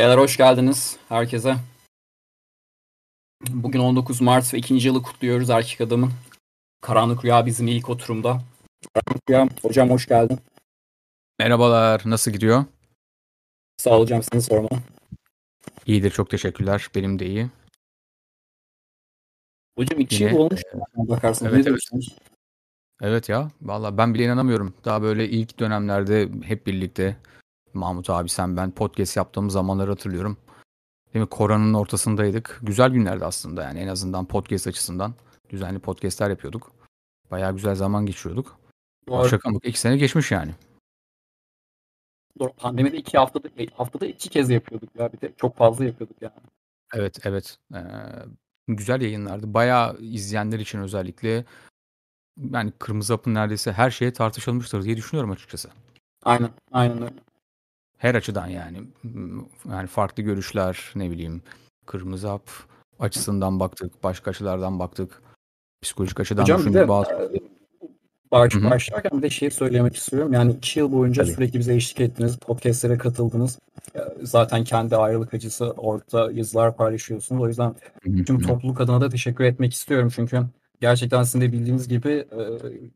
Beyler hoş geldiniz herkese. Bugün 19 Mart ve 2. yılı kutluyoruz Erkek Adam'ın. Karanlık Rüya bizim ilk oturumda. Karanlık Rüya, hocam hoş geldin. Merhabalar, nasıl gidiyor? Sağ ol hocam, seni sormalı. İyidir, çok teşekkürler. Benim de iyi. Hocam 2 yıl olmuş. Bakarsın, evet, ne diyorsunuz? Evet ya, valla ben bile inanamıyorum. Daha böyle ilk dönemlerde hep birlikte... Mahmut abi, sen, ben podcast yaptığım zamanları hatırlıyorum. Değil mi? Koronanın ortasındaydık. Güzel günlerdi aslında, yani en azından podcast açısından. Düzenli podcastler yapıyorduk. Bayağı güzel zaman geçiriyorduk. Şaka mı? 2 sene geçmiş yani. Doğru. Pandemide 2 haftada 2 kez yapıyorduk ya. Bir de çok fazla yapıyorduk yani. Evet. Güzel yayınlardı. Bayağı izleyenler için özellikle. Yani Kırmızı Hap'ın neredeyse her şeye tartışılmıştır diye düşünüyorum açıkçası. Aynen öyle. Her açıdan yani farklı görüşler, ne bileyim, Kırmızı Hap açısından baktık, başka açılardan baktık, psikolojik açıdan düşündük bazı. Başlarken bir de şey söylemek istiyorum. Yani 2 yıl boyunca sürekli bize eşlik ettiniz, podcastlere katıldınız. Zaten kendi ayrılık acısı orada yazılar paylaşıyorsunuz. O yüzden tüm topluluk adına da teşekkür etmek istiyorum. Çünkü gerçekten sizin de bildiğiniz gibi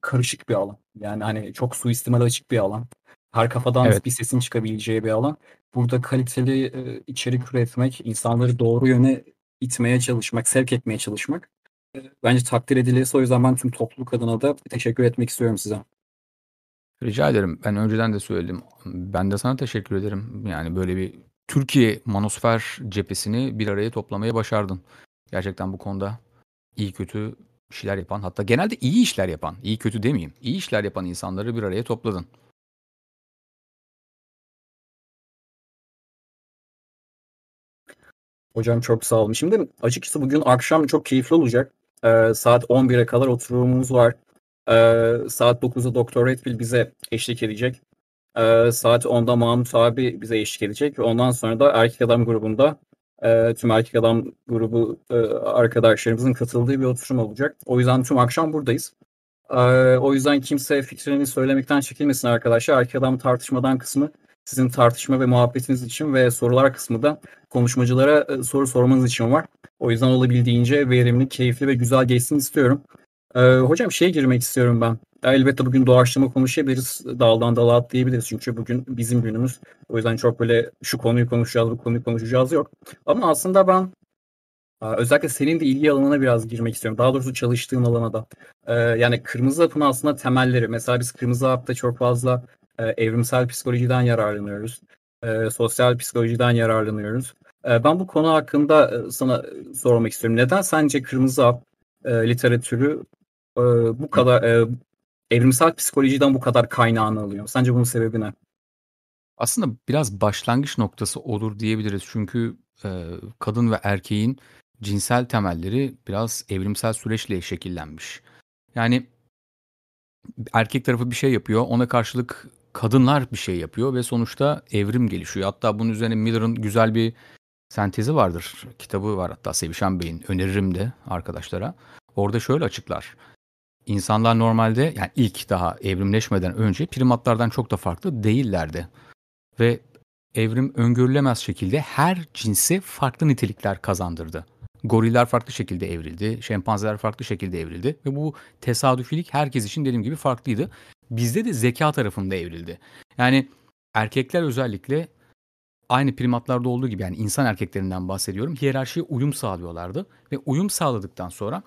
karışık bir alan. Yani hani çok suistimale açık bir alan. Her kafadan bir sesin çıkabileceği bir alan. Burada kaliteli içerik üretmek, insanları doğru yöne itmeye çalışmak, sevk etmeye çalışmak bence takdir edilirse, o yüzden ben tüm topluluk adına da teşekkür etmek istiyorum size. Rica ederim. Ben önceden de söyledim. Ben de sana teşekkür ederim. Yani böyle bir Türkiye manosfer cephesini bir araya toplamaya başardın. Gerçekten bu konuda iyi kötü şeyler yapan, hatta genelde iyi işler yapan, iyi kötü demeyeyim, iyi işler yapan insanları bir araya topladın. Hocam çok sağ olun. Şimdi açıkçası bugün akşam çok keyifli olacak. Saat 11'e kadar oturumumuz var. Saat 9'da Dr. RedPill bize eşlik edecek. Saat 10'da Mahmut abi bize eşlik edecek. Ve ondan sonra da Erkek Adam grubunda tüm Erkek Adam grubu arkadaşlarımızın katıldığı bir oturum olacak. O yüzden tüm akşam buradayız. O yüzden kimse fikrini söylemekten çekinmesin arkadaşlar. Erkek Adam tartışmadan kısmı sizin tartışma ve muhabbetiniz için ve sorular kısmı da konuşmacılara soru sormanız için var. O yüzden olabildiğince verimli, keyifli ve güzel geçsin istiyorum. Hocam şeye girmek istiyorum ben. Elbette bugün doğaçlama konuşabiliriz. Daldan dala atlayabiliriz çünkü bugün bizim günümüz. O yüzden çok böyle şu konuyu konuşacağız, bu konuyu konuşacağız yok. Ama aslında ben özellikle senin de ilgi alanına biraz girmek istiyorum. Daha doğrusu çalıştığın alana da. Yani Kırmızı Hap'ın aslında temelleri. Mesela biz Kırmızı Hap'ta çok fazla... evrimsel psikolojiden yararlanıyoruz. Sosyal psikolojiden yararlanıyoruz. Ben bu konu hakkında sana sormak istiyorum. Neden sence Kırmızı Hap literatürü bu kadar evrimsel psikolojiden bu kadar kaynağını alıyor? Sence bunun sebebi ne? Aslında biraz başlangıç noktası olur diyebiliriz. Çünkü kadın ve erkeğin cinsel temelleri biraz evrimsel süreçle şekillenmiş. Yani erkek tarafı bir şey yapıyor, ona karşılık kadınlar bir şey yapıyor ve sonuçta evrim gelişiyor. Hatta bunun üzerine Miller'ın güzel bir sentezi vardır. Kitabı var hatta, Sevişen Beyin. Öneririm de arkadaşlara. Orada şöyle açıklar. İnsanlar normalde, yani ilk daha evrimleşmeden önce primatlardan çok da farklı değillerdi. Ve evrim öngörülemez şekilde her cinse farklı nitelikler kazandırdı. Goriller farklı şekilde evrildi, şempanzeler farklı şekilde evrildi ve bu tesadüfilik herkes için dediğim gibi farklıydı. Bizde de zeka tarafında evrildi. Yani erkekler özellikle aynı primatlarda olduğu gibi, yani insan erkeklerinden bahsediyorum, hiyerarşiye uyum sağlıyorlardı ve uyum sağladıktan sonra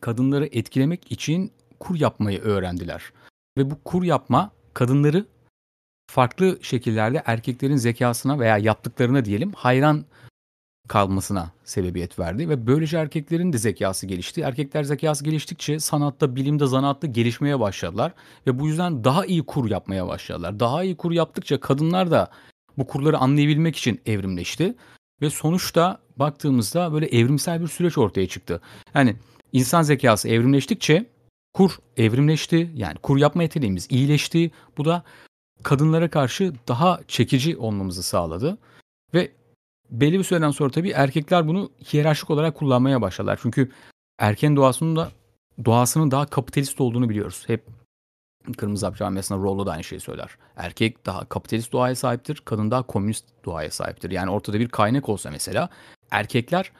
kadınları etkilemek için kur yapmayı öğrendiler. Ve bu kur yapma kadınları farklı şekillerde erkeklerin zekasına veya yaptıklarına diyelim hayran kalmasına sebebiyet verdi ve böylece erkeklerin de zekası gelişti. Erkekler zekası geliştikçe sanatta, bilimde, zanaatta gelişmeye başladılar ve bu yüzden daha iyi kur yapmaya başladılar. Daha iyi kur yaptıkça kadınlar da bu kurları anlayabilmek için evrimleşti ve sonuçta baktığımızda böyle evrimsel bir süreç ortaya çıktı. Yani insan zekası evrimleştikçe kur evrimleşti. Yani kur yapma yeteneğimiz iyileşti. Bu da kadınlara karşı daha çekici olmamızı sağladı ve belli bir süreden sonra tabii erkekler bunu hiyerarşik olarak kullanmaya başladılar. Çünkü erkeğin doğasının daha kapitalist olduğunu biliyoruz. Hep Kırmızı Hap camiasında Rollo da aynı şeyi söyler. Erkek daha kapitalist doğaya sahiptir, kadın daha komünist doğaya sahiptir. Yani ortada bir kaynak olsa mesela, erkekler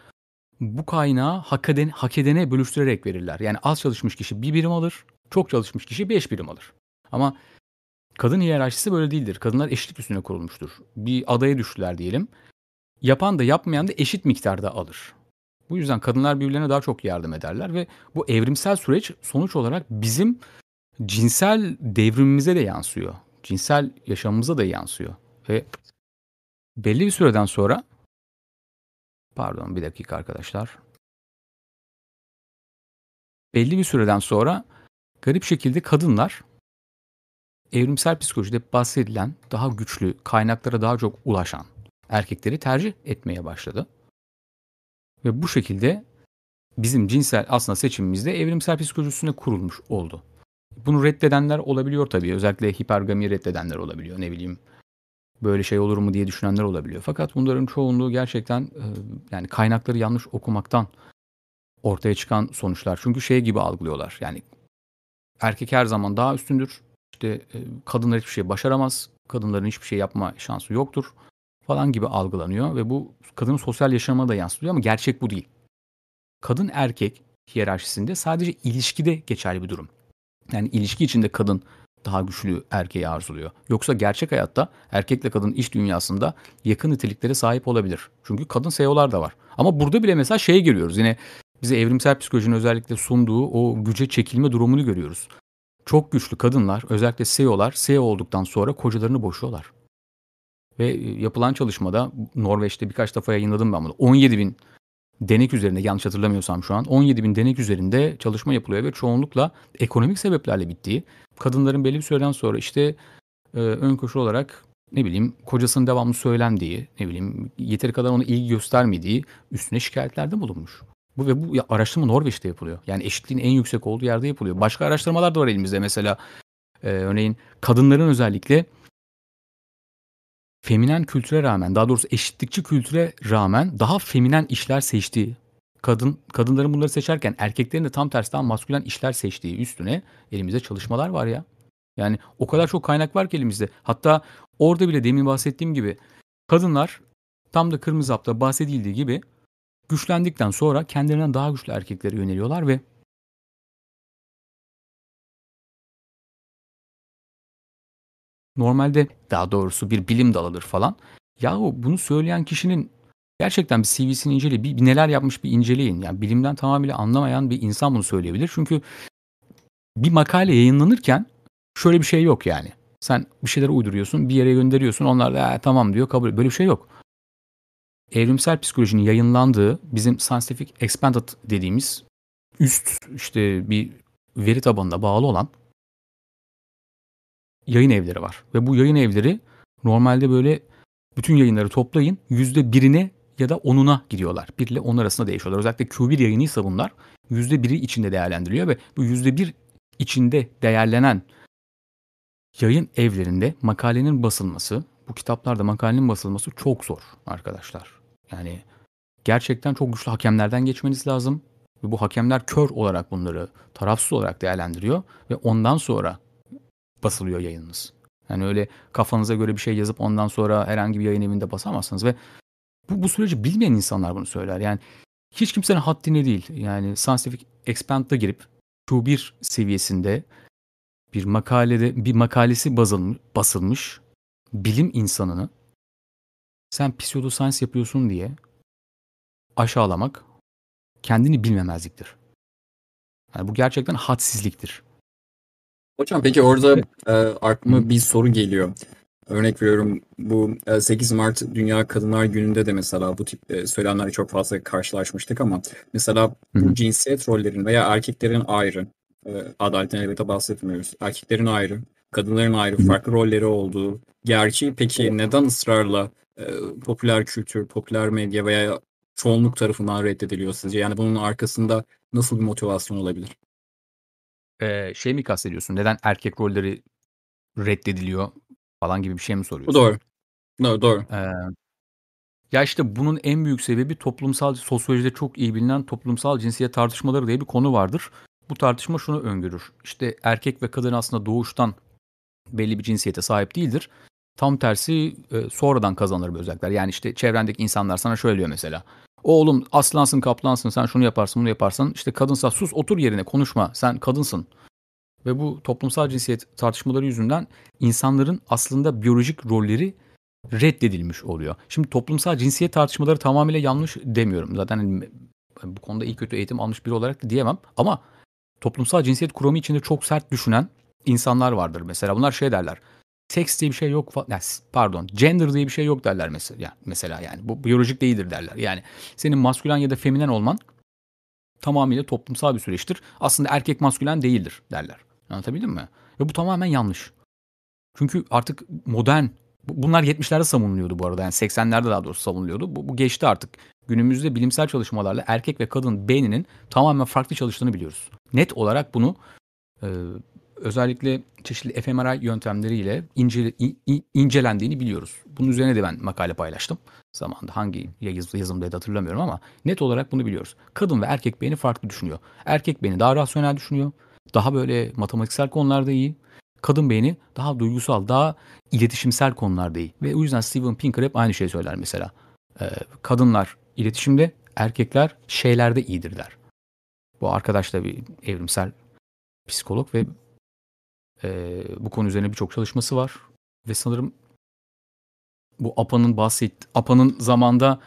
bu kaynağı hak edene bölüştürerek verirler. Yani az çalışmış kişi 1 birim alır, çok çalışmış kişi 5 birim alır. Ama kadın hiyerarşisi böyle değildir. Kadınlar eşitlik üstüne kurulmuştur. Bir adaya düştüler diyelim. Yapan da yapmayan da eşit miktarda alır. Bu yüzden kadınlar birbirlerine daha çok yardım ederler ve bu evrimsel süreç sonuç olarak bizim cinsel devrimimize de yansıyor. Cinsel yaşamımıza da yansıyor. Ve belli bir süreden sonra... Pardon bir dakika arkadaşlar. Belli bir süreden sonra garip şekilde kadınlar evrimsel psikolojide bahsedilen daha güçlü, kaynaklara daha çok ulaşan erkekleri tercih etmeye başladı. Ve bu şekilde bizim cinsel aslında seçimimiz de evrimsel psikolojisine kurulmuş oldu. Bunu reddedenler olabiliyor tabii. Özellikle hipergamiyi reddedenler olabiliyor. Ne bileyim böyle şey olur mu diye düşünenler olabiliyor. Fakat bunların çoğunluğu gerçekten yani kaynakları yanlış okumaktan ortaya çıkan sonuçlar. Çünkü şey gibi algılıyorlar. Yani erkek her zaman daha üstündür. İşte kadınlar hiçbir şey başaramaz. Kadınların hiçbir şey yapma şansı yoktur falan gibi algılanıyor ve bu kadının sosyal yaşamına da yansıtılıyor ama gerçek bu değil. Kadın erkek hiyerarşisinde sadece ilişkide geçerli bir durum. Yani ilişki içinde kadın daha güçlü erkeği arzuluyor. Yoksa gerçek hayatta erkekle kadın iş dünyasında yakın niteliklere sahip olabilir. Çünkü kadın CEO'lar da var. Ama burada bile mesela şeye geliyoruz. Yine bize evrimsel psikolojinin özellikle sunduğu o güce çekilme durumunu görüyoruz. Çok güçlü kadınlar, özellikle CEO'lar, CEO olduktan sonra kocalarını boşuyorlar. Ve yapılan çalışmada Norveç'te birkaç defa yayınladım ben bunu. 17.000 denek üzerinde, yanlış hatırlamıyorsam şu an 17.000 denek üzerinde çalışma yapılıyor ve çoğunlukla ekonomik sebeplerle bittiği, kadınların belli bir süreden sonra işte ön koşul olarak ne bileyim kocasının devamlı söylendiği, ne bileyim yeteri kadar ona ilgi göstermediği üstüne şikayetlerde bulunmuş. Bu araştırma Norveç'te yapılıyor. Yani eşitliğin en yüksek olduğu yerde yapılıyor. Başka araştırmalar da var elimizde mesela. Örneğin kadınların özellikle feminen kültüre rağmen, daha doğrusu eşitlikçi kültüre rağmen daha feminen işler seçtiği, kadınların bunları seçerken erkeklerin de tam tersi daha maskülen işler seçtiği üstüne elimizde çalışmalar var ya. Yani o kadar çok kaynak var ki elimizde. Hatta orada bile demin bahsettiğim gibi kadınlar tam da Kırmızı Hap'ta bahsedildiği gibi güçlendikten sonra kendilerinden daha güçlü erkeklere yöneliyorlar ve normalde daha doğrusu bir bilim dalıdır falan. Yahu bunu söyleyen kişinin gerçekten bir CV'sini inceleyin. Bir neler yapmış bir inceleyin. Yani bilimden tamamıyla anlamayan bir insan bunu söyleyebilir. Çünkü bir makale yayınlanırken şöyle bir şey yok yani. Sen bir şeyler uyduruyorsun, bir yere gönderiyorsun. Onlar da tamam diyor, kabul. Böyle bir şey yok. Evrimsel psikolojinin yayınlandığı bizim Scientific Expanded dediğimiz üst işte bir veri tabanına bağlı olan yayın evleri var. Ve bu yayın evleri normalde böyle bütün yayınları toplayın %1'ine ya da 10'una giriyorlar. 1 ile 10 arasında değişiyorlar. Özellikle Q1 yayınıysa bunlar %1'i içinde değerlendiriliyor ve bu %1 içinde değerlenen yayın evlerinde makalenin basılması, bu kitaplarda makalenin basılması çok zor arkadaşlar. Yani gerçekten çok güçlü hakemlerden geçmeniz lazım. Ve bu hakemler kör olarak bunları tarafsız olarak değerlendiriyor ve ondan sonra basılıyor yayınınız. Yani öyle kafanıza göre bir şey yazıp ondan sonra herhangi bir yayın evinde basamazsınız ve bu süreci bilmeyen insanlar bunu söyler. Yani hiç kimsenin haddine değil. Yani Scientific Expanded'a girip Q1 seviyesinde bir makalede bir makalesi basılmış bilim insanını sen pseudoscience yapıyorsun diye aşağılamak kendini bilmemezliktir. Yani bu gerçekten hadsizliktir. Hocam peki orada aklıma bir soru geliyor. Örnek veriyorum bu 8 Mart Dünya Kadınlar Günü'nde de mesela bu tip söylemlerle çok fazla karşılaşmıştık ama mesela bu cinsiyet rollerinin veya erkeklerin ayrı, adaletten elbette bahsetmiyoruz, erkeklerin ayrı, kadınların ayrı farklı rolleri olduğu gerçeği peki neden ısrarla popüler kültür, popüler medya veya çoğunluk tarafından reddediliyor sizce? Yani bunun arkasında nasıl bir motivasyon olabilir? Şey mi kastediyorsun? Neden erkek rolleri reddediliyor falan gibi bir şey mi soruyorsun? Doğru. Doğru. Ya işte bunun en büyük sebebi toplumsal, sosyolojide çok iyi bilinen toplumsal cinsiyet tartışmaları diye bir konu vardır. bu tartışma şunu öngörür. İşte erkek ve kadın aslında doğuştan belli bir cinsiyete sahip değildir. Tam tersi sonradan kazanılır bu özellikler. Yani işte çevrendeki insanlar sana şöyle diyor mesela. Oğlum aslansın kaplansın, sen şunu yaparsın bunu yaparsan, işte kadınsa sus otur yerine konuşma, sen kadınsın. Ve bu toplumsal cinsiyet tartışmaları yüzünden insanların aslında biyolojik rolleri reddedilmiş oluyor. Şimdi toplumsal cinsiyet tartışmaları tamamıyla yanlış demiyorum. Zaten hani bu konuda iyi kötü eğitim almış biri olarak da diyemem. Ama toplumsal cinsiyet kuramı içinde çok sert düşünen insanlar vardır mesela. Bunlar şey derler. Seks diye bir şey yok falan. Pardon, gender diye bir şey yok derler mesela. Yani bu biyolojik değildir derler. Yani senin maskülen ya da feminen olman tamamıyla toplumsal bir süreçtir. Aslında erkek maskülen değildir derler. Anlatabildim mi? Ve bu tamamen yanlış. Çünkü artık modern, bunlar 70'lerde savunuluyordu bu arada. Yani 80'lerde daha doğrusu savunuluyordu. Bu geçti artık. Günümüzde bilimsel çalışmalarla erkek ve kadın beyninin tamamen farklı çalıştığını biliyoruz. Net olarak bunu özellikle çeşitli fMRI yöntemleriyle incelendiğini biliyoruz. Bunun üzerine de ben makale paylaştım. Zamanında hangi yazımdaydı hatırlamıyorum ama net olarak bunu biliyoruz. Kadın ve erkek beyni farklı düşünüyor. Erkek beyni daha rasyonel düşünüyor. Daha böyle matematiksel konularda iyi. Kadın beyni daha duygusal, daha iletişimsel konularda iyi. Ve o yüzden Steven Pinker hep aynı şeyi söyler mesela. Kadınlar iletişimde, erkekler şeylerde iyidir der. Bu arkadaş da bir evrimsel psikolog ve bu konu üzerine birçok çalışması var. Ve sanırım bu APA'nın zamanda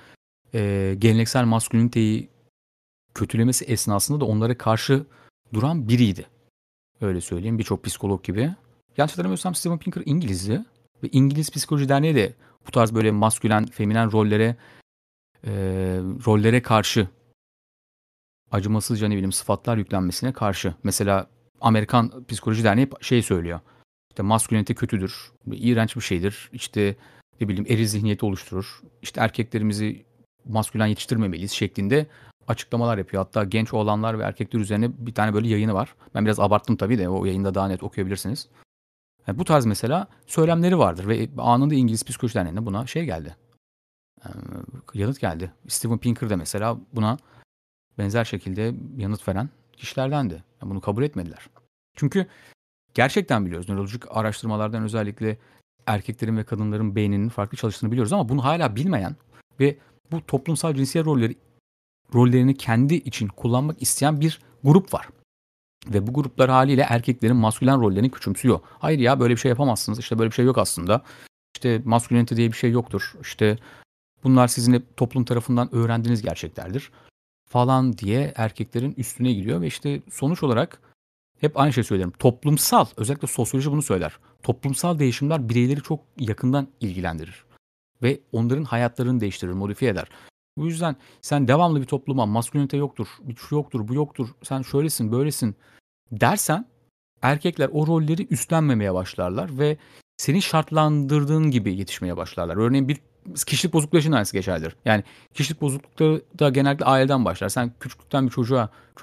geleneksel masküliniteyi kötülemesi esnasında da onlara karşı duran biriydi. Öyle söyleyeyim, birçok psikolog gibi. Yanlış hatırlamıyorsam Steven Pinker İngilizdi. Ve İngiliz Psikoloji Derneği de bu tarz böyle maskülen, feminen rollere karşı acımasızca sıfatlar yüklenmesine karşı. Mesela Amerikan Psikoloji Derneği şey söylüyor. İşte maskülenite kötüdür, iğrenç bir şeydir. İşte eril zihniyeti oluşturur. İşte erkeklerimizi maskülen yetiştirmemeliyiz şeklinde açıklamalar yapıyor. Hatta genç oğlanlar ve erkekler üzerine bir tane böyle yayını var. Ben biraz abarttım tabii de o yayında daha net okuyabilirsiniz. Yani bu tarz mesela söylemleri vardır ve anında İngiliz Psikoloji Derneği'nde buna şey geldi. Yanıt geldi. Steven Pinker de mesela buna benzer şekilde yanıt veren kişilerden de. Yani bunu kabul etmediler. Çünkü gerçekten biliyoruz. Nörolojik araştırmalardan özellikle erkeklerin ve kadınların beyninin farklı çalıştığını biliyoruz ama bunu hala bilmeyen ve bu toplumsal cinsiyet rollerini kendi için kullanmak isteyen bir grup var. Ve bu gruplar haliyle erkeklerin maskülen rollerini küçümsüyor. Hayır ya, böyle bir şey yapamazsınız. İşte böyle bir şey yok aslında. İşte maskülenite diye bir şey yoktur. İşte bunlar sizin hep toplum tarafından öğrendiğiniz gerçeklerdir falan diye erkeklerin üstüne gidiyor ve işte sonuç olarak hep aynı şey söylerim. Toplumsal, özellikle sosyoloji bunu söyler. Toplumsal değişimler bireyleri çok yakından ilgilendirir ve onların hayatlarını değiştirir, modifiye eder. Bu yüzden sen devamlı bir topluma maskülenite yoktur, şu yoktur, bu yoktur, sen şöylesin, böylesin dersen erkekler o rolleri üstlenmemeye başlarlar ve senin şartlandırdığın gibi yetişmeye başlarlar. Örneğin bir kişilik bozukluğu için aynısı geçerlidir. Yani kişilik bozukluğu da genellikle aileden başlar. Sen küçüklükten bir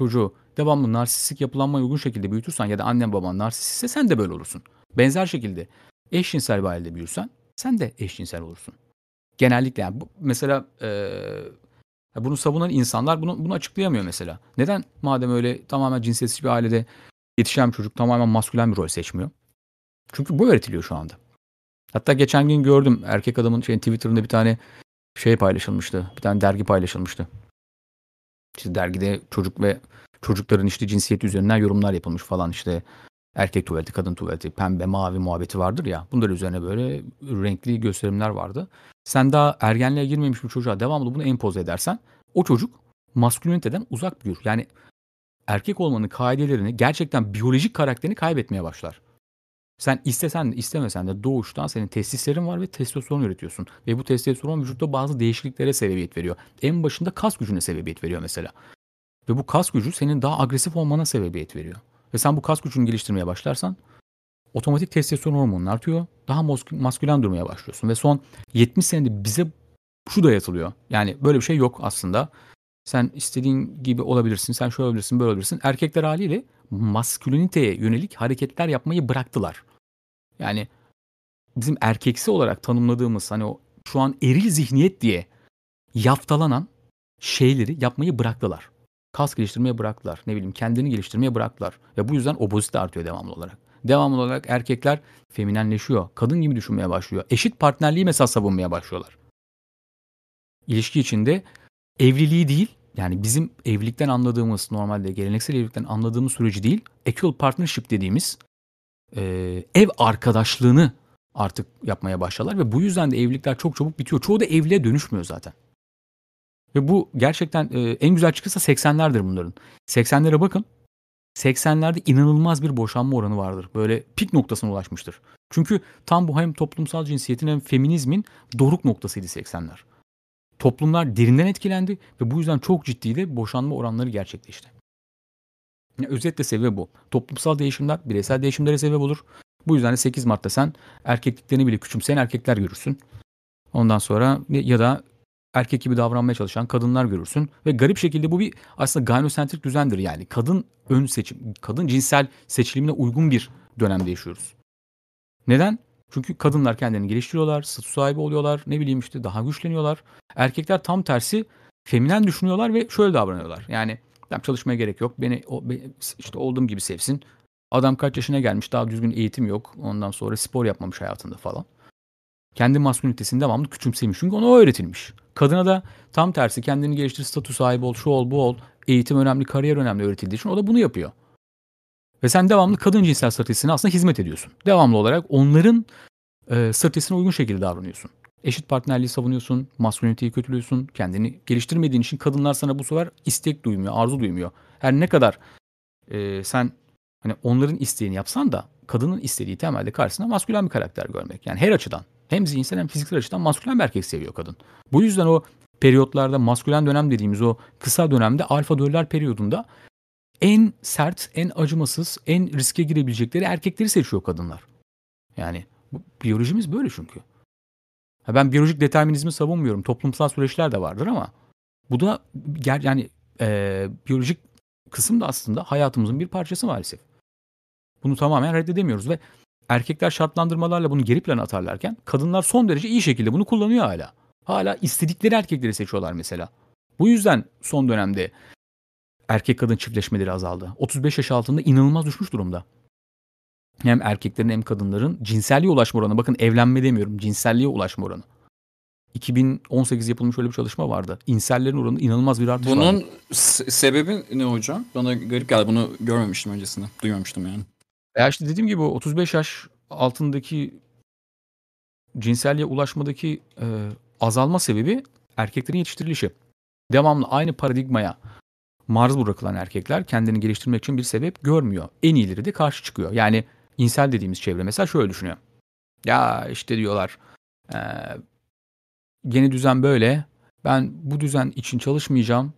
çocuğu devamlı narsistik yapılanmaya uygun şekilde büyütürsen ya da annen baban narsistse sen de böyle olursun. Benzer şekilde eşcinsel bir ailede büyürsen sen de eşcinsel olursun. Genellikle yani mesela bunu savunan insanlar bunu açıklayamıyor mesela. Neden madem öyle tamamen cinsiyetçi bir ailede yetişen bir çocuk tamamen maskülen bir rol seçmiyor? Çünkü bu öğretiliyor şu anda. Hatta geçen gün gördüm erkek adamın Twitter'ında bir tane şey paylaşılmıştı. Bir tane dergi paylaşılmıştı. İşte dergide çocuk ve çocukların işte cinsiyeti üzerinden yorumlar yapılmış falan işte. Erkek tuvaleti, kadın tuvaleti, pembe, mavi muhabbeti vardır ya. Bunlar üzerine böyle renkli gösterimler vardı. Sen daha ergenliğe girmemiş bir çocuğa devamlı bunu empoze edersen o çocuk masküliniteden uzak büyür. Yani erkek olmanın kaidelerini, gerçekten biyolojik karakterini kaybetmeye başlar. Sen istesen de istemesen de doğuştan senin testislerin var ve testosteron üretiyorsun. Ve bu testosteron vücutta bazı değişikliklere sebebiyet veriyor. En başında kas gücüne sebebiyet veriyor mesela. Ve bu kas gücü senin daha agresif olmana sebebiyet veriyor. Ve sen bu kas gücünü geliştirmeye başlarsan otomatik testosteron hormonun artıyor. Daha maskülen durmaya başlıyorsun. Ve son 70 senede bize şu dayatılıyor. Yani böyle bir şey yok aslında. Sen istediğin gibi olabilirsin, sen şöyle olabilirsin, böyle olabilirsin. Erkekler haliyle masküliniteye yönelik hareketler yapmayı bıraktılar. Yani bizim erkeksi olarak tanımladığımız hani o şu an eril zihniyet diye yaftalanan şeyleri yapmayı bıraktılar. kas geliştirmeye bıraktılar. Ne bileyim, kendini geliştirmeye bıraktılar. Ve bu yüzden obezite artıyor devamlı olarak. Devamlı olarak erkekler feminenleşiyor. Kadın gibi düşünmeye başlıyor. Eşit partnerliği mesela savunmaya başlıyorlar. İlişki içinde evliliği değil, yani bizim evlilikten anladığımız, normalde geleneksel evlilikten anladığımız süreci değil, equal partnership dediğimiz ev arkadaşlığını artık yapmaya başlarlar ve bu yüzden de evlilikler çok çabuk bitiyor. Çoğu da evliliğe dönüşmüyor zaten. Ve bu gerçekten en güzel çıkırsa 80'lerdir bunların. 80'lere bakın. 80'lerde inanılmaz bir boşanma oranı vardır. Böyle pik noktasına ulaşmıştır. Çünkü tam bu hem toplumsal cinsiyetin hem feminizmin doruk noktasıydı 80'ler. Toplumlar derinden etkilendi ve bu yüzden çok ciddi de boşanma oranları gerçekleşti. Yani özetle sebebi bu. Toplumsal değişimler bireysel değişimlere sebep olur. Bu yüzden de 8 Mart'ta sen erkekliklerini bile küçümseyen erkekler görürsün. Ondan sonra ya da erkek gibi davranmaya çalışan kadınlar görürsün. Ve garip şekilde bu bir aslında gynosentrik düzendir. Yani kadın ön seçim, kadın cinsel seçilimine uygun bir dönemde yaşıyoruz. Neden? Çünkü kadınlar kendilerini geliştiriyorlar, statü sahibi oluyorlar, ne bileyim işte daha güçleniyorlar. Erkekler tam tersi feminen düşünüyorlar ve şöyle davranıyorlar. Yani ben çalışmaya gerek yok, beni işte olduğum gibi sevsin. Adam kaç yaşına gelmiş, daha düzgün eğitim yok, ondan sonra spor yapmamış hayatında falan. Kendi maskülinitesini devamlı küçümsemiş çünkü ona o öğretilmiş. Kadına da tam tersi kendini geliştir, statü sahibi ol, şu ol, bu ol, eğitim önemli, kariyer önemli öğretildiği için o da bunu yapıyor. Ve sen devamlı kadın cinsel stratejisine aslında hizmet ediyorsun. Devamlı olarak onların stratejisine uygun şekilde davranıyorsun. Eşit partnerliği savunuyorsun, masküliniteyi kötülüyorsun, kendini geliştirmediğin için kadınlar sana bu sefer istek duymuyor, arzu duymuyor. Her ne kadar sen hani onların isteğini yapsan da kadının istediği temelde karşısında maskülen bir karakter görmek. Yani her açıdan, hem zihinsel hem fiziksel açıdan maskülen bir erkek seviyor kadın. Bu yüzden o periyotlarda, maskülen dönem dediğimiz o kısa dönemde, alfa döller periyodunda en sert, en acımasız, en riske girebilecekleri erkekleri seçiyor kadınlar. Yani bu, biyolojimiz böyle çünkü. Ha, ben biyolojik determinizmi savunmuyorum. Toplumsal süreçler de vardır ama bu da yani biyolojik kısım da aslında hayatımızın bir parçası maalesef. Bunu tamamen reddedemiyoruz ve erkekler şartlandırmalarla bunu geri plana atarlarken kadınlar son derece iyi şekilde bunu kullanıyor hala. Hala istedikleri erkekleri seçiyorlar mesela. Bu yüzden son dönemde erkek kadın çiftleşmeleri azaldı. 35 yaş altında inanılmaz düşmüş durumda. Hem erkeklerin hem kadınların cinselliğe ulaşma oranı. Bakın evlenme demiyorum, cinselliğe ulaşma oranı. 2018 yapılmış öyle bir çalışma vardı. İnsellerin oranı inanılmaz bir artış vardı. Bunun sebebi ne hocam? Bana garip geldi. Bunu görmemiştim öncesinde. Duymamıştım yani. Ya işte dediğim gibi 35 yaş altındaki cinselliğe ulaşmadaki azalma sebebi erkeklerin yetiştirilişi. Devamlı aynı paradigmaya maruz bırakılan erkekler kendini geliştirmek için bir sebep görmüyor. En iyileri de karşı çıkıyor. Yani insel dediğimiz çevre mesela şöyle düşünüyor. Ya işte diyorlar yeni düzen böyle. Ben bu düzen için çalışmayacağım.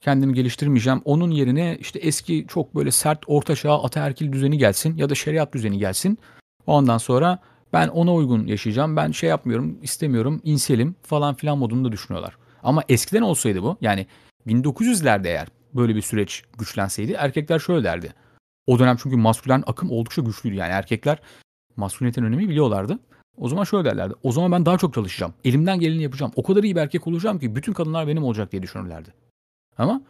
Kendimi geliştirmeyeceğim. Onun yerine işte eski çok böyle sert orta çağ ataerkil düzeni gelsin ya da şeriat düzeni gelsin. Ondan sonra ben ona uygun yaşayacağım. Ben şey yapmıyorum, istemiyorum, inselim falan filan modunda düşünüyorlar. Ama eskiden olsaydı bu, yani 1900'lerde eğer böyle bir süreç güçlenseydi erkekler şöyle derdi. O dönem çünkü maskülen akım oldukça güçlüydü. Yani erkekler maskülenitenin önemini biliyorlardı. O zaman şöyle derlerdi. O zaman ben daha çok çalışacağım. Elimden geleni yapacağım. O kadar iyi bir erkek olacağım ki bütün kadınlar benim olacak diye düşünürlerdi. Ama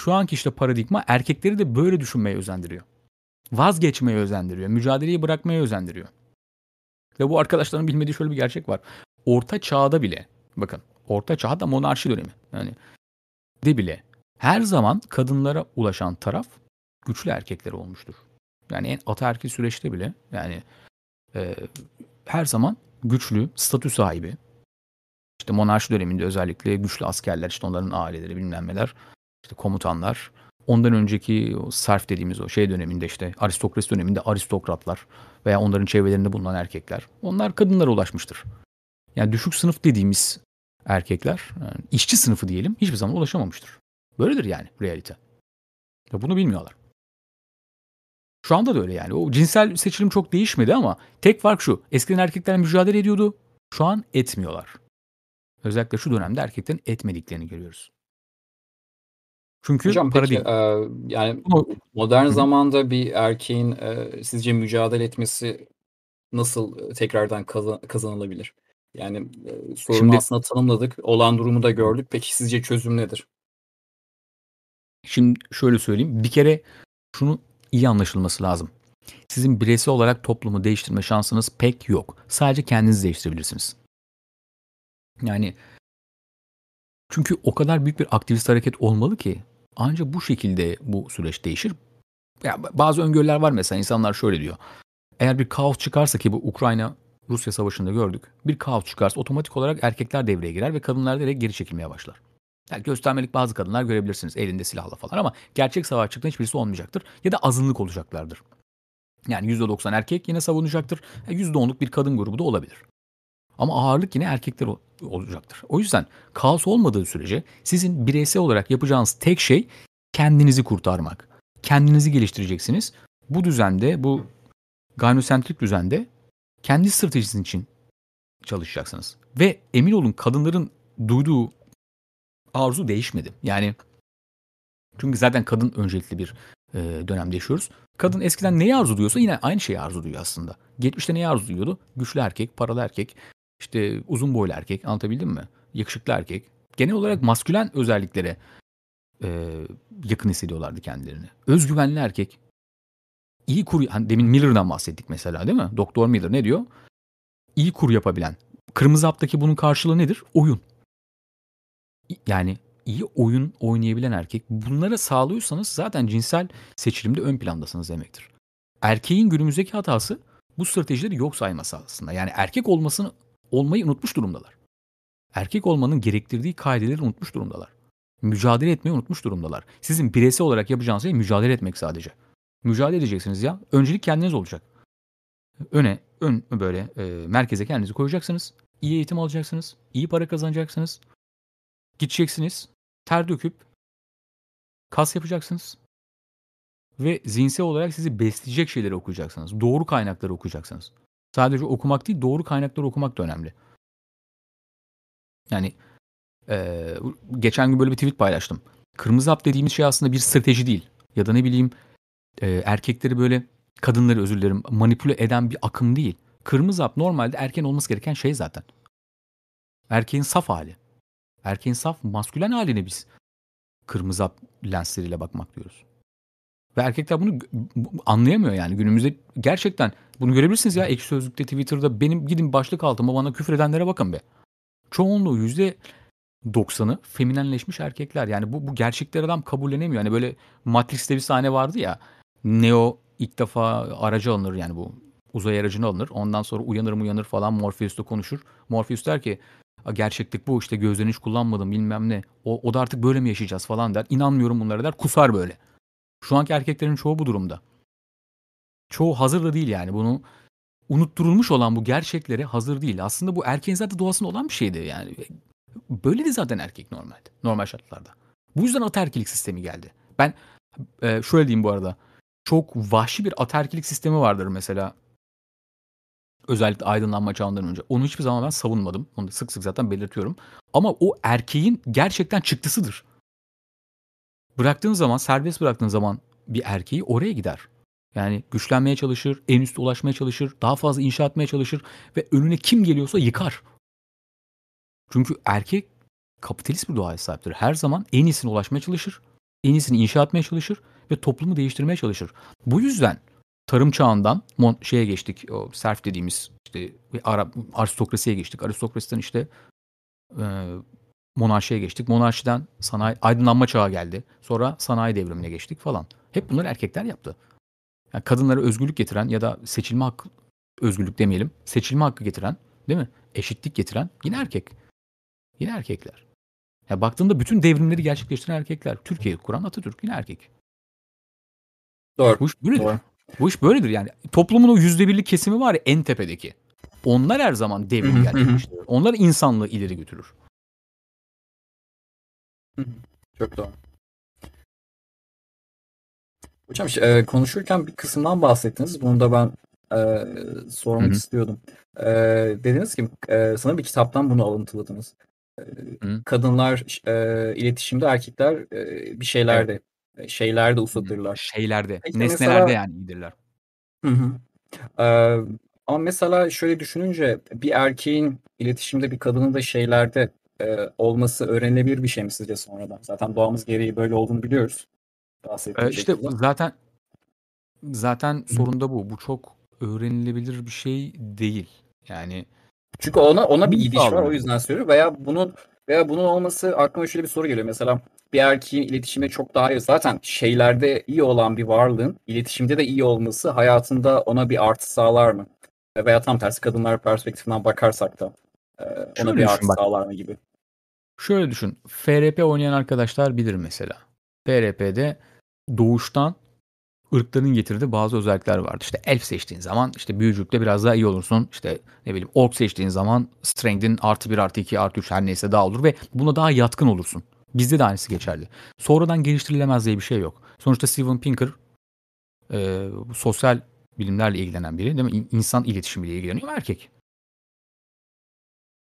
şu anki işte paradigma erkekleri de böyle düşünmeye özendiriyor. Vazgeçmeye özendiriyor. Mücadeleyi bırakmaya özendiriyor. Ve bu arkadaşların bilmediği şöyle bir gerçek var. Orta çağda bile, bakın orta çağda monarşi dönemi. Yani de bile her zaman kadınlara ulaşan taraf güçlü erkekler olmuştur. Yani en ataerkil süreçte bile yani her zaman güçlü, statü sahibi, işte monarşi döneminde özellikle güçlü askerler, işte onların aileleri, bilmem neler, işte komutanlar, ondan önceki o sarf dediğimiz o şey döneminde, işte aristokrasi döneminde aristokratlar veya onların çevrelerinde bulunan erkekler, onlar kadınlara ulaşmıştır. Yani düşük sınıf dediğimiz erkekler, yani işçi sınıfı diyelim, hiçbir zaman ulaşamamıştır. Böyledir yani realite. Ya bunu bilmiyorlar. Şu anda da öyle yani. O cinsel seçilim çok değişmedi ama tek fark şu. Eskiden erkekler mücadele ediyordu. Şu an etmiyorlar. Özellikle şu dönemde erkeklerin etmediklerini görüyoruz. Çünkü hocam paradigma. Peki, yani modern zamanda bir erkeğin sizce mücadele etmesi nasıl tekrardan kazanılabilir? Yani sorunu aslında tanımladık. Olan durumu da gördük. Peki sizce çözüm nedir? Şimdi şöyle söyleyeyim. Bir kere şunu iyi anlaşılması lazım. Sizin bireysel olarak toplumu değiştirme şansınız pek yok. Sadece kendinizi değiştirebilirsiniz. Yani çünkü o kadar büyük bir aktivist hareket olmalı ki ancak bu şekilde bu süreç değişir. Ya bazı öngörüler var mesela, insanlar şöyle diyor. Eğer bir kaos çıkarsa, ki bu Ukrayna-Rusya savaşında gördük. Bir kaos çıkarsa otomatik olarak erkekler devreye girer ve kadınlar direkt geri çekilmeye başlar. Yani göstermelik bazı kadınlar görebilirsiniz elinde silahla falan, ama gerçek savaş çıktığında hiçbirisi olmayacaktır. Ya da azınlık olacaklardır. Yani %90 erkek yine savunacaktır. %10'luk bir kadın grubu da olabilir. Ama ağırlık yine erkekler olacaktır. O yüzden kaos olmadığı sürece sizin bireysel olarak yapacağınız tek şey kendinizi kurtarmak. Kendinizi geliştireceksiniz. Bu düzende, bu gynosentrik düzende kendi stratejiniz için çalışacaksınız. Ve emin olun kadınların duyduğu arzu değişmedi. Yani çünkü zaten kadın öncelikli bir dönemde yaşıyoruz. Kadın eskiden neyi arzu duyuyorsa yine aynı şeyi arzu duyuyor aslında. Geçmişte neyi arzu duyuyordu? Güçlü erkek, paralı erkek, işte uzun boylu erkek, anlatabildim mi? Yakışıklı erkek. Genel olarak maskülen özelliklere yakın hissediyorlardı kendilerini. Özgüvenli erkek. İyi kur, hani demin Miller'dan bahsettik mesela, değil mi? Doktor Miller ne diyor? İyi kur yapabilen. Kırmızı haptaki bunun karşılığı nedir? Oyun. Yani iyi oyun oynayabilen erkek. Bunlara sağlıyorsanız zaten cinsel seçilimde ön plandasınız demektir. Erkeğin günümüzdeki hatası bu stratejileri yok sayması aslında. Yani erkek olmayı unutmuş durumdalar. Erkek olmanın gerektirdiği kaideleri unutmuş durumdalar. Mücadele etmeyi unutmuş durumdalar. Sizin bireysel olarak yapacağınız şey mücadele etmek sadece. Mücadele edeceksiniz ya. Öncelik kendiniz olacak. Merkeze kendinizi koyacaksınız. İyi eğitim alacaksınız. İyi para kazanacaksınız. Gideceksiniz. Ter döküp kas yapacaksınız. Ve zihinsel olarak sizi besleyecek şeyleri okuyacaksınız. Doğru kaynakları okuyacaksınız. Sadece okumak değil, doğru kaynakları okumak da önemli. Yani geçen gün böyle bir tweet paylaştım. Kırmızı hap dediğimiz şey aslında bir strateji değil. Ya da ne bileyim erkekleri böyle, kadınları özür dilerim, manipüle eden bir akım değil. Kırmızı hap normalde erkeğin olması gereken şey zaten. Erkeğin saf hali. Erkeğin saf, maskülen haline biz kırmızı hap lensleriyle bakmak diyoruz. Ve erkekler bunu anlayamıyor yani. Günümüzde gerçekten bunu görebilirsiniz ya. Ekşi Sözlük'te, Twitter'da benim gidin başlık altıma bana küfür edenlere bakın be. Çoğunluğu %90'ı feminenleşmiş erkekler. Yani bu gerçekleri adam kabullenemiyor. Yani böyle Matrix'te bir sahne vardı ya. Neo ilk defa araca alınır, yani bu uzay aracına alınır. Ondan sonra uyanır falan, Morpheus'la konuşur. Morpheus der ki gerçeklik bu işte, gözlerini hiç kullanmadım bilmem ne. O da artık böyle mi yaşayacağız falan der. İnanmıyorum bunlara der, kusar böyle. Şu anki erkeklerin çoğu bu durumda. Çoğu hazır da değil yani. Bunu unutturulmuş olan bu gerçeklere hazır değil. Aslında bu erkeğin zaten doğasında olan bir şeydi yani. Böyle de zaten erkek normalde. Normal şartlarda. Bu yüzden ataerkilik sistemi geldi. Ben şöyle diyeyim bu arada. Çok vahşi bir ataerkilik sistemi vardır mesela. Özellikle aydınlanma çağından önce. Onu hiçbir zaman ben savunmadım. Onu da sık sık zaten belirtiyorum. Ama o erkeğin gerçekten çıktısıdır. Bıraktığın zaman, serbest bıraktığın zaman bir erkeği oraya gider. Yani güçlenmeye çalışır, en üste ulaşmaya çalışır, daha fazla inşa etmeye çalışır ve önüne kim geliyorsa yıkar. Çünkü erkek kapitalist bir doğaya sahiptir. Her zaman en iyisine ulaşmaya çalışır, en iyisini inşa etmeye çalışır ve toplumu değiştirmeye çalışır. Bu yüzden tarım çağından şeye geçtik, o serf dediğimiz işte aristokrasiye geçtik. Aristokrasiden işte monarşiye geçtik. Monarşiden sanayi, aydınlanma çağı geldi. Sonra sanayi devrimine geçtik falan. Hep bunları erkekler yaptı. Yani kadınlara özgürlük getiren ya da seçilme hakkı, özgürlük demeyelim, seçilme hakkı getiren, değil mi? Eşitlik getiren yine erkek. Yine erkekler. Yani baktığında bütün devrimleri gerçekleştiren erkekler. Türkiye'yi kuran Atatürk yine erkek. Doğru. Bu iş böyledir. Doğru. Bu iş böyledir yani. Toplumun o %1'lik kesimi var ya, en tepedeki. Onlar her zaman devrim gerçekleştirir. Onlar insanlığı ileri götürür. Çok doğru. Hocam konuşurken bir kısımdan bahsettiniz. Bunu da ben sormak istiyordum. Dediniz ki sanırım bir kitaptan bunu alıntıladınız. Kadınlar iletişimde, erkekler bir şeylerde, evet, şeylerde ustadırlar. Şeylerde, peki, nesnelerde mesela, yani iyidirler. Ama mesela şöyle düşününce bir erkeğin iletişimde bir kadının da şeylerde olması öğrenilebilir bir şey mi sizce sonradan? Zaten doğamız gereği böyle olduğunu biliyoruz. İşte zaten sorun da bu. Bu çok öğrenilebilir bir şey değil. Yani çünkü ona bir gidiş var, o yüzden söylüyorum. Veya bunun olması, aklıma şöyle bir soru geliyor. Mesela bir erkeğin iletişime çok daha iyi, zaten şeylerde iyi olan bir varlığın iletişimde de iyi olması hayatında ona bir artı sağlar mı? Veya tam tersi, kadınlar perspektifinden bakarsak da ona şöyle bir artı sağlar mı gibi. Şöyle düşün. FRP oynayan arkadaşlar bilir mesela. FRP'de doğuştan ırkların getirdiği bazı özellikler vardı. İşte elf seçtiğin zaman işte büyücülükte biraz daha iyi olursun. İşte ne bileyim, ork seçtiğin zaman strength'in +1, +2, +3 her neyse daha olur ve buna daha yatkın olursun. Bizde de aynısı geçerli. Sonradan geliştirilemez diye bir şey yok. Sonuçta Steven Pinker sosyal bilimlerle ilgilenen biri, değil mi? İnsan iletişimiyle ilgileniyor, erkek.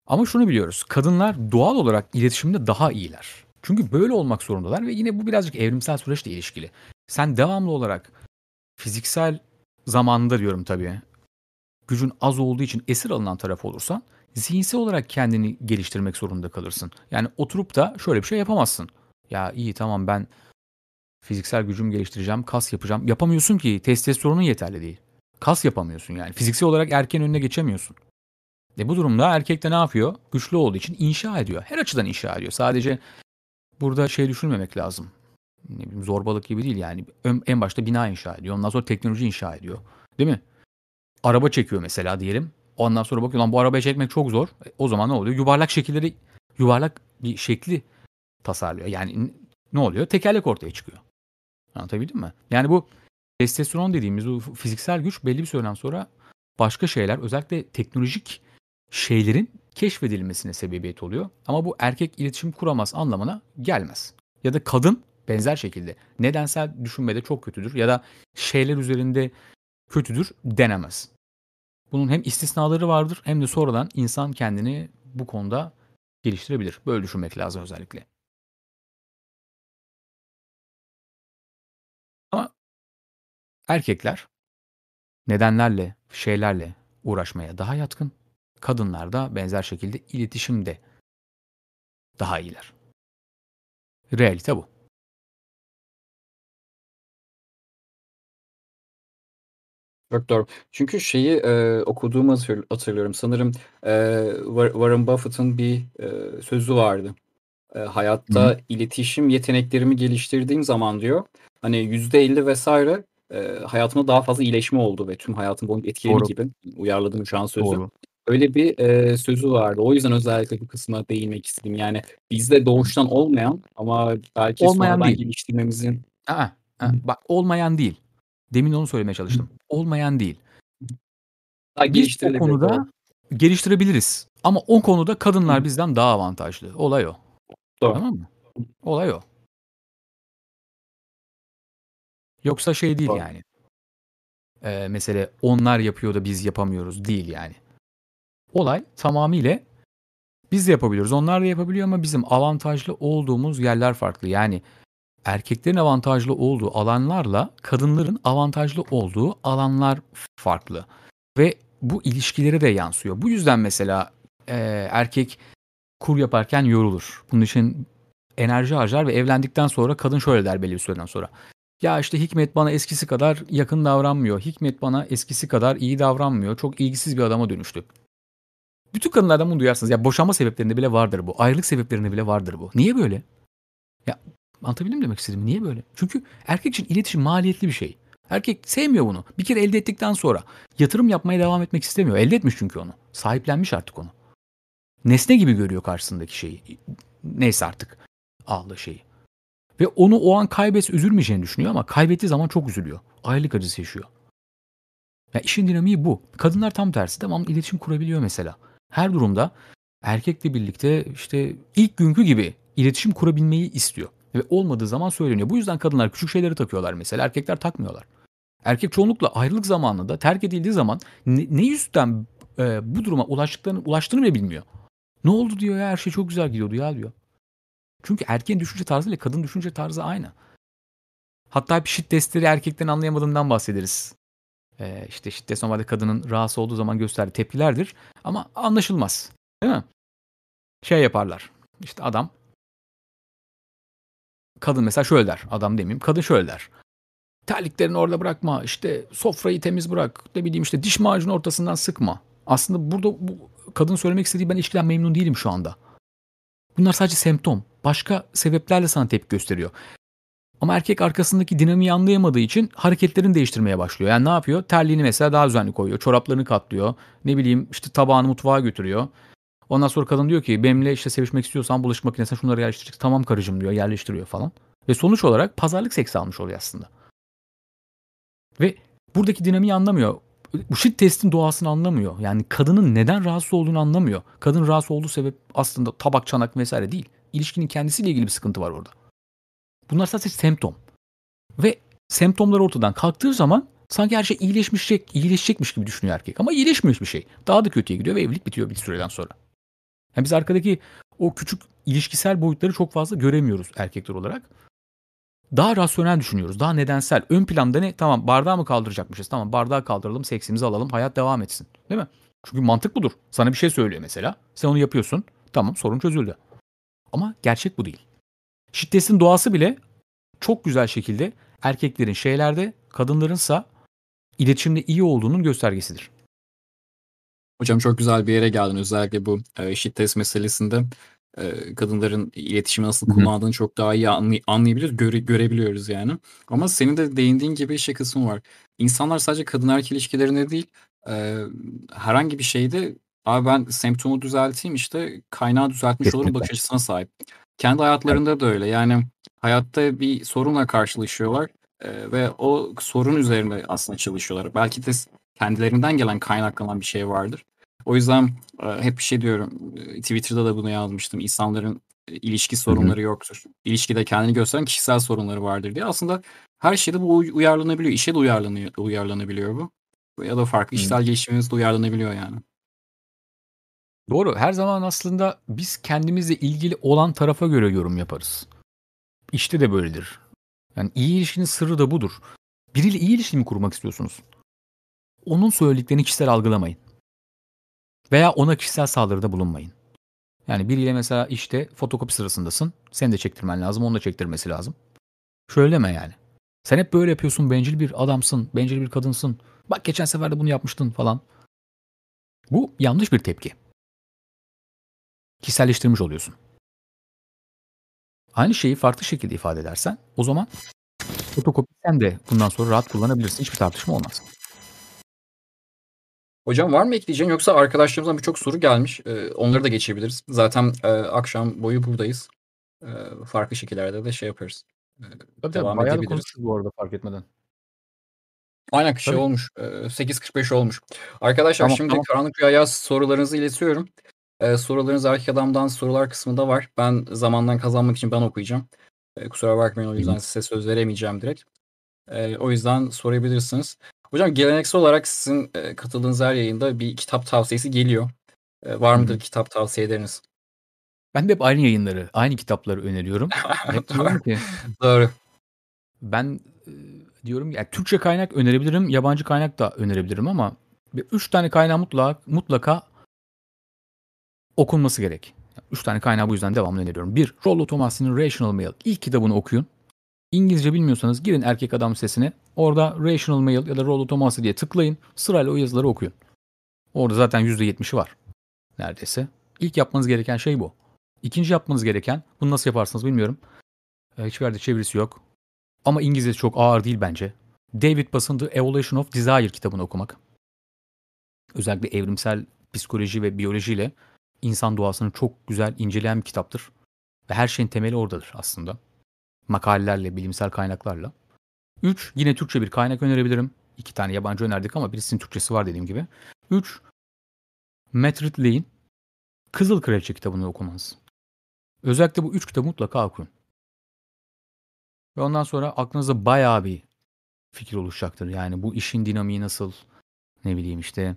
Ama şunu biliyoruz. Kadınlar doğal olarak iletişimde daha iyiler. Çünkü böyle olmak zorundalar ve yine bu birazcık evrimsel süreçle ilişkili. Sen devamlı olarak fiziksel zamanda diyorum tabii, gücün az olduğu için esir alınan taraf olursan zihinsel olarak kendini geliştirmek zorunda kalırsın. Yani oturup da şöyle bir şey yapamazsın. Ya iyi tamam, ben fiziksel gücümü geliştireceğim, kas yapacağım. Yapamıyorsun ki, testosteronun yeterli değil. Kas yapamıyorsun yani. Fiziksel olarak erkeğin önüne geçemiyorsun. Bu durumda erkek de ne yapıyor? Güçlü olduğu için inşa ediyor. Her açıdan inşa ediyor. Sadece burada şey düşünmemek lazım. Ne bileyim, zorbalık gibi değil yani. En başta bina inşa ediyor. Ondan sonra teknoloji inşa ediyor. Değil mi? Araba çekiyor mesela diyelim. Ondan sonra bakıyor, lan bu arabayı çekmek çok zor. O zaman ne oluyor? Yuvarlak bir şekli tasarlıyor. Yani ne oluyor? Tekerlek ortaya çıkıyor. Anlatabildim mi? Yani bu testosteron dediğimiz bu fiziksel güç belli bir süreden sonra başka şeyler, özellikle teknolojik şeylerin keşfedilmesine sebebiyet oluyor. Ama bu erkek iletişim kuramaz anlamına gelmez. Ya da kadın benzer şekilde nedensel düşünmede çok kötüdür ya da şeyler üzerinde kötüdür denemez. Bunun hem istisnaları vardır hem de sonradan insan kendini bu konuda geliştirebilir. Böyle düşünmek lazım özellikle. Ama erkekler nedenlerle, şeylerle uğraşmaya daha yatkın. Kadınlar da benzer şekilde iletişimde daha iyiler. Realite bu. Çok doğru. Çünkü şeyi okuduğumu hatırlıyorum. Sanırım Warren Buffett'ın bir sözü vardı. Hayatta Hı-hı. iletişim yeteneklerimi geliştirdiğim zaman diyor, hani %50 vesaire hayatımda daha fazla iyileşme oldu ve tüm hayatım boyunca etkileri gibi uyarladım şu an sözü. Doğru. Öyle bir sözü vardı. O yüzden özellikle bu kısma değinmek istedim. Yani bizde doğuştan olmayan ama belki olmayan sonradan değil. Geliştirmemizin... Bak, olmayan değil. Demin onu söylemeye çalıştım. Olmayan değil. Biz o konuda geliştirebiliriz. Ama o konuda kadınlar bizden daha avantajlı. Olay o. Doğru. Tamam mı? Olay o. Yoksa şey değil yani. Mesele onlar yapıyor da biz yapamıyoruz değil yani. Olay tamamıyla biz de yapabiliyoruz. Onlar da yapabiliyor ama bizim avantajlı olduğumuz yerler farklı. Yani erkeklerin avantajlı olduğu alanlarla kadınların avantajlı olduğu alanlar farklı. Ve bu ilişkilere de yansıyor. Bu yüzden mesela erkek kur yaparken yorulur. Bunun için enerji harcar ve evlendikten sonra kadın şöyle der belli bir süreden sonra. Ya işte Hikmet bana eskisi kadar yakın davranmıyor. Hikmet bana eskisi kadar iyi davranmıyor. Çok ilgisiz bir adama dönüştü. Bütün kadınlardan bunu duyarsınız. Ya boşanma sebeplerinde bile vardır bu. Ayrılık sebeplerinde bile vardır bu. Niye böyle? Ya anlatabildim mi demek istedim? Niye böyle? Çünkü erkek için iletişim maliyetli bir şey. Erkek sevmiyor bunu. Bir kere elde ettikten sonra yatırım yapmaya devam etmek istemiyor. Elde etmiş çünkü onu. Sahiplenmiş artık onu. Nesne gibi görüyor karşısındaki şeyi. Neyse artık aldığı şeyi. Ve onu o an kaybetse üzülmeyeceğini düşünüyor ama kaybettiği zaman çok üzülüyor. Ayrılık acısı yaşıyor. Ya işin dinamiği bu. Kadınlar tam tersi. Tamam, iletişim kurabiliyor mesela. Her durumda erkekle birlikte işte ilk günkü gibi iletişim kurabilmeyi istiyor. Ve olmadığı zaman söyleniyor. Bu yüzden kadınlar küçük şeyleri takıyorlar mesela. Erkekler takmıyorlar. Erkek çoğunlukla ayrılık zamanında, terk edildiği zaman ne yüzden bu duruma ulaştığını bile bilmiyor. Ne oldu diyor ya, her şey çok güzel gidiyordu ya diyor. Çünkü erkeğin düşünce tarzı ile kadın düşünce tarzı aynı. Hatta bir şiddet testleri erkekten anlayamadığından bahsederiz. İşte şiddet normalde kadının rahatsız olduğu zaman gösterdiği tepkilerdir. Ama anlaşılmaz. Değil mi? Şey yaparlar. İşte adam, kadın mesela şöyle der, adam demeyeyim, kadın şöyle der. Terliklerini orada bırakma, işte sofrayı temiz bırak, ne bileyim işte diş macunu ortasından sıkma. Aslında burada bu kadın söylemek istediği, ben ilişkiden memnun değilim şu anda. Bunlar sadece semptom. Başka sebeplerle sana tepki gösteriyor. Ama erkek arkasındaki dinamiği anlayamadığı için hareketlerini değiştirmeye başlıyor. Yani ne yapıyor? Terliğini mesela daha düzenli koyuyor. Çoraplarını katlıyor. Ne bileyim işte tabağını mutfağa götürüyor. Ondan sonra kadın diyor ki benimle işte sevişmek istiyorsan bulaşık makinesine şunları yerleştireceksin. Tamam karıcığım diyor, yerleştiriyor falan. Ve sonuç olarak pazarlık seksi almış oluyor aslında. Ve buradaki dinamiği anlamıyor. Bu şiddetin doğasını anlamıyor. Yani kadının neden rahatsız olduğunu anlamıyor. Kadın rahatsız olduğu sebep aslında tabak, çanak vesaire değil. İlişkinin kendisiyle ilgili bir sıkıntı var orada. Bunlar sadece semptom. Ve semptomlar ortadan kalktığı zaman sanki her şey iyileşecekmiş gibi düşünüyor erkek. Ama iyileşmiyor bir şey. Daha da kötüye gidiyor ve evlilik bitiyor bir süreden sonra. Yani biz arkadaki o küçük ilişkisel boyutları çok fazla göremiyoruz erkekler olarak. Daha rasyonel düşünüyoruz. Daha nedensel. Ön planda ne? Tamam, bardağı mı kaldıracakmışız? Tamam, bardağı kaldıralım, seksimizi alalım, hayat devam etsin. Değil mi? Çünkü mantık budur. Sana bir şey söylüyor mesela. Sen onu yapıyorsun. Tamam, sorun çözüldü. Ama gerçek bu değil. Şiddetin doğası bile çok güzel şekilde erkeklerin şeylerde, kadınlarınsa iletişimde iyi olduğunun göstergesidir. Hocam çok güzel bir yere geldin. Özellikle bu şiddet meselesinde kadınların iletişimi nasıl kullandığını çok daha iyi anlayabiliyoruz, görebiliyoruz yani. Ama senin de değindiğin gibi şey kısmı var. İnsanlar sadece kadın erkek ilişkilerinde değil, herhangi bir şeyde abi ben semptomu düzelteyim işte kaynağı düzeltmiş olurum bakış açısına sahip. Kendi hayatlarında da öyle. Yani hayatta bir sorunla karşılaşıyorlar ve o sorun üzerine aslında çalışıyorlar. Belki de kendilerinden gelen kaynaklanan bir şey vardır. O yüzden hep bir şey diyorum. Twitter'da da bunu yazmıştım. İnsanların ilişki sorunları yoktur. İlişkide kendini gösteren kişisel sorunları vardır diye. Aslında her şeyde bu uyarlanabiliyor. İşe de uyarlanabiliyor bu. Ya da farklı işsel gelişimimiz de uyarlanabiliyor yani. Doğru. Her zaman aslında biz kendimizle ilgili olan tarafa göre yorum yaparız. İşte de böyledir. Yani iyi ilişkinin sırrı da budur. Biriyle iyi ilişki mi kurmak istiyorsunuz? Onun söylediklerini kişisel algılamayın. Veya ona kişisel saldırıda bulunmayın. Yani biriyle mesela işte fotokopi sırasındasın. Seni de çektirmen lazım. Onu da çektirmesi lazım. Şöyle deme yani. Sen hep böyle yapıyorsun. Bencil bir adamsın. Bencil bir kadınsın. Bak geçen sefer de bunu yapmıştın falan. Bu yanlış bir tepki. Kişiselleştirmiş oluyorsun. Aynı şeyi farklı şekilde ifade edersen o zaman fotokopi sen de bundan sonra rahat kullanabilirsin. Hiçbir tartışma olmaz. Hocam var mı ekleyeceğin? Yoksa arkadaşlarımızdan birçok soru gelmiş. Onları da geçebiliriz. Zaten akşam boyu buradayız. Farklı şekillerde de şey yaparız. Tabii bayağı da konuşuruz bu arada fark etmeden. Aynen şey tabii. Olmuş. 8.45 olmuş. Arkadaşlar tamam, şimdi tamam. Karanlık Rüya'ya sorularınızı iletiyorum. Sorularınız Erkek Adam'dan sorular kısmında var. Ben zamandan kazanmak için ben okuyacağım. Kusura bakmayın o yüzden size söz veremeyeceğim direkt. O yüzden sorabilirsiniz. Hocam geleneksel olarak sizin katıldığınız her yayında bir kitap tavsiyesi geliyor. Var mıdır kitap tavsiyeleriniz? Ben de hep aynı yayınları, aynı kitapları öneriyorum. Hep diyorum ki, doğru. Ben diyorum yani Türkçe kaynak önerebilirim, yabancı kaynak da önerebilirim ama 3 tane kaynağı mutlaka okunması gerek. 3 tane kaynağı bu yüzden devamlı öneriyorum. 1. Rollo Tomassi'nin Rational Male. İlk kitabını okuyun. İngilizce bilmiyorsanız girin Erkek Adam sitesine. Orada Rational Male ya da Rollo Tomassi diye tıklayın. Sırayla o yazıları okuyun. Orada zaten %70'i var. Neredeyse. İlk yapmanız gereken şey bu. İkinci yapmanız gereken, bunu nasıl yaparsınız bilmiyorum. Hiçbir yerde çevirisi yok. Ama İngilizcesi çok ağır değil bence. David Bass'ın The Evolution of Desire kitabını okumak. Özellikle evrimsel psikoloji ve biyolojiyle insan doğasını çok güzel inceleyen bir kitaptır. Ve her şeyin temeli oradadır aslında. Makalelerle, bilimsel kaynaklarla. 3. Yine Türkçe bir kaynak önerebilirim. 2 tane yabancı önerdik ama birisinin Türkçesi var dediğim gibi. 3. Matt Ridley'in Kızıl Kraliçe kitabını okumanız. Özellikle bu 3 kitabı mutlaka okuyun. Ve ondan sonra aklınızda bayağı bir fikir oluşacaktır. Yani bu işin dinamiği nasıl, ne bileyim işte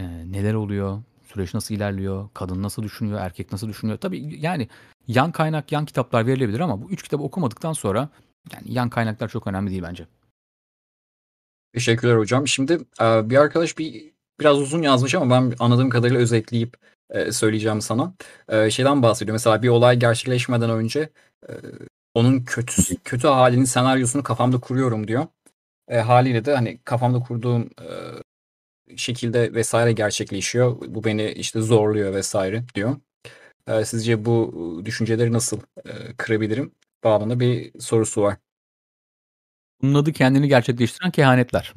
neler oluyor, süreç nasıl ilerliyor, kadın nasıl düşünüyor, erkek nasıl düşünüyor. Tabii yani yan kaynak, yan kitaplar verilebilir ama bu 3 kitabı okumadıktan sonra yani yan kaynaklar çok önemli değil bence. Teşekkürler hocam. Şimdi bir arkadaş biraz uzun yazmış ama ben anladığım kadarıyla özetleyip söyleyeceğim sana. Şeyden bahsediyor. Mesela bir olay gerçekleşmeden önce onun kötü halinin senaryosunu kafamda kuruyorum diyor. Haliyle de hani kafamda kurduğum şekilde vesaire gerçekleşiyor. Bu beni işte zorluyor vesaire diyor. Sizce bu düşünceleri nasıl kırabilirim? Bağlamında bir sorusu var. Bunun adı kendini gerçekleştiren kehanetler.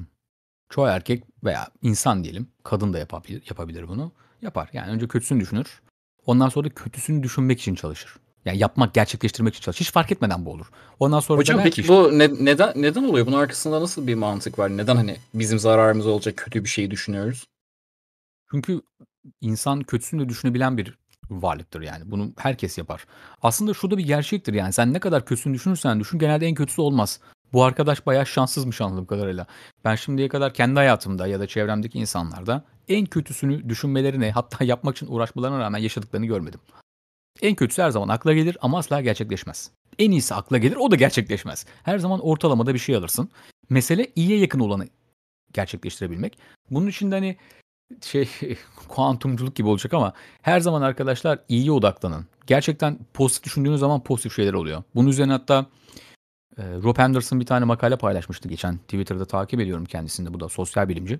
Çoğu erkek veya insan diyelim, kadın da yapabilir bunu. Yapar. Yani önce kötüsünü düşünür. Ondan sonra da kötüsünü düşünmek için çalışır. Yani yapmak, gerçekleştirmek için çalışır. Hiç fark etmeden bu olur. Ondan sonra hocam peki işte, bu neden oluyor? Bunun arkasında nasıl bir mantık var? Neden hani bizim zararımız olacak kötü bir şeyi düşünüyoruz? Çünkü insan kötüsünü de düşünebilen bir varlıktır yani. Bunu herkes yapar. Aslında şu da bir gerçektir yani. Sen ne kadar kötüsünü düşünürsen düşün, genelde en kötüsü olmaz. Bu arkadaş bayağı şanssızmış anladığım kadarıyla. Ben şimdiye kadar kendi hayatımda ya da çevremdeki insanlarda en kötüsünü düşünmelerine, hatta yapmak için uğraşmalarına rağmen yaşadıklarını görmedim. En kötüsü her zaman akla gelir ama asla gerçekleşmez. En iyisi akla gelir, o da gerçekleşmez. Her zaman ortalamada bir şey alırsın. Mesele iyiye yakın olanı gerçekleştirebilmek. Bunun için de hani kuantumculuk gibi olacak ama her zaman arkadaşlar iyiye odaklanın. Gerçekten pozitif düşündüğünüz zaman pozitif şeyler oluyor. Bunun üzerine hatta Rob Henderson bir tane makale paylaşmıştı geçen. Twitter'da takip ediyorum kendisini. Bu da sosyal bilimci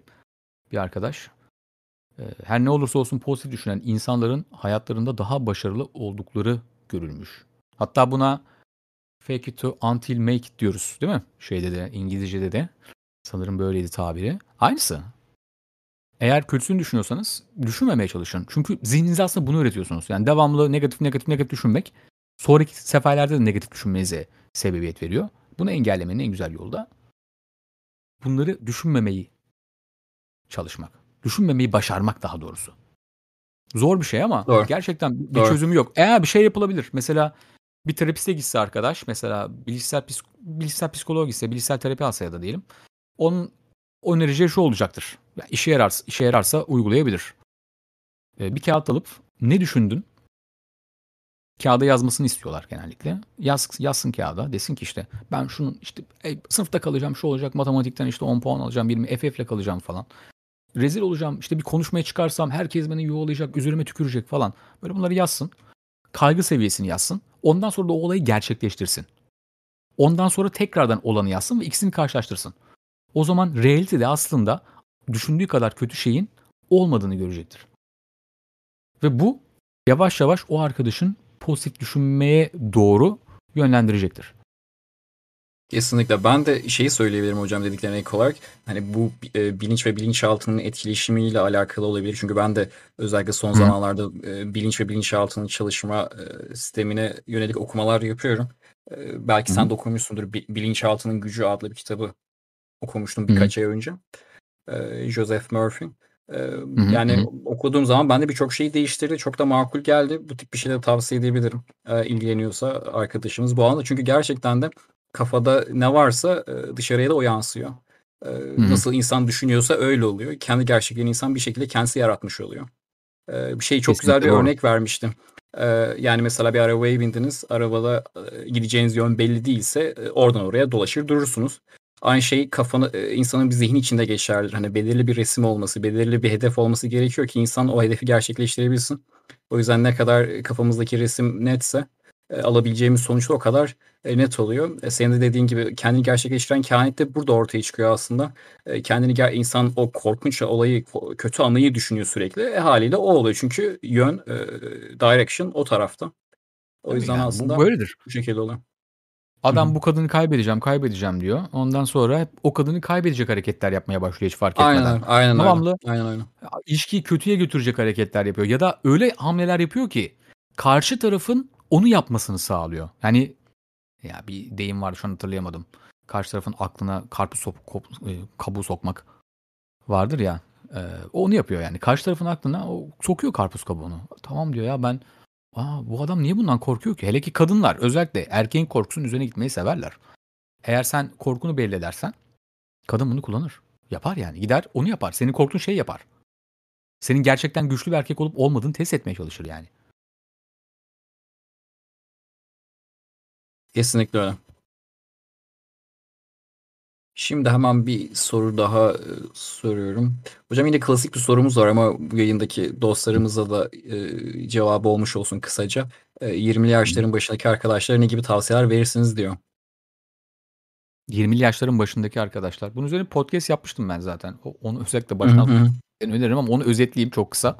bir arkadaş. Her ne olursa olsun pozitif düşünen insanların hayatlarında daha başarılı oldukları görülmüş. Hatta buna fake it to until make it diyoruz değil mi? Şeyde de, İngilizce'de de sanırım böyleydi tabiri. Aynısı. Eğer kötüsünü düşünüyorsanız düşünmemeye çalışın. Çünkü zihninize aslında bunu öğretiyorsunuz. Yani devamlı negatif düşünmek sonraki seferlerde de negatif düşünmenize sebebiyet veriyor. Bunu engellemenin en güzel yolu da bunları düşünmemeyi çalışmak. Düşünmemeyi başarmak daha doğrusu. Zor bir şey ama doğru, gerçekten bir çözümü yok. Bir şey yapılabilir. Mesela bir terapiste gitse arkadaş, mesela bilişsel psikoloğa gitse, bilişsel terapi alsa ya da diyelim. Onun önereceği şu olacaktır. Yani işe yararsa uygulayabilir. Bir kağıt alıp ne düşündün? Kağıda yazmasını istiyorlar genellikle. Yazsın kağıda. Desin ki işte ben şunun işte sınıfta kalacağım, şu olacak, matematikten işte 10 puan alacağım, 20 FF'le kalacağım falan. Rezil olacağım, işte bir konuşmaya çıkarsam herkes beni yuvalayacak, üzerime tükürecek falan. Böyle bunları yazsın. Kaygı seviyesini yazsın. Ondan sonra da o olayı gerçekleştirsin. Ondan sonra tekrardan olanı yazsın ve ikisini karşılaştırsın. O zaman realitede aslında düşündüğü kadar kötü şeyin olmadığını görecektir. Ve bu yavaş yavaş o arkadaşın pozitif düşünmeye doğru yönlendirecektir. Kesinlikle. Ben de şeyi söyleyebilirim hocam dediklerine ek olarak. Hani bu bilinç ve bilinçaltının etkileşimiyle alakalı olabilir. Çünkü ben de özellikle son zamanlarda bilinç ve bilinçaltının çalışma sistemine yönelik okumalar yapıyorum. Belki sen de okumuşsundur. Bilinçaltının Gücü adlı bir kitabı okumuştum birkaç ay önce. Joseph Murphy. Yani okuduğum zaman bende birçok şeyi değiştirdi. Çok da makul geldi. Bu tip bir şeyleri tavsiye edebilirim. İlgileniyorsa arkadaşımız bu alanda. Çünkü gerçekten de kafada ne varsa dışarıya da o yansıyor. Nasıl insan düşünüyorsa öyle oluyor. Kendi gerçekliğini insan bir şekilde kendisi yaratmış oluyor. Bir şey çok kesinlikle güzel bir örnek vermiştim. Yani mesela bir arabaya bindiniz. Arabada gideceğiniz yön belli değilse oradan oraya dolaşır durursunuz. Aynı şey insanın bir zihni içinde geçerlidir. Hani belirli bir resim olması, belirli bir hedef olması gerekiyor ki insan o hedefi gerçekleştirebilsin. O yüzden ne kadar kafamızdaki resim netse alabileceğimiz sonuçta o kadar net oluyor. Senin de dediğin gibi kendini gerçekleştiren kehanet de burada ortaya çıkıyor aslında. İnsan o korkunç olayı, kötü anıyı düşünüyor sürekli. Haliyle o oluyor. Çünkü yön, direction o tarafta. O yüzden yani aslında bu böyledir. Bu şekilde oluyor. Adam bu kadını kaybedeceğim diyor. Ondan sonra hep o kadını kaybedecek hareketler yapmaya başlıyor hiç fark etmeden. Aynen. Devamlı ilişkiyi kötüye götürecek hareketler yapıyor. Ya da öyle hamleler yapıyor ki karşı tarafın onu yapmasını sağlıyor. Yani ya bir deyim vardı şu an hatırlayamadım. Karşı tarafın aklına karpuz kabuğu sokmak vardır ya. O onu yapıyor yani. Karşı tarafın aklına o sokuyor karpuz kabuğunu. Tamam diyor ya ben. Bu adam niye bundan korkuyor ki? Hele ki kadınlar özellikle erkeğin korkusunun üzerine gitmeyi severler. Eğer sen korkunu belli edersen kadın bunu kullanır. Yapar yani. Gider onu yapar. Senin korktuğun şeyi yapar. Senin gerçekten güçlü bir erkek olup olmadığını test etmeye çalışır yani. Kesinlikle öyle. Şimdi hemen bir soru daha soruyorum. Hocam yine klasik bir sorumuz var ama bu yayındaki dostlarımıza da cevabı olmuş olsun kısaca. 20'li yaşların başındaki arkadaşlara ne gibi tavsiyeler verirsiniz diyor. 20'li yaşların başındaki arkadaşlar. Bunun üzerine podcast yapmıştım ben zaten. Onu özellikle baştan öneririm ama onu özetleyeyim çok kısa.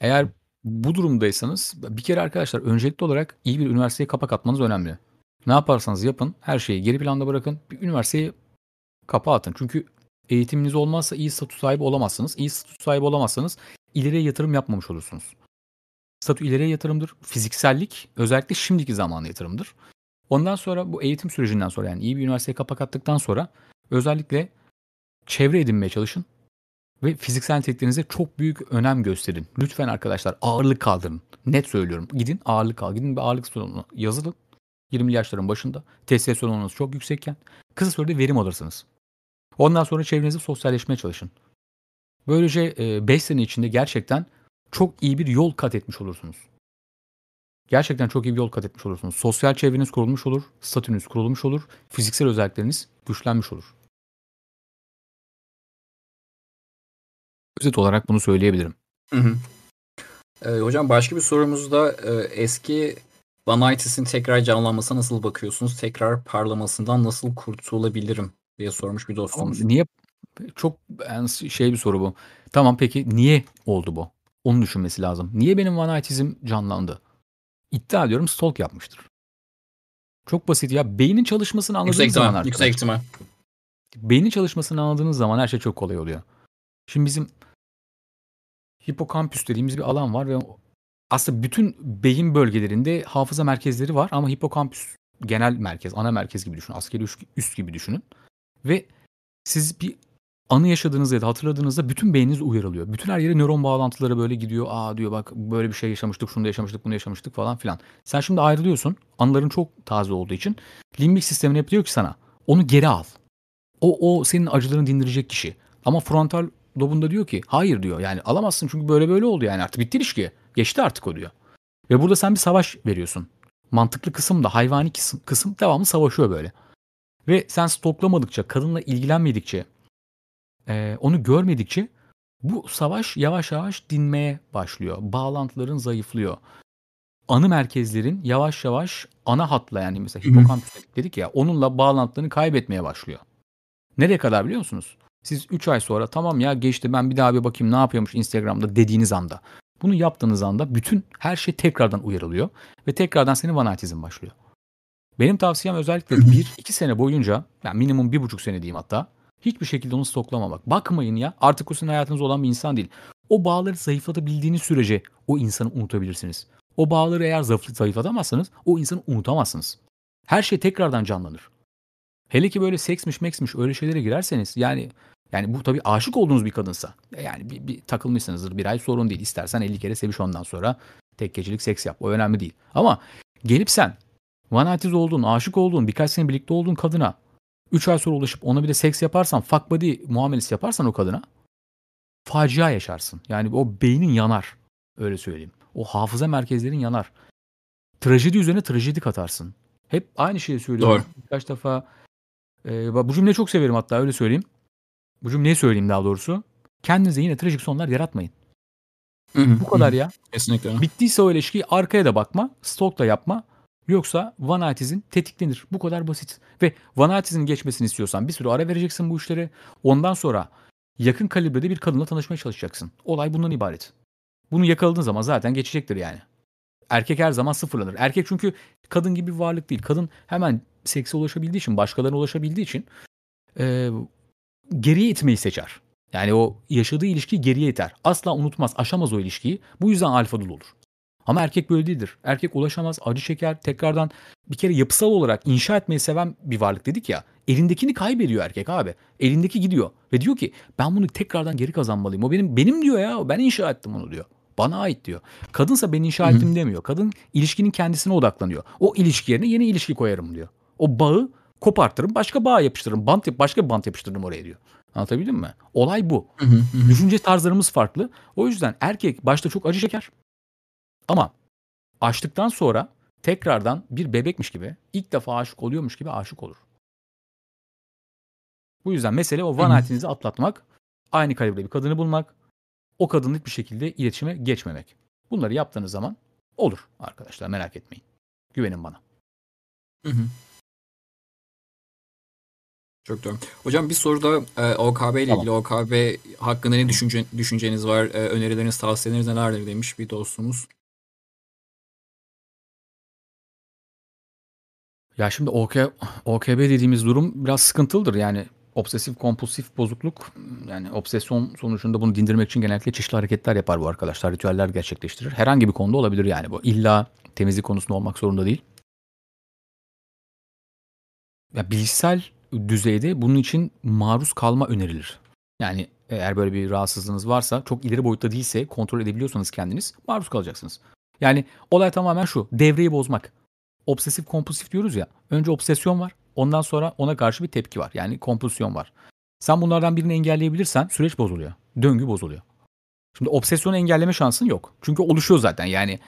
Eğer bu durumdaysanız bir kere arkadaşlar öncelikli olarak iyi bir üniversiteye kapak atmanız önemli. Ne yaparsanız yapın, her şeyi geri planda bırakın. Bir üniversiteyi kapağı atın. Çünkü eğitiminiz olmazsa iyi statü sahibi olamazsınız. İyi statü sahibi olamazsanız ileriye yatırım yapmamış olursunuz. Statü ileriye yatırımdır. Fiziksellik özellikle şimdiki zamanda yatırımdır. Ondan sonra bu eğitim sürecinden sonra yani iyi bir üniversiteye kapak attıktan sonra özellikle çevre edinmeye çalışın ve fiziksel niteliklerinize çok büyük önem gösterin. Lütfen arkadaşlar ağırlık kaldırın. Net söylüyorum. Gidin ağırlık kaldırın. Gidin bir ağırlık sorununa yazılın. 20'li yaşların başında testosteronunuz çok yüksekken kısa sürede verim alırsınız. Ondan sonra çevrenizde sosyalleşmeye çalışın. Böylece 5 sene içinde gerçekten çok iyi bir yol kat etmiş olursunuz. Gerçekten çok iyi bir yol kat etmiş olursunuz. Sosyal çevreniz kurulmuş olur, statünüz kurulmuş olur, fiziksel özellikleriniz güçlenmiş olur. Özet olarak bunu söyleyebilirim. Hocam başka bir sorumuz da eski Vanitis'in tekrar canlanmasına nasıl bakıyorsunuz? Tekrar parlamasından nasıl kurtulabilirim diye sormuş bir dostumuz. Ama niye? Çok şey bir soru bu. Tamam peki niye oldu bu? Onu düşünmesi lazım. Niye benim Vanitis'im canlandı? İddia ediyorum stalk yapmıştır. Çok basit ya. Beynin çalışmasını anladığınız zaman arkadaşlar. Yüksek ihtimal. Beynin çalışmasını anladığınız zaman her şey çok kolay oluyor. Şimdi bizim hipokampüs dediğimiz bir alan var ve aslında bütün beyin bölgelerinde hafıza merkezleri var ama hipokampüs genel merkez, ana merkez gibi düşünün. Askeri üst gibi düşünün. Ve siz bir anı yaşadığınızda ya da hatırladığınızda bütün beyniniz uyarılıyor. Bütün her yere nöron bağlantıları böyle gidiyor. Aa diyor bak böyle bir şey yaşamıştık, şunu da yaşamıştık, bunu yaşamıştık falan filan. Sen şimdi ayrılıyorsun. Anıların çok taze olduğu için. Limbik sistemin hep diyor ki sana onu geri al. O senin acılarını dindirecek kişi. Ama frontal lobunda diyor ki hayır diyor. Yani alamazsın çünkü böyle oldu yani artık bitti ilişki. Geçti artık o diyor. Ve burada sen bir savaş veriyorsun. Mantıklı kısım da hayvani kısım devamlı savaşıyor böyle. Ve sen stoklamadıkça, kadınla ilgilenmedikçe, onu görmedikçe bu savaş yavaş yavaş dinmeye başlıyor. Bağlantıların zayıflıyor. Anı merkezlerin yavaş yavaş ana hatla yani mesela hipokampüs dedik ya onunla bağlantılarını kaybetmeye başlıyor. Nereye kadar biliyor musunuz? Siz 3 ay sonra tamam ya geçti ben bir daha bir bakayım ne yapıyormuş Instagram'da dediğiniz anda. Bunu yaptığınız anda bütün her şey tekrardan uyarılıyor ve tekrardan senin vanatizm başlıyor. Benim tavsiyem özellikle 1-2 sene boyunca yani minimum 1,5 sene diyeyim hatta hiçbir şekilde onu stoklamamak. Bakmayın ya artık o sizin hayatınızda olan bir insan değil. O bağları zayıflatabildiğiniz sürece o insanı unutabilirsiniz. O bağları eğer zayıflatamazsanız o insanı unutamazsınız. Her şey tekrardan canlanır. Hele ki böyle seksmiş meksmiş öyle şeylere girerseniz yani bu tabii aşık olduğunuz bir kadınsa yani bir takılmışsınızdır bir ay sorun değil. İstersen 50 kere seviş ondan sonra tek gecelik seks yap o önemli değil. Ama gelip sen vanatiz oldun, aşık oldun, birkaç sene birlikte olduğun kadına 3 ay sonra ulaşıp ona bir de seks yaparsan, fuck buddy muamelesi yaparsan o kadına facia yaşarsın. Yani o beynin yanar. Öyle söyleyeyim. O hafıza merkezlerin yanar. Trajedi üzerine trajedi katarsın. Hep aynı şeyi söylüyorum. Doğru. Birkaç defa bu cümleyi çok severim hatta öyle söyleyeyim. Bu cümleyi söyleyeyim daha doğrusu. Kendinize yine trajik sonlar yaratmayın. Bu kadar ya. Kesinlikle. Bittiyse o ilişkiyi arkaya da bakma. Stalk da yapma. Yoksa vanatizm tetiklenir. Bu kadar basit. Ve vanatizmin geçmesini istiyorsan bir sürü ara vereceksin bu işlere. Ondan sonra yakın kalibrede bir kadınla tanışmaya çalışacaksın. Olay bundan ibaret. Bunu yakaladığın zaman zaten geçecektir yani. Erkek her zaman sıfırlanır. Erkek çünkü kadın gibi bir varlık değil. Kadın hemen sekse ulaşabildiği için, başkalarına ulaşabildiği için geriye itmeyi seçer. Yani o yaşadığı ilişkiyi geriye iter. Asla unutmaz, aşamaz o ilişkiyi. Bu yüzden alfa dul olur. Ama erkek böyle değildir. Erkek ulaşamaz, acı çeker, tekrardan bir kere yapısal olarak inşa etmeyi seven bir varlık dedik ya. Elindekini kaybediyor erkek abi. Elindeki gidiyor ve diyor ki ben bunu tekrardan geri kazanmalıyım. O benim diyor ya. Ben inşa ettim onu diyor. Bana ait diyor. Kadınsa ben inşa ettim demiyor. Kadın ilişkinin kendisine odaklanıyor. O ilişki yerine yeni ilişki koyarım diyor. O bağı kopartırım, başka bağa yapıştırırım. Başka bant yapıştırırım oraya diyor. Anlatabildim mi? Olay bu. Düşünce tarzlarımız farklı. O yüzden erkek başta çok acı çeker. Ama açtıktan sonra tekrardan bir bebekmiş gibi, ilk defa aşık oluyormuş gibi aşık olur. Bu yüzden mesele o one night'inizi atlatmak, aynı kalibre bir kadını bulmak, o kadınlık bir şekilde iletişime geçmemek. Bunları yaptığınız zaman olur arkadaşlar, merak etmeyin. Güvenin bana. Çok doğru. Hocam bir soru da OKB ile ilgili. OKB hakkında ne düşünceniz var? Önerileriniz, tavsiyeleriniz nelerdir demiş bir dostumuz. Ya şimdi OKB dediğimiz durum biraz sıkıntılıdır. Yani obsesif kompulsif bozukluk, yani obsesyon sonucunda bunu dindirmek için genellikle çeşitli hareketler yapar bu arkadaşlar. Ritüeller gerçekleştirir. Herhangi bir konuda olabilir yani bu. İlla temizlik konusunda olmak zorunda değil. Ya bilişsel düzeyde bunun için maruz kalma önerilir. Yani eğer böyle bir rahatsızlığınız varsa, çok ileri boyutta değilse, kontrol edebiliyorsanız kendiniz, maruz kalacaksınız. Yani olay tamamen şu: devreyi bozmak. Obsesif kompulsif diyoruz ya. Önce obsesyon var. Ondan sonra ona karşı bir tepki var. Yani kompulsiyon var. Sen bunlardan birini engelleyebilirsen süreç bozuluyor. Döngü bozuluyor. Şimdi obsesyonu engelleme şansın yok. Çünkü oluşuyor zaten. Yani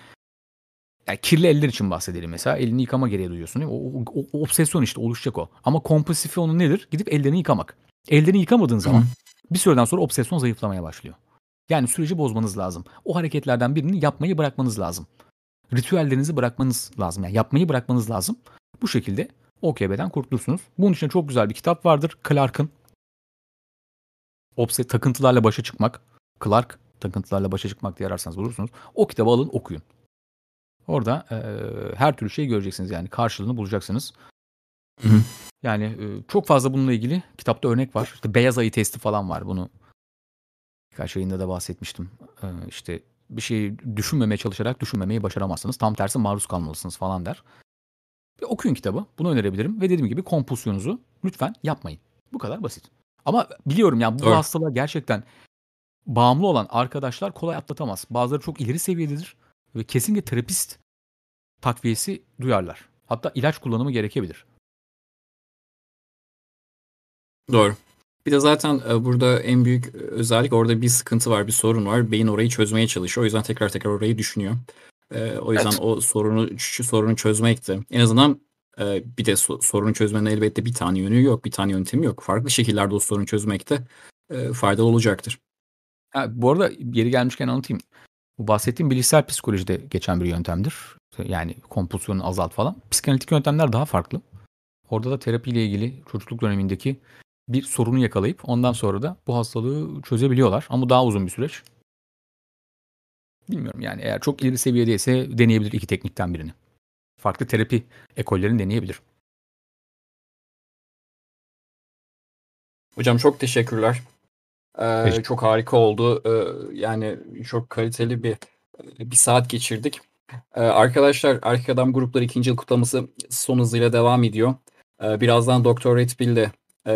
kirli eller için bahsedelim mesela. Elini yıkama gereği duyuyorsun değil mi? O obsesyon işte, oluşacak o. Ama kompulsifi onun nedir? Gidip ellerini yıkamak. Ellerini yıkamadığın zaman bir süreden sonra obsesyon zayıflamaya başlıyor. Yani süreci bozmanız lazım. O hareketlerden birini yapmayı bırakmanız lazım. Ritüellerinizi bırakmanız lazım. Yani yapmayı bırakmanız lazım. Bu şekilde OKB'den kurtulursunuz. Bunun için çok güzel bir kitap vardır. Clark'ın Takıntılarla Başa Çıkmak. Clark, Takıntılarla Başa Çıkmak diye ararsanız bulursunuz. O kitabı alın, okuyun. Orada her türlü şeyi göreceksiniz. Yani karşılığını bulacaksınız. Yani çok fazla bununla ilgili kitapta örnek var. İşte beyaz ayı testi falan var. Bunu birkaç yayında da bahsetmiştim. İşte bir şeyi düşünmemeye çalışarak düşünmemeyi başaramazsınız. Tam tersi maruz kalmalısınız falan der. Bir okuyun kitabı. Bunu önerebilirim. Ve dediğim gibi kompulsiyonunuzu lütfen yapmayın. Bu kadar basit. Ama biliyorum yani bu hastalığa gerçekten bağımlı olan arkadaşlar kolay atlatamaz. Bazıları çok ileri seviyededir ve kesinlikle terapist takviyesi duyarlar. Hatta ilaç kullanımı gerekebilir. Doğru. Bir de zaten burada en büyük özellik, orada bir sıkıntı var, bir sorun var. Beyin orayı çözmeye çalışıyor. O yüzden tekrar tekrar orayı düşünüyor. O yüzden o sorunu çözmekti. En azından bir de sorunu çözmenin elbette bir tane yönü yok, bir tane yöntemi yok. Farklı şekillerde o sorunu çözmekte faydalı olacaktır. Ha, bu arada yeri gelmişken anlatayım. Bu bahsettiğim bilişsel psikolojide geçen bir yöntemdir. Yani kompulsiyonu azalt falan. Psikanalitik yöntemler daha farklı. Orada da terapiyle ilgili çocukluk dönemindeki bir sorunu yakalayıp ondan sonra da bu hastalığı çözebiliyorlar. Ama daha uzun bir süreç. Bilmiyorum yani, eğer çok ileri seviyedeyse deneyebilir iki teknikten birini. Farklı terapi ekollerini deneyebilir. Hocam çok teşekkürler. Çok harika oldu. Yani çok kaliteli bir saat geçirdik. Arkadaşlar, Erkek Adam Grupları 2. yıl kutlaması son hızıyla devam ediyor. Birazdan Dr. RedPill ile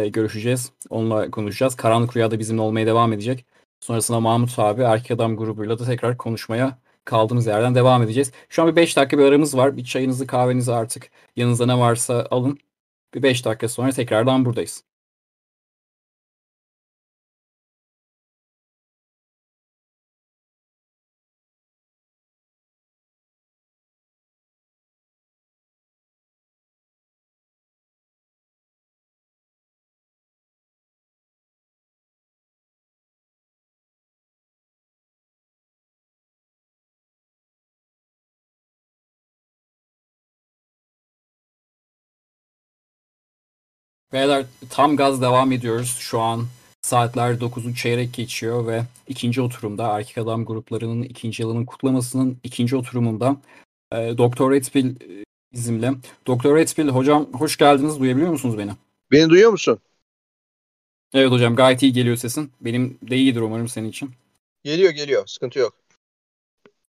görüşeceğiz. Onunla konuşacağız. Karanlık Rüya'da bizimle olmaya devam edecek. Sonrasında Mahmut abi Erkek Adam grubuyla da tekrar konuşmaya kaldığımız yerden devam edeceğiz. Şu an bir 5 dakika bir aramız var. Bir çayınızı, kahvenizi artık yanınıza ne varsa alın. Bir 5 dakika sonra tekrardan buradayız. Beyler tam gaz devam ediyoruz. Şu an saatler 9'u çeyrek geçiyor ve ikinci oturumda, Erkek Adam Grupları'nın 2. yılının kutlamasının 2. oturumunda Dr. RedPill bizimle. Dr. RedPill hocam, hoş geldiniz. Duyabiliyor musunuz beni? Beni duyuyor musun? Evet hocam, gayet iyi geliyor sesin. Benim de iyidir umarım, senin için. Geliyor. Sıkıntı yok.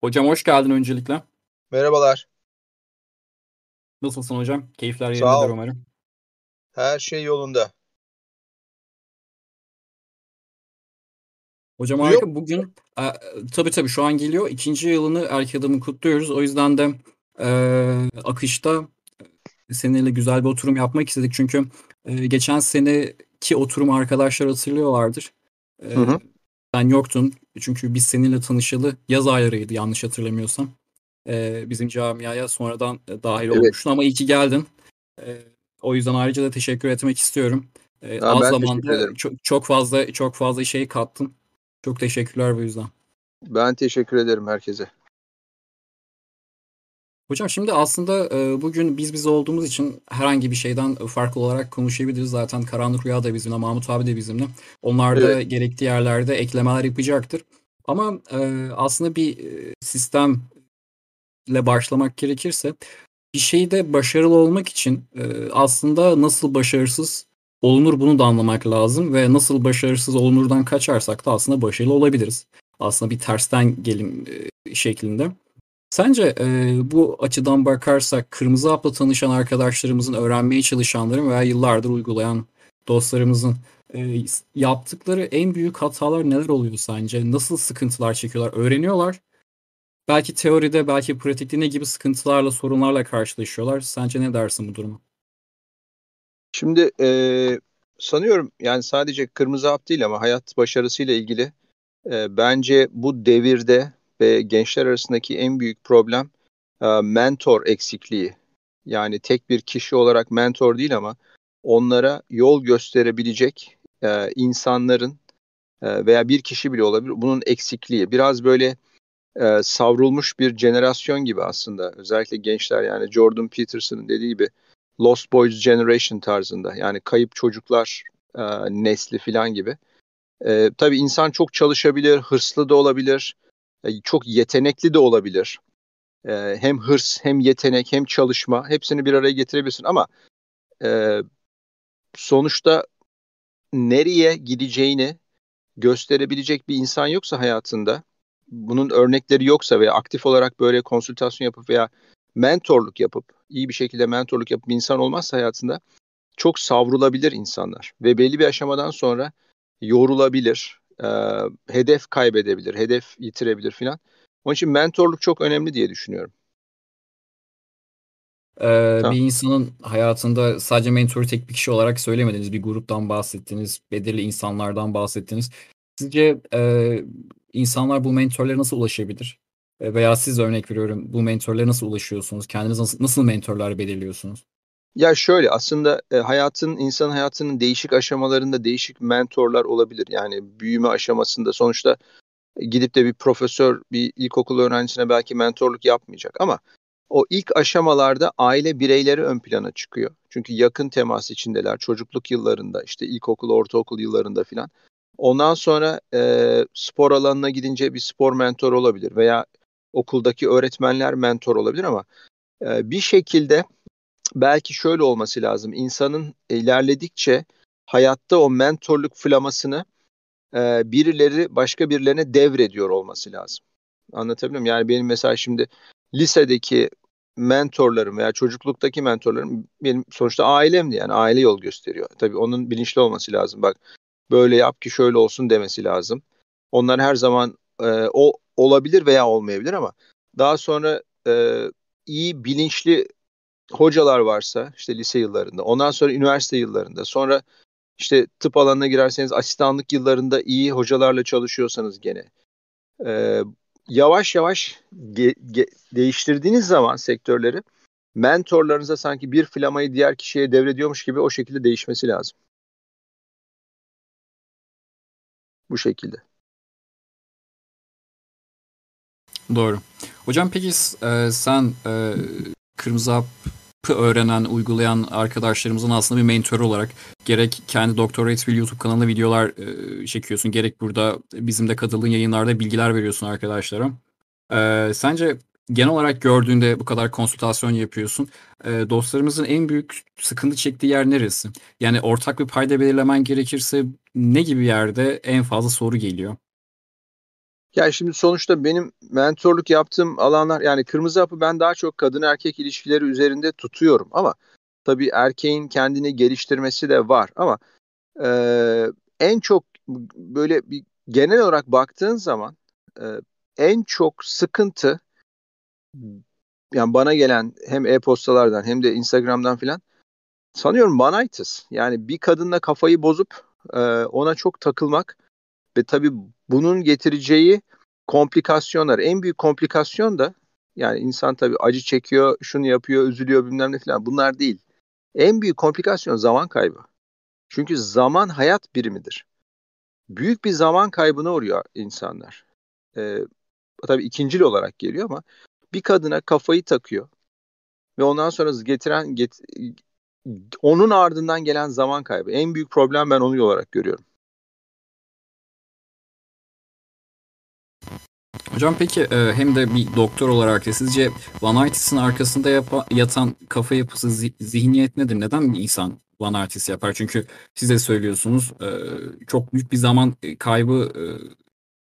Hocam hoş geldin öncelikle. Merhabalar. Nasılsın hocam? Keyifler yerindedir umarım. Her şey yolunda. Hocam harika. Bugün tabii şu an geliyor. 2. yılını Erkek Adam'ı kutluyoruz. O yüzden de akışta seninle güzel bir oturum yapmak istedik. Çünkü geçen seneki oturum arkadaşlar hatırlıyorlardır. Sen yoktun. Çünkü biz seninle tanışalı yaz aylarıydı yanlış hatırlamıyorsam. Bizim camiaya sonradan dahil olmuştun ama iyi ki geldin. O yüzden ayrıca da teşekkür etmek istiyorum. Az zamanda çok fazla şey kattın. Çok teşekkürler bu yüzden. Ben teşekkür ederim herkese. Hocam şimdi aslında bugün biz olduğumuz için herhangi bir şeyden farklı olarak konuşabiliriz. Zaten Karanlık Rüya da bizimle, Mahmut abi de bizimle. Onlar da evet, gerektiği yerlerde eklemeler yapacaktır. Ama aslında bir sistemle başlamak gerekirse bir şeyde başarılı olmak için aslında nasıl başarısız olunur bunu da anlamak lazım. Ve nasıl başarısız olunurdan kaçarsak da aslında başarılı olabiliriz. Aslında bir tersten gelin şeklinde. Sence bu açıdan bakarsak Kırmızı Hap'la tanışan arkadaşlarımızın, öğrenmeye çalışanların veya yıllardır uygulayan dostlarımızın yaptıkları en büyük hatalar neler oluyor sence? Nasıl sıkıntılar çekiyorlar? Öğreniyorlar. Belki teoride, belki pratikte ne gibi sıkıntılarla, sorunlarla karşılaşıyorlar? Sence ne dersin bu duruma? Şimdi sanıyorum yani sadece Kırmızı Hap değil ama hayat başarısıyla ilgili bence bu devirde ve gençler arasındaki en büyük problem mentor eksikliği. Yani tek bir kişi olarak mentor değil ama onlara yol gösterebilecek insanların veya bir kişi bile olabilir. Bunun eksikliği. Biraz böyle savrulmuş bir jenerasyon gibi aslında. Özellikle gençler, yani Jordan Peterson'ın dediği gibi Lost Boys Generation tarzında. Yani kayıp çocuklar nesli falan gibi. Tabii insan çok çalışabilir, hırslı da olabilir. Çok yetenekli de olabilir. Hem hırs, hem yetenek, hem çalışma, hepsini bir araya getirebilirsin ama sonuçta nereye gideceğini gösterebilecek bir insan yoksa hayatında, bunun örnekleri yoksa veya aktif olarak böyle konsültasyon yapıp veya mentorluk yapıp, iyi bir şekilde mentorluk yapıp bir insan olmazsa hayatında çok savrulabilir insanlar ve belli bir aşamadan sonra yorulabilir. Hedef kaybedebilir, hedef yitirebilir filan. Onun için mentorluk çok önemli diye düşünüyorum. Tamam. Bir insanın hayatında sadece mentoru tek bir kişi olarak söylemediniz. Bir gruptan bahsettiniz, belirli insanlardan bahsettiniz. Sizce insanlar bu mentorlara nasıl ulaşabilir? Veya siz, örnek veriyorum, bu mentorlara nasıl ulaşıyorsunuz? Kendiniz nasıl mentorlar belirliyorsunuz? Ya şöyle, aslında insan hayatının değişik aşamalarında değişik mentorlar olabilir. Yani büyüme aşamasında sonuçta gidip de bir profesör, bir ilkokul öğrencisine belki mentorluk yapmayacak. Ama o ilk aşamalarda aile bireyleri ön plana çıkıyor. Çünkü yakın temas içindeler çocukluk yıllarında, işte ilkokul, ortaokul yıllarında filan. Ondan sonra spor alanına gidince bir spor mentoru olabilir veya okuldaki öğretmenler mentor olabilir ama bir şekilde... Belki şöyle olması lazım. İnsanın ilerledikçe hayatta o mentorluk flamasını birileri başka birilerine devrediyor olması lazım. Anlatabiliyor muyum? Yani benim mesela şimdi lisedeki mentorlarım veya çocukluktaki mentorlarım benim sonuçta ailemdi. Yani aile yol gösteriyor. Tabii onun bilinçli olması lazım. Bak böyle yap ki şöyle olsun demesi lazım. Onlar her zaman o olabilir veya olmayabilir ama daha sonra iyi bilinçli hocalar varsa işte lise yıllarında, ondan sonra üniversite yıllarında, sonra işte tıp alanına girerseniz asistanlık yıllarında iyi hocalarla çalışıyorsanız gene yavaş yavaş değiştirdiğiniz zaman sektörleri, mentorlarınıza sanki bir flamayı diğer kişiye devrediyormuş gibi o şekilde değişmesi lazım. Bu şekilde. Doğru. Hocam peki sen Kırmızı Hap'ı öğrenen, uygulayan arkadaşlarımızın aslında bir mentoru olarak gerek kendi Dr. RedPill YouTube kanalına videolar çekiyorsun, gerek burada bizim de katıldığın yayınlarda bilgiler veriyorsun arkadaşlara. Sence genel olarak gördüğünde bu kadar konsültasyon yapıyorsun. Dostlarımızın en büyük sıkıntı çektiği yer neresi? Yani ortak bir payda belirlemen gerekirse ne gibi yerde en fazla soru geliyor? Yani şimdi sonuçta benim mentorluk yaptığım alanlar, yani Kırmızı Hap'ı ben daha çok kadın erkek ilişkileri üzerinde tutuyorum ama tabii erkeğin kendini geliştirmesi de var ama en çok böyle bir genel olarak baktığın zaman en çok sıkıntı, yani bana gelen hem e-postalardan hem de Instagram'dan filan, sanıyorum manitis, yani bir kadınla kafayı bozup ona çok takılmak ve tabii bunun getireceği komplikasyonlar. En büyük komplikasyon da, yani insan tabii acı çekiyor, şunu yapıyor, üzülüyor bilmem ne falan, bunlar değil. En büyük komplikasyon zaman kaybı. Çünkü zaman hayat birimidir. Büyük bir zaman kaybına uğruyor insanlar. Tabii ikincil olarak geliyor ama bir kadına kafayı takıyor ve ondan sonra onun ardından gelen zaman kaybı. En büyük problem ben onu olarak görüyorum. Hocam peki hem de bir doktor olarak da sizce Van Artist'in arkasında yatan kafa yapısı, zihniyet nedir? Neden bir insan Van Artist yapar? Çünkü siz de söylüyorsunuz çok büyük bir zaman kaybı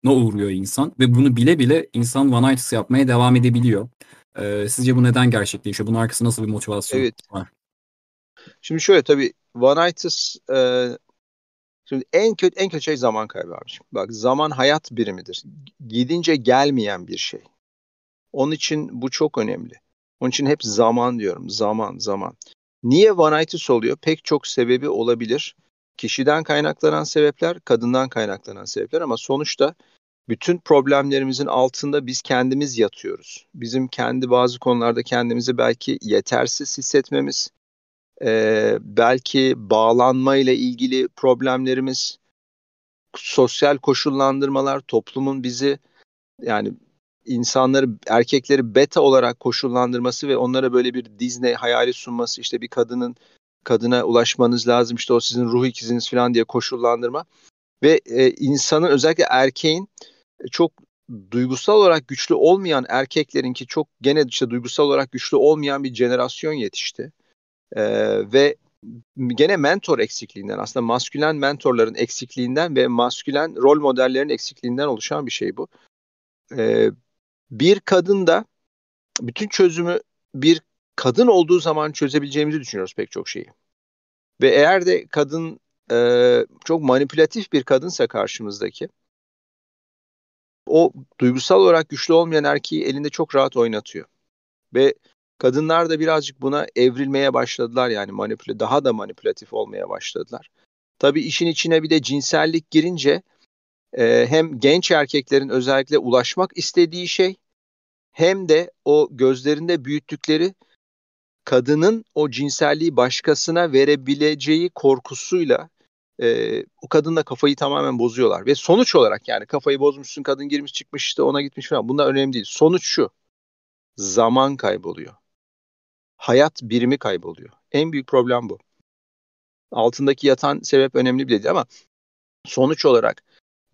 ne uğruyor insan ve bunu bile bile insan Van Artist yapmaya devam edebiliyor. Sizce bu neden gerçekleşiyor? Bunun arkasında nasıl bir motivasyon var? Şimdi şöyle tabii Van Artist... Şimdi en kötü şey zaman kaybı abiciğim. Bak zaman hayat birimidir. Gidince gelmeyen bir şey. Onun için bu çok önemli. Onun için hep zaman diyorum. Zaman. Niye vanitas oluyor? Pek çok sebebi olabilir. Kişiden kaynaklanan sebepler, kadından kaynaklanan sebepler ama sonuçta bütün problemlerimizin altında biz kendimiz yatıyoruz. Bizim kendi bazı konularda kendimizi belki yetersiz hissetmemiz, belki bağlanmayla ilgili problemlerimiz, sosyal koşullandırmalar, toplumun bizi yani insanları, erkekleri beta olarak koşullandırması ve onlara böyle bir Disney hayali sunması, işte bir kadına ulaşmanız lazım, işte o sizin ruh ikiziniz falan diye koşullandırma ve insanın özellikle erkeğin çok duygusal olarak güçlü olmayan erkeklerinki çok gene işte duygusal olarak güçlü olmayan bir jenerasyon yetişti. Ve gene mentor eksikliğinden aslında maskülen mentorların eksikliğinden ve maskülen rol modellerin eksikliğinden oluşan bir şey bu. Bir kadın da bütün çözümü bir kadın olduğu zaman çözebileceğimizi düşünüyoruz pek çok şeyi. Ve eğer de kadın çok manipülatif bir kadınsa karşımızdaki o duygusal olarak güçlü olmayan erkeği elinde çok rahat oynatıyor. Ve kadınlar da birazcık buna evrilmeye başladılar yani daha da manipülatif olmaya başladılar. Tabii işin içine bir de cinsellik girince hem genç erkeklerin özellikle ulaşmak istediği şey hem de o gözlerinde büyüttükleri kadının o cinselliği başkasına verebileceği korkusuyla o kadınla kafayı tamamen bozuyorlar. Ve sonuç olarak yani kafayı bozmuşsun kadın girmiş çıkmış işte ona gitmiş falan bunlar önemli değil. Sonuç şu: zaman kayboluyor. Hayat birimi kayboluyor. En büyük problem bu. Altındaki yatan sebep önemli bile değil ama sonuç olarak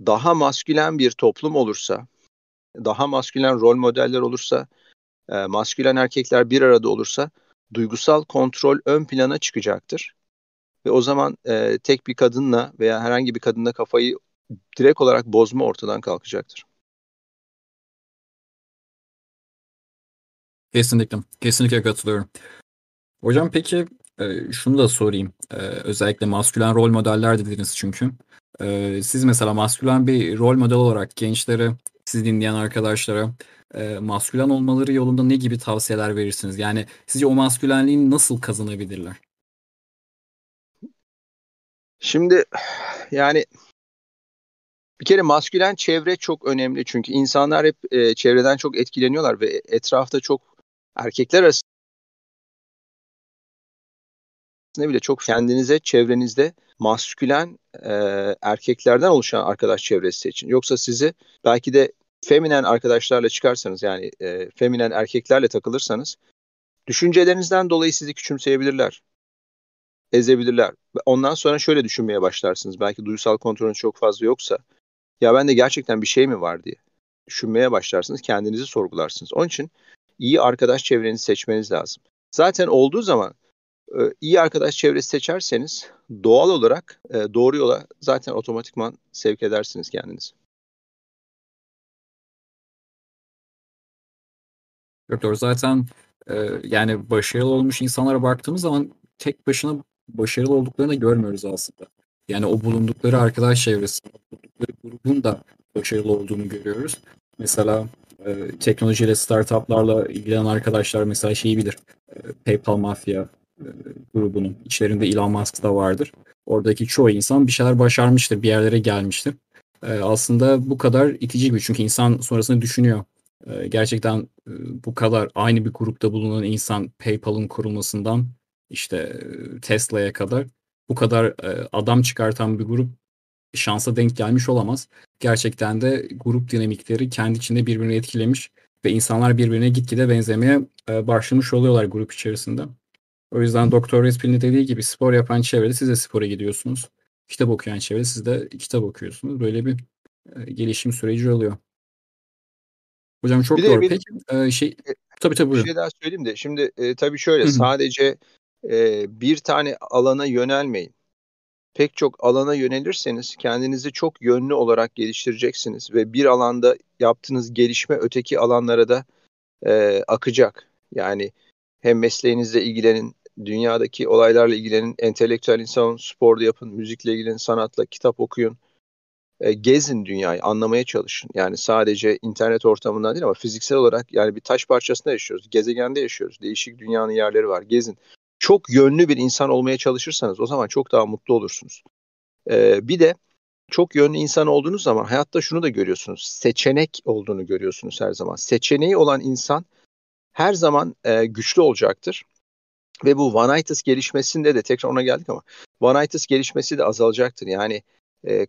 daha maskülen bir toplum olursa, daha maskülen rol modeller olursa, maskülen erkekler bir arada olursa duygusal kontrol ön plana çıkacaktır. Ve o zaman tek bir kadınla veya herhangi bir kadınla kafayı direkt olarak bozma ortadan kalkacaktır. Kesinlikle katılıyorum. Hocam peki şunu da sorayım. Özellikle maskülen rol modeller dediniz çünkü. Siz mesela maskülen bir rol model olarak gençlere, sizi dinleyen arkadaşlara maskülen olmaları yolunda ne gibi tavsiyeler verirsiniz? Yani sizce o maskülenliği nasıl kazanabilirler? Şimdi yani... Bir kere maskülen çevre çok önemli çünkü insanlar hep çevreden çok etkileniyorlar ve etrafta çok erkekler arasında bile çok kendinize, çevrenizde maskülen erkeklerden oluşan arkadaş çevresi seçin. Yoksa sizi belki de feminen arkadaşlarla çıkarsanız yani feminen erkeklerle takılırsanız düşüncelerinizden dolayı sizi küçümseyebilirler, ezebilirler. Ondan sonra şöyle düşünmeye başlarsınız. Belki duygusal kontrolünüz çok fazla yoksa ya ben de gerçekten bir şey mi var diye düşünmeye başlarsınız. Kendinizi sorgularsınız. Onun için iyi arkadaş çevrenizi seçmeniz lazım. Zaten olduğu zaman iyi arkadaş çevresi seçerseniz doğal olarak doğru yola zaten otomatikman sevk edersiniz kendinizi. Doktor zaten yani başarılı olmuş insanlara baktığımız zaman tek başına başarılı olduklarını görmüyoruz aslında. Yani o bulundukları arkadaş çevresinde, bulundukları grubun da başarılı olduğunu görüyoruz. Mesela teknolojiyle, startuplarla ilgilenen arkadaşlar mesela şeyi bilir. PayPal Mafia grubunun içlerinde Elon Musk da vardır. Oradaki çoğu insan bir şeyler başarmıştır, bir yerlere gelmiştir. Aslında bu kadar itici gibi çünkü insan sonrasında düşünüyor. Gerçekten bu kadar aynı bir grupta bulunan insan PayPal'ın kurulmasından işte Tesla'ya kadar bu kadar adam çıkartan bir grup şansa denk gelmiş olamaz. Gerçekten de grup dinamikleri kendi içinde birbirini etkilemiş ve insanlar birbirine gitgide benzemeye başlamış oluyorlar grup içerisinde. O yüzden Dr. RedPill'in dediği gibi spor yapan çevrede siz de spora gidiyorsunuz. Kitap okuyan çevrede siz de kitap okuyorsunuz. Böyle bir gelişim süreci oluyor. Hocam çok doğru. Peki tabii bir şey daha söyleyeyim de. Şimdi tabii şöyle sadece bir tane alana yönelmeyin. Pek çok alana yönelirseniz kendinizi çok yönlü olarak geliştireceksiniz ve bir alanda yaptığınız gelişme öteki alanlara da akacak. Yani hem mesleğinizle ilgilenin, dünyadaki olaylarla ilgilenin, entelektüel insan olun, sporda yapın, müzikle ilgilenin, sanatla, kitap okuyun, gezin dünyayı, anlamaya çalışın. Yani sadece internet ortamından değil ama fiziksel olarak yani bir taş parçasında yaşıyoruz, gezegende yaşıyoruz, değişik dünyanın yerleri var, gezin. Çok yönlü bir insan olmaya çalışırsanız o zaman çok daha mutlu olursunuz. Bir de çok yönlü insan olduğunuz zaman hayatta şunu da görüyorsunuz, seçenek olduğunu görüyorsunuz her zaman. Seçeneği olan insan her zaman güçlü olacaktır. Ve bu vanitas gelişmesinde de tekrar ona geldik ama vanitas gelişmesi de azalacaktır. Yani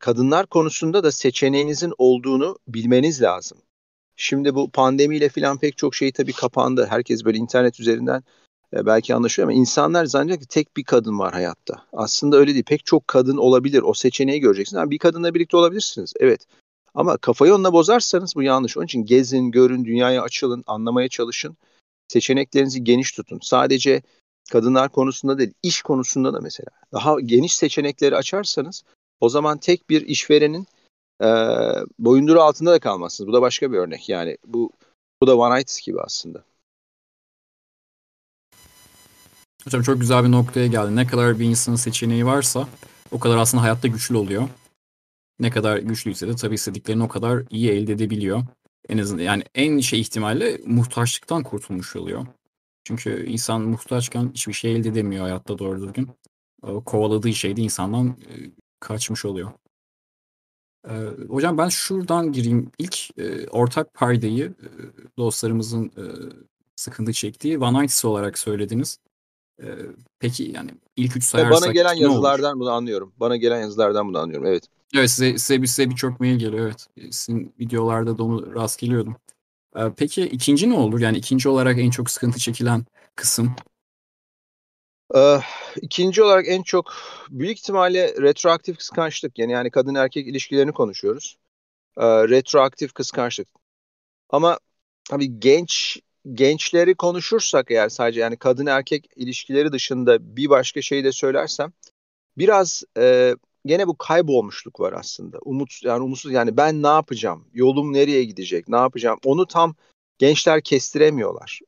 kadınlar konusunda da seçeneğinizin olduğunu bilmeniz lazım. Şimdi bu pandemiyle falan pek çok şey tabii kapandı. Herkes böyle internet üzerinden belki anlaşıyor ama insanlar zannediyor ki tek bir kadın var hayatta. Aslında öyle değil. Pek çok kadın olabilir. O seçeneği göreceksiniz. Yani bir kadınla birlikte olabilirsiniz. Evet. Ama kafayı onunla bozarsanız bu yanlış. Onun için gezin, görün, dünyaya açılın, anlamaya çalışın. Seçeneklerinizi geniş tutun. Sadece kadınlar konusunda değil, iş konusunda da mesela. Daha geniş seçenekleri açarsanız o zaman tek bir işverenin boyunduruğu altında da kalmazsınız. Bu da başka bir örnek. Yani bu da vanitas gibi aslında. Hocam çok güzel bir noktaya geldi. Ne kadar bir insanın seçeneği varsa o kadar aslında hayatta güçlü oluyor. Ne kadar güçlüyse de tabii istediklerini o kadar iyi elde edebiliyor. En azından yani en ihtimalle muhtaçlıktan kurtulmuş oluyor. Çünkü insan muhtaçken hiçbir şey elde edemiyor hayatta doğru düzgün. Kovaladığı şey de insandan kaçmış oluyor. Hocam ben şuradan gireyim. İlk ortak paydayı dostlarımızın sıkıntı çektiği vanitas olarak söylediniz. Peki yani ilk üç sayarsak bana gelen yazılardan bunu anlıyorum. Evet. Evet size birçok mail geliyor. Evet. Sizin videolarda da onu rast geliyordum. Peki ikinci ne olur? Yani ikinci olarak en çok sıkıntı çekilen kısım? İkinci olarak en çok büyük ihtimalle retroaktif kıskançlık. Yani kadın erkek ilişkilerini konuşuyoruz. Retroaktif kıskançlık. Ama tabii gençleri konuşursak eğer sadece yani kadın erkek ilişkileri dışında bir başka şeyi de söylersem biraz gene bu kaybolmuşluk var aslında. Umutsuz yani ben ne yapacağım? Yolum nereye gidecek? Ne yapacağım? Onu tam gençler kestiremiyorlar.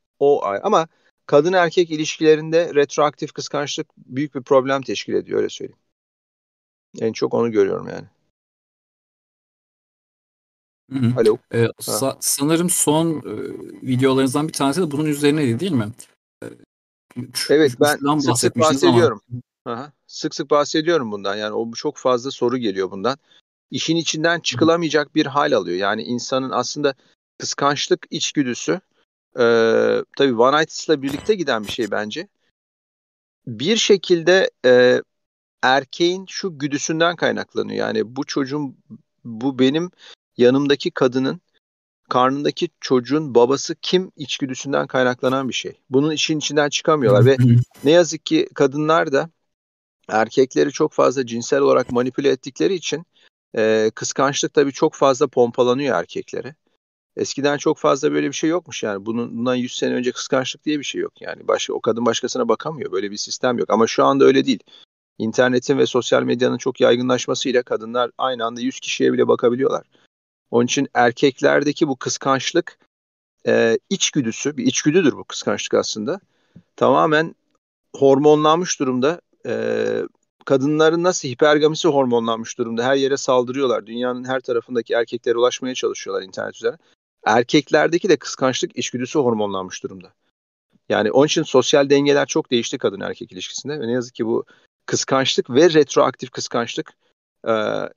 Ama kadın erkek ilişkilerinde retroaktif kıskançlık büyük bir problem teşkil ediyor öyle söyleyeyim. En çok onu görüyorum yani. Hı-hı. Alo. Sanırım son videolarınızdan bir tanesi de bunun üzerineydi değil mi? Evet ben sık bahsediyorum. Aha, sık bahsediyorum bundan. Yani o çok fazla soru geliyor bundan. İşin içinden çıkılamayacak bir hal alıyor. Yani insanın aslında kıskançlık içgüdüsü tabii vanitas'la birlikte giden bir şey bence. Bir şekilde erkeğin şu güdüsünden kaynaklanıyor. Yani bu çocuğum, bu benim yanımdaki kadının, karnındaki çocuğun babası kim içgüdüsünden kaynaklanan bir şey. Bunun işin içinden çıkamıyorlar ve ne yazık ki kadınlar da erkekleri çok fazla cinsel olarak manipüle ettikleri için kıskançlık tabii çok fazla pompalanıyor erkeklere. Eskiden çok fazla böyle bir şey yokmuş yani. Bundan 100 sene önce kıskançlık diye bir şey yok yani. O kadın başkasına bakamıyor. Böyle bir sistem yok ama şu anda öyle değil. İnternetin ve sosyal medyanın çok yaygınlaşmasıyla kadınlar aynı anda 100 kişiye bile bakabiliyorlar. Onun için erkeklerdeki bu kıskançlık içgüdüsü, bir içgüdüdür bu kıskançlık aslında. Tamamen hormonlanmış durumda. Kadınların nasıl hipergamisi hormonlanmış durumda. Her yere saldırıyorlar. Dünyanın her tarafındaki erkeklere ulaşmaya çalışıyorlar internet üzerinden. Erkeklerdeki de kıskançlık içgüdüsü hormonlanmış durumda. Yani onun için sosyal dengeler çok değişti kadın erkek ilişkisinde. Ve ne yazık ki bu kıskançlık ve retroaktif kıskançlık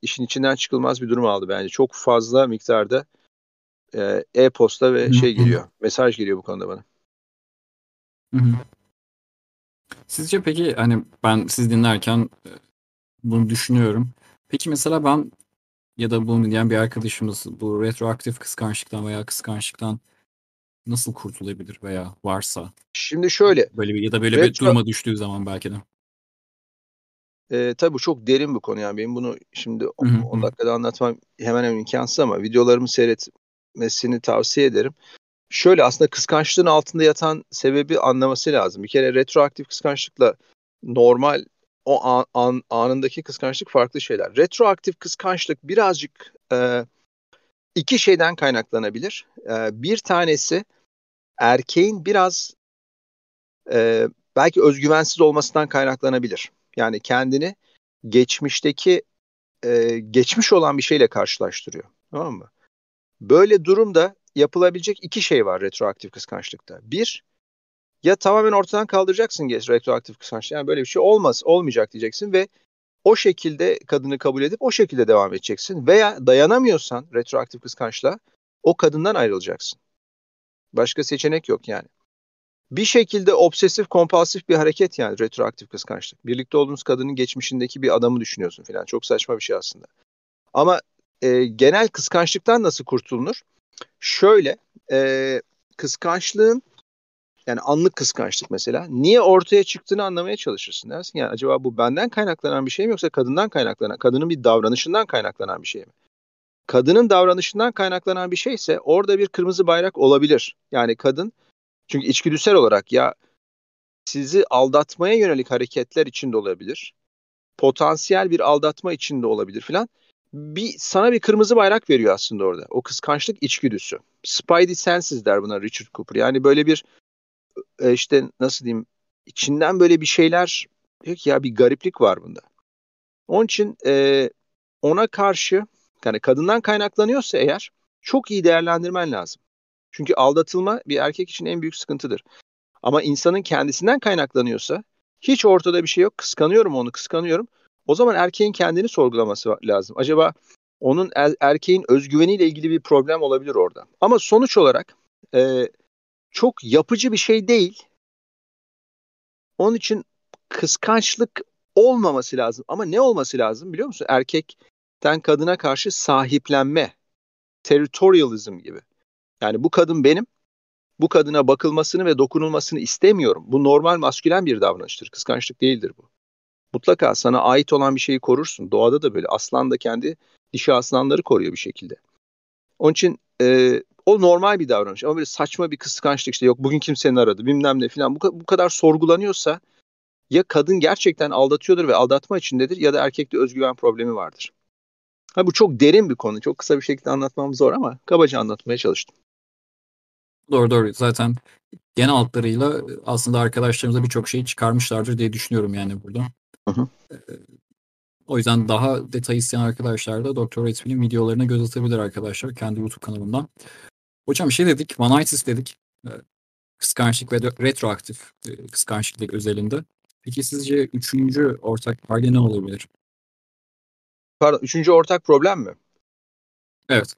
işin içinden çıkılmaz bir durum aldı bence. Çok fazla miktarda e-posta ve şey geliyor. Mesaj geliyor bu konuda bana. Sizce peki hani ben siz dinlerken bunu düşünüyorum. Peki mesela ben ya da bunu diyen bir arkadaşımız bu retroaktif kıskançlıktan veya kıskançlıktan nasıl kurtulabilir veya varsa? Şimdi şöyle. Böyle bir, ya da böyle bir duruma düştüğü zaman belki de. Tabii bu çok derin bir konu yani benim bunu şimdi 10 dakikada anlatmam hemen hemen imkansız ama videolarımı seyretmesini tavsiye ederim. Şöyle aslında kıskançlığın altında yatan sebebi anlaması lazım. Bir kere retroaktif kıskançlıkla normal o anındaki kıskançlık farklı şeyler. Retroaktif kıskançlık birazcık iki şeyden kaynaklanabilir. Bir tanesi erkeğin biraz belki özgüvensiz olmasından kaynaklanabilir. Yani kendini geçmişteki geçmiş olan bir şeyle karşılaştırıyor. Tamam mı? Böyle durumda yapılabilecek iki şey var retroaktif kıskançlıkta. Bir, ya tamamen ortadan kaldıracaksın retroaktif kıskançlığı. Yani böyle bir şey olmaz, olmayacak diyeceksin ve o şekilde kadını kabul edip o şekilde devam edeceksin. Veya dayanamıyorsan retroaktif kıskançlığa o kadından ayrılacaksın. Başka seçenek yok yani. Bir şekilde obsesif kompulsif bir hareket yani retroaktif kıskançlık. Birlikte olduğunuz kadının geçmişindeki bir adamı düşünüyorsun falan. Çok saçma bir şey aslında. Ama genel kıskançlıktan nasıl kurtulunur? Şöyle kıskançlığın yani anlık kıskançlık mesela niye ortaya çıktığını anlamaya çalışırsın dersin. Yani acaba bu benden kaynaklanan bir şey mi yoksa kadından kaynaklanan, kadının bir davranışından kaynaklanan bir şey mi? Kadının davranışından kaynaklanan bir şeyse orada bir kırmızı bayrak olabilir. Yani kadın çünkü içgüdüsel olarak ya sizi aldatmaya yönelik hareketler içinde olabilir. Potansiyel bir aldatma içinde olabilir filan. Sana bir kırmızı bayrak veriyor aslında orada. O kıskançlık içgüdüsü. Spidey senses der buna Richard Cooper. Yani böyle bir işte nasıl diyeyim içinden böyle bir şeyler diyor ki ya bir gariplik var bunda. Onun için ona karşı yani kadından kaynaklanıyorsa eğer çok iyi değerlendirmen lazım. Çünkü aldatılma bir erkek için en büyük sıkıntıdır. Ama insanın kendisinden kaynaklanıyorsa hiç ortada bir şey yok. Kıskanıyorum onu, kıskanıyorum. O zaman erkeğin kendini sorgulaması lazım. Acaba onun erkeğin özgüveniyle ilgili bir problem olabilir orada. Ama sonuç olarak çok yapıcı bir şey değil. Onun için kıskançlık olmaması lazım. Ama ne olması lazım biliyor musun? Erkekten kadına karşı sahiplenme, territorializm gibi. Yani bu kadın benim, bu kadına bakılmasını ve dokunulmasını istemiyorum. Bu normal maskülen bir davranıştır. Kıskançlık değildir bu. Mutlaka sana ait olan bir şeyi korursun. Doğada da böyle. Aslan da kendi dişi aslanları koruyor bir şekilde. Onun için o normal bir davranış. Ama böyle saçma bir kıskançlık işte yok bugün kimsenin aradı bilmem ne filan. Bu kadar sorgulanıyorsa ya kadın gerçekten aldatıyordur ve aldatma içindedir ya da erkekte özgüven problemi vardır. Ha, bu çok derin bir konu. Çok kısa bir şekilde anlatmam zor ama kabaca anlatmaya çalıştım. Doğru. Zaten genel hatlarıyla aslında arkadaşlarımıza birçok şeyi çıkarmışlardır diye düşünüyorum yani burada. Hı. O yüzden daha detay isteyen arkadaşlar da Dr. RedPill'in videolarına göz atabilir arkadaşlar kendi YouTube kanalından. Hocam şey dedik, manitis dedik. Kıskançlık ve retroaktif kıskançlık özelinde. Peki sizce üçüncü ortak payda ne olabilir? Pardon, üçüncü ortak problem mi? Evet.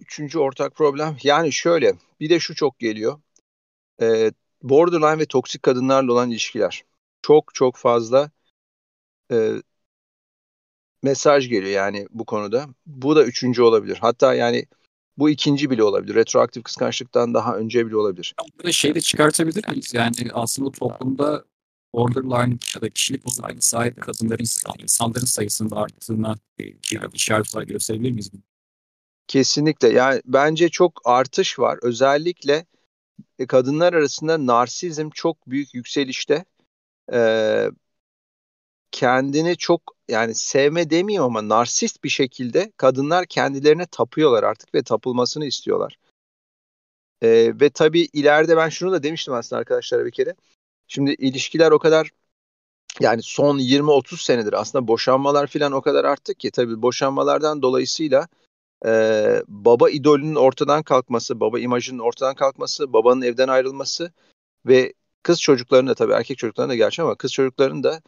Üçüncü ortak problem yani şöyle bir de şu çok geliyor. Borderline ve toksik kadınlarla olan ilişkiler. Çok fazla mesaj geliyor yani bu konuda. Bu da üçüncü olabilir. Hatta yani bu ikinci bile olabilir. Retroaktif kıskançlıktan daha önce bile olabilir. Böyle şey de çıkartabilir miyiz? Yani aslında toplumda borderline ya da kişilik bozukluğuna sahip kadınların insanların sayısında arttığına işaretler gösterebilir miyiz? Kesinlikle. Yani bence çok artış var. Özellikle kadınlar arasında narsizm çok büyük yükselişte. Kendini çok yani sevme demeyeyim ama narsist bir şekilde kadınlar kendilerine tapıyorlar artık ve tapılmasını istiyorlar. Ve tabii ileride ben şunu da demiştim aslında arkadaşlara bir kere. Şimdi ilişkiler o kadar yani son 20-30 senedir aslında boşanmalar falan o kadar arttı ki tabii boşanmalardan dolayısıyla baba idolünün ortadan kalkması, baba imajının ortadan kalkması, babanın evden ayrılması ve kız çocuklarının da tabii erkek çocukların da gerçi ama kız çocukların da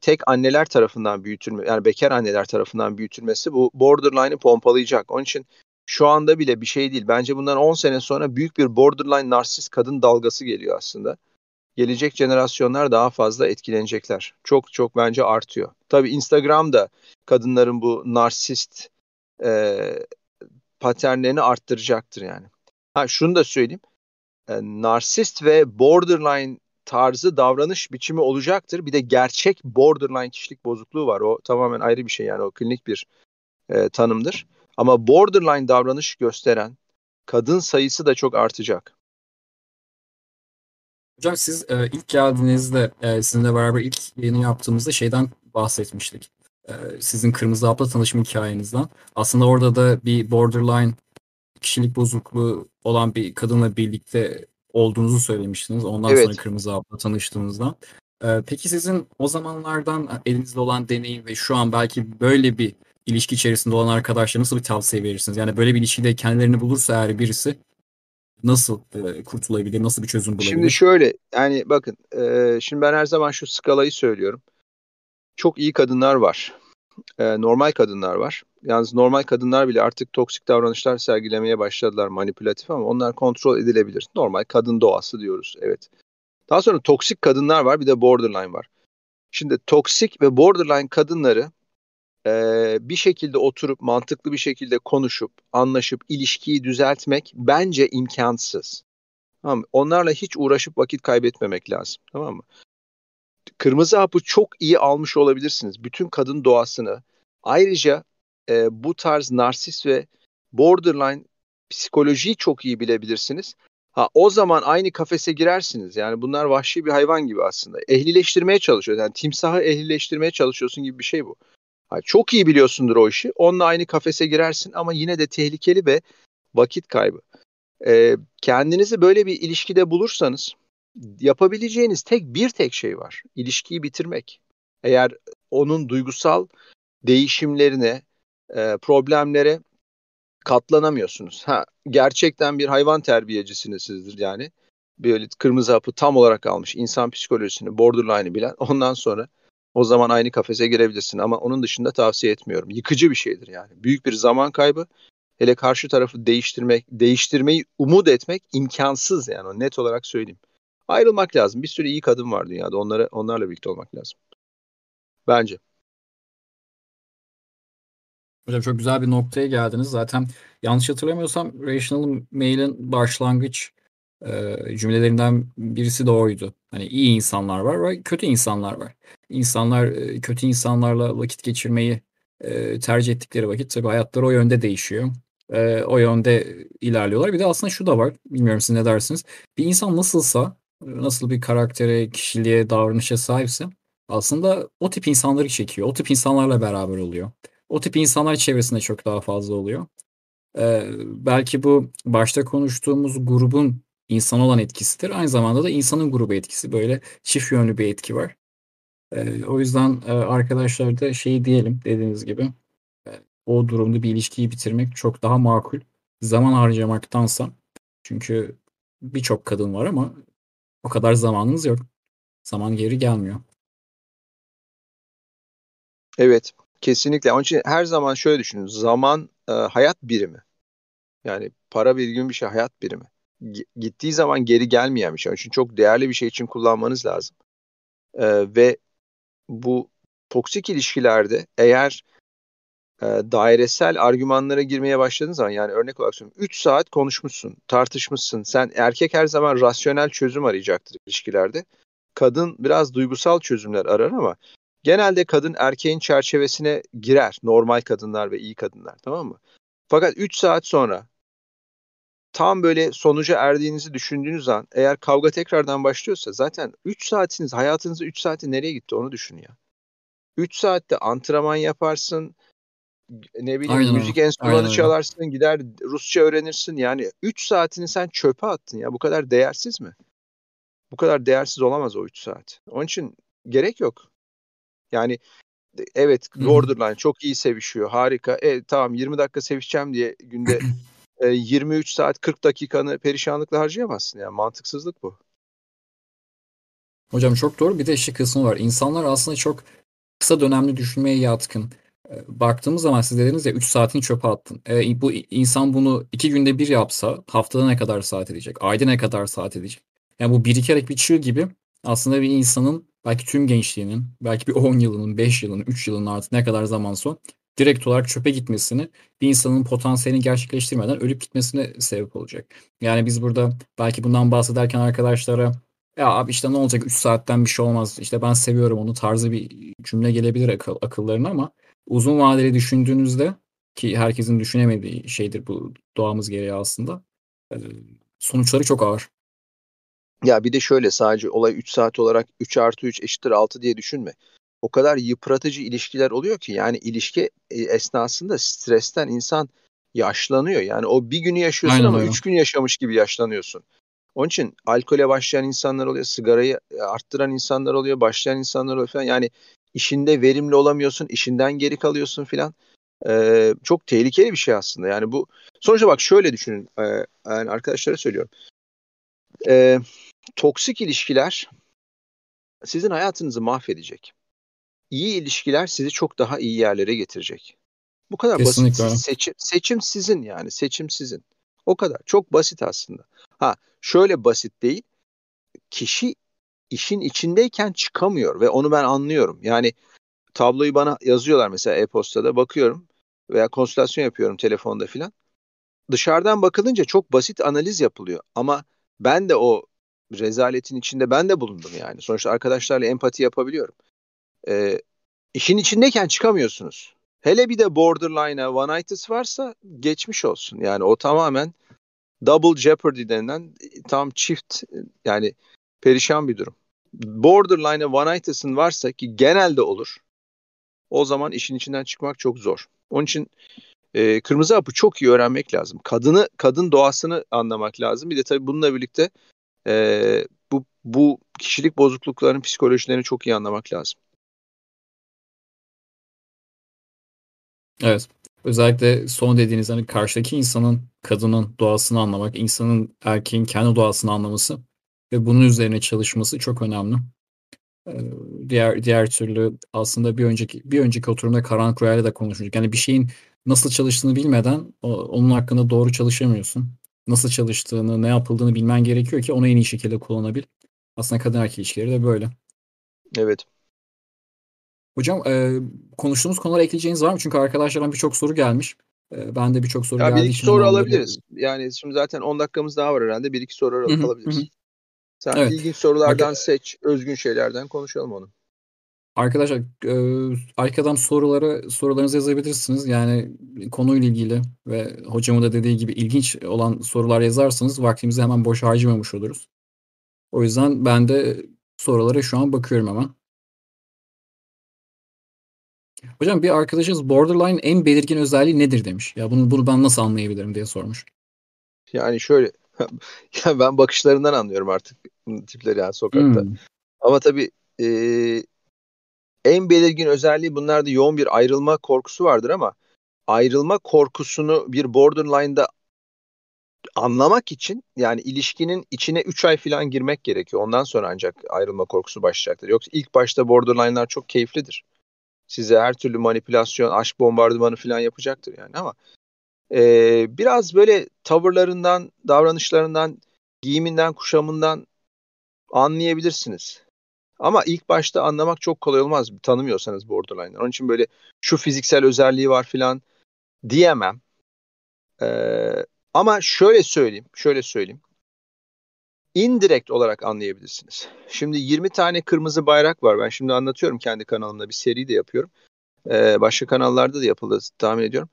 tek anneler tarafından büyütülmesi, yani bekar anneler tarafından büyütülmesi bu borderline'ı pompalayacak. Onun için şu anda bile bir şey değil. Bence bundan 10 sene sonra büyük bir borderline narsist kadın dalgası geliyor aslında. Gelecek jenerasyonlar daha fazla etkilenecekler. Çok çok bence artıyor. Tabii Instagram'da kadınların bu narsist paternlerini arttıracaktır yani. Ha şunu da söyleyeyim. Narsist ve borderline tarzı davranış biçimi olacaktır. Bir de gerçek borderline kişilik bozukluğu var. O tamamen ayrı bir şey yani, o klinik bir tanımdır. Ama borderline davranış gösteren kadın sayısı da çok artacak. Hocam siz ilk geldiğinizde sizinle beraber ilk yayını yaptığımızda şeyden bahsetmiştik. Sizin Kırmızı Hap'la tanışma hikayenizden. Aslında orada da bir borderline kişilik bozukluğu olan bir kadınla birlikte olduğunuzu söylemiştiniz. Ondan evet. Sonra Kırmızı Hap'la tanıştığınızdan. Peki sizin o zamanlardan elinizde olan deneyim ve şu an belki böyle bir ilişki içerisinde olan arkadaşlara nasıl bir tavsiye verirsiniz? Yani böyle bir ilişkide kendilerini bulursa eğer birisi nasıl kurtulabilir, nasıl bir çözüm bulabilir? Şimdi şöyle, yani bakın, şimdi ben her zaman şu skalayı söylüyorum. Çok iyi kadınlar var, normal kadınlar var. Yalnız normal kadınlar bile artık toksik davranışlar sergilemeye başladılar, manipülatif, ama onlar kontrol edilebilir. Normal kadın doğası diyoruz, evet. Daha sonra toksik kadınlar var, bir de borderline var. Şimdi toksik ve borderline kadınları bir şekilde oturup mantıklı bir şekilde konuşup anlaşıp ilişkiyi düzeltmek bence imkansız. Tamam mı? Onlarla hiç uğraşıp vakit kaybetmemek lazım. Tamam mı? Kırmızı hapı çok iyi almış olabilirsiniz. Bütün kadın doğasını. Ayrıca bu tarz narsist ve borderline psikolojiyi çok iyi bilebilirsiniz. Ha, o zaman aynı kafese girersiniz. Yani bunlar vahşi bir hayvan gibi aslında. Ehlileştirmeye çalışıyorsun. Yani timsahı ehlileştirmeye çalışıyorsun gibi bir şey bu. Çok iyi biliyorsundur o işi. Onunla aynı kafese girersin ama yine de tehlikeli ve vakit kaybı. Kendinizi böyle bir ilişkide bulursanız yapabileceğiniz bir tek şey var. İlişkiyi bitirmek. Eğer onun duygusal değişimlerine, problemlere katlanamıyorsunuz. Gerçekten bir hayvan terbiyecisiniz sizdir yani. Böyle kırmızı hapı tam olarak almış, insan psikolojisini, borderline'ı bilen, ondan sonra o zaman aynı kafese girebilirsin, ama onun dışında tavsiye etmiyorum. Yıkıcı bir şeydir yani. Büyük bir zaman kaybı. Hele karşı tarafı değiştirmeyi umut etmek imkansız yani. Net olarak söyleyeyim. Ayrılmak lazım. Bir sürü iyi kadın var dünyada. Onlarla birlikte olmak lazım. Bence. Hocam çok güzel bir noktaya geldiniz. Zaten yanlış hatırlamıyorsam Rational Male'in başlangıç cümlelerinden birisi de oydu. Hani iyi insanlar var ve kötü insanlar var. İnsanlar kötü insanlarla vakit geçirmeyi tercih ettikleri vakit tabii hayatları o yönde değişiyor. O yönde ilerliyorlar. Bir de aslında şu da var. Bilmiyorum siz ne dersiniz. Bir insan nasılsa, nasıl bir karaktere, kişiliğe, davranışa sahipse aslında o tip insanları çekiyor. O tip insanlarla beraber oluyor. O tip insanlar çevresinde çok daha fazla oluyor. Belki bu başta konuştuğumuz grubun insan olan etkisidir. Aynı zamanda da insanın grubu etkisi. Böyle çift yönlü bir etki var. O yüzden arkadaşlar da şey diyelim, dediğiniz gibi o durumda bir ilişkiyi bitirmek çok daha makul. Zaman harcamaktansa, çünkü birçok kadın var ama o kadar zamanınız yok. Zaman geri gelmiyor. Evet, kesinlikle. Onun için her zaman şöyle düşünün. Zaman hayat birimi. Yani para bir gün bir şey, hayat birimi. Gittiği zaman geri gelmeyen bir şey. Onun için çok değerli bir şey için kullanmanız lazım. Ve bu toksik ilişkilerde eğer dairesel argümanlara girmeye başladığın zaman, yani örnek olarak söylüyorum, 3 saat konuşmuşsun, tartışmışsın. Sen erkek her zaman rasyonel çözüm arayacaktır ilişkilerde. Kadın biraz duygusal çözümler arar ama genelde kadın erkeğin çerçevesine girer. Normal kadınlar ve iyi kadınlar, tamam mı? Fakat 3 saat sonra tam böyle sonuca erdiğinizi düşündüğünüz an, eğer kavga tekrardan başlıyorsa zaten 3 saatiniz, hayatınızın 3 saati nereye gitti onu düşün ya. 3 saatte antrenman yaparsın, ne bileyim, aynen, müzik enstrümanı çalarsın, gider Rusça öğrenirsin. Yani 3 saatini sen çöpe attın ya, bu kadar değersiz mi? Bu kadar değersiz olamaz o 3 saat. Onun için gerek yok. Yani evet, borderline çok iyi sevişiyor, harika. Tamam, 20 dakika sevişeceğim diye günde 23 saat 40 dakikanı perişanlıkla harcayamazsın. Yani mantıksızlık bu. Hocam çok doğru. Bir de şey kısmı var. İnsanlar aslında çok kısa dönemli düşünmeye yatkın. baktığımız zaman siz dediniz ya 3 saatini çöpe attın. Bu insan bunu 2 günde bir yapsa haftada ne kadar saat edecek? Ayda ne kadar saat edecek? Yani bu birikerek bir çığ gibi aslında bir insanın belki tüm gençliğinin, belki bir 10 yılının, 5 yılının, 3 yılının artık ne kadar zamansa direkt olarak çöpe gitmesini, bir insanın potansiyelini gerçekleştirmeden ölüp gitmesine sebep olacak. Yani biz burada belki bundan bahsederken arkadaşlara ya abi işte ne olacak 3 saatten bir şey olmaz, işte ben seviyorum onu tarzı bir cümle gelebilir akıllarına ama uzun vadeli düşündüğünüzde ki herkesin düşünemediği şeydir bu doğamız gereği aslında sonuçları çok ağır. Ya bir de şöyle sadece olay 3 saat olarak 3+3=6 diye düşünme. O kadar yıpratıcı ilişkiler oluyor ki yani ilişki esnasında stresten insan yaşlanıyor. Yani o bir günü yaşıyorsun aynen ama 3 gün yaşamış gibi yaşlanıyorsun. Onun için alkole başlayan insanlar oluyor, sigarayı arttıran insanlar oluyor, başlayan insanlar oluyor falan. Yani işinde verimli olamıyorsun, işinden geri kalıyorsun falan. Çok tehlikeli bir şey aslında. Yani bu sonuçta bak şöyle düşünün, yani arkadaşlara söylüyorum. Toksik ilişkiler sizin hayatınızı mahvedecek. İyi ilişkiler sizi çok daha iyi yerlere getirecek. Bu kadar kesinlikle basit. Seçim sizin yani. Seçim sizin. O kadar. Çok basit aslında. Ha şöyle basit değil. Kişi işin içindeyken çıkamıyor ve onu ben anlıyorum. Yani tabloyu bana yazıyorlar mesela e-postada bakıyorum veya konsültasyon yapıyorum telefonda filan. Dışarıdan bakılınca çok basit analiz yapılıyor ama ben de o rezaletin içinde ben de bulundum yani. Sonuçta arkadaşlarla empati yapabiliyorum. İşin içindeyken çıkamıyorsunuz. Hele bir de borderline'a, vanitas varsa geçmiş olsun. Yani o tamamen double jeopardy denilen tam çift yani perişan bir durum. Borderline'a, vanitas'ın varsa ki genelde olur. O zaman işin içinden çıkmak çok zor. Onun için kırmızı hapı çok iyi öğrenmek lazım. Kadın doğasını anlamak lazım. Bir de tabii bununla birlikte bu kişilik bozukluklarının psikolojilerini çok iyi anlamak lazım. Evet. Özellikle son dediğiniz hani karşıdaki insanın kadının doğasını anlamak, insanın erkeğin kendi doğasını anlaması ve bunun üzerine çalışması çok önemli. Diğer türlü aslında bir önceki oturumda Karanlık Rüya'yla da konuşmuştuk. Yani bir şeyin nasıl çalıştığını bilmeden onun hakkında doğru çalışamıyorsun. Nasıl çalıştığını, ne yapıldığını bilmen gerekiyor ki onu en iyi şekilde kullanabil. Aslında kadın erkek ilişkileri de böyle. Evet. Hocam konuştuğumuz konulara ekleyeceğiniz var mı? Çünkü arkadaşlardan birçok soru gelmiş. Ben de birçok soru geldi. Bir iki soru alabiliriz. Yani şimdi zaten 10 dakikamız daha var herhalde. Bir iki soru alabiliriz. Sen evet. İlginç sorulardan seç. Özgün şeylerden konuşalım onu. Arkadaşlar arkadan sorularınızı yazabilirsiniz. Yani konuyla ilgili ve hocamın da dediği gibi ilginç olan sorular yazarsanız vaktimizi hemen boş harcamamış oluruz. O yüzden ben de sorulara şu an bakıyorum hemen. Hocam bir arkadaşınız borderline en belirgin özelliği nedir demiş. Ya bunu ben nasıl anlayabilirim diye sormuş. Yani şöyle ya ben bakışlarından anlıyorum artık tipleri yani sokakta. Ama tabii en belirgin özelliği bunlarda yoğun bir ayrılma korkusu vardır ama ayrılma korkusunu bir borderline'da anlamak için yani ilişkinin içine 3 ay falan girmek gerekiyor. Ondan sonra ancak ayrılma korkusu başlayacaktır. Yoksa ilk başta borderline'lar çok keyiflidir. Size her türlü manipülasyon, aşk bombardımanı falan yapacaktır yani ama biraz böyle tavırlarından, davranışlarından, giyiminden, kuşamından anlayabilirsiniz. Ama ilk başta anlamak çok kolay olmaz tanımıyorsanız borderline'den. Onun için böyle şu fiziksel özelliği var falan diyemem. Ama şöyle söyleyeyim. İndirekt olarak anlayabilirsiniz. Şimdi 20 tane kırmızı bayrak var. Ben şimdi anlatıyorum kendi kanalımda bir seri de yapıyorum. Başka kanallarda da yapıldı tahmin ediyorum.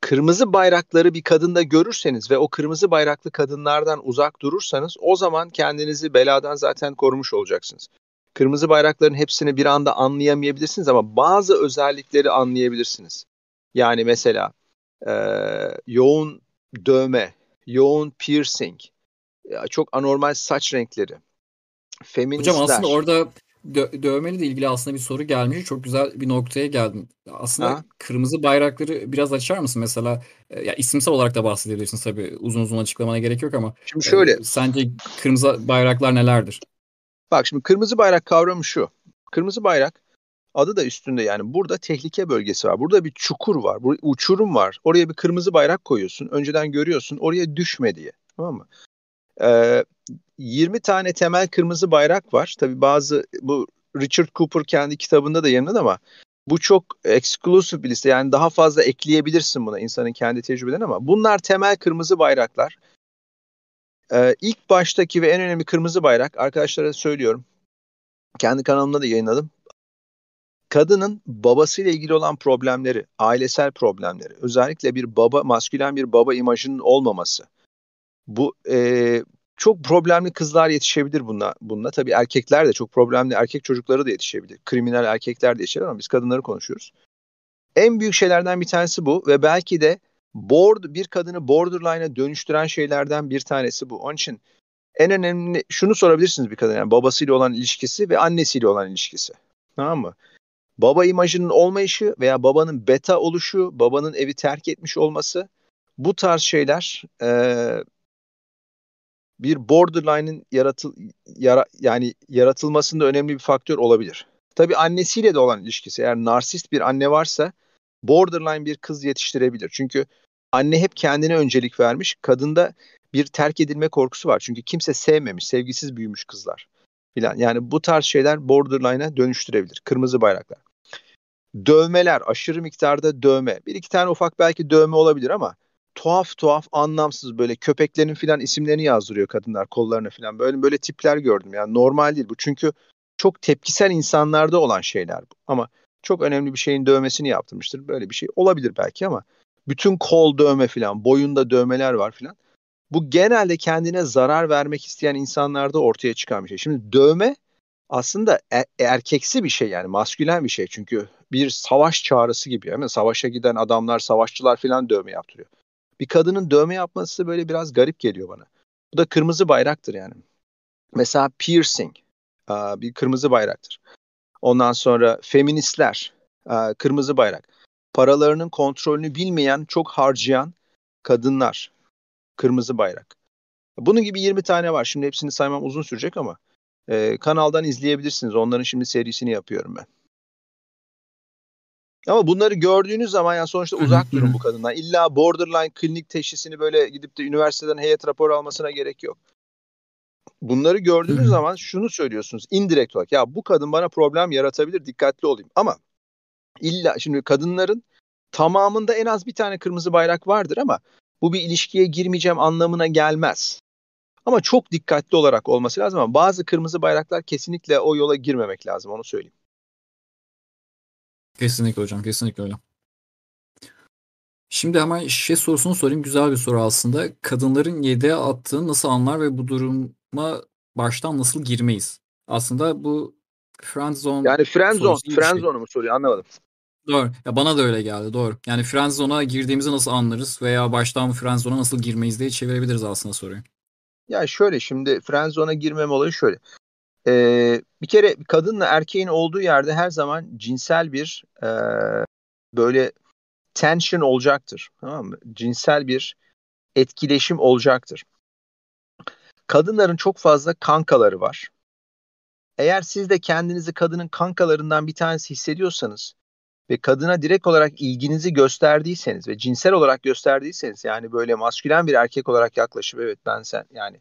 Kırmızı bayrakları bir kadında görürseniz ve o kırmızı bayraklı kadınlardan uzak durursanız o zaman kendinizi beladan zaten korumuş olacaksınız. Kırmızı bayrakların hepsini bir anda anlayamayabilirsiniz ama bazı özellikleri anlayabilirsiniz. Yani mesela yoğun dövme, yoğun piercing, çok anormal saç renkleri. Feministler. Hocam aslında orada dövmeyle ilgili aslında bir soru gelmiş. Çok güzel bir noktaya geldin. Aslında kırmızı bayrakları biraz açar mısın? Mesela ya isimsel olarak da bahsedebilirsin tabii. Uzun uzun açıklamana gerek yok ama. Şimdi şöyle. Sence kırmızı bayraklar nelerdir? Bak şimdi kırmızı bayrak kavramı şu. Kırmızı bayrak Adı da üstünde, yani burada tehlike bölgesi var. Burada bir çukur var. Burada uçurum var. Oraya bir kırmızı bayrak koyuyorsun. Önceden görüyorsun oraya düşme diye. Tamam mı? 20 tane temel kırmızı bayrak var. Tabii bazı, bu Richard Cooper kendi kitabında da yayınladı ama bu çok exclusive bir liste. Yani daha fazla ekleyebilirsin buna insanın kendi tecrübelerini ama bunlar temel kırmızı bayraklar. İlk baştaki ve en önemli kırmızı bayrak, arkadaşlara söylüyorum. Kendi kanalımda da yayınladım. Kadının babasıyla ilgili olan problemleri, ailesel problemleri, özellikle bir baba, maskülen bir baba imajının olmaması. Bu çok problemli kızlar yetişebilir bununla. Tabii erkekler de çok problemli, erkek çocukları da yetişebilir. Kriminal erkekler de yetişebilir ama biz kadınları konuşuyoruz. En büyük şeylerden bir tanesi bu ve belki de bir kadını borderline'a dönüştüren şeylerden bir tanesi bu. Onun için en önemli şunu sorabilirsiniz bir kadına, yani babasıyla olan ilişkisi ve annesiyle olan ilişkisi. Tamam mı? Baba imajının olmayışı veya babanın beta oluşu, babanın evi terk etmiş olması, bu tarz şeyler bir borderline'ın yaratılmasında önemli bir faktör olabilir. Tabii annesiyle de olan ilişkisi, eğer narsist bir anne varsa borderline bir kız yetiştirebilir. Çünkü anne hep kendine öncelik vermiş. Kadında bir terk edilme korkusu var. Çünkü kimse sevmemiş, sevgisiz büyümüş kızlar filan. Yani bu tarz şeyler borderline'a dönüştürebilir. Kırmızı bayraklar. Dövmeler, aşırı miktarda dövme. Bir iki tane ufak belki dövme olabilir ama tuhaf anlamsız böyle köpeklerin filan isimlerini yazdırıyor kadınlar kollarına filan. Böyle tipler gördüm. Yani normal değil bu. Çünkü çok tepkisel insanlarda olan şeyler bu. Ama çok önemli bir şeyin dövmesini yaptırmıştır. Böyle bir şey olabilir belki ama bütün kol dövme filan, boyunda dövmeler var filan. Bu genelde kendine zarar vermek isteyen insanlarda ortaya çıkan bir şey. Şimdi dövme aslında erkeksi bir şey, yani maskülen bir şey. Çünkü bir savaş çağrısı gibi. Yani savaşa giden adamlar, savaşçılar filan dövme yaptırıyor. Bir kadının dövme yapması böyle biraz garip geliyor bana. Bu da kırmızı bayraktır yani. Mesela piercing bir kırmızı bayraktır. Ondan sonra feministler, kırmızı bayrak. Paralarının kontrolünü bilmeyen, çok harcayan kadınlar, kırmızı bayrak. Bunun gibi 20 tane var. Şimdi hepsini saymam uzun sürecek ama kanaldan izleyebilirsiniz. Onların şimdi serisini yapıyorum ben. Ama bunları gördüğünüz zaman yani sonuçta uzak durun bu kadından. İlla borderline klinik teşhisini böyle gidip de üniversiteden heyet raporu almasına gerek yok. Bunları gördüğünüz zaman şunu söylüyorsunuz indirekt olarak. Ya bu kadın bana problem yaratabilir, dikkatli olayım. Ama illa şimdi kadınların tamamında en az bir tane kırmızı bayrak vardır ama bu bir ilişkiye girmeyeceğim anlamına gelmez. Ama çok dikkatli olarak olması lazım ama bazı kırmızı bayraklar kesinlikle o yola girmemek lazım, onu söyleyeyim. Kesinlikle hocam, kesinlikle öyle. Şimdi hemen şey sorusunu sorayım. Güzel bir soru aslında. Kadınların yedeğe attığını nasıl anlar ve bu duruma baştan nasıl girmeyiz? Aslında bu friendzone... Yani friendzone'u mu soruyor? Anlamadım. Doğru. Ya bana da öyle geldi. Doğru. Yani friendzone'a girdiğimizi nasıl anlarız veya baştan friendzone'a nasıl girmeyiz diye çevirebiliriz aslında soruyu. Ya şöyle, şimdi friendzone'a girmem olayı şöyle. Bir kere kadınla erkeğin olduğu yerde her zaman cinsel bir böyle tension olacaktır. Tamam mı? Cinsel bir etkileşim olacaktır. Kadınların çok fazla kankaları var. Eğer siz de kendinizi kadının kankalarından bir tanesi hissediyorsanız ve kadına direkt olarak ilginizi gösterdiyseniz ve cinsel olarak gösterdiyseniz, yani böyle maskülen bir erkek olarak yaklaşıp evet ben sen yani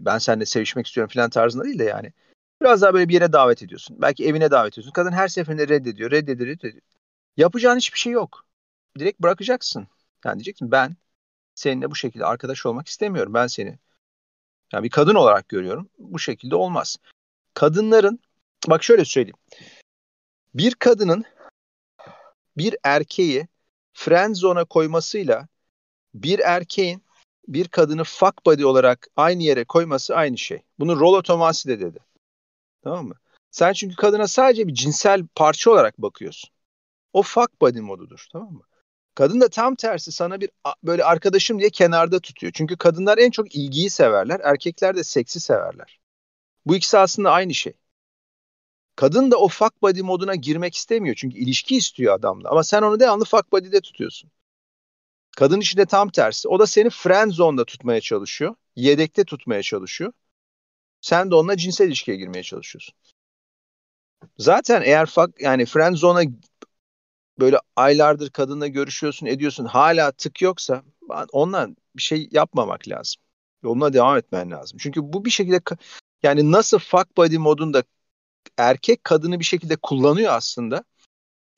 ben seninle sevişmek istiyorum falan tarzında değil de yani biraz daha böyle bir yere davet ediyorsun. Belki evine davet ediyorsun. Kadın her seferinde reddediyor. Yapacağın hiçbir şey yok. Direkt bırakacaksın. Yani diyeceksin ben seninle bu şekilde arkadaş olmak istemiyorum. Ben seni yani bir kadın olarak görüyorum. Bu şekilde olmaz. Kadınların, bak şöyle söyleyeyim. Bir kadının bir erkeği friendzone'a koymasıyla bir erkeğin bir kadını fuck buddy olarak aynı yere koyması aynı şey. Bunu Rollo Tomassi de dedi. Tamam mı? Sen çünkü kadına sadece bir cinsel parça olarak bakıyorsun. O fuck buddy modudur. Tamam mı? Kadın da tam tersi sana bir böyle arkadaşım diye kenarda tutuyor. Çünkü kadınlar en çok ilgiyi severler. Erkekler de seksi severler. Bu ikisi aslında aynı şey. Kadın da o fuck buddy moduna girmek istemiyor. Çünkü ilişki istiyor adamla. Ama sen onu devamlı fuck buddy'de tutuyorsun. Kadın işi de tam tersi. O da seni friend zone'da tutmaya çalışıyor. Yedekte tutmaya çalışıyor. Sen de onunla cinsel ilişkiye girmeye çalışıyorsun. Zaten eğer yani friend zone'a böyle aylardır kadınla görüşüyorsun, ediyorsun, hala tık yoksa ondan bir şey yapmamak lazım. Yoluna devam etmen lazım. Çünkü bu bir şekilde yani nasıl fuck buddy modunda erkek kadını bir şekilde kullanıyor aslında.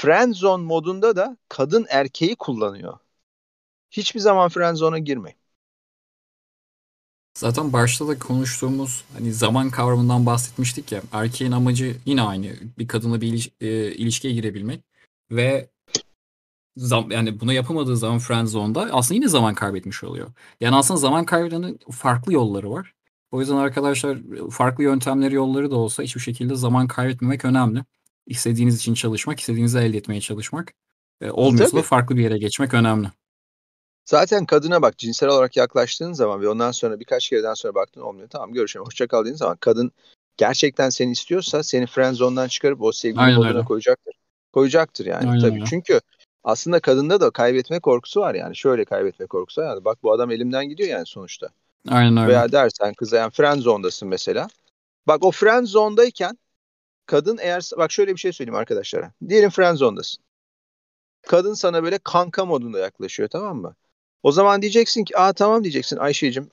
Friend zone modunda da kadın erkeği kullanıyor. Hiçbir zaman friend zone'a girmeyin. Zaten başta da konuştuğumuz hani zaman kavramından bahsetmiştik ya. Erkeğin amacı yine aynı. Bir kadınla bir ilişkiye girebilmek ve yani bunu yapamadığı zaman friend zone'da aslında yine zaman kaybetmiş oluyor. Yani aslında zaman kaybının farklı yolları var. O yüzden arkadaşlar farklı yöntemleri, yolları da olsa hiçbir şekilde zaman kaybetmemek önemli. İstediğiniz için çalışmak, istediğinizi elde etmeye çalışmak. Olmuyorsa da farklı bir yere geçmek önemli. Zaten kadına bak, cinsel olarak yaklaştığın zaman ve ondan sonra birkaç kereden sonra baktın olmuyor. Tamam, görüşelim, hoşça kal dediğin zaman kadın gerçekten seni istiyorsa seni friend zone'dan çıkarıp o sevgili moduna koyacaktır. Koyacaktır yani. Aynen tabii öyle. Çünkü aslında kadında da kaybetme korkusu var yani. Şöyle kaybetme korkusu var. Yani bak bu adam elimden gidiyor yani sonuçta. Aynen öyle. Veya dersen kıza yani friend zone'dasın mesela. Bak o friend zone'dayken kadın eğer bak şöyle bir şey söyleyeyim arkadaşlara. Diyelim friend zone'dasın. Kadın sana böyle kanka modunda yaklaşıyor, tamam mı? O zaman diyeceksin ki tamam diyeceksin Ayşe'cim,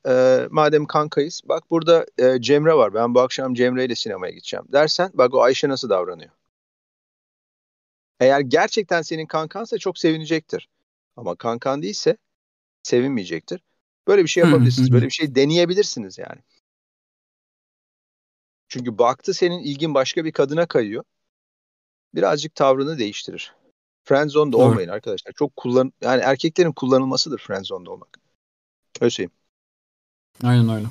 madem kankayız bak burada Cemre var, ben bu akşam Cemre ile sinemaya gideceğim dersen bak o Ayşe nasıl davranıyor. Eğer gerçekten senin kankansa çok sevinecektir ama kankan değilse sevinmeyecektir. Böyle bir şey yapabilirsiniz, böyle bir şey deneyebilirsiniz yani. Çünkü baktı senin ilgin başka bir kadına kayıyor, birazcık tavrını değiştirir. Friendzone'da olmayın arkadaşlar. Çok yani erkeklerin kullanılmasıdır friendzone'da olmak. Öyle söyleyeyim. Aynen öyle.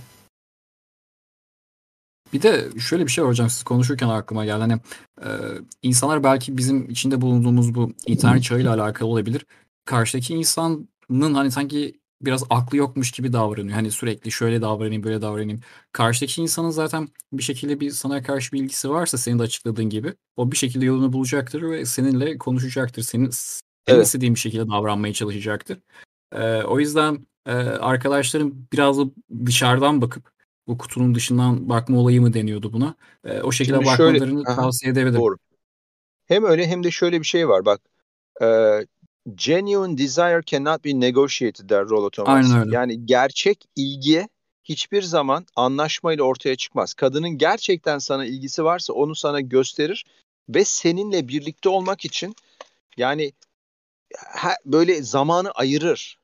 Bir de şöyle bir şey var hocam, siz konuşurken aklıma geldi. Hani insanlar belki bizim içinde bulunduğumuz bu internet çağıyla alakalı olabilir. Karşıdaki insanın hani sanki biraz aklı yokmuş gibi davranıyor. Hani sürekli şöyle davranayım, böyle davranayım. Karşıdaki insanın zaten bir şekilde bir sana karşı bir ilgisi varsa, senin de açıkladığın gibi, o bir şekilde yolunu bulacaktır ve seninle konuşacaktır. Senin istediğin bir şekilde davranmaya çalışacaktır. O yüzden arkadaşlarım biraz da dışarıdan bakıp, bu kutunun dışından bakma olayı mı deniyordu buna? O şekilde şimdi bakmalarını tavsiye edebilirim. Doğru. Hem öyle hem de şöyle bir şey var bak. Genuine desire cannot be negotiated der Rollo Tomassi. Yani gerçek ilgi hiçbir zaman anlaşmayla ortaya çıkmaz. Kadının gerçekten sana ilgisi varsa onu sana gösterir ve seninle birlikte olmak için yani böyle zamanı ayırır.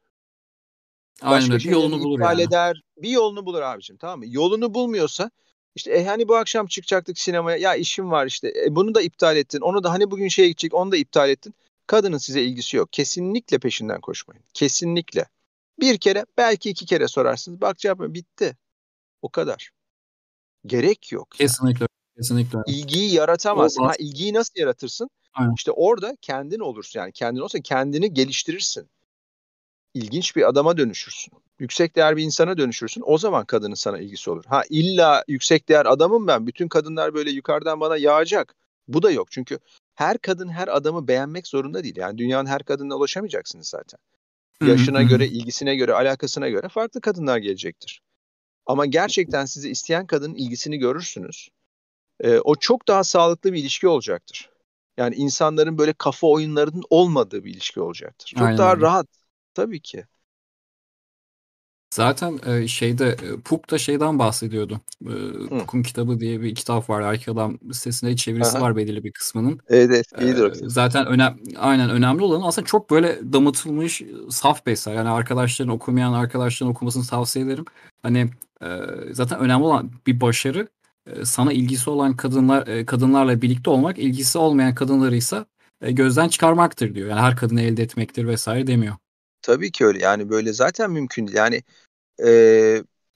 Başka bir yolunu bulur yani. Eder, bir yolunu bulur abicim, tamam mı? Yolunu bulmuyorsa işte hani bu akşam çıkacaktık sinemaya, ya işim var işte, bunu da iptal ettin, onu da hani bugün şeye gidecek, onu da iptal ettin. Kadının size ilgisi yok. Kesinlikle peşinden koşmayın. Kesinlikle. Bir kere, belki iki kere sorarsınız. Bak cevap bitti. O kadar. Gerek yok. Kesinlikle. Kesinlikle. İlgiyi yaratamazsın. İlgiyi nasıl yaratırsın? Aynen. İşte orada kendin olursun. Yani kendin olsa kendini geliştirirsin. İlginç bir adama dönüşürsün. Yüksek değer bir insana dönüşürsün. O zaman kadının sana ilgisi olur. İlla yüksek değer adamım ben, bütün kadınlar böyle yukarıdan bana yağacak. Bu da yok. Çünkü her kadın her adamı beğenmek zorunda değil. Yani dünyanın her kadınına ulaşamayacaksınız zaten. Yaşına göre, ilgisine göre, alakasına göre farklı kadınlar gelecektir. Ama gerçekten sizi isteyen kadının ilgisini görürsünüz. O çok daha sağlıklı bir ilişki olacaktır. Yani insanların böyle kafa oyunlarının olmadığı bir ilişki olacaktır. Çok aynen. Daha rahat tabii ki. Zaten Puk da şeyden bahsediyordu. Puk'un kitabı diye bir kitap var. Erkek Adam sitesinde çevirisi var belirli bir kısmının. Evet, iyidir o kitap. Zaten önemli olan aslında çok böyle damıtılmış saf bir eser. Yani arkadaşların okumayan arkadaşların okumasını tavsiye ederim. Hani zaten önemli olan bir başarı. Sana ilgisi olan kadınlarla birlikte olmak, ilgisi olmayan kadınlarıysa gözden çıkarmaktır diyor. Yani her kadını elde etmektir vesaire demiyor. Tabii ki öyle. Yani böyle zaten mümkün değil. Yani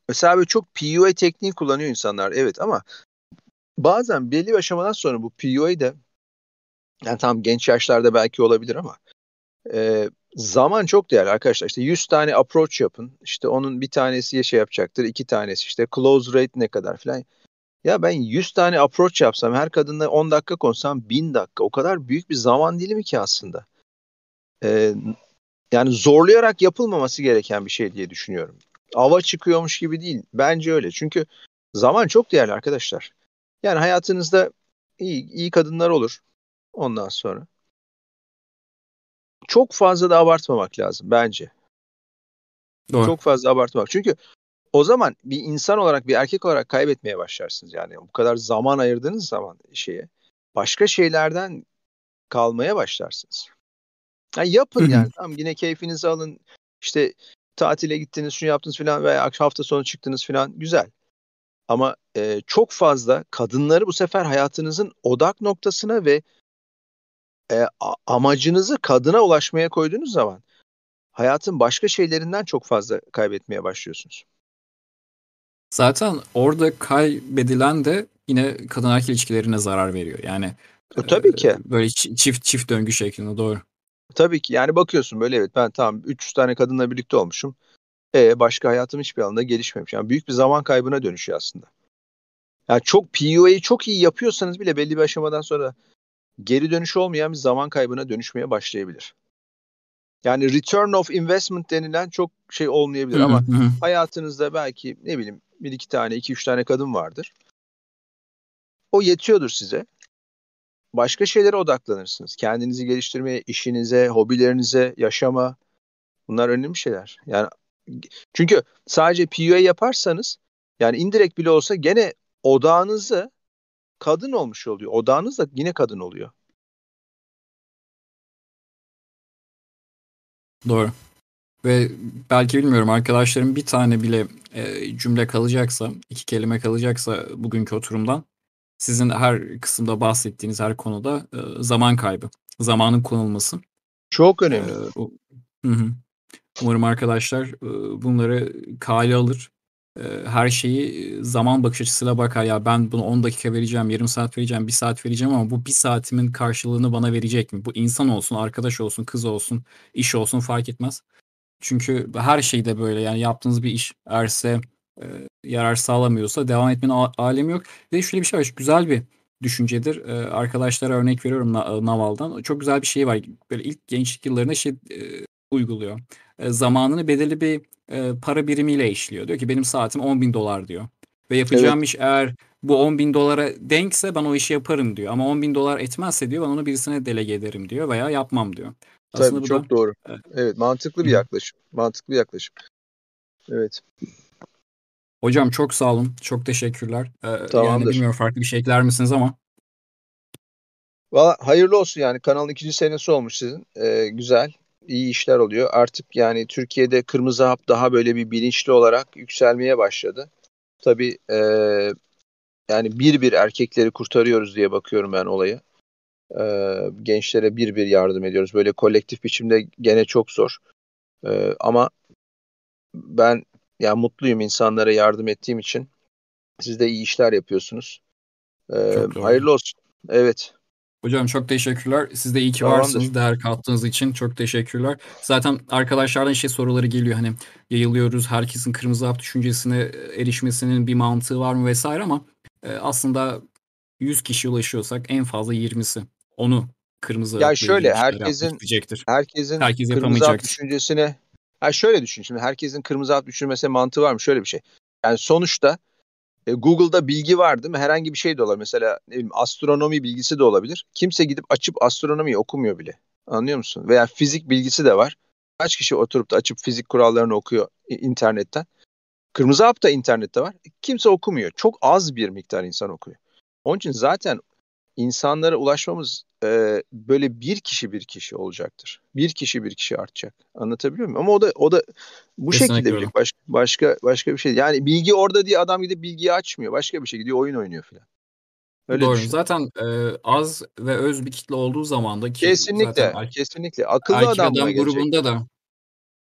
mesela böyle çok PUA tekniği kullanıyor insanlar. Evet, ama bazen belli bir aşamadan sonra bu PUA da yani tam genç yaşlarda belki olabilir ama zaman çok değerli arkadaşlar. İşte 100 tane approach yapın. İşte onun bir tanesi şey yapacaktır. 2 tanesi işte close rate ne kadar falan. Ya ben 100 tane approach yapsam, her kadınla 10 dakika konuşsam 1000 dakika. O kadar büyük bir zaman dilimi ki aslında. Yani zorlayarak yapılmaması gereken bir şey diye düşünüyorum. Ava çıkıyormuş gibi değil. Bence öyle. Çünkü zaman çok değerli arkadaşlar. Yani hayatınızda iyi kadınlar olur ondan sonra. Çok fazla da abartmamak lazım bence. Doğru. Çok fazla abartmamak. Çünkü o zaman bir insan olarak, bir erkek olarak kaybetmeye başlarsınız yani. Bu kadar zaman ayırdığınız zaman şeye, başka şeylerden kalmaya başlarsınız. Yani yapın yani. Tamam, yine keyfinizi alın. İşte tatile gittiniz, şunu yaptınız filan veya hafta sonu çıktınız filan. Güzel. Ama çok fazla kadınları bu sefer hayatınızın odak noktasına ve amacınızı kadına ulaşmaya koyduğunuz zaman hayatın başka şeylerinden çok fazla kaybetmeye başlıyorsunuz. Zaten orada kaybedilen de yine kadın erkek ilişkilerine zarar veriyor. Yani tabii ki. Böyle çift döngü şeklinde, doğru. Tabii ki. Yani bakıyorsun böyle, evet ben tamam 300 tane kadınla birlikte olmuşum. Başka hayatım hiçbir alanda gelişmemiş. Yani büyük bir zaman kaybına dönüşüyor aslında. Yani çok PUA'yı çok iyi yapıyorsanız bile belli bir aşamadan sonra geri dönüş olmayan bir zaman kaybına dönüşmeye başlayabilir. Yani return of investment denilen çok şey olmayabilir ama hayatınızda belki ne bileyim 2-3 tane kadın vardır. O yetiyordur size. Başka şeylere odaklanırsınız. Kendinizi geliştirmeye, işinize, hobilerinize, yaşama. Bunlar önemli şeyler. Yani çünkü sadece PUA yaparsanız yani indirekt bile olsa gene odağınızı kadın olmuş oluyor. Odağınız da yine kadın oluyor. Doğru. Ve belki bilmiyorum arkadaşlarım bir tane bile cümle kalacaksa, 2 kelime kalacaksa bugünkü oturumdan, sizin her kısımda bahsettiğiniz her konuda zaman kaybı, zamanın konulması. Çok önemli. Umarım arkadaşlar bunları kale alır. Her şeyi zaman bakış açısıyla bakar. Ya ben bunu 10 dakika vereceğim, yarım saat vereceğim, 1 saat vereceğim ama bu 1 saatimin karşılığını bana verecek mi? Bu insan olsun, arkadaş olsun, kız olsun, iş olsun fark etmez. Çünkü her şeyde böyle yani yaptığınız bir iş eğer size yarar sağlamıyorsa devam etmenin alemi yok. Ve şöyle bir şey var, güzel bir düşüncedir. Arkadaşlara örnek veriyorum Naval'dan. Çok güzel bir şey var. Böyle ilk gençlik yıllarında şey uyguluyor. Zamanını belirli bir para birimiyle işliyor. Diyor ki benim saatim $10,000 diyor. Ve yapacağım iş eğer bu $10,000 denkse ben o işi yaparım diyor. Ama $10,000 etmezse diyor ben onu birisine delege ederim diyor veya yapmam diyor. Aslında tabii bu çok da doğru. Evet, mantıklı bir yaklaşım. Mantıklı bir yaklaşım. Evet. Hocam çok sağ olun. Çok teşekkürler. Yani bilmiyorum farklı bir şey ekler misiniz ama. Valla hayırlı olsun yani. Kanalın 2. senesi olmuş sizin. Güzel. İyi işler oluyor. Artık yani Türkiye'de kırmızı hap daha böyle bir bilinçli olarak yükselmeye başladı. Tabii yani bir erkekleri kurtarıyoruz diye bakıyorum ben olaya. Gençlere bir yardım ediyoruz. Böyle kolektif biçimde gene çok zor. Ama ben yani mutluyum insanlara yardım ettiğim için. Siz de iyi işler yapıyorsunuz. Hayırlı olsun. Evet. Hocam çok teşekkürler. Siz de iyi ki varsınız. Değer kattığınız için çok teşekkürler. Zaten arkadaşlardan soruları geliyor. Hani yayılıyoruz. Herkesin kırmızı hap düşüncesine erişmesinin bir mantığı var mı vesaire ama aslında 100 kişiye ulaşıyorsak en fazla 20'si onu kırmızı hap düşüncesine erişecektir. Ya şöyle herkesin kırmızı hap düşüncesine şöyle düşün. Şimdi herkesin kırmızı hap düşünmesine mantığı var mı? Şöyle bir şey. Yani sonuçta Google'da bilgi var değil mi? Herhangi bir şey de olabilir. Mesela ne bileyim, astronomi bilgisi de olabilir. Kimse gidip açıp astronomiyi okumuyor bile. Anlıyor musun? Veya fizik bilgisi de var. Kaç kişi oturup da açıp fizik kurallarını okuyor internetten? Kırmızı hap da internette var. Kimse okumuyor. Çok az bir miktar insan okuyor. Onun için zaten insanlara ulaşmamız böyle bir kişi olacaktır. Bir kişi artacak. Anlatabiliyor muyum? Ama o da bu kesinlikle şekilde bilecek. Başka bir şey. Yani bilgi orada diye adam gidip bilgiyi açmıyor. Başka bir şey gidiyor, oyun oynuyor filan. Öyle doğru. Düşün. Zaten az ve öz bir kitle olduğu zaman da kesinlikle akıllı adam grubunda da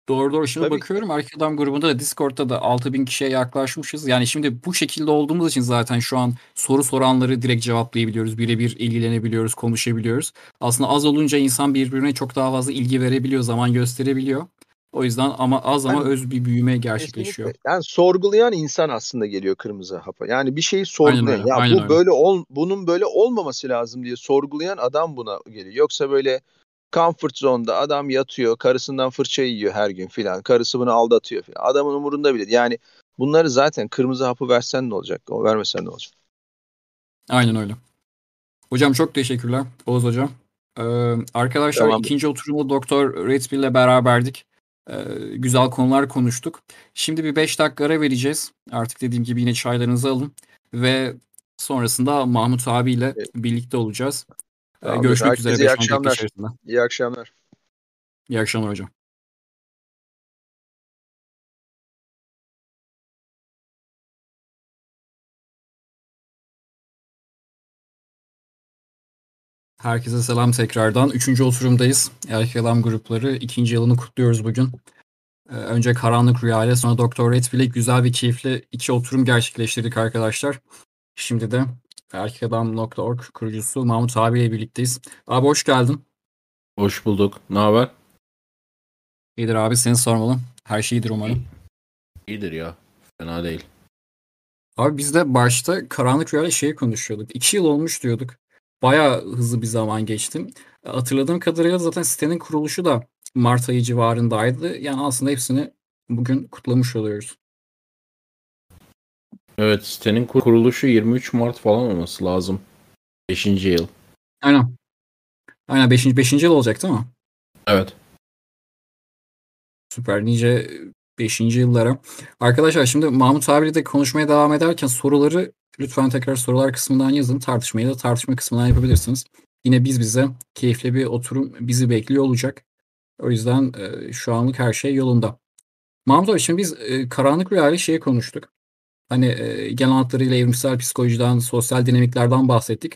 doğru şimdi tabii bakıyorum. Erkek Adam grubunda da Discord'da da 6.000 kişiye yaklaşmışız. Yani şimdi bu şekilde olduğumuz için zaten şu an soru soranları direkt cevaplayabiliyoruz. Birebir ilgilenebiliyoruz, konuşabiliyoruz. Aslında az olunca insan birbirine çok daha fazla ilgi verebiliyor, zaman gösterebiliyor. O yüzden ama az ama öz bir büyüme gerçekleşiyor. Kesinlikle. Yani sorgulayan insan aslında geliyor kırmızı hapa. Yani bir şeyi sorgulayan. Ya bu böyle bunun böyle olmaması lazım diye sorgulayan adam buna geliyor. Yoksa böyle comfort zone'da adam yatıyor, karısından fırça yiyor her gün filan. Karısı bunu aldatıyor filan. Adamın umurunda bile. Yani bunları zaten kırmızı hapı versen ne olacak? O vermesen ne olacak? Aynen öyle. Hocam çok teşekkürler Oğuz Hocam. Arkadaşlar tamam. İkinci oturumu Dr. RedPill ile beraberdik. Güzel konular konuştuk. Şimdi bir 5 dakika ara vereceğiz. Artık dediğim gibi yine çaylarınızı alın. Ve sonrasında Mahmut abiyle birlikte olacağız. Tamam, görüşmek üzere. İyi akşamlar. İyi akşamlar. İyi akşamlar hocam. Herkese selam tekrardan. 3. oturumdayız. Erkek Adam Grupları 2. yılını kutluyoruz bugün. Önce Karanlık Rüya ile sonra Dr. RedPill'le güzel ve keyifli 2 oturum gerçekleştirdik arkadaşlar. Şimdi de erkekadam.org kurucusu Mahmut Abi ile birlikteyiz. Abi hoş geldin. Hoş bulduk. Ne haber? İyidir abi, seni sormalı. Her şey iyidir umarım. İyidir ya. Fena değil. Abi biz de başta Karanlık Rüya ile şeyi konuşuyorduk. 2 yıl olmuş diyorduk. Bayağı hızlı bir zaman geçti. Hatırladığım kadarıyla zaten sitenin kuruluşu da Mart ayı civarındaydı. Yani aslında hepsini bugün kutlamış oluyoruz. Evet, sitenin kuruluşu 23 Mart falan olması lazım. 5. yıl. Aynen. Aynen 5. yıl olacak değil mi? Evet. Süper, nice 5. yıllara. Arkadaşlar şimdi Mahmut abiyle de konuşmaya devam ederken soruları lütfen tekrar sorular kısmından yazın. Tartışmayı da tartışma kısmından yapabilirsiniz. Yine bize keyifli bir oturum bizi bekliyor olacak. O yüzden şu anlık her şey yolunda. Mahmut abi şimdi biz Karanlık Rüya ile şeyi konuştuk. Hani genel hatlarıyla evrimsel psikolojiden, sosyal dinamiklerden bahsettik.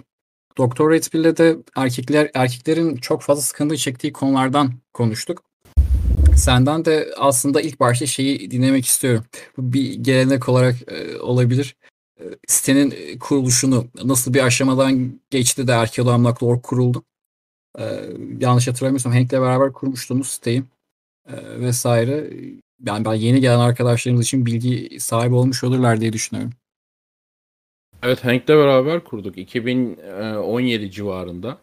Dr. RedPill'le de erkeklerin çok fazla sıkıntı çektiği konulardan konuştuk. Senden de aslında ilk başta şeyi dinlemek istiyorum. Bir gelenek olarak olabilir. Sitenin kuruluşunu nasıl bir aşamadan geçti de erkekadam.org kuruldu. Yanlış hatırlamıyorsam Hank'le beraber kurmuştunuz siteyi vesaire. Yani ben yeni gelen arkadaşlarımız için bilgi sahibi olmuş olurlar diye düşünüyorum. Evet, Hank'le beraber kurduk 2017 civarında.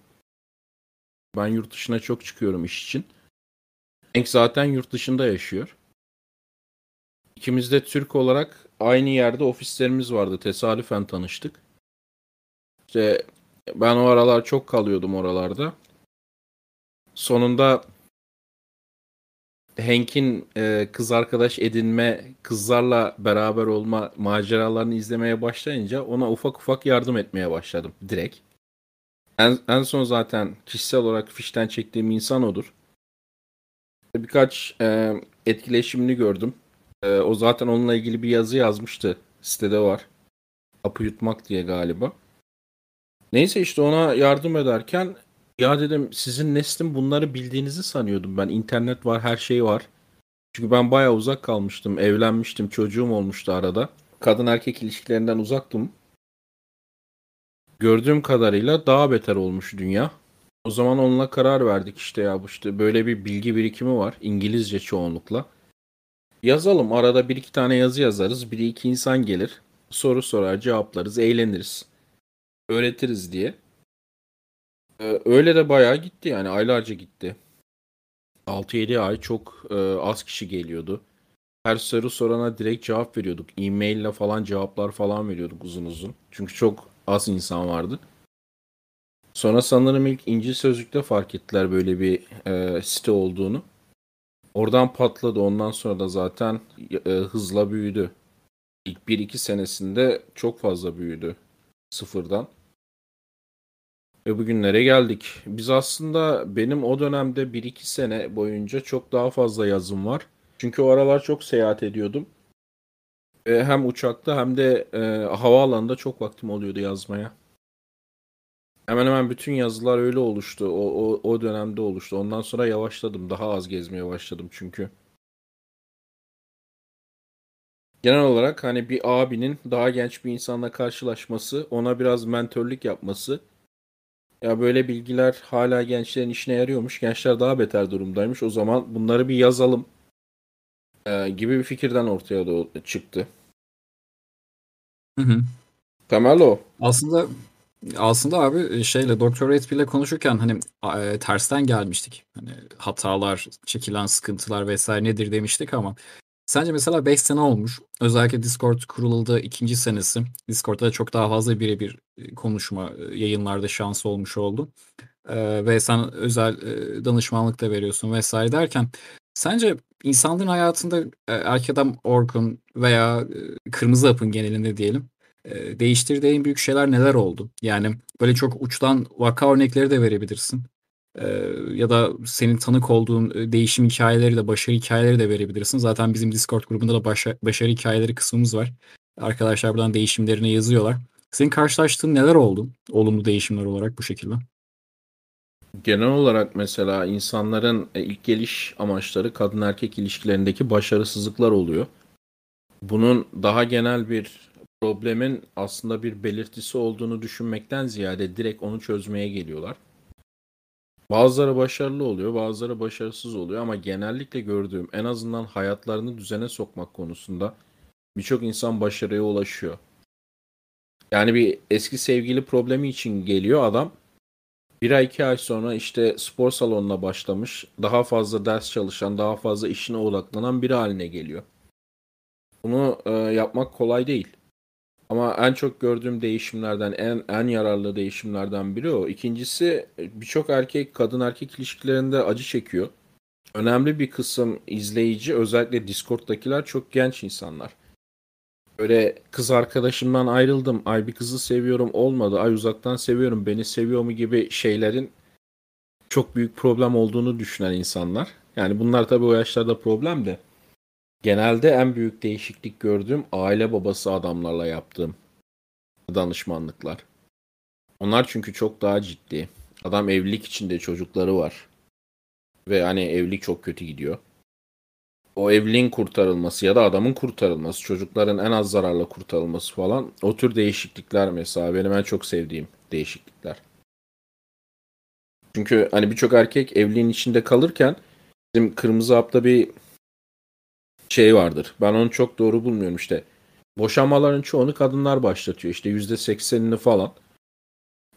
Ben yurt dışına çok çıkıyorum iş için. Hank zaten yurt dışında yaşıyor. İkimiz de Türk olarak aynı yerde ofislerimiz vardı. Tesadüfen tanıştık. İşte ben o aralar çok kalıyordum oralarda. Sonunda Hank'in kız arkadaş edinme, kızlarla beraber olma maceralarını izlemeye başlayınca ona ufak ufak yardım etmeye başladım direkt. En son zaten kişisel olarak fişten çektiğim insan odur. Birkaç etkileşimini gördüm. O zaten onunla ilgili bir yazı yazmıştı. Sitede var. Apı yutmak diye galiba. Neyse işte ona yardım ederken ya dedim sizin neslin bunları bildiğinizi sanıyordum ben. İnternet var, her şey var. Çünkü ben bayağı uzak kalmıştım. Evlenmiştim, çocuğum olmuştu arada. Kadın erkek ilişkilerinden uzaktım. Gördüğüm kadarıyla daha beter olmuş dünya. O zaman onunla karar verdik işte ya işte böyle bir bilgi birikimi var. İngilizce çoğunlukla. Yazalım. Arada bir iki tane yazı yazarız. Bir iki insan gelir. Soru sorar, cevaplarız, eğleniriz. Öğretiriz diye. Öyle de bayağı gitti yani. Aylarca gitti. 6-7 ay çok az kişi geliyordu. Her soru sorana direkt cevap veriyorduk. E-mail ile falan cevaplar falan veriyorduk uzun uzun. Çünkü çok az insan vardı. Sonra sanırım ilk İnci Sözlük'te fark ettiler böyle bir site olduğunu. Oradan patladı. Ondan sonra da zaten hızla büyüdü. İlk 1-2 senesinde çok fazla büyüdü. Sıfırdan. Ve bugünlere geldik. Biz aslında benim o dönemde 1-2 sene boyunca çok daha fazla yazım var. Çünkü o aralar çok seyahat ediyordum. Hem uçakta hem de havaalanında çok vaktim oluyordu yazmaya. Hemen hemen bütün yazılar öyle oluştu. O dönemde oluştu. Ondan sonra yavaşladım. Daha az gezmeye başladım çünkü. Genel olarak hani bir abinin daha genç bir insanla karşılaşması, ona biraz mentörlük yapması. Ya böyle bilgiler hala gençlerin işine yarıyormuş. Gençler daha beter durumdaymış. O zaman bunları bir yazalım gibi bir fikirden ortaya da çıktı. Hı. Temel o. Aslında abi şeyle Dr. RedPill'le konuşurken hani tersten gelmiştik. Hani hatalar, çekilen sıkıntılar vesaire nedir demiştik ama Sence mesela 5 sene olmuş. Özellikle Discord kurululduğu ikinci senesi. Discord'da çok daha fazla birebir konuşma yayınlarda şansı olmuş oldu. Ve sen özel danışmanlık da veriyorsun vesaire derken sence insanların hayatında Erkek Adam Orkun veya Kırmızı Hap'ın genelinde diyelim değiştirdiği en büyük şeyler neler oldu? Yani böyle çok uçtan vaka örnekleri de verebilirsin. Ya da senin tanık olduğun değişim hikayeleri de başarı hikayeleri de verebilirsin. Zaten bizim Discord grubunda da başarı hikayeleri kısmımız var. Arkadaşlar buradan değişimlerini yazıyorlar. Senin karşılaştığın neler oldu olumlu değişimler olarak bu şekilde? Genel olarak mesela insanların ilk geliş amaçları kadın erkek ilişkilerindeki başarısızlıklar oluyor. Bunun daha genel bir problemin aslında bir belirtisi olduğunu düşünmekten ziyade direkt onu çözmeye geliyorlar. Bazıları başarılı oluyor, bazıları başarısız oluyor ama genellikle gördüğüm en azından hayatlarını düzene sokmak konusunda birçok insan başarıya ulaşıyor. Yani bir eski sevgili problemi için geliyor adam. 1-2 ay sonra işte spor salonuna başlamış, daha fazla ders çalışan, daha fazla işine odaklanan biri haline geliyor. Bunu yapmak kolay değil. Ama en çok gördüğüm değişimlerden, en yararlı değişimlerden biri o. İkincisi birçok erkek kadın erkek ilişkilerinde acı çekiyor. Önemli bir kısım izleyici, özellikle Discord'dakiler çok genç insanlar. Öyle kız arkadaşımdan ayrıldım, ay bir kızı seviyorum olmadı, ay uzaktan seviyorum, beni seviyor mu gibi şeylerin çok büyük problem olduğunu düşünen insanlar. Yani bunlar tabii o yaşlarda problem de. Genelde en büyük değişiklik gördüğüm aile babası adamlarla yaptığım danışmanlıklar. Onlar çünkü çok daha ciddi. Adam evlilik içinde, çocukları var. Ve hani evlilik çok kötü gidiyor. O evliliğin kurtarılması ya da adamın kurtarılması, çocukların en az zararla kurtarılması falan. O tür değişiklikler mesela benim en çok sevdiğim değişiklikler. Çünkü hani birçok erkek evliliğin içinde kalırken bizim Kırmızı Hap'ta bir şey vardır. Ben onu çok doğru bulmuyorum işte. Boşanmaların çoğunu kadınlar başlatıyor. İşte %80'ini falan.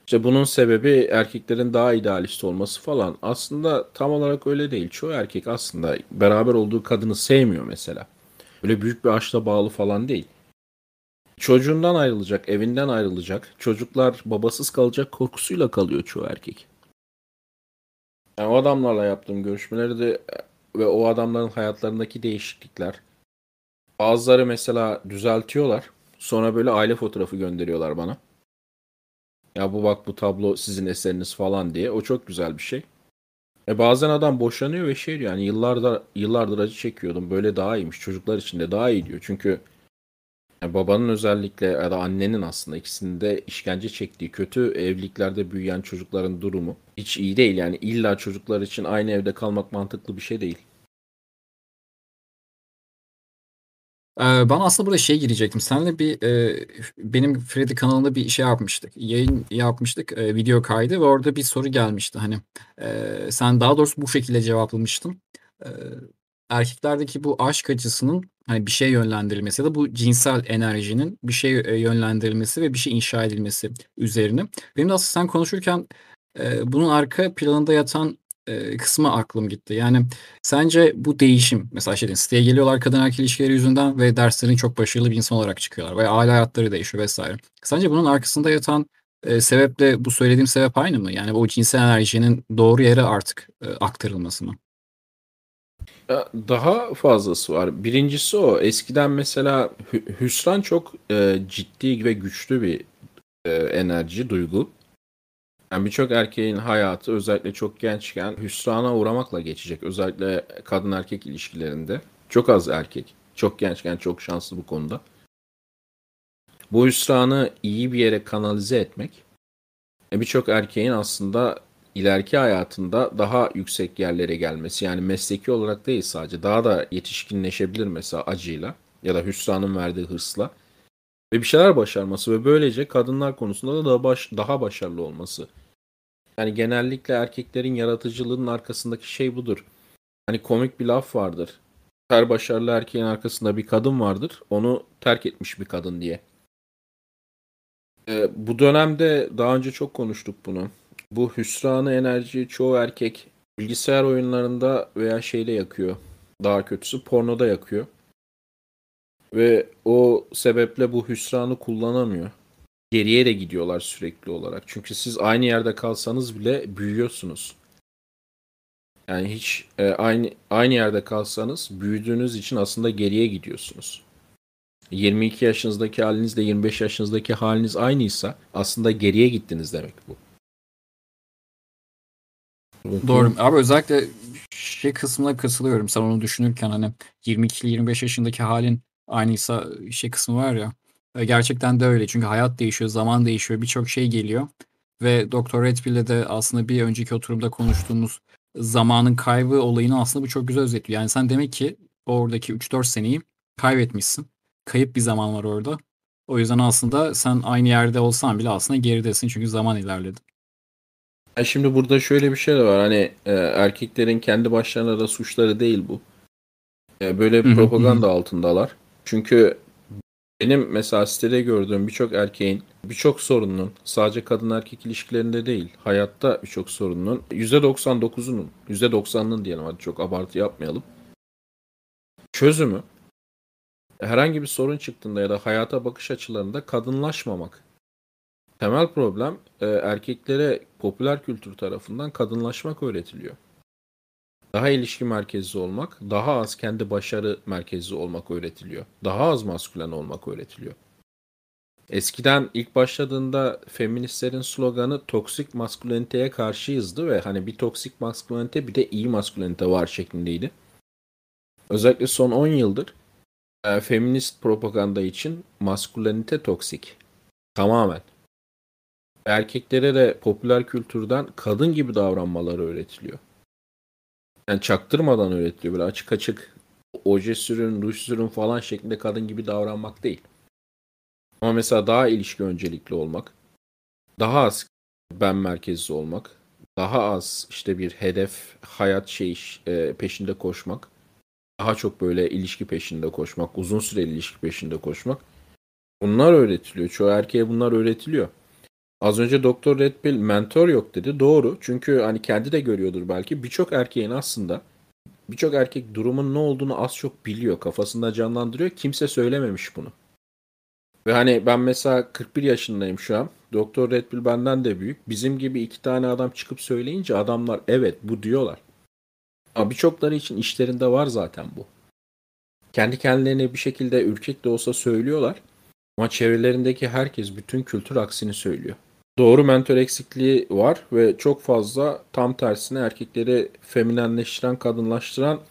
İşte bunun sebebi erkeklerin daha idealist olması falan. Aslında tam olarak öyle değil. Çoğu erkek aslında beraber olduğu kadını sevmiyor mesela. Öyle büyük bir aşkla bağlı falan değil. Çocuğundan ayrılacak, evinden ayrılacak. Çocuklar babasız kalacak korkusuyla kalıyor çoğu erkek. Yani o adamlarla yaptığım görüşmeleri de ve o adamların hayatlarındaki değişiklikler. Bazıları mesela düzeltiyorlar. Sonra böyle aile fotoğrafı gönderiyorlar bana. Ya bu bak bu tablo sizin eseriniz falan diye. O çok güzel bir şey. Bazen adam boşanıyor ve şey diyor yani yıllardır acı çekiyordum. Böyle daha iyiymiş. Çocuklar için de daha iyi diyor. Çünkü babanın özellikle ya da annenin aslında ikisinde işkence çektiği kötü evliliklerde büyüyen çocukların durumu hiç iyi değil. Yani illa çocuklar için aynı evde kalmak mantıklı bir şey değil. Ben aslında burada girecektim. Seninle benim Freddy kanalında bir şey yapmıştık. Yayın yapmıştık. Video kaydı ve orada bir soru gelmişti. Hani sen daha doğrusu bu şekilde cevaplamıştın. Erkeklerdeki bu aşk acısının hani bir şeye yönlendirilmesi ya da bu cinsel enerjinin bir şeye yönlendirilmesi ve bir şey inşa edilmesi üzerine. Benim de aslında sen konuşurken bunun arka planında yatan kısma aklım gitti. Yani sence bu değişim mesela siteye geliyorlar kadın erkek ilişkileri yüzünden ve derslerin çok başarılı bir insan olarak çıkıyorlar veya aile hayatları değişiyor vesaire. Sence bunun arkasında yatan sebeple bu söylediğim sebep aynı mı? Yani o cinsel enerjinin doğru yere artık aktarılması mı? Daha fazlası var. Birincisi o. Eskiden mesela hüsran çok ciddi ve güçlü bir enerji, duygu. Yani birçok erkeğin hayatı özellikle çok gençken hüsrana uğramakla geçecek. Özellikle kadın erkek ilişkilerinde. Çok az erkek. Çok gençken çok şanslı bu konuda. Bu hüsranı iyi bir yere kanalize etmek birçok erkeğin aslında ileriki hayatında daha yüksek yerlere gelmesi yani mesleki olarak değil sadece daha da yetişkinleşebilir mesela acıyla ya da hüsranın verdiği hırsla ve bir şeyler başarması ve böylece kadınlar konusunda da daha başarılı olması. Yani genellikle erkeklerin yaratıcılığının arkasındaki şey budur. Hani komik bir laf vardır. Her başarılı erkeğin arkasında bir kadın vardır. Onu terk etmiş bir kadın diye. Bu dönemde daha önce çok konuştuk bunu. Bu hüsranı enerjiyi çoğu erkek bilgisayar oyunlarında veya şeyle yakıyor. Daha kötüsü pornoda yakıyor. Ve o sebeple bu hüsranı kullanamıyor. Geriye de gidiyorlar sürekli olarak. Çünkü siz aynı yerde kalsanız bile büyüyorsunuz. Yani hiç aynı yerde kalsanız büyüdüğünüz için aslında geriye gidiyorsunuz. 22 yaşınızdaki halinizle 25 yaşınızdaki haliniz aynıysa aslında geriye gittiniz demek bu. Doğru. Abi özellikle şey kısmına katılıyorum. Sen onu düşünürken hani 22 ile 25 yaşındaki halin aynıysa şey kısmı var ya. Gerçekten de öyle. Çünkü hayat değişiyor, zaman değişiyor, birçok şey geliyor. Ve Dr. RedPill'le de aslında bir önceki oturumda konuştuğumuz zamanın kaybı olayını aslında bu çok güzel özetliyor. Yani sen demek ki oradaki 3-4 seneyi kaybetmişsin. Kayıp bir zaman var orada. O yüzden aslında sen aynı yerde olsan bile aslında geridesin. Çünkü zaman ilerledi. Şimdi burada şöyle bir şey de var. Hani erkeklerin kendi başlarına da suçları değil bu. Böyle propaganda altındalar. Çünkü benim mesela sitede gördüğüm birçok erkeğin, birçok sorununun, sadece kadın erkek ilişkilerinde değil, hayatta birçok sorununun, %99'unun, %90'ının diyelim, hadi çok abartı yapmayalım, çözümü herhangi bir sorun çıktığında ya da hayata bakış açılarında kadınlaşmamak. Temel problem erkeklere popüler kültür tarafından kadınlaşmak öğretiliyor. Daha ilişki merkezli olmak, daha az kendi başarı merkezli olmak öğretiliyor. Daha az maskülen olmak öğretiliyor. Eskiden ilk başladığında feministlerin sloganı toksik masküleniteye karşıyızdı ve hani bir toksik maskülenite bir de iyi maskülenite var şeklindeydi. Özellikle son 10 yıldır feminist propaganda için maskülenite toksik. Tamamen. Erkeklere de popüler kültürden kadın gibi davranmaları öğretiliyor. Yani çaktırmadan öğretiliyor. Böyle açık açık oje sürün, ruj sürün falan şeklinde kadın gibi davranmak değil. Ama mesela daha ilişki öncelikli olmak, daha az ben merkezli olmak, daha az işte bir hedef, hayat peşinde koşmak, daha çok böyle ilişki peşinde koşmak, uzun süreli ilişki peşinde koşmak. Bunlar öğretiliyor. Çoğu erkeğe bunlar öğretiliyor. Az önce Dr. RedPill mentor yok dedi. Doğru. Çünkü hani kendi de görüyordur belki. Birçok erkek durumun ne olduğunu az çok biliyor. Kafasında canlandırıyor. Kimse söylememiş bunu. Ve hani ben mesela 41 yaşındayım şu an. Dr. RedPill benden de büyük. Bizim gibi 2 tane adam çıkıp söyleyince adamlar evet bu diyorlar. Ama birçokları için işlerinde var zaten bu. Kendi kendilerine bir şekilde ürkek de olsa söylüyorlar. Ama çevrelerindeki herkes bütün kültür aksini söylüyor. Doğru mentor eksikliği var ve çok fazla tam tersine erkekleri feminenleştiren, kadınlaştıran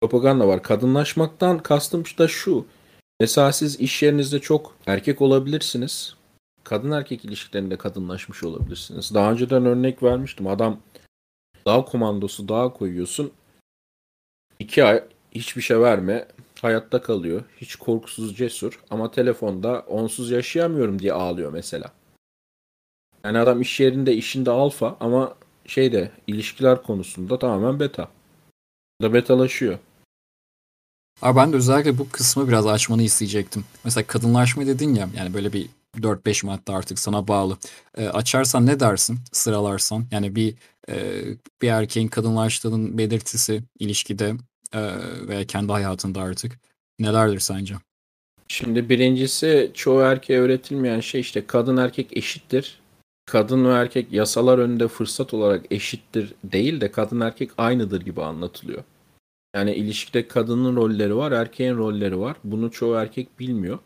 propaganda var. Kadınlaşmaktan kastım da şu. Mesela siz iş yerinizde çok erkek olabilirsiniz. Kadın erkek ilişkilerinde kadınlaşmış olabilirsiniz. Daha önceden örnek vermiştim. Adam dağ komandosu, dağa koyuyorsun. 2 ay hiçbir şey verme. Hayatta kalıyor. Hiç korkusuz, cesur. Ama telefonda onsuz yaşayamıyorum diye ağlıyor mesela. Yani adam iş yerinde, işinde alfa ama ilişkiler konusunda tamamen beta. Da betalaşıyor. Abi ben de özellikle bu kısmı biraz açmanı isteyecektim. Mesela kadınlaşma dedin ya, yani böyle bir 4-5 madde artık sana bağlı. Açarsan ne dersin? Sıralarsan. Yani bir erkeğin kadınlaştığının belirtisi ilişkide veya kendi hayatında artık nelerdir sence? Şimdi birincisi çoğu erkeğe öğretilmeyen şey kadın erkek eşittir. Kadın ve erkek yasalar önünde fırsat olarak eşittir değil de kadın erkek aynıdır gibi anlatılıyor. Yani ilişkide kadının rolleri var, erkeğin rolleri var. Bunu çoğu erkek bilmiyor.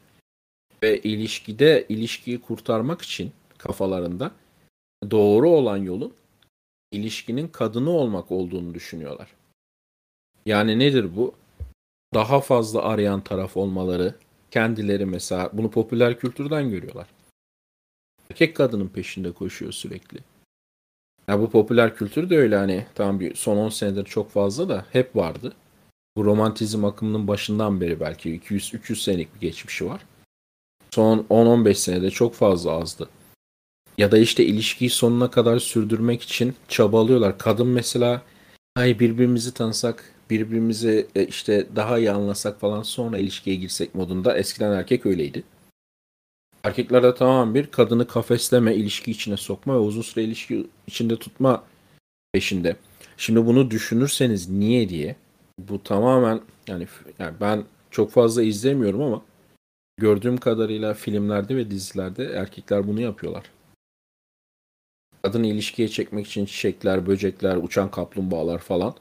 Ve ilişkiyi kurtarmak için kafalarında doğru olan yolun ilişkinin kadını olmak olduğunu düşünüyorlar. Yani nedir bu? Daha fazla arayan taraf olmaları, kendileri mesela bunu popüler kültürden görüyorlar. Erkek kadının peşinde koşuyor sürekli. Ya bu popüler kültür de öyle tamam son 10 senedir çok fazla da hep vardı. Bu romantizm akımının başından beri belki 200-300 senelik bir geçmişi var. Son 10-15 senede çok fazla azdı. Ya da ilişkiyi sonuna kadar sürdürmek için çabalıyorlar. Kadın mesela birbirimizi tanısak, birbirimizi daha iyi anlasak falan sonra ilişkiye girsek modunda. Eskiden erkek öyleydi. Erkekler de tamamen bir kadını kafesleme, ilişki içine sokma ve uzun süre ilişki içinde tutma peşinde. Şimdi bunu düşünürseniz niye diye. Bu tamamen ben çok fazla izlemiyorum ama gördüğüm kadarıyla filmlerde ve dizilerde erkekler bunu yapıyorlar. Kadını ilişkiye çekmek için çiçekler, böcekler, uçan kaplumbağalar falan.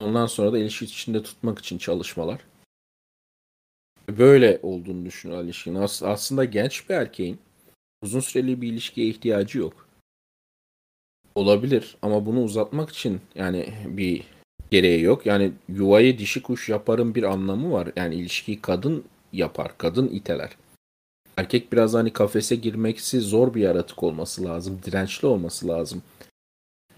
Ondan sonra da ilişki içinde tutmak için çalışmalar. Böyle olduğunu düşünüyor ilişkinin. Aslında genç bir erkeğin uzun süreli bir ilişkiye ihtiyacı yok. Olabilir ama bunu uzatmak için yani bir gereği yok. Yani yuvayı dişi kuş yaparın bir anlamı var. Yani ilişkiyi kadın yapar, kadın iteler. Erkek biraz hani kafese girmeksi zor bir yaratık olması lazım. Dirençli olması lazım.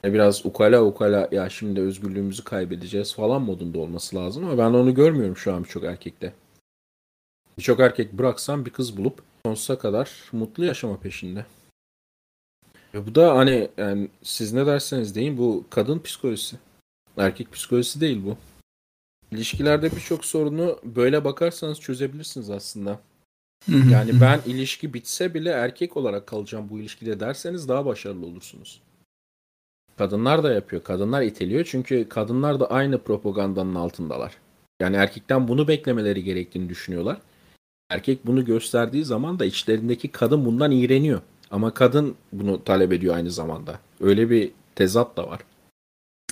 Yani biraz ukala ya şimdi özgürlüğümüzü kaybedeceğiz falan modunda olması lazım. Ama ben onu görmüyorum şu an birçok erkekte. Birçok erkek bıraksan bir kız bulup sonsuza kadar mutlu yaşama peşinde. Ve bu da hani yani siz ne derseniz deyin bu kadın psikolojisi. Erkek psikolojisi değil bu. İlişkilerde birçok sorunu böyle bakarsanız çözebilirsiniz aslında. Yani ben ilişki bitse bile erkek olarak kalacağım bu ilişkide derseniz daha başarılı olursunuz. Kadınlar da yapıyor. Kadınlar iteliyor çünkü kadınlar da aynı propagandanın altındalar. Yani erkekten bunu beklemeleri gerektiğini düşünüyorlar. Erkek bunu gösterdiği zaman da içlerindeki kadın bundan iğreniyor. Ama kadın bunu talep ediyor aynı zamanda. Öyle bir tezat da var.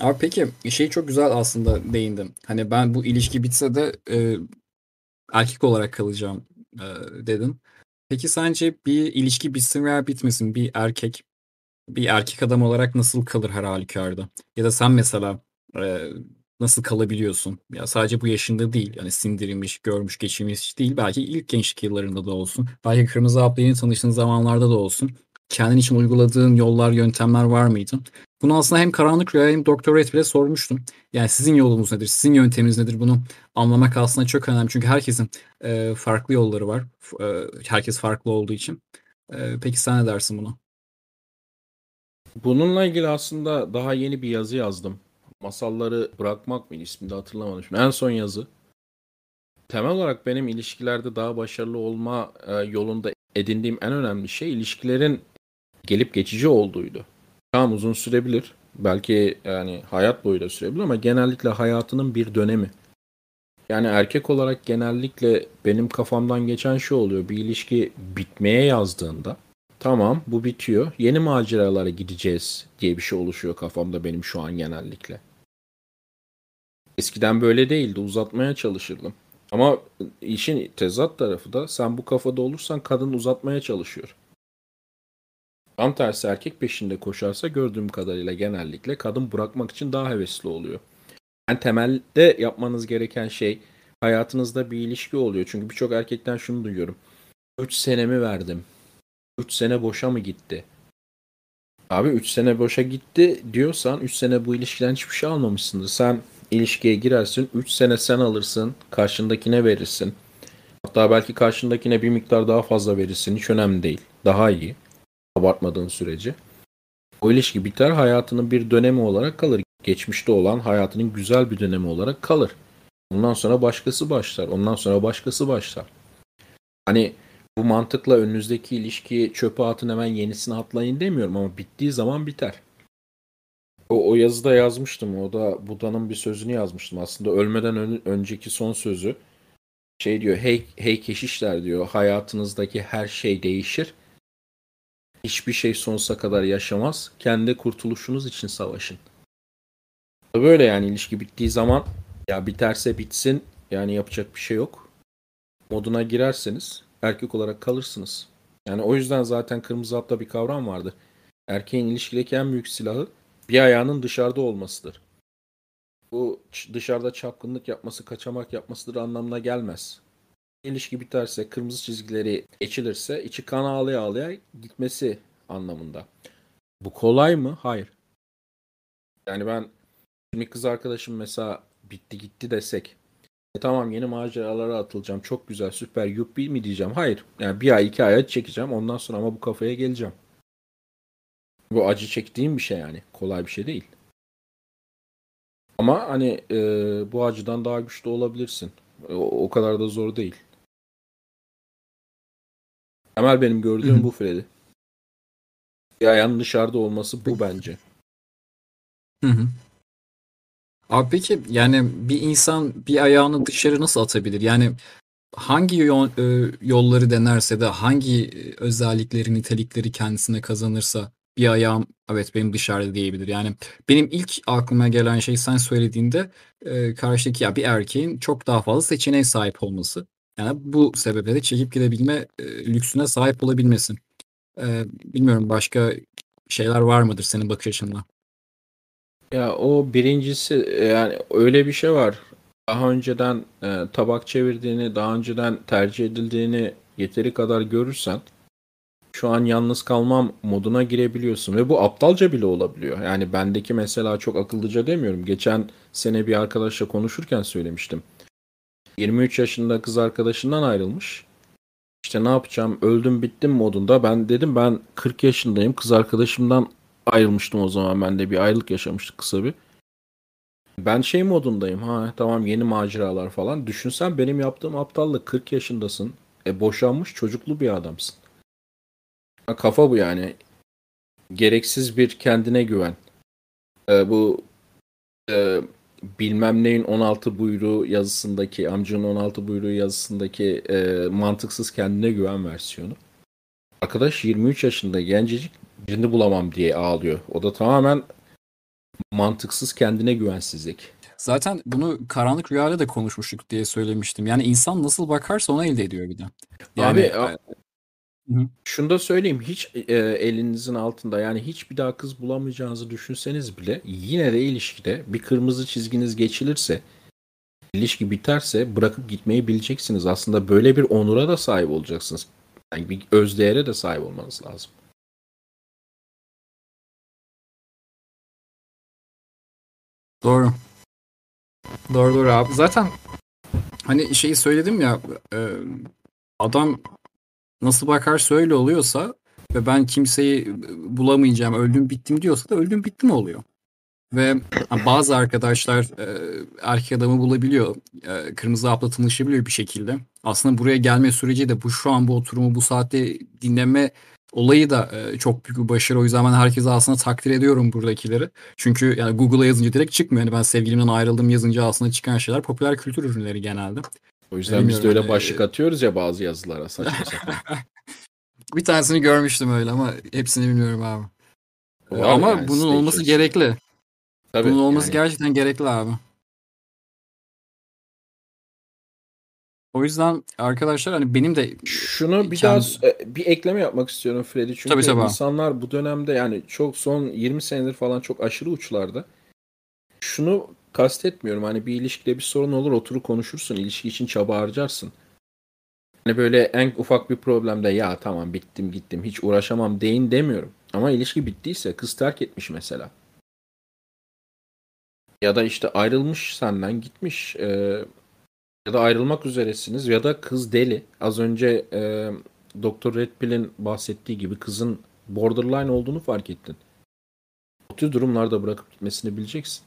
Abi peki şey çok güzel aslında değindim. Hani ben bu ilişki bitse de erkek olarak kalacağım dedin. Peki sence bir ilişki bitsin veya bitmesin bir erkek adam olarak nasıl kalır her halükarda? Ya da sen mesela nasıl kalabiliyorsun? Ya sadece bu yaşında değil. Yani sindirilmiş, görmüş, geçirmiş değil. Belki ilk gençlik yıllarında da olsun. Belki Kırmızı Abla yeni tanıştığın zamanlarda da olsun. Kendin için uyguladığın yollar, yöntemler var mıydı? Bunu aslında hem Karanlık Rüya hem Dr. RedPill'e sormuştum. Yani sizin yolunuz nedir? Sizin yönteminiz nedir? Bunu anlamak aslında çok önemli. Çünkü herkesin farklı yolları var. Herkes farklı olduğu için. Peki sen ne dersin buna? Bununla ilgili aslında daha yeni bir yazı yazdım. Masalları bırakmak mı ismini de hatırlamadım. Şimdi en son yazı. Temel olarak benim ilişkilerde daha başarılı olma yolunda edindiğim en önemli şey ilişkilerin gelip geçici olduğuydu. Tam uzun sürebilir. Belki yani hayat boyu da sürebilir ama genellikle hayatının bir dönemi. Yani erkek olarak genellikle benim kafamdan geçen şey oluyor. Bir ilişki bitmeye yazdığında tamam bu bitiyor. Yeni maceralara gideceğiz diye bir şey oluşuyor kafamda benim şu an genellikle. Eskiden böyle değildi. Uzatmaya çalışırdım. Ama işin tezat tarafı da sen bu kafada olursan kadın uzatmaya çalışıyor. Tam tersi erkek peşinde koşarsa gördüğüm kadarıyla genellikle kadın bırakmak için daha hevesli oluyor. Yani temelde yapmanız gereken şey hayatınızda bir ilişki oluyor. Çünkü birçok erkekten şunu duyuyorum. 3 senemi verdim. 3 sene boşa mı gitti? Abi 3 sene boşa gitti diyorsan 3 sene bu ilişkiden hiçbir şey almamışsındır. Sen ilişkiye girersin, 3 sene sen alırsın, karşındakine verirsin. Hatta belki karşındakine bir miktar daha fazla verirsin. Hiç önemli değil. Daha iyi. Abartmadığın sürece. O ilişki biter, hayatının bir dönemi olarak kalır. Geçmişte olan hayatının güzel bir dönemi olarak kalır. Ondan sonra başkası başlar. Ondan sonra başkası başlar. Hani bu mantıkla önünüzdeki ilişkiyi çöpe atın hemen yenisini atlayın demiyorum ama bittiği zaman biter. O yazıda yazmıştım. O da Buda'nın bir sözünü yazmıştım. Aslında ölmeden önceki son sözü şey diyor. Hey keşişler diyor. Hayatınızdaki her şey değişir. Hiçbir şey sonsuza kadar yaşamaz. Kendi kurtuluşunuz için savaşın. Böyle yani ilişki bittiği zaman ya biterse bitsin yani yapacak bir şey yok. Moduna girerseniz erkek olarak kalırsınız. Yani o yüzden zaten Kırmızı Hap'ta bir kavram vardı. Erkeğin ilişkideki en büyük silahı bir ayağının dışarıda olmasıdır. Bu dışarıda çapkınlık yapması, kaçamak yapmasıdır anlamına gelmez. İlişki biterse, kırmızı çizgileri geçilirse içi kan ağlaya ağlaya gitmesi anlamında. Bu kolay mı? Hayır. Yani ben şimdi kız arkadaşım mesela bitti gitti desek tamam yeni maceralara atılacağım çok güzel süper yuppi mi diyeceğim? Hayır. Yani bir ay iki ay acı çekeceğim ondan sonra ama bu kafaya geleceğim. Bu acı çektiğim bir şey yani. Kolay bir şey değil. Ama hani bu acıdan daha güçlü olabilirsin. O kadar da zor değil. Temel benim gördüğüm bu Freddy. Bir ayağın dışarıda olması bu bence. Abi peki yani bir insan bir ayağını dışarı nasıl atabilir? Yani hangi yolları denerse de hangi özellikleri, nitelikleri kendisine kazanırsa bir ayağım evet benim dışarıda diyebilir. Yani benim ilk aklıma gelen şey sen söylediğinde karşıdaki ya bir erkeğin çok daha fazla seçeneğe sahip olması. Yani bu sebeple de çekip gidebilme lüksüne sahip olabilmesi. Bilmiyorum başka şeyler var mıdır senin bakış açınla? Ya o birincisi yani öyle bir şey var. Daha önceden tabak çevirdiğini, daha önceden tercih edildiğini yeteri kadar görürsen şu an yalnız kalmam moduna girebiliyorsun ve bu aptalca bile olabiliyor. Yani bendeki mesela çok akıllıca demiyorum. Geçen sene bir arkadaşla konuşurken söylemiştim. 23 yaşında kız arkadaşından ayrılmış. İşte ne yapacağım, öldüm bittim modunda. Ben dedim ben 40 yaşındayım. Kız arkadaşımdan ayrılmıştım o zaman. Ben de bir ayrılık yaşamıştık kısa bir. Ben şey modundayım. Ha tamam yeni maceralar falan. Düşünsen benim yaptığım aptallık 40 yaşındasın. Boşanmış çocuklu bir adamsın. Kafa bu yani. Gereksiz bir kendine güven. Bu bilmem neyin 16 buyruğu yazısındaki, amcanın 16 buyruğu yazısındaki mantıksız kendine güven versiyonu. Arkadaş 23 yaşında gencecik birini bulamam diye ağlıyor. O da tamamen mantıksız kendine güvensizlik. Zaten bunu Karanlık Rüya'da da konuşmuştuk diye söylemiştim. Yani insan nasıl bakarsa ona elde ediyor bir de. Yani, abi şunu da söyleyeyim, hiç elinizin altında yani hiçbir daha kız bulamayacağınızı düşünseniz bile yine de ilişkide bir kırmızı çizginiz geçilirse, ilişki biterse bırakıp gitmeyi bileceksiniz. Aslında böyle bir onura da sahip olacaksınız. Yani bir özdeğere de sahip olmanız lazım. Doğru. Doğru abi. Zaten hani şeyi söyledim ya adam nasıl bakarsa öyle oluyorsa ve ben kimseyi bulamayacağım, öldüm bittim diyorsa da öldüm bittim oluyor. Ve bazı arkadaşlar erkek adamı bulabiliyor. Kırmızı hapla tanışabiliyor bir şekilde. Aslında buraya gelme süreci de bu şu an bu oturumu bu saatte dinleme olayı da çok büyük bir başarı. O yüzden ben herkese aslında takdir ediyorum buradakileri. Çünü yani Google'a yazınca direkt çıkmıyor. Yani ben sevgilimden ayrıldım yazınca aslında çıkan şeyler popüler kültür ürünleri genelde. O yüzden bilmiyorum, biz de öyle başlık atıyoruz ya bazı yazılara saçma sapan. Bir tanesini görmüştüm öyle ama hepsini bilmiyorum abi. Var ama yani, bunun olması gerekli. Tabii, bunun olması yani gerçekten gerekli abi. O yüzden arkadaşlar hani benim de şunu bir daha bir ekleme yapmak istiyorum Freddy. Çünkü tabii. insanlar bu dönemde yani çok son 20 senedir falan çok aşırı uçlarda. Şunu kastetmiyorum. Hani bir ilişkide bir sorun olur oturup konuşursun. İlişki için çaba harcarsın. Hani böyle en ufak bir problemde ya tamam bittim gittim hiç uğraşamam deyin demiyorum. Ama ilişki bittiyse kız terk etmiş mesela. Ya da işte ayrılmış senden gitmiş. Ya da ayrılmak üzeresiniz ya da kız deli. Az önce Dr. RedPill'in bahsettiği gibi kızın borderline olduğunu fark ettin. O tür durumlarda bırakıp gitmesini bileceksin.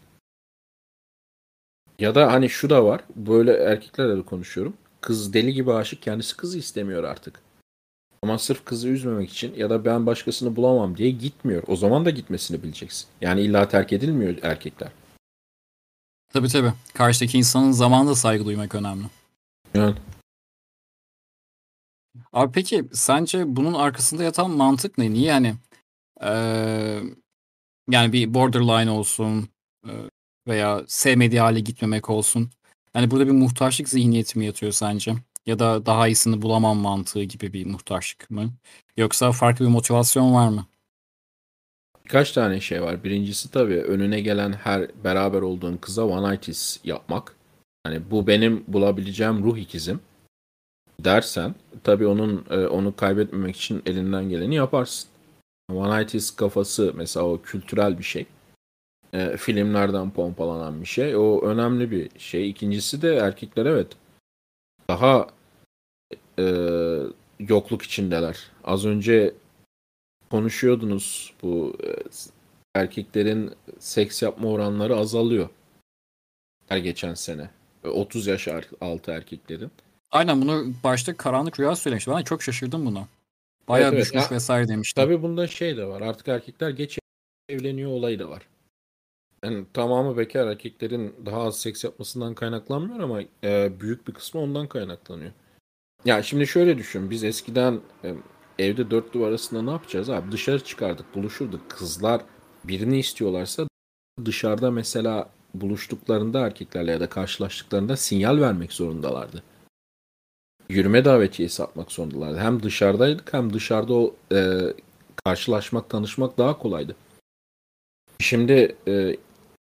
Ya da hani şu da var. Böyle erkeklerle de konuşuyorum. Kız deli gibi aşık. Kendisi kızı istemiyor artık. Ama sırf kızı üzmemek için ya da ben başkasını bulamam diye gitmiyor. O zaman da gitmesini bileceksin. Yani illa terk edilmiyor erkekler. Tabii. Karşıdaki insanın zamanında saygı duymak önemli. Evet. Abi peki sence bunun arkasında yatan mantık ne? Niye yani yani bir borderline olsun veya sevmediği hale gitmemek olsun. Yani burada bir muhtaçlık zihniyeti mi yatıyor sence? Ya da daha iyisini bulamam mantığı gibi bir muhtaçlık mı? Yoksa farklı bir motivasyon var mı? Birkaç tane şey var. Birincisi tabii önüne gelen her beraber olduğun kıza one night is yapmak. Yani bu benim bulabileceğim ruh ikizim dersen tabii onu kaybetmemek için elinden geleni yaparsın. One night is kafası mesela o kültürel bir şey. Filmlerden pompalanan bir şey. O önemli bir şey. İkincisi de erkekler evet daha yokluk içindeler. Az önce konuşuyordunuz bu erkeklerin seks yapma oranları azalıyor. Her geçen sene. 30 yaş altı erkeklerin. Aynen bunu başta Karanlık Rüya söylemişti. Ben çok şaşırdım buna. Bayağı evet, düşmüş ya, vesaire demişti. Tabii bunda şey de var. Artık erkekler geç evleniyor olayı da var. Yani tamamı bekar erkeklerin daha az seks yapmasından kaynaklanmıyor ama büyük bir kısmı ondan kaynaklanıyor. Ya şimdi şöyle düşün. Biz eskiden evde dört duvar arasında ne yapacağız abi? Dışarı çıkardık, buluşurduk. Kızlar birini istiyorlarsa dışarıda mesela buluştuklarında erkeklerle ya da karşılaştıklarında sinyal vermek zorundalardı. Yürüme davetiyesi atmak zorundalardı. Hem dışarıdaydık hem dışarıda o karşılaşmak, tanışmak daha kolaydı. Şimdi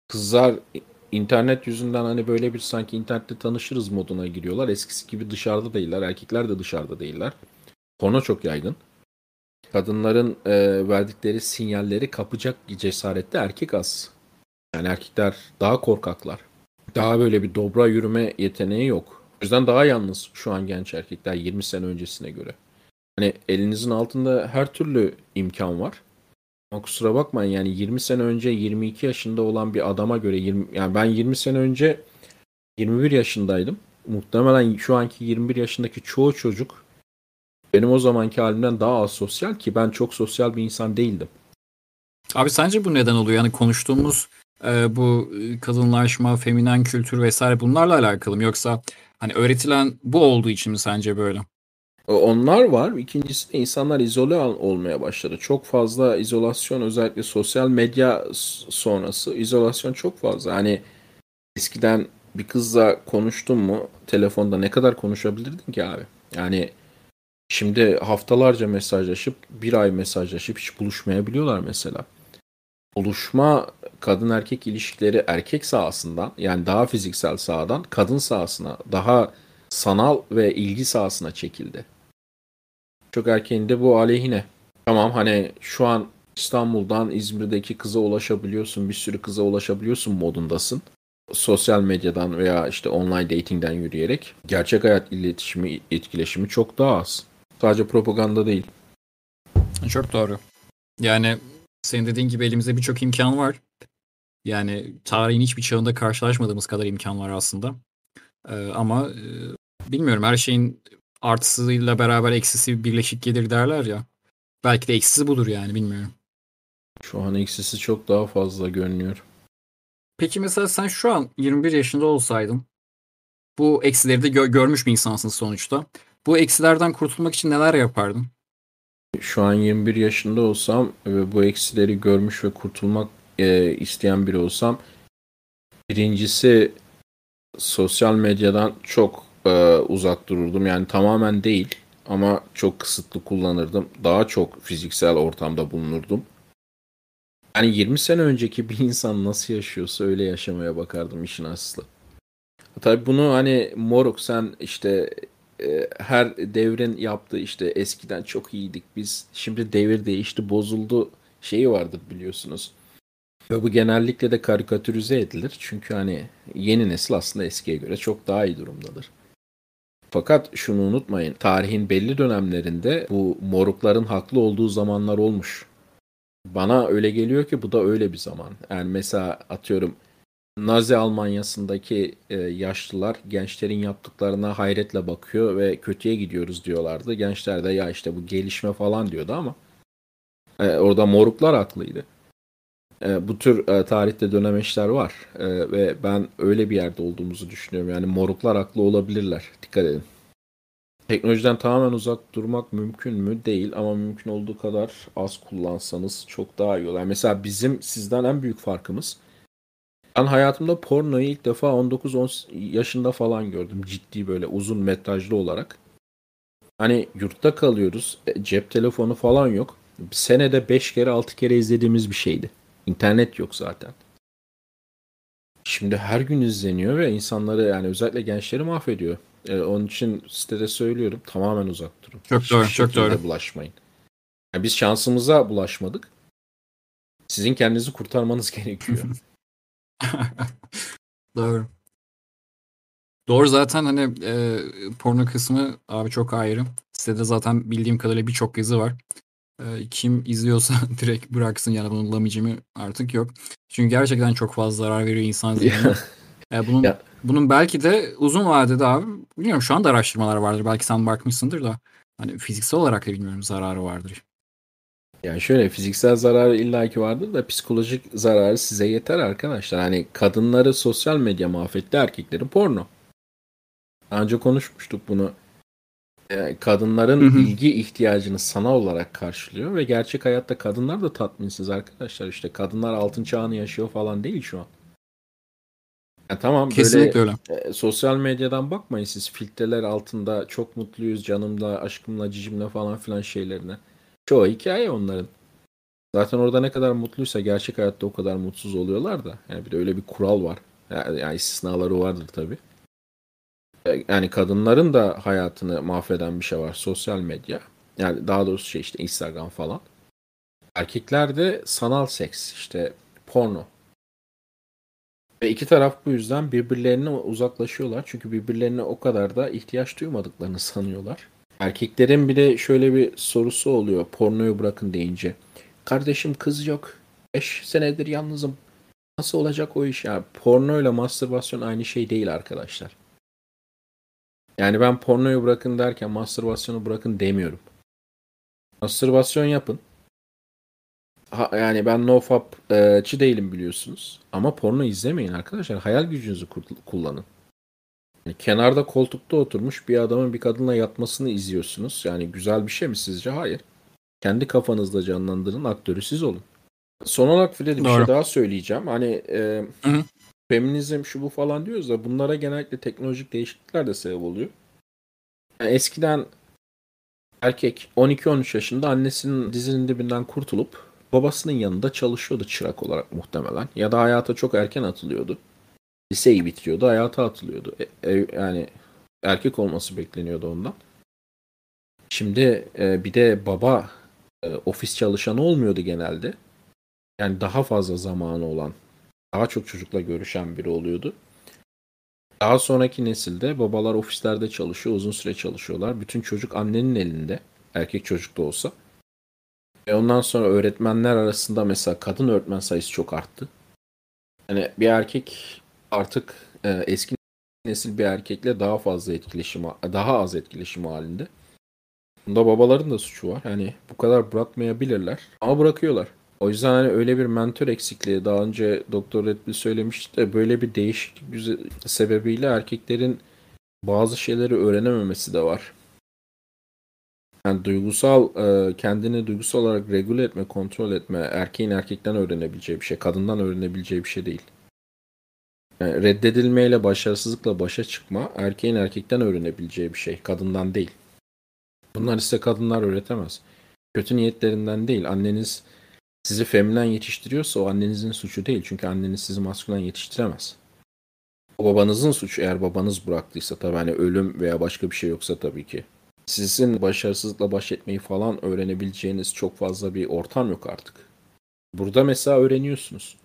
kızlar internet yüzünden hani böyle bir sanki internette tanışırız moduna giriyorlar. Eskisi gibi dışarıda değiller. Erkekler de dışarıda değiller. Porno çok yaygın. Kadınların verdikleri sinyalleri kapacak cesarette erkek az. Yani erkekler daha korkaklar. Daha böyle bir dobra yürüme yeteneği yok. O yüzden daha yalnız şu an genç erkekler 20 sene öncesine göre. Hani elinizin altında her türlü imkan var. Ama kusura bakmayın yani 20 sene önce 22 yaşında olan bir adama göre yani ben 20 sene önce 21 yaşındaydım. Muhtemelen şu anki 21 yaşındaki çoğu çocuk benim o zamanki halimden daha az sosyal ki ben çok sosyal bir insan değildim. Abi sence bu neden oluyor? Yani konuştuğumuz bu kadınlaşma, feminen kültür vesaire bunlarla alakalı mı? Yoksa hani öğretilen bu olduğu için mi sence böyle? Onlar var. İkincisi de insanlar izole olmaya başladı. Çok fazla izolasyon, özellikle sosyal medya sonrası izolasyon çok fazla. Hani eskiden bir kızla konuştun mu telefonda ne kadar konuşabilirdin ki abi? Yani şimdi haftalarca mesajlaşıp bir ay mesajlaşıp hiç buluşmayabiliyorlar mesela. Buluşma kadın erkek ilişkileri erkek sahasından yani daha fiziksel sahadan kadın sahasına daha sanal ve ilgi sahasına çekildi. Çok erkeğin de bu aleyhine. Tamam hani şu an İstanbul'dan İzmir'deki kıza ulaşabiliyorsun, bir sürü kıza ulaşabiliyorsun modundasın. Sosyal medyadan veya işte online datingden yürüyerek gerçek hayat iletişimi, etkileşimi çok daha az. Sadece propaganda değil. Çok doğru. Yani senin dediğin gibi elimizde birçok imkan var. Yani tarihin hiçbir çağında karşılaşmadığımız kadar imkan var aslında. Ama bilmiyorum her şeyin artısıyla beraber eksisi birleşik gelir derler ya. Belki de eksisi budur yani bilmiyorum. Şu an eksisi çok daha fazla görünüyor. Peki mesela sen şu an 21 yaşında olsaydın bu eksileri de görmüş bir insansın sonuçta. Bu eksilerden kurtulmak için neler yapardın? Şu an 21 yaşında olsam ve bu eksileri görmüş ve kurtulmak isteyen biri olsam birincisi sosyal medyadan çok uzak dururdum. Yani tamamen değil ama çok kısıtlı kullanırdım. Daha çok fiziksel ortamda bulunurdum. Yani 20 sene önceki bir insan nasıl yaşıyorsa öyle yaşamaya bakardım işin aslı. Tabii bunu hani moruk sen işte her devrin yaptığı işte eskiden çok iyiydik biz. Şimdi devir değişti bozuldu şeyi vardır biliyorsunuz. Ve bu genellikle de karikatürize edilir. Çünkü hani yeni nesil aslında eskiye göre çok daha iyi durumdadır. Fakat şunu unutmayın. Tarihin belli dönemlerinde bu morukların haklı olduğu zamanlar olmuş. Bana öyle geliyor ki bu da öyle bir zaman. Yani mesela atıyorum Nazi Almanya'sındaki yaşlılar gençlerin yaptıklarına hayretle bakıyor ve kötüye gidiyoruz diyorlardı. Gençler de ya işte bu gelişme falan diyordu ama orada moruklar haklıydı. Bu tür tarihte dönemeçler var ve ben öyle bir yerde olduğumuzu düşünüyorum. Yani moruklar haklı olabilirler. Dikkat edin. Teknolojiden tamamen uzak durmak mümkün mü? Değil ama mümkün olduğu kadar az kullansanız çok daha iyi olur. Yani mesela bizim sizden en büyük farkımız. Ben hayatımda pornoyu ilk defa 19-10 yaşında falan gördüm. Ciddi böyle uzun metrajlı olarak. Hani yurtta kalıyoruz. Cep telefonu falan yok. Senede 5 kere 6 kere izlediğimiz bir şeydi. İnternet yok zaten. Şimdi her gün izleniyor ve insanları yani özellikle gençleri mahvediyor. Onun için sitede söylüyorum tamamen uzak durun. Çok doğru, çok doğru. Bulaşmayın. Yani biz şansımıza bulaşmadık. Sizin kendinizi kurtarmanız gerekiyor. Doğru. Doğru zaten hani porno kısmı abi çok ayrı. Sitede zaten bildiğim kadarıyla birçok yazı var. Kim izliyorsa direkt bıraksın yani bunun lamicimi artık yok. Çünkü gerçekten çok fazla zarar veriyor insan zihnine. Bunun belki de uzun vadede abi bilmiyorum şu anda araştırmalar vardır. Belki sen bakmışsındır da hani fiziksel olarak da bilmiyorum zararı vardır. Yani şöyle fiziksel zararı illaki vardır da psikolojik zararı size yeter arkadaşlar. Hani kadınları sosyal medya mahvetti erkekleri porno. Daha önce konuşmuştuk bunu. kadınların ilgi ihtiyacını sanal olarak karşılıyor ve gerçek hayatta kadınlar da tatminsiz arkadaşlar. İşte kadınlar altın çağını yaşıyor falan değil şu an. Yani tamam, kesinlikle böyle öyle. Sosyal medyadan bakmayın siz filtreler altında çok mutluyuz canımla, aşkımla, cicimle falan filan şeylerine. Çoğu hikaye onların. Zaten orada ne kadar mutluysa gerçek hayatta o kadar mutsuz oluyorlar da. Yani bir de öyle bir kural var. Yani istisnaları vardır tabii. Yani kadınların da hayatını mahveden bir şey var. Sosyal medya. Yani daha doğrusu şey işte Instagram falan. Erkeklerde sanal seks, işte porno. Ve iki taraf bu yüzden birbirlerine uzaklaşıyorlar. Çünkü birbirlerine o kadar da ihtiyaç duymadıklarını sanıyorlar. Erkeklerin bir de şöyle bir sorusu oluyor pornoyu bırakın deyince. Kardeşim kız yok. 5 senedir yalnızım. Nasıl olacak o iş? Yani pornoyla mastürbasyon aynı şey değil arkadaşlar. Yani ben pornoyu bırakın derken mastürbasyonu bırakın demiyorum. Mastürbasyon yapın. Yani ben nofapçı değilim biliyorsunuz. Ama porno izlemeyin arkadaşlar. Hayal gücünüzü kullanın. Yani kenarda koltukta oturmuş bir adamın bir kadınla yatmasını izliyorsunuz. Yani güzel bir şey mi sizce? Hayır. Kendi kafanızda canlandırın. Aktörü siz olun. Son olarak Freddy bir şey daha söyleyeceğim. Hani feminizm şu bu falan diyoruz da bunlara genellikle teknolojik değişiklikler de sebep oluyor. Yani eskiden erkek 12-13 yaşında annesinin dizinin dibinden kurtulup babasının yanında çalışıyordu çırak olarak muhtemelen. Ya da hayata çok erken atılıyordu. Liseyi bitiriyordu, hayata atılıyordu. Yani erkek olması bekleniyordu ondan. Şimdi bir de baba ofis çalışanı olmuyordu genelde. Yani daha fazla zamanı olan, daha çok çocukla görüşen biri oluyordu. Daha sonraki nesilde babalar ofislerde çalışıyor, uzun süre çalışıyorlar. Bütün çocuk annenin elinde, erkek çocuk da olsa. Ve ondan sonra öğretmenler arasında mesela kadın öğretmen sayısı çok arttı. Yani bir erkek artık eski nesil bir erkekle daha fazla etkileşim, daha az etkileşim halinde. Bunda babaların da suçu var. Hani bu kadar bırakmayabilirler ama bırakıyorlar. O yüzden hani öyle bir mentor eksikliği, daha önce Dr. RedPill söylemişti de, böyle bir değişiklik sebebiyle erkeklerin bazı şeyleri öğrenememesi de var. Yani duygusal, kendini duygusal olarak regüle etme, kontrol etme, erkeğin erkekten öğrenebileceği bir şey, kadından öğrenebileceği bir şey değil. Yani reddedilmeyle, başarısızlıkla başa çıkma, erkeğin erkekten öğrenebileceği bir şey, kadından değil. Bunlar ise kadınlar öğretemez. Kötü niyetlerinden değil. Anneniz sizi feminen yetiştiriyorsa o annenizin suçu değil. Çünkü anneniz sizi maskülen yetiştiremez. O babanızın suçu, eğer babanız bıraktıysa tabii, hani ölüm veya başka bir şey yoksa tabii ki. Sizin başarısızlıkla baş etmeyi falan öğrenebileceğiniz çok fazla bir ortam yok artık. Burada mesela öğreniyorsunuz.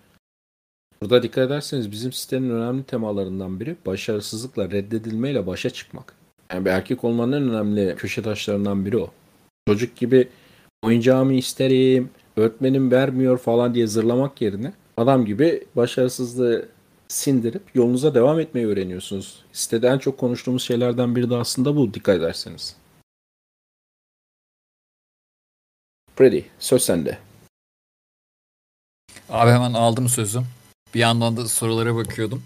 Burada dikkat ederseniz bizim sitenin önemli temalarından biri başarısızlıkla, reddedilmeyle başa çıkmak. Yani bir erkek olmanın en önemli köşe taşlarından biri o. Çocuk gibi oyuncağımı isterim, öğretmenim vermiyor falan diye zırlamak yerine adam gibi başarısızlığı sindirip yolunuza devam etmeyi öğreniyorsunuz. Sitede en çok konuştuğumuz şeylerden biri de aslında bu, dikkat ederseniz. Freddy, söz sende. Abi hemen aldım sözü. Bir yandan da sorulara bakıyordum.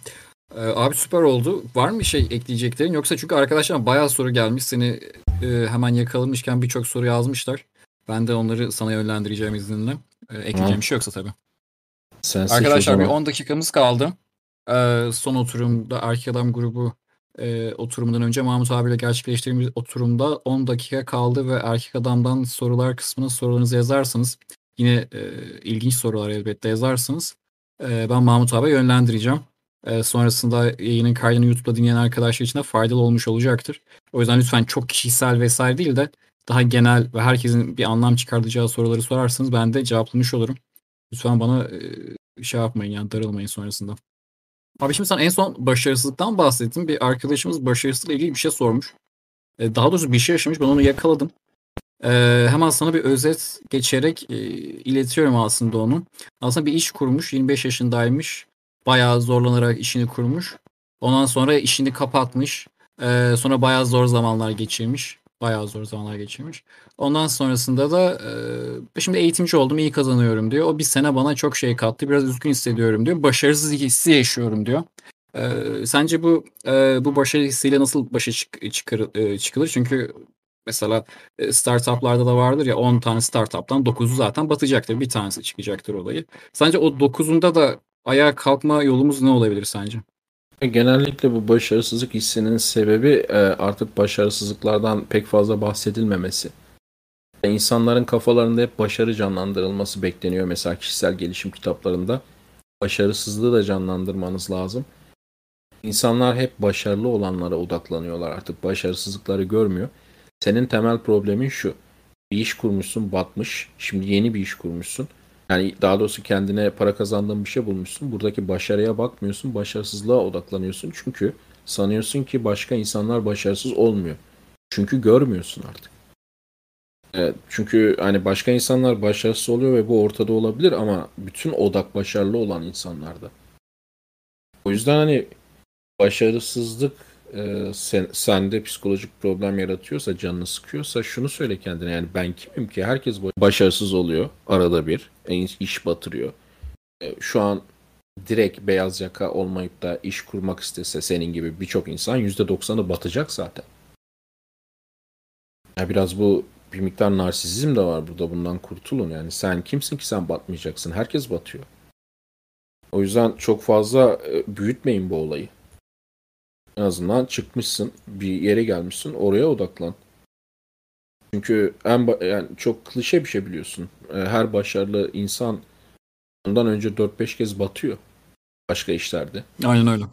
Abi süper oldu. Var mı bir şey ekleyeceklerin? Yoksa çünkü arkadaşlar bayağı soru gelmiş. Seni hemen yakalamışken birçok soru yazmışlar. Ben de onları sana yönlendireceğim izninle. Ekleyeceğim bir şey yoksa tabii. Sensiz arkadaşlar bir 10 dakikamız kaldı. Son oturumda Erkek Adam grubu oturumundan önce Mahmut abiyle gerçekleştirdiğimiz oturumda 10 dakika kaldı ve Erkek Adam'dan sorular kısmına sorularınızı yazarsanız, yine ilginç sorular elbette yazarsanız, ben Mahmut abiye yönlendireceğim. Sonrasında yayının kaydını YouTube'da dinleyen arkadaşlar için de faydalı olmuş olacaktır. O yüzden lütfen çok kişisel vesaire değil de daha genel ve herkesin bir anlam çıkartacağı soruları sorarsanız ben de cevaplamış olurum. Lütfen bana şey yapmayın, yani darılmayın sonrasında. Abi şimdi sen en son başarısızlıktan bahsettin. Bir arkadaşımız başarısızlıkla ilgili bir şey sormuş. Daha doğrusu bir şey yaşamış. Ben onu yakaladım. Hemen sana bir özet geçerek iletiyorum aslında onu. Aslında bir iş kurmuş. 25 yaşındaymış. Bayağı zorlanarak işini kurmuş. Ondan sonra işini kapatmış. Sonra bayağı zor zamanlar geçirmiş. Ondan sonrasında da şimdi eğitimci oldum, iyi kazanıyorum diyor. O bir sene bana çok şey kattı. Biraz üzgün hissediyorum diyor. Başarısız hissi yaşıyorum diyor. Sence bu başarı hissiyle nasıl başa çıkılır? Çünkü Mesela startuplarda da vardır ya, 10 tane startuptan 9'u zaten batacaktır. Bir tanesi çıkacaktır olayı. Sence o 9'unda da ayağa kalkma yolumuz ne olabilir sence? Genellikle bu başarısızlık hissinin sebebi artık başarısızlıklardan pek fazla bahsedilmemesi. İnsanların kafalarında hep başarı canlandırılması bekleniyor. Mesela kişisel gelişim kitaplarında başarısızlığı da canlandırmanız lazım. İnsanlar hep başarılı olanlara odaklanıyorlar. Artık başarısızlıkları görmüyor. Senin temel problemin şu. Bir iş kurmuşsun, batmış. Şimdi yeni bir iş kurmuşsun. Yani daha doğrusu kendine para kazandığın bir şey bulmuşsun. Buradaki başarıya bakmıyorsun. Başarısızlığa odaklanıyorsun. Çünkü sanıyorsun ki başka insanlar başarısız olmuyor. Çünkü görmüyorsun artık. Çünkü hani başka insanlar başarısız oluyor ve bu ortada olabilir ama bütün odak başarılı olan insanlarda. O yüzden hani başarısızlık sende psikolojik problem yaratıyorsa, canını sıkıyorsa şunu söyle kendine. Yani ben kimim ki? Herkes başarısız oluyor arada bir. İş batırıyor. Şu an direkt beyaz yaka olmayıp da iş kurmak istese senin gibi birçok insan %90'ı batacak zaten. Yani biraz bu bir miktar narsizm de var burada. Bundan kurtulun. Yani sen kimsin ki sen batmayacaksın? Herkes batıyor. O yüzden çok fazla büyütmeyin bu olayı. En azından çıkmışsın, bir yere gelmişsin, oraya odaklan. Çünkü yani çok klişe bir şey biliyorsun. Her başarılı insan ondan önce 4-5 kez batıyor başka işlerde. Aynen öyle.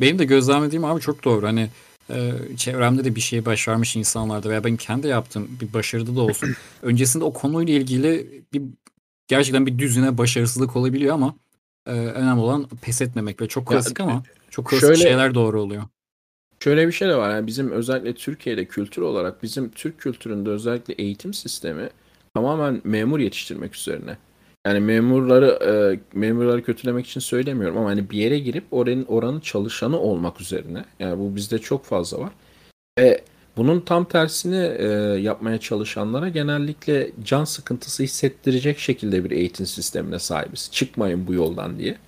Benim de gözlemlediğim abi çok doğru. Hani çevremde de bir şey başarmış insanlarda veya ben kendi yaptığım bir başarıda da olsun. Öncesinde o konuyla ilgili gerçekten bir düzine başarısızlık olabiliyor ama önemli olan pes etmemek ve çok klasik ya, ama çok klasik şöyle, şeyler doğru oluyor. Şöyle bir şey de var. Yani bizim özellikle Türkiye'de kültür olarak bizim Türk kültüründe özellikle eğitim sistemi tamamen memur yetiştirmek üzerine. Yani memurları kötülemek için söylemiyorum ama hani bir yere girip oranın çalışanı olmak üzerine. Yani bu bizde çok fazla var. Ve bunun tam tersini yapmaya çalışanlara genellikle can sıkıntısı hissettirecek şekilde bir eğitim sistemine sahibiz. Çıkmayın bu yoldan diye.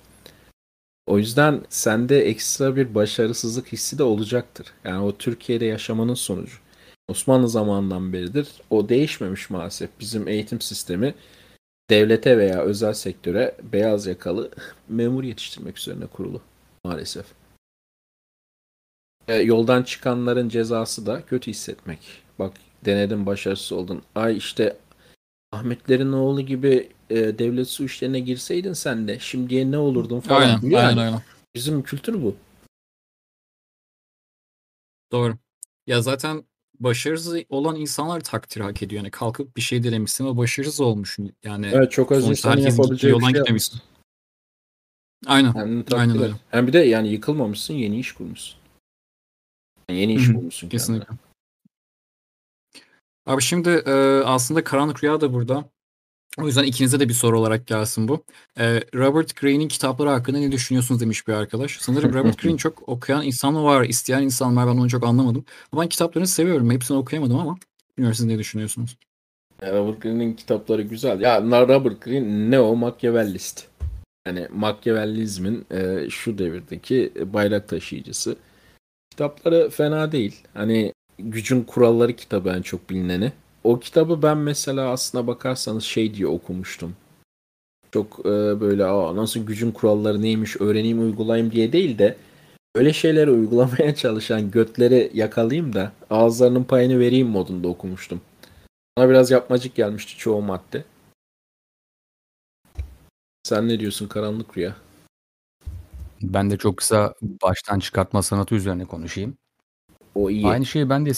O yüzden sende ekstra bir başarısızlık hissi de olacaktır. Yani o Türkiye'de yaşamanın sonucu. Osmanlı zamanından beridir. O değişmemiş maalesef. Bizim eğitim sistemi devlete veya özel sektöre beyaz yakalı memur yetiştirmek üzerine kurulu maalesef. Yoldan çıkanların cezası da kötü hissetmek. Bak denedin, başarısız oldun. Ay işte Ahmetlerin oğlu gibi devlet su işlerine girseydin sen de şimdiye ne olurdun falan. Aynen. Bizim kültür bu. Doğru. Ya zaten başarısız olan insanlar takdir hak ediyor. Yani kalkıp bir şey denemişsin ve başarısız olmuşsun. Yani evet, çok az insan yapabileceği yoldan şey gitmemişsin. Aynen. Aynen öyle. Hem bir de yani yıkılmamışsın, yeni iş kurmuşsun. Yeni iş bulmuşsun. Kesinlikle. Kendine. Abi şimdi aslında Karanlık Rüya da burada. O yüzden ikinize de bir soru olarak gelsin bu. Robert Greene'in kitapları hakkında ne düşünüyorsunuz demiş bir arkadaş. Sanırım Robert Greene çok okuyan insanlar var, isteyen insanlar. Ben onu çok anlamadım. Ben kitaplarını seviyorum. Hepsini okuyamadım ama bilmiyorum siz ne düşünüyorsunuz? Robert Greene'in kitapları güzel. Ya Robert Greene Neo Machiavellist. Yani Machiavellizmin şu devirdeki bayrak taşıyıcısı. Kitapları fena değil. Hani Gücün Kuralları kitabı en çok bilineni. O kitabı ben mesela aslına bakarsanız şey diye okumuştum. Çok böyle nasıl gücün kuralları neymiş öğreneyim uygulayayım diye değil de öyle şeyleri uygulamaya çalışan götleri yakalayayım da ağızlarının payını vereyim modunda okumuştum. Bana biraz yapmacık gelmişti çoğu madde. Sen ne diyorsun Karanlık Rüya? Ben de çok kısa baştan çıkartma sanatı üzerine konuşayım. O iyi. Aynı şeyi ben de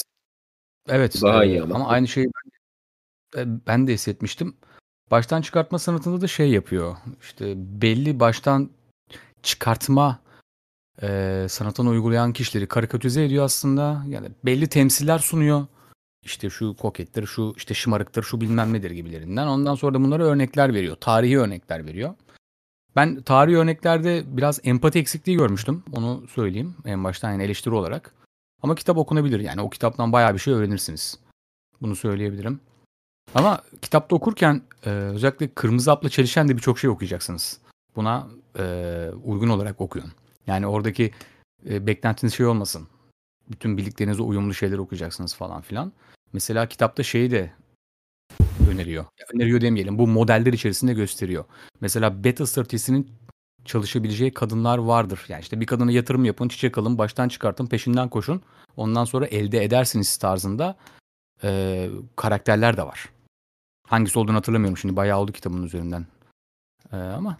evet. Daha iyi ama aynı şeyi ben de hissetmiştim. Baştan çıkartma sanatında da şey yapıyor. İşte belli baştan çıkartma sanatını uygulayan kişileri karikatürize ediyor aslında. Yani belli temsiller sunuyor. İşte şu kokettir, şu işte şımarıktır, şu bilmem nedir gibilerinden. Ondan sonra da bunlara örnekler veriyor. Tarihi örnekler veriyor. Ben tarihi örneklerde biraz empati eksikliği görmüştüm. Onu söyleyeyim en baştan yani eleştiri olarak. Ama kitap okunabilir. Yani o kitaptan bayağı bir şey öğrenirsiniz. Bunu söyleyebilirim. Ama kitapta okurken özellikle kırmızı hapla çelişen de birçok şey okuyacaksınız. Buna uygun olarak okuyun. Yani oradaki beklentiniz şey olmasın. Bütün bildiklerinize uyumlu şeyler okuyacaksınız falan filan. Mesela kitapta şeyi de öneriyor. Öneriyor demeyelim. Bu modeller içerisinde gösteriyor. Mesela beta stratejisinin çalışabileceği kadınlar vardır. Yani işte bir kadına yatırım yapın, çiçek alın, baştan çıkartın, peşinden koşun. Ondan sonra elde edersiniz tarzında karakterler de var. Hangisi olduğunu hatırlamıyorum şimdi. Bayağı oldu kitabın üzerinden. Ama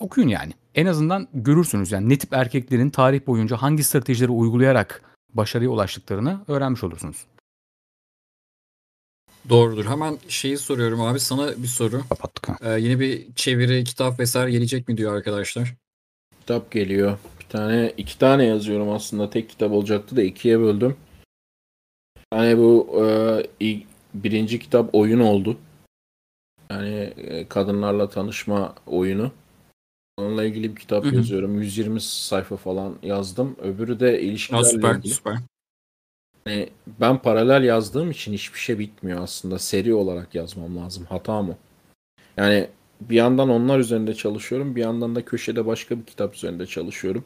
okuyun yani. En azından görürsünüz yani ne tip erkeklerin tarih boyunca hangi stratejileri uygulayarak başarıya ulaştıklarını öğrenmiş olursunuz. Doğrudur. Hemen şeyi soruyorum abi, sana bir soru. Kapattık. Yeni bir çeviri, kitap vesaire gelecek mi diyor arkadaşlar? Kitap geliyor. İki tane yazıyorum aslında. Tek kitap olacaktı da ikiye böldüm. Yani bu birinci kitap oyun oldu. Yani kadınlarla tanışma oyunu. Onunla ilgili bir kitap yazıyorum. 120 sayfa falan yazdım. Öbürü de ilişkilerle ilgili. Süper. Yani ben paralel yazdığım için hiçbir şey bitmiyor aslında. Seri olarak yazmam lazım. Hata mı? Yani bir yandan onlar üzerinde çalışıyorum. Bir yandan da köşede başka bir kitap üzerinde çalışıyorum.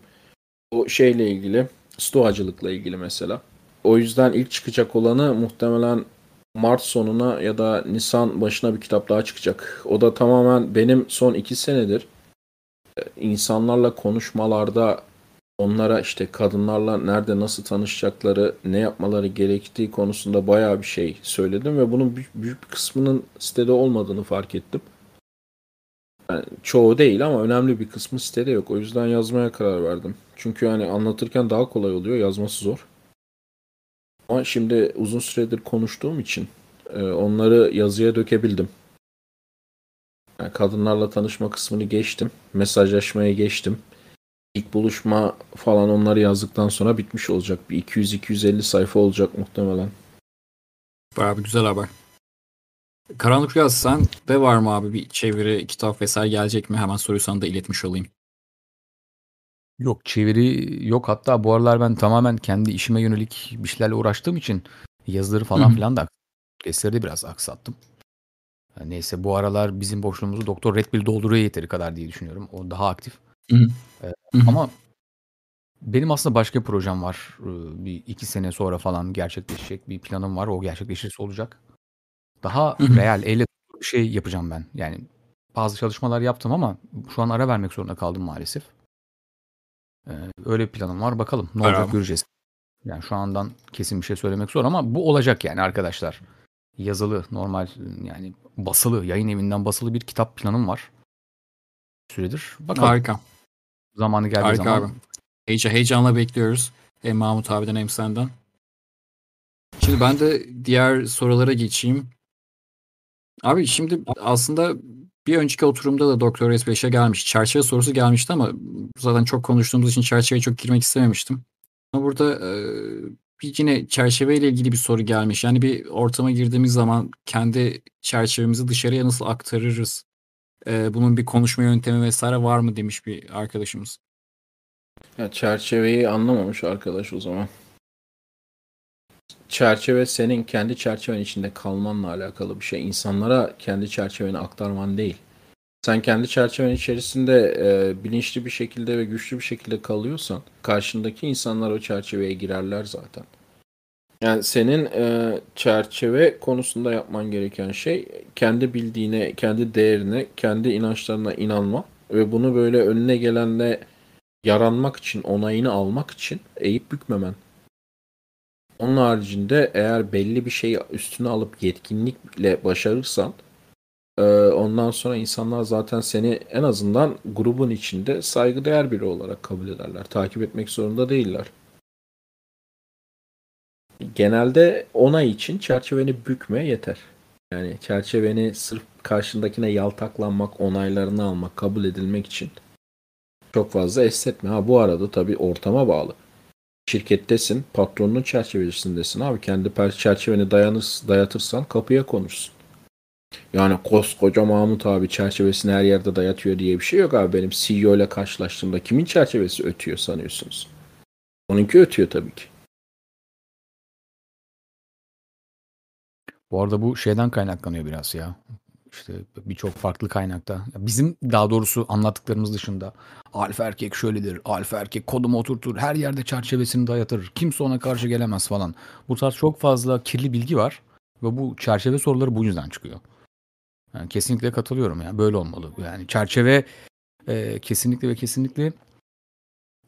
O şeyle ilgili, stoğacılıkla ilgili mesela. O yüzden ilk çıkacak olanı muhtemelen Mart sonuna ya da Nisan başına bir kitap daha çıkacak. O da tamamen benim son 2 senedir insanlarla konuşmalarda onlara işte kadınlarla nerede nasıl tanışacakları, ne yapmaları gerektiği konusunda bayağı bir şey söyledim ve bunun büyük bir kısmının sitede olmadığını fark ettim. Yani çoğu değil ama önemli bir kısmı sitede yok. O yüzden yazmaya karar verdim. Çünkü yani anlatırken daha kolay oluyor, yazması zor. Ama şimdi uzun süredir konuştuğum için onları yazıya dökebildim. Yani kadınlarla tanışma kısmını geçtim, mesajlaşmaya geçtim. İlk buluşma falan onları yazdıktan sonra bitmiş olacak. Bir 200-250 sayfa olacak muhtemelen. Bayağı bir güzel haber. Karanlık Rüya, sen de var mı abi bir çeviri, kitap vesaire gelecek mi? Hemen soruyu sana da iletmiş olayım. Yok, çeviri yok. Hatta bu aralar ben tamamen kendi işime yönelik bir şeylerle uğraştığım için yazıları falan filan da eseri biraz aksattım. Yani neyse, bu aralar bizim boşluğumuzu Dr. RedPill dolduruyor yeteri kadar diye düşünüyorum. O daha aktif. Ama benim aslında başka bir projem var. Bir 2 sene sonra falan gerçekleşecek bir planım var. O gerçekleşirse olacak. Daha real, elle bir şey yapacağım ben. Yani bazı çalışmalar yaptım ama şu an ara vermek zorunda kaldım maalesef. Öyle bir planım var. Bakalım ne olacak, göreceğiz. Yani şu andan kesin bir şey söylemek zor ama bu olacak yani arkadaşlar. Yazılı, normal yani basılı, yayın evinden basılı bir kitap planım var. Süredir. Bakalım. Harika. Zamanı geldiği harika zaman. Heyecanla bekliyoruz. Hem Mahmut abiden hem senden. Şimdi ben de diğer sorulara geçeyim. Abi şimdi aslında bir önceki oturumda da Doktor S5'e gelmiş. Çerçeve sorusu gelmişti ama zaten çok konuştuğumuz için çerçeveye çok girmek istememiştim. Ama burada yine çerçeveyle ilgili bir soru gelmiş. Yani bir ortama girdiğimiz zaman kendi çerçevemizi dışarıya nasıl aktarırız? Bunun bir konuşma yöntemi vesaire var mı demiş bir arkadaşımız. Ya çerçeveyi anlamamış arkadaş o zaman. Çerçeve senin kendi çerçeven içinde kalmanla alakalı bir şey. İnsanlara kendi çerçeveni aktarman değil. Sen kendi çerçeven içerisinde bilinçli bir şekilde ve güçlü bir şekilde kalıyorsan karşındaki insanlar o çerçeveye girerler zaten. Yani senin çerçeve konusunda yapman gereken şey kendi bildiğine, kendi değerine, kendi inançlarına inanma ve bunu böyle önüne gelenle yaranmak için, onayını almak için eğip bükmemen. Onun haricinde eğer belli bir şeyi üstüne alıp yetkinlikle başarırsan ondan sonra insanlar zaten seni en azından grubun içinde saygıdeğer biri olarak kabul ederler. Takip etmek zorunda değiller. Genelde onay için çerçeveni bükme yeter. Yani çerçeveni sırf karşındakine yaltaklanmak, onaylarını almak, kabul edilmek için çok fazla esnetme. Bu arada tabii ortama bağlı. Şirkettesin, patronunun çerçevesindesin abi. Kendi çerçeveni dayatırsan kapıya konursun. Yani koskoca Mahmut abi çerçevesini her yerde dayatıyor diye bir şey yok abi. Benim CEO ile karşılaştığımda kimin çerçevesi ötüyor sanıyorsunuz? Onunki ötüyor tabii ki. Bu arada bu şeyden kaynaklanıyor biraz ya. İşte birçok farklı kaynakta. Bizim daha doğrusu anlattıklarımız dışında alfa erkek şöyledir, alfa erkek kodumu oturtur, her yerde çerçevesini dayatır, kimse ona karşı gelemez falan. Bu tarz çok fazla kirli bilgi var ve bu çerçeve soruları bu yüzden çıkıyor. Yani kesinlikle katılıyorum ya, böyle olmalı. Yani çerçeve kesinlikle ve kesinlikle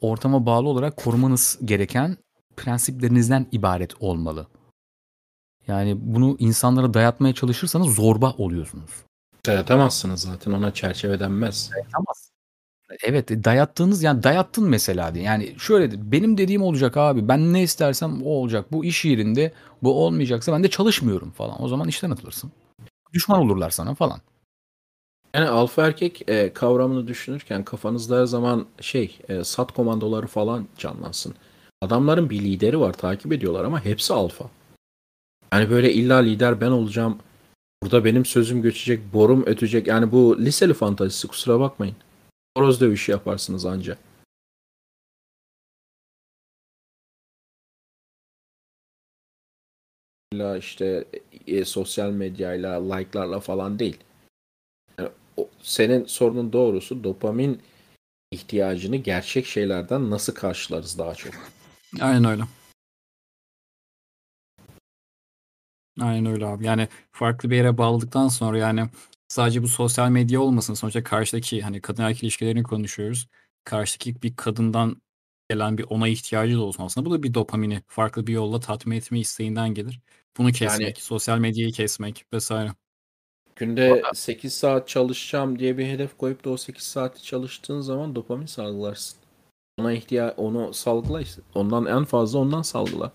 ortama bağlı olarak korumanız gereken prensiplerinizden ibaret olmalı. Yani bunu insanlara dayatmaya çalışırsanız zorba oluyorsunuz. Dayatamazsınız zaten, ona çerçeve denmez. Dayatamazsınız. Evet, dayattığınız, yani dayattın mesela diye. Yani şöyle, benim dediğim olacak abi, ben ne istersem o olacak. Bu iş yerinde bu olmayacaksa ben de çalışmıyorum falan. O zaman işten atılırsın. Düşman olurlar sana falan. Yani alfa erkek kavramını düşünürken kafanızda her zaman sat komandoları falan canlansın. Adamların bir lideri var, takip ediyorlar ama hepsi alfa. Yani böyle illa lider ben olacağım, burada benim sözüm göçecek, borum ötecek. Yani bu liseli fantazisi, kusura bakmayın. Horoz dövüşü yaparsınız anca. İlla işte sosyal medyayla, like'larla falan değil. Yani senin sorunun doğrusu dopamin ihtiyacını gerçek şeylerden nasıl karşılarız daha çok. Aynen öyle. Aynen öyle abi. Yani farklı bir yere bağladıktan sonra, yani sadece bu sosyal medya olmasın. Sonuçta karşıdaki, hani kadın erkek ilişkilerini konuşuyoruz. Karşıdaki bir kadından gelen bir ona ihtiyacı da olsun aslında. Bu da bir dopamini farklı bir yolla tatmin etme isteğinden gelir. Bunu kesmek, yani, sosyal medyayı kesmek vesaire. Günde 8 saat çalışacağım diye bir hedef koyup da o 8 saati çalıştığın zaman dopamin salgılarsın. Onu salgılarsın. Ondan en fazla ondan salgıla.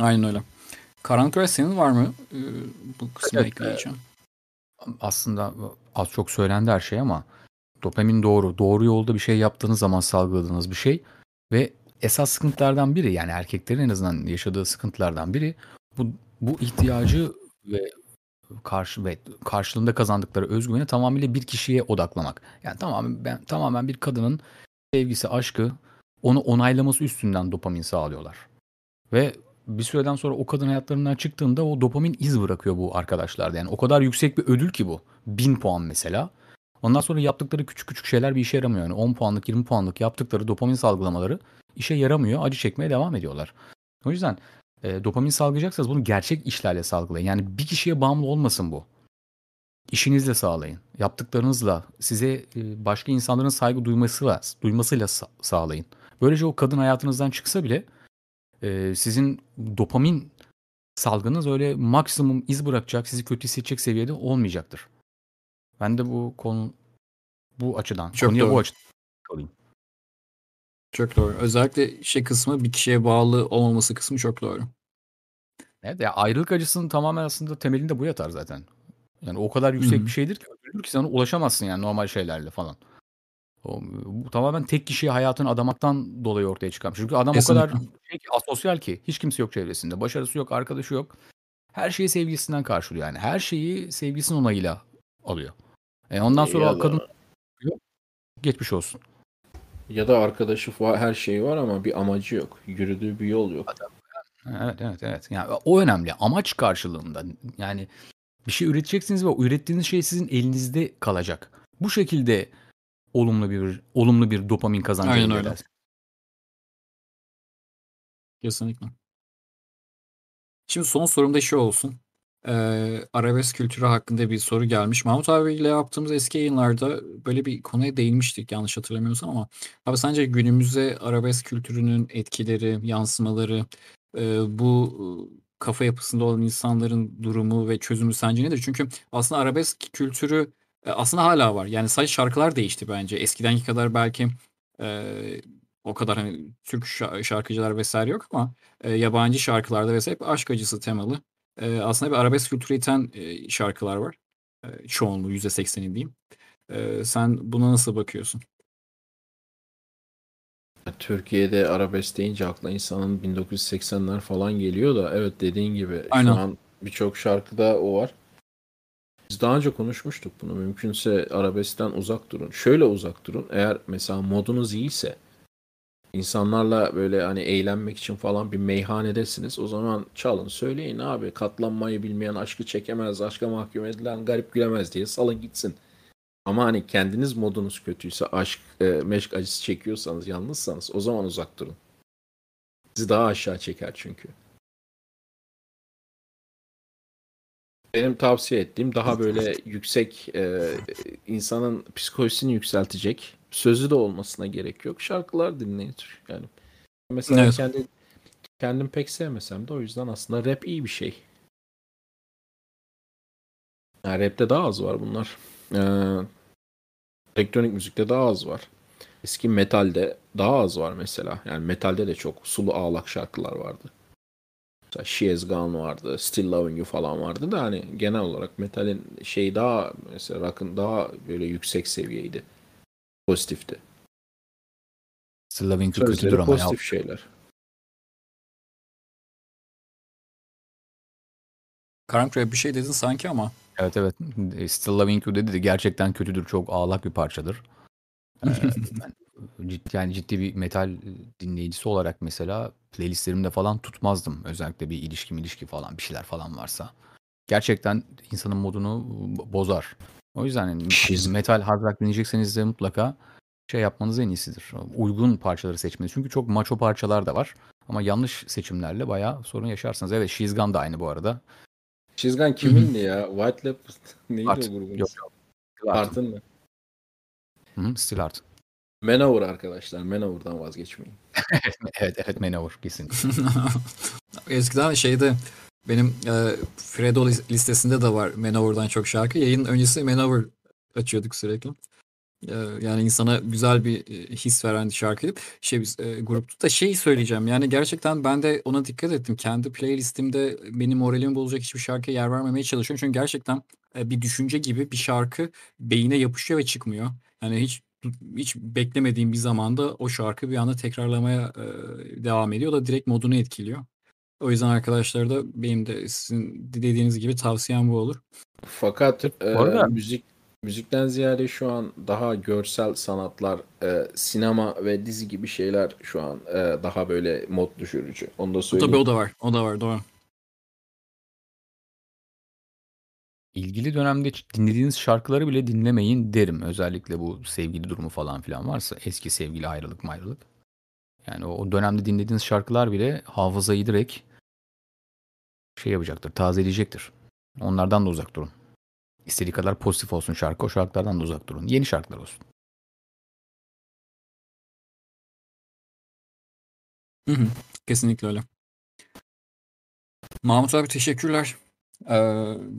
Aynen öyle. Karanlık Rüya senin var mı? Bu kısmı ekleyeceğim. Aslında az çok söylendi her şey ama dopamin doğru yolda bir şey yaptığınız zaman salgıladığınız bir şey ve esas sıkıntılardan biri, yani erkeklerin en azından yaşadığı sıkıntılardan biri bu ihtiyacı ve karşılığında kazandıkları özgüveni tamamıyla bir kişiye odaklamak. Yani tamamen bir kadının sevgisi, aşkı, onu onaylaması üstünden dopamin sağlıyorlar. Ve bir süreden sonra o kadın hayatlarından çıktığında o dopamin iz bırakıyor bu arkadaşlarda. Yani o kadar yüksek bir ödül ki bu. 1000 puan mesela. Ondan sonra yaptıkları küçük küçük şeyler bir işe yaramıyor. Yani 10 puanlık, 20 puanlık yaptıkları dopamin salgılamaları işe yaramıyor. Acı çekmeye devam ediyorlar. O yüzden dopamin salgılayacaksanız bunu gerçek işlerle salgılayın. Yani bir kişiye bağımlı olmasın bu. İşinizle sağlayın. Yaptıklarınızla, size başka insanların saygı duymasıyla sağlayın. Böylece o kadın hayatınızdan çıksa bile sizin dopamin salgınız öyle maksimum iz bırakacak, sizi kötü hissedecek seviyede olmayacaktır. Ben de bu açıdan. Çok doğru. Özellikle kısmı, bir kişiye bağlı olmaması kısmı çok doğru. Evet, ya ayrılık acısının tamamen aslında temelinde bu yatar zaten. Yani o kadar yüksek bir şeydir ki öldürür ki sana ulaşamazsın yani normal şeylerle falan. Bu tamamen tek kişiye hayatını adamaktan dolayı ortaya çıkarmış. Çünkü adam kesinlikle o kadar asosyal ki hiç kimse yok çevresinde. Başarısı yok, arkadaşı yok. Her şeyi sevgilisinden karşılıyor yani. Her şeyi sevgilisinin onayıyla alıyor. Ondan sonra kadın geçmiş olsun. Ya da arkadaşı var, her şeyi var ama bir amacı yok. Yürüdüğü bir yol yok. Evet. Yani o önemli. Amaç karşılığında. Yani bir şey üreteceksiniz ve o ürettiğiniz şey sizin elinizde kalacak. Bu şekilde olumlu bir dopamin kazancı. Aynen öyle. Kesinlikle. Şimdi son sorumda olsun. Arabesk kültürü hakkında bir soru gelmiş. Mahmut abiyle yaptığımız eski yayınlarda böyle bir konuya değinmiştik yanlış hatırlamıyorsam ama abi sence günümüzde arabesk kültürünün etkileri, yansımaları, bu kafa yapısında olan insanların durumu ve çözümü sence nedir? Çünkü aslında arabesk kültürü aslında hala var. Yani sadece şarkılar değişti bence. Eskidenki kadar belki o kadar hani Türk şarkıcılar vesaire yok ama yabancı şarkılarda vesaire hep aşk acısı temalı. Aslında bir arabesk kültürü iten şarkılar var. Çoğunluğu %80'i diyeyim. Sen buna nasıl bakıyorsun? Türkiye'de arabesk deyince aklına insanın 1980'ler falan geliyor da evet dediğin gibi aynen. Şu an birçok şarkıda o var. Biz daha önce konuşmuştuk bunu. Mümkünse arabeskten uzak durun. Şöyle uzak durun. Eğer mesela modunuz iyiyse İnsanlarla böyle hani eğlenmek için falan bir meyhanedesiniz. O zaman çalın söyleyin abi, katlanmayı bilmeyen aşkı çekemez, aşka mahkum edilen garip gülemez diye salın gitsin. Ama hani kendiniz modunuz kötüyse, aşk meşk acısı çekiyorsanız, yalnızsanız o zaman uzak durun. Sizi daha aşağı çeker çünkü. Benim tavsiye ettiğim daha böyle yüksek, insanın psikolojisini yükseltecek, sözü de olmasına gerek yok, şarkılar dinleyin. Yani mesela evet, kendim pek sevmesem de o yüzden aslında rap iyi bir şey. Yani rapte daha az var bunlar. Elektronik müzikte daha az var. Eski metalde daha az var mesela. Yani metalde de çok sulu ağlak şarkılar vardı. Mesela She Has Gone vardı, Still Loving You falan vardı da hani genel olarak metalin şeyi daha, mesela rock'ın daha böyle yüksek seviyeydi. Pozitifti. Still Loving You kötüdür ama ya. Pozitif şeyler. Karanlık Rüya bir şey dedin sanki ama. Evet. Still Loving You dedi de gerçekten kötüdür. Çok ağlak bir parçadır. Ciddi bir metal dinleyicisi olarak mesela playlistlerimde falan tutmazdım. Özellikle bir ilişki falan bir şeyler falan varsa. Gerçekten insanın modunu bozar. O yüzden yani metal hard rock dinleyecekseniz de mutlaka şey yapmanız en iyisidir. Uygun parçaları seçmeniz. Çünkü çok macho parçalar da var. Ama yanlış seçimlerle bayağı sorun yaşarsınız. Evet, She Has Gone da aynı bu arada. She Has Gone kimindi ya? White Leopard neydi Art, o grubun? Art'ın mı? Still Art. Manowar arkadaşlar. Manowar'dan vazgeçmeyin. evet Manowar kesin. Eskiden şeyde benim Fredo listesinde de var Manowar'dan çok şarkı. Yayın öncesi Manowar açıyorduk sürekli. Yani insana güzel bir his veren şarkıydı. Grupta da şey söyleyeceğim. Yani gerçekten ben de ona dikkat ettim. Kendi playlistimde benim moralimi bozacak hiçbir şarkıya yer vermemeye çalışıyorum. Çünkü gerçekten bir düşünce gibi bir şarkı beyine yapışıyor ve çıkmıyor. Yani hiç beklemediğim bir zamanda o şarkı bir anda tekrarlamaya devam ediyor da direkt modunu etkiliyor. O yüzden arkadaşlar da benim de sizin dediğiniz gibi tavsiyem bu olur. Fakat müzikten ziyade şu an daha görsel sanatlar, sinema ve dizi gibi şeyler şu an daha böyle mod düşürücü. Onu da söyleyeyim. Tabii o da var doğru. İlgili dönemde dinlediğiniz şarkıları bile dinlemeyin derim. Özellikle bu sevgili durumu falan filan varsa, eski sevgili ayrılık. Yani o dönemde dinlediğiniz şarkılar bile hafızayı direkt şey yapacaktır, tazeleyecektir. Onlardan da uzak durun. İstediği kadar pozitif olsun şarkı, o şarkılardan da uzak durun. Yeni şarkılar olsun. Kesinlikle öyle. Mahmut abi teşekkürler.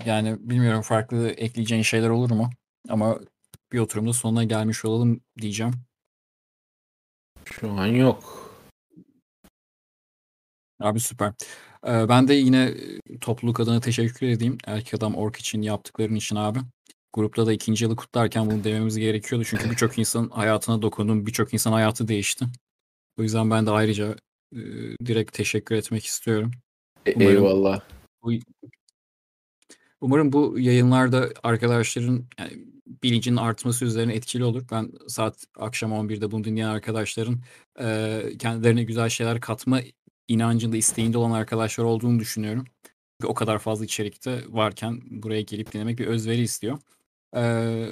Yani bilmiyorum farklı ekleyeceğin şeyler olur mu? Ama bir oturumda sonuna gelmiş olalım diyeceğim. Şu an yok. Abi süper. Ben de yine topluluk adına teşekkür edeyim. Erkek Adam Org için yaptıkların için abi. Grupta da 2. yılı kutlarken bunu dememiz gerekiyordu. Çünkü birçok insanın hayatına dokundum. Birçok insan hayatı değişti. O yüzden ben de ayrıca direkt teşekkür etmek istiyorum. Eyvallah. Umarım bu yayınlarda arkadaşların yani bilincinin artması üzerine etkili olur. Ben saat akşam 11'de bunu dinleyen arkadaşların kendilerine güzel şeyler katma inancında, isteğinde olan arkadaşlar olduğunu düşünüyorum. O kadar fazla içerikte varken buraya gelip dinlemek bir özveri istiyor.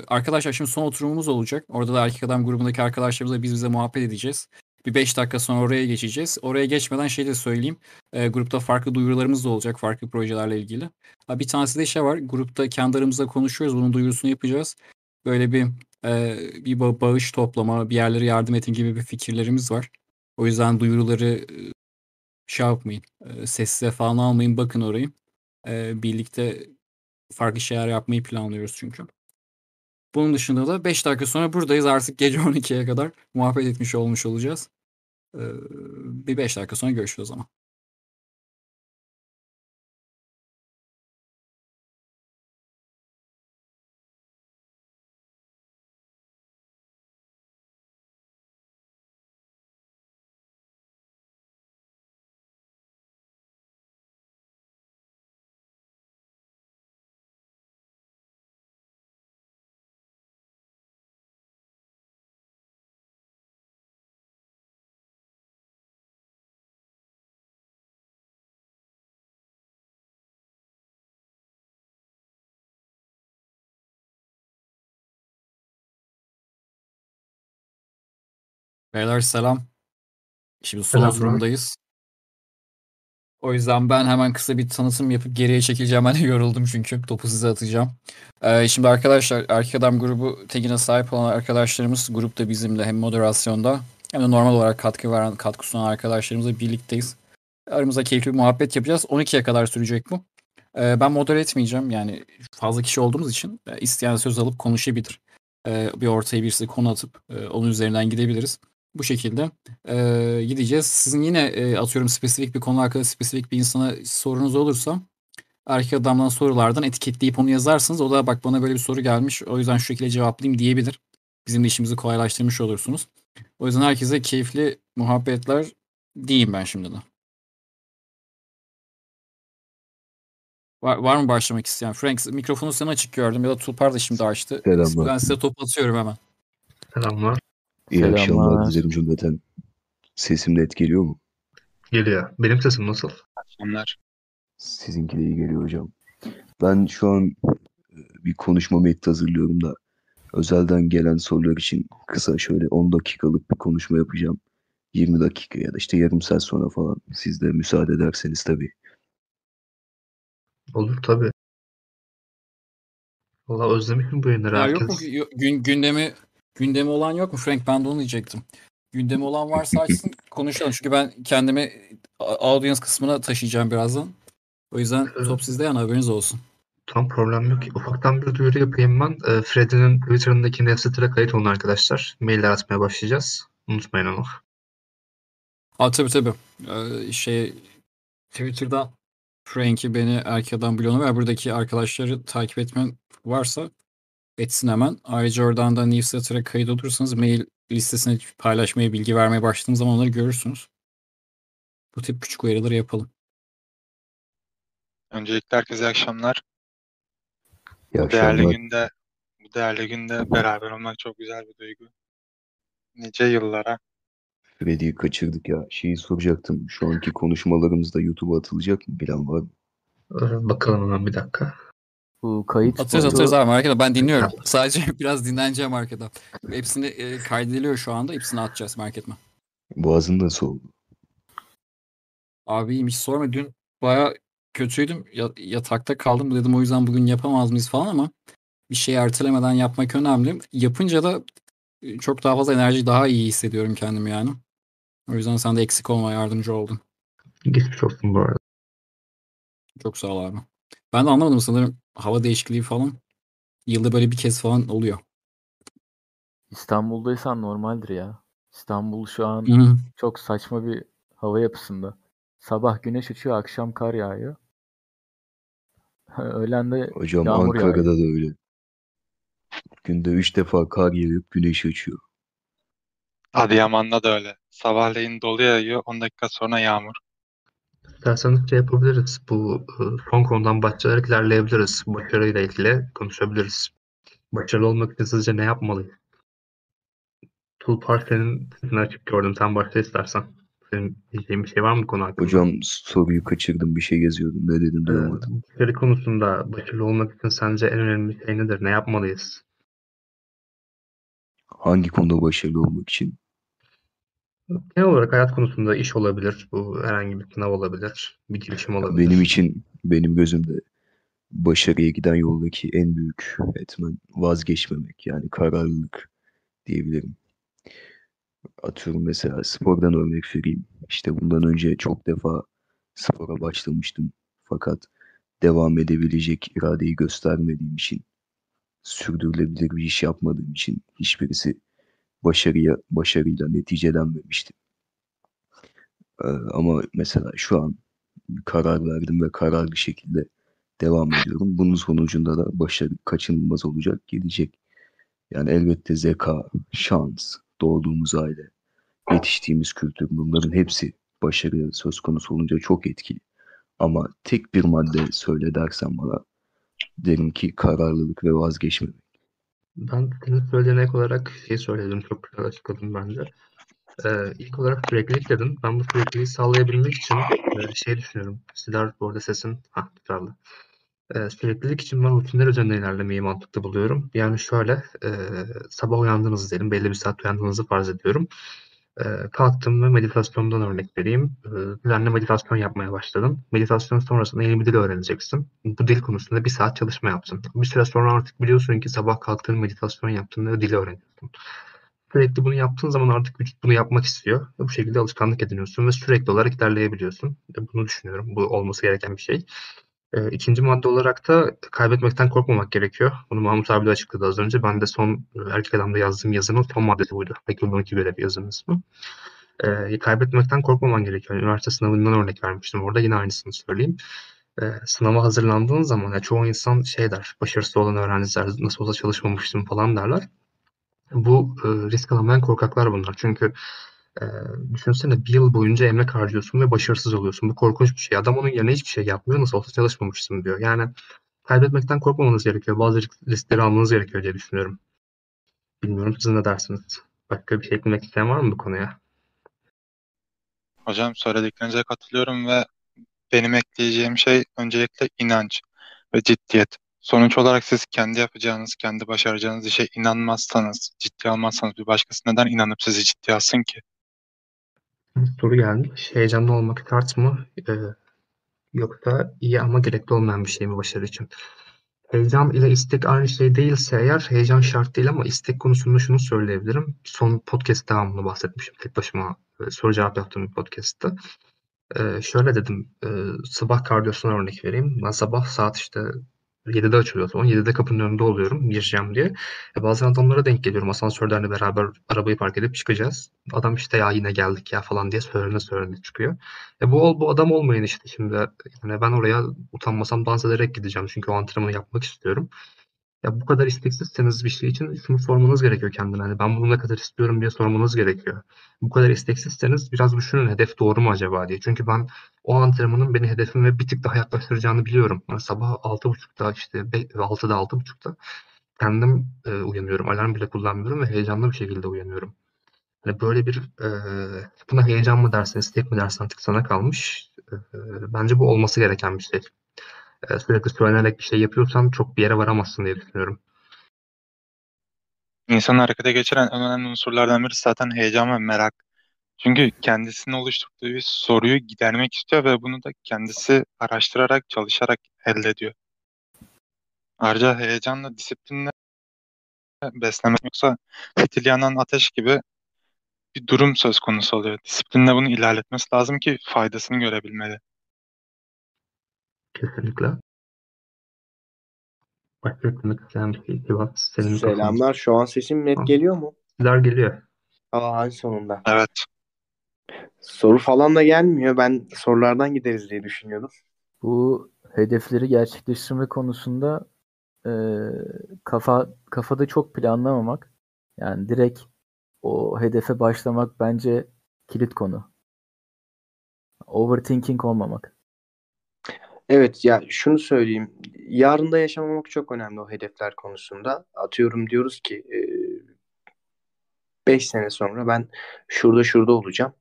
Arkadaşlar şimdi son oturumumuz olacak. Orada da Erkek Adam grubundaki arkadaşlarımızla bize muhabbet edeceğiz. Bir 5 dakika sonra oraya geçeceğiz. Oraya geçmeden şey de söyleyeyim. Grupta farklı duyurularımız da olacak. Farklı projelerle ilgili. Bir tanesi de şey var. Grupta kendi aramızda konuşuyoruz. Bunun duyurusunu yapacağız. Böyle bir bağış toplama, bir yerlere yardım etin gibi bir fikirlerimiz var. O yüzden duyuruları şey yapmayın. Sessize falan almayın. Bakın orayı. Birlikte farklı şeyler yapmayı planlıyoruz çünkü. Bunun dışında da 5 dakika sonra buradayız. Artık gece 12'ye kadar muhabbet etmiş olmuş olacağız. Bir 5 dakika sonra görüşürüz o zaman. Beyler selam. Şimdi son sorumdayız. O yüzden ben hemen kısa bir tanıtım yapıp geriye çekileceğim. Ben yoruldum çünkü. Topu size atacağım. Şimdi arkadaşlar, Erkek Adam grubu tagine sahip olan arkadaşlarımız grupta bizimle hem moderasyonda hem de normal olarak katkı sunan arkadaşlarımızla birlikteyiz. Aramızda keyifli bir muhabbet yapacağız. 12'ye kadar sürecek bu. Ben modere etmeyeceğim. Yani fazla kişi olduğumuz için isteyen söz alıp konuşabilir. Bir ortaya birisi konu atıp onun üzerinden gidebiliriz. Bu şekilde gideceğiz. Sizin yine atıyorum spesifik bir konu hakkında spesifik bir insana sorunuz olursa erkek adamdan sorulardan etiketleyip onu yazarsınız. O da bak bana böyle bir soru gelmiş o yüzden şu şekilde cevaplayayım diyebilir. Bizim de işimizi kolaylaştırmış olursunuz. O yüzden herkese keyifli muhabbetler diyeyim ben şimdi de. Var mı başlamak isteyen? Frank mikrofonu sen açık gördüm ya da Tulpar da şimdi açtı. Selamlar. Ben size topu atıyorum hemen. Selamlar. İyi akşamlar dilerim cümleten. Sesim net geliyor mu? Geliyor. Benim sesim nasıl? Akşamlar. Sizinki de iyi geliyor hocam. Ben şu an bir konuşma metni hazırlıyorum da özelden gelen sorular için kısa şöyle 10 dakikalık bir konuşma yapacağım. 20 dakika ya da işte yarım saat sonra falan. Siz de müsaade ederseniz tabii. Olur tabii. Valla özlemişim bu yayınları herkes. Yok mu gündemi olan yok mu Frank? Ben de onu diyecektim. Gündemi olan varsa açsın konuşalım. Çünkü ben kendimi audience kısmına taşıyacağım birazdan. O yüzden top sizde yani haberiniz olsun. Tam problem yok. Ufaktan bir duyuru yapayım ben. Freddy'nin Twitter'ındaki nefsetine kayıt olun arkadaşlar. Mailler atmaya başlayacağız. Unutmayın onu. Tabii. Twitter'da Frank'i beni erkek adam bloğuna ve buradaki arkadaşları takip etmen varsa etsin hemen. Ayrıca oradan da newsletter'a kayıt olursanız mail listesine paylaşmaya, bilgi vermeye başladığınız zaman onları görürsünüz. Bu tip küçük uyarıları yapalım. Öncelikle herkese iyi akşamlar. Bu değerli günde beraber olmak çok güzel bir duygu. Nice yıllara. Freddy'yi kaçırdık ya. Şeyi soracaktım. Şu anki konuşmalarımızda YouTube'a atılacak mı? Bilen var mı? Bakalım hemen bir dakika. Bu kayıt atacağız abi arkadaşlar. Ben dinliyorum. Sadece biraz dinleneceğim arkadaşlar. Hepsini kaydediliyor şu anda. Hepsini atacağız merak etme. Boğazın nasıl oldu? Abi iyiymiş sorma. Dün bayağı kötüydüm. Yatakta kaldım dedim. O yüzden bugün yapamaz mıyız falan ama bir şeyi ertelemeden yapmak önemli. Yapınca da çok daha fazla enerji daha iyi hissediyorum kendimi yani. O yüzden sen de eksik olma yardımcı oldun. Geçmiş olsun bu arada. Çok sağ ol abi. Ben de anlamadım sanırım hava değişikliği falan yılda böyle bir kez falan oluyor. İstanbul'daysan normaldir ya. İstanbul şu an çok saçma bir hava yapısında. Sabah güneş açıyor, akşam kar yağıyor. Öğlen de hocam, yağmur yağıyor. Hocam Ankara'da da öyle. Günde 3 defa kar yağıp güneş açıyor. Adıyaman'da da öyle. Sabahleyin dolu yağıyor, 10 dakika sonra yağmur. İsterseniz şey yapabiliriz. Bu son konudan başlayarak ilerleyebiliriz. Başarıyla ilgili konuşabiliriz. Başarılı olmak için sizce ne yapmalıyız? Tulpar senin açık gördüm. Sen başla istersen. Senin diyeceğin bir şey var mı konu hakkında? Hocam soruyu kaçırdım. Bir şey geziyordum. Ne dedim duyamadım. Başarı konusunda başarılı olmak için sence en önemli şey nedir? Ne yapmalıyız? Hangi konuda başarılı olmak için? Genel olarak hayat konusunda iş olabilir, bu herhangi bir sınav olabilir, bir girişim olabilir. Benim gözümde başarıya giden yoldaki en büyük etmen vazgeçmemek yani kararlılık diyebilirim. Atıyorum mesela spordan örnek vereyim. İşte bundan önce çok defa spora başlamıştım fakat devam edebilecek iradeyi göstermediğim için, sürdürülebilir bir iş yapmadığım için hiçbirisi başarıyla neticelenmemiştim. Ama mesela şu an karar verdim ve kararlı şekilde devam ediyorum. Bunun sonucunda da başarı kaçınılmaz olacak, gelecek. Yani elbette zeka, şans, doğduğumuz aile, yetiştiğimiz kültür bunların hepsi başarıya söz konusu olunca çok etkili. Ama tek bir madde söyle dersen bana derim ki kararlılık ve vazgeçmemek. Ben söylenek olarak şey söyledim, çok güzel açıkladım bence. İlk olarak süreklilik dedim. Ben bu sürekliliği sağlayabilmek için şey düşünüyorum. Sizler bu arada sesin tutarlı. Süreklilik için ben rutinler üzerinde ilerlemeyi mantıklı buluyorum. Yani şöyle sabah uyandınız diyelim, belli bir saat uyandığınızı farz ediyorum. Kalktım ve meditasyondan örnek vereyim. Düzenli meditasyon yapmaya başladım. Meditasyon sonrasında yeni bir dil öğreneceksin. Bu dil konusunda bir saat çalışma yaptım. Bir süre sonra artık biliyorsun ki sabah kalktığın meditasyon yaptığında dili öğreniyorsun. Sürekli bunu yaptığın zaman artık vücut bunu yapmak istiyor. Bu şekilde alışkanlık ediniyorsun ve sürekli olarak ilerleyebiliyorsun. Bunu düşünüyorum. Bu olması gereken bir şey. İkinci madde olarak da kaybetmekten korkmamak gerekiyor. Bunu Mahmut abi de açıkladı az önce. Ben de son Erkek Adam'da yazdığım yazının son maddesi buydu. Ekonomik görev yazım ismi. Kaybetmekten korkmaman gerekiyor. Üniversite sınavından örnek vermiştim. Orada yine aynısını söyleyeyim. Sınava hazırlandığın zaman çoğu insan şey der, başarısız olan öğrenciler nasıl olsa çalışmamıştım falan derler. Bu risk alamayan korkaklar bunlar. Çünkü düşünsene bir yıl boyunca emek harcıyorsun ve başarısız oluyorsun. Bu korkunç bir şey. Adam onun yerine hiçbir şey yapmıyor. Nasıl olsa çalışmamışsın diyor. Yani kaybetmekten korkmamanız gerekiyor. Bazı riskleri almanız gerekiyor diye düşünüyorum. Bilmiyorum siz ne dersiniz? Başka bir şey eklemek isteyen var mı bu konuya? Hocam söylediklerinize katılıyorum ve benim ekleyeceğim şey öncelikle inanç ve ciddiyet. Sonuç olarak siz kendi yapacağınız, kendi başaracağınız işe inanmazsanız, ciddiye almazsanız bir başkası neden inanıp sizi ciddiye alsın ki? Soru geldi. Heyecanlı olmak şart mı? Yoksa iyi ama gerekli olmayan bir şey mi başarı için? Heyecan ile istek aynı şey değilse eğer, heyecan şart değil ama istek konusunda şunu söyleyebilirim. Son podcast devamında bahsetmişim. Tek başıma soru cevap yaptığım bir podcast'ta. Şöyle dedim, sabah kardiyosuna örnek vereyim. Ben sabah saat işte 7'de açılıyor. 7'de kapının önünde oluyorum gireceğim diye. Bazen adamlara denk geliyorum. Asansörlerle beraber arabayı park edip çıkacağız. Adam işte ya yine geldik ya falan diye söylene çıkıyor. Bu adam olmayın işte şimdi. Yani ben oraya utanmasam dans ederek gideceğim. Çünkü o antrenmanı yapmak istiyorum. Bu kadar isteksizseniz bir şey için şunu sormanız gerekiyor kendine. Ben bunu ne kadar istiyorum diye sormanız gerekiyor. Bu kadar isteksizseniz biraz düşünün hedef doğru mu acaba diye. Çünkü ben o antrenmanın beni hedefime bir tık daha yaklaştıracağını biliyorum. Sabah 6.30'da işte 6'da 6.30'da kendim uyanıyorum. Alarm bile kullanmıyorum ve heyecanlı bir şekilde uyanıyorum. Böyle bir buna heyecan mı dersin, istek mi dersin artık sana kalmış. Bence bu olması gereken bir şey. Sürekli söylenerek bir şey yapıyorsan çok bir yere varamazsın diye düşünüyorum. İnsanı harekete geçiren en önemli unsurlardan biri zaten heyecan ve merak. Çünkü kendisini oluşturduğu bir soruyu gidermek istiyor ve bunu da kendisi araştırarak, çalışarak elde ediyor. Ayrıca heyecanla, disiplinle beslenmek yoksa fitil yanan ateş gibi bir durum söz konusu oluyor. Disiplinle bunu ilerletmesi lazım ki faydasını görebilmeli. Kesinlikle. Selamlar. Şu an sesim net geliyor mu? Sizler geliyor. En sonunda. Evet. Soru falan da gelmiyor. Ben sorulardan gideriz diye düşünüyordum. Bu hedefleri gerçekleştirme konusunda kafada çok planlamamak. Yani direkt o hedefe başlamak bence kilit konu. Overthinking olmamak. Evet ya şunu söyleyeyim. Yarında yaşamamak çok önemli o hedefler konusunda. Atıyorum diyoruz ki 5 sene sonra ben şurada olacağım.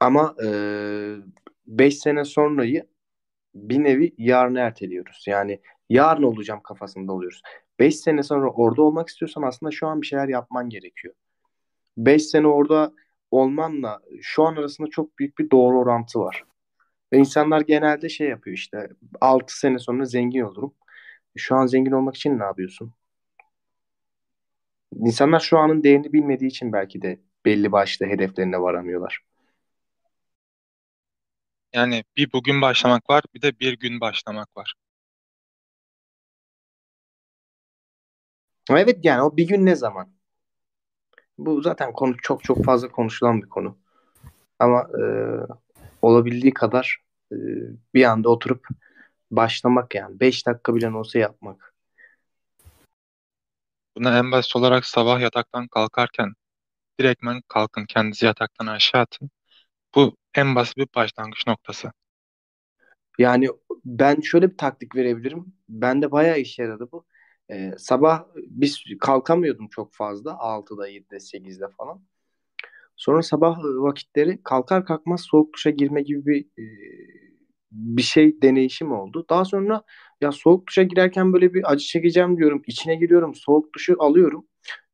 Ama 5 sene sonrayı bir nevi yarına erteliyoruz. Yani yarın olacağım kafasında oluyoruz. 5 sene sonra orada olmak istiyorsan aslında şu an bir şeyler yapman gerekiyor. 5 sene orada olmanla şu an arasında çok büyük bir doğru orantı var. Ve insanlar genelde şey yapıyor işte 6 sene sonra zengin olurum. Şu an zengin olmak için ne yapıyorsun? İnsanlar şu anın değerini bilmediği için belki de belli başlı hedeflerine varamıyorlar. Yani bir bugün başlamak var, bir de bir gün başlamak var. Evet yani o bir gün ne zaman? Bu zaten konu çok fazla konuşulan bir konu. Ama olabildiği kadar bir anda oturup başlamak yani. 5 dakika bile olsa yapmak. Buna en basit olarak sabah yataktan kalkarken direktmen kalkın, kendinizi yataktan aşağı atın. Bu en basit bir başlangıç noktası. Yani ben şöyle bir taktik verebilirim. Bende bayağı işe yaradı bu. Sabah biz kalkamıyordum çok fazla. 6'da, 7'de, 8'de falan. Sonra sabah vakitleri kalkar kalkmaz soğuk duşa girme gibi bir şey deneyişim oldu. Daha sonra ya soğuk duşa girerken böyle bir acı çekeceğim diyorum. İçine giriyorum. Soğuk duşu alıyorum.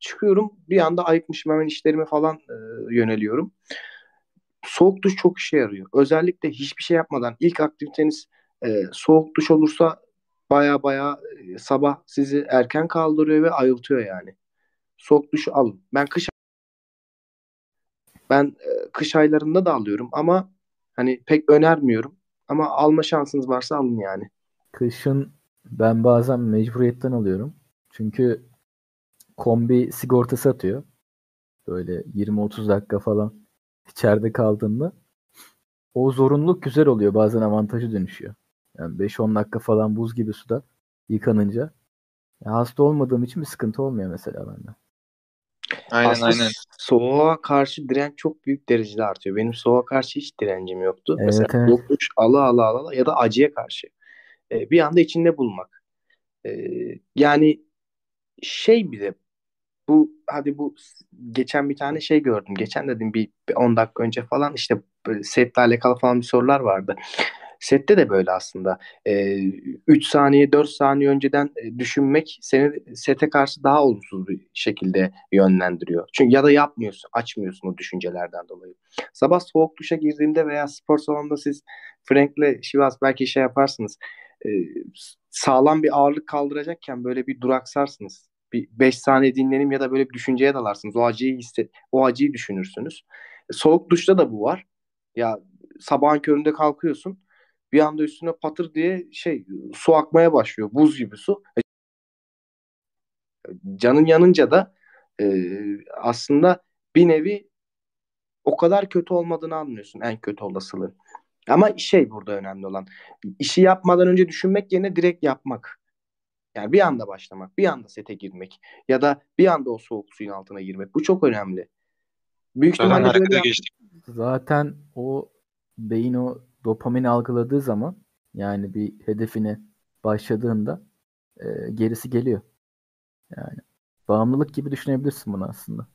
Çıkıyorum, bir anda ayıkmışım, hemen işlerime falan yöneliyorum. Soğuk duş çok işe yarıyor. Özellikle hiçbir şey yapmadan ilk aktiviteniz soğuk duş olursa baya sabah sizi erken kaldırıyor ve ayıltıyor yani. Soğuk duşu alın. Ben kış aylarında da alıyorum ama hani pek önermiyorum. Ama alma şansınız varsa alın yani. Kışın ben bazen mecburiyetten alıyorum. Çünkü kombi sigortası atıyor. Böyle 20-30 dakika falan içeride kaldığında o zorunluluk güzel oluyor. Bazen avantaja dönüşüyor. Yani 5-10 dakika falan buz gibi suda yıkanınca. Yani hasta olmadığım için bir sıkıntı olmuyor mesela bende. Aynen. Soğuğa karşı direnç çok büyük derecede artıyor. Benim soğuğa karşı hiç direncim yoktu. Evet, mesela soğuk duş ala ya da acıya karşı. Bir anda içinde bulmak. Yani şey, bir de bu geçen bir tane şey gördüm. Geçen dedim bir 10 dakika önce falan, işte setle alakalı falan bir sorular vardı. Sette de böyle aslında. 3 saniye 4 saniye önceden düşünmek seni sete karşı daha olumsuz bir şekilde yönlendiriyor. Çünkü ya da yapmıyorsun, açmıyorsun o düşüncelerden dolayı. Sabah soğuk duşa girdiğimde veya spor salonunda siz Frank'le Şivas belki şey yaparsınız. Sağlam bir ağırlık kaldıracakken böyle bir duraksarsınız. Bir 5 saniye dinlenim ya da böyle bir düşünceye dalarsınız. O acıyı düşünürsünüz. Soğuk duşta da bu var. Ya sabahın köründe kalkıyorsun. Bir anda üstüne patır diye su akmaya başlıyor. Buz gibi su. Canın yanınca da aslında bir nevi o kadar kötü olmadığını anlıyorsun. En kötü olasılığı. Ama burada önemli olan, işi yapmadan önce düşünmek yerine direkt yapmak. Yani bir anda başlamak. Bir anda sete girmek. Ya da bir anda o soğuk suyun altına girmek. Bu çok önemli. Büyük ihtimalle zaten o beyin o dopamin algıladığı zaman, yani bir hedefine başladığında gerisi geliyor. Yani bağımlılık gibi düşünebilirsin bunu aslında.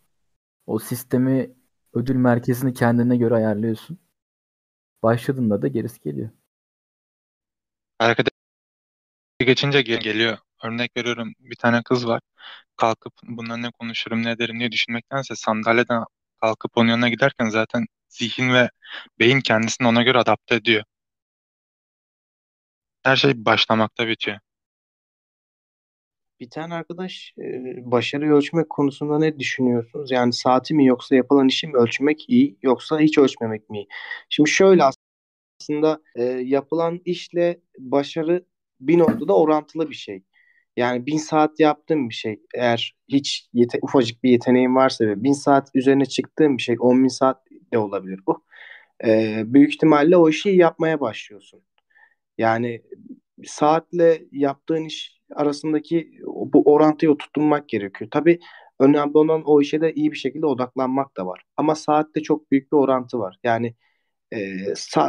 O sistemi, ödül merkezini kendine göre ayarlıyorsun. Başladığında da gerisi geliyor. Arkadaş geçince geliyor. Örnek veriyorum, bir tane kız var. Kalkıp bununla ne konuşurum, ne derim diye düşünmektense sandalyeden kalkıp onun yanına giderken zaten zihin ve beyin kendisini ona göre adapte ediyor. Her şey başlamakta bitiyor. Bir tane arkadaş, başarıyı ölçmek konusunda ne düşünüyorsunuz? Yani saati mi yoksa yapılan işi mi ölçmek iyi, yoksa hiç ölçmemek mi iyi? Şimdi aslında yapılan işle başarı bir noktada orantılı bir şey. Yani 1000 saat yaptığım bir şey, eğer hiç ufacık bir yeteneğim varsa ve 1000 saat üzerine çıktığım bir şey, 10.000 saat de olabilir bu. Büyük ihtimalle o işi yapmaya başlıyorsun. Yani saatle yaptığın iş arasındaki bu orantıyı oturtmak gerekiyor. Tabii önemli olan o işe de iyi bir şekilde odaklanmak da var. Ama saatte çok büyük bir orantı var. Yani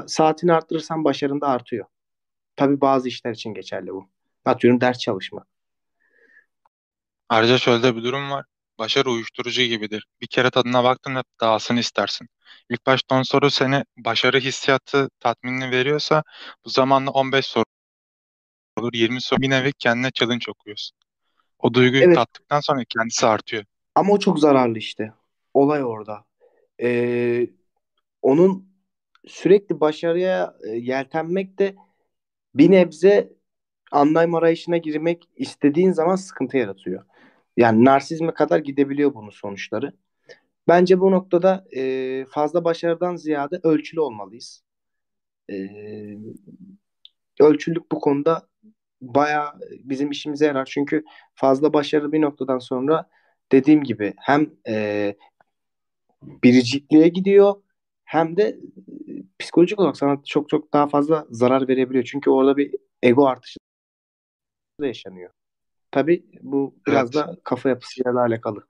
saatini arttırırsan başarın da artıyor. Tabii bazı işler için geçerli bu. Atıyorum ders çalışmak. Ayrıca şöyle bir durum var. Başarı uyuşturucu gibidir. Bir kere tadına baktın, hep dahasını istersin. İlk başta 10 soru seni başarı hissiyatı tatminini veriyorsa, bu zamanla 15 soru olur, 20 soru. Bir nevi kendine challenge okuyorsun. O duyguyu tattıktan sonra kendisi artıyor. Ama o çok zararlı işte. Olay orada. Onun sürekli başarıya yeltenmek de bir nebze anlam arayışına girmek istediğin zaman sıkıntı yaratıyor. Yani narsizme kadar gidebiliyor bunun sonuçları. Bence bu noktada fazla başarıdan ziyade ölçülü olmalıyız. Ölçülük bu konuda bayağı bizim işimize yarar. Çünkü fazla başarı bir noktadan sonra dediğim gibi hem biricikliğe gidiyor, hem de psikolojik olarak sana çok daha fazla zarar verebiliyor. Çünkü orada bir ego artışı da yaşanıyor. Tabii bu biraz da kafa yapısıyla alakalı.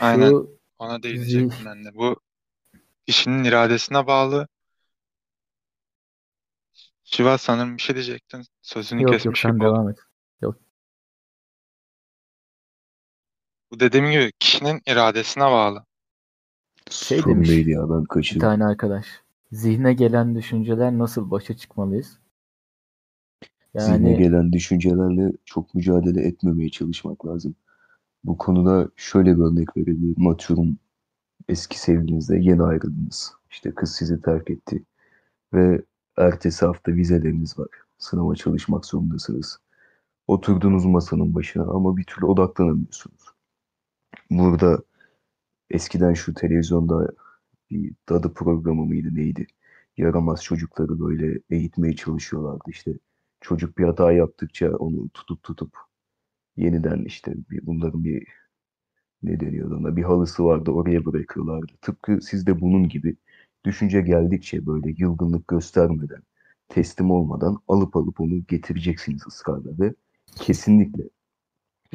Aynen. Ona değinecektim ben de. Bu kişinin iradesine bağlı. Şiva sanırım bir şey diyecektin. Sözünü kesmişim. Yok sen devam et. Yok. Bu dediğim gibi kişinin iradesine bağlı. Demiş bir tane arkadaş. Zihne gelen düşünceler nasıl başa çıkmalıyız? Yani, zihne gelen düşüncelerle çok mücadele etmemeye çalışmak lazım. Bu konuda şöyle bir örnek verebilirim. Atıyorum eski sevgilinizle yeni ayrıldınız. İşte kız sizi terk etti. Ve ertesi hafta vizeleriniz var. Sınava çalışmak zorundasınız. Oturdunuz masanın başına ama bir türlü odaklanamıyorsunuz. Burada eskiden şu televizyonda bir dadı programı mıydı neydi? Yaramaz çocukları böyle eğitmeye çalışıyorlardı. İşte çocuk bir hata yaptıkça onu tutup yeniden işte bunların bir ne deniyor ona bir halısı vardı oraya bırakıyorlardı. Tıpkı siz de bunun gibi düşünce geldikçe böyle yılgınlık göstermeden, teslim olmadan alıp onu getireceksiniz ısrarla ve kesinlikle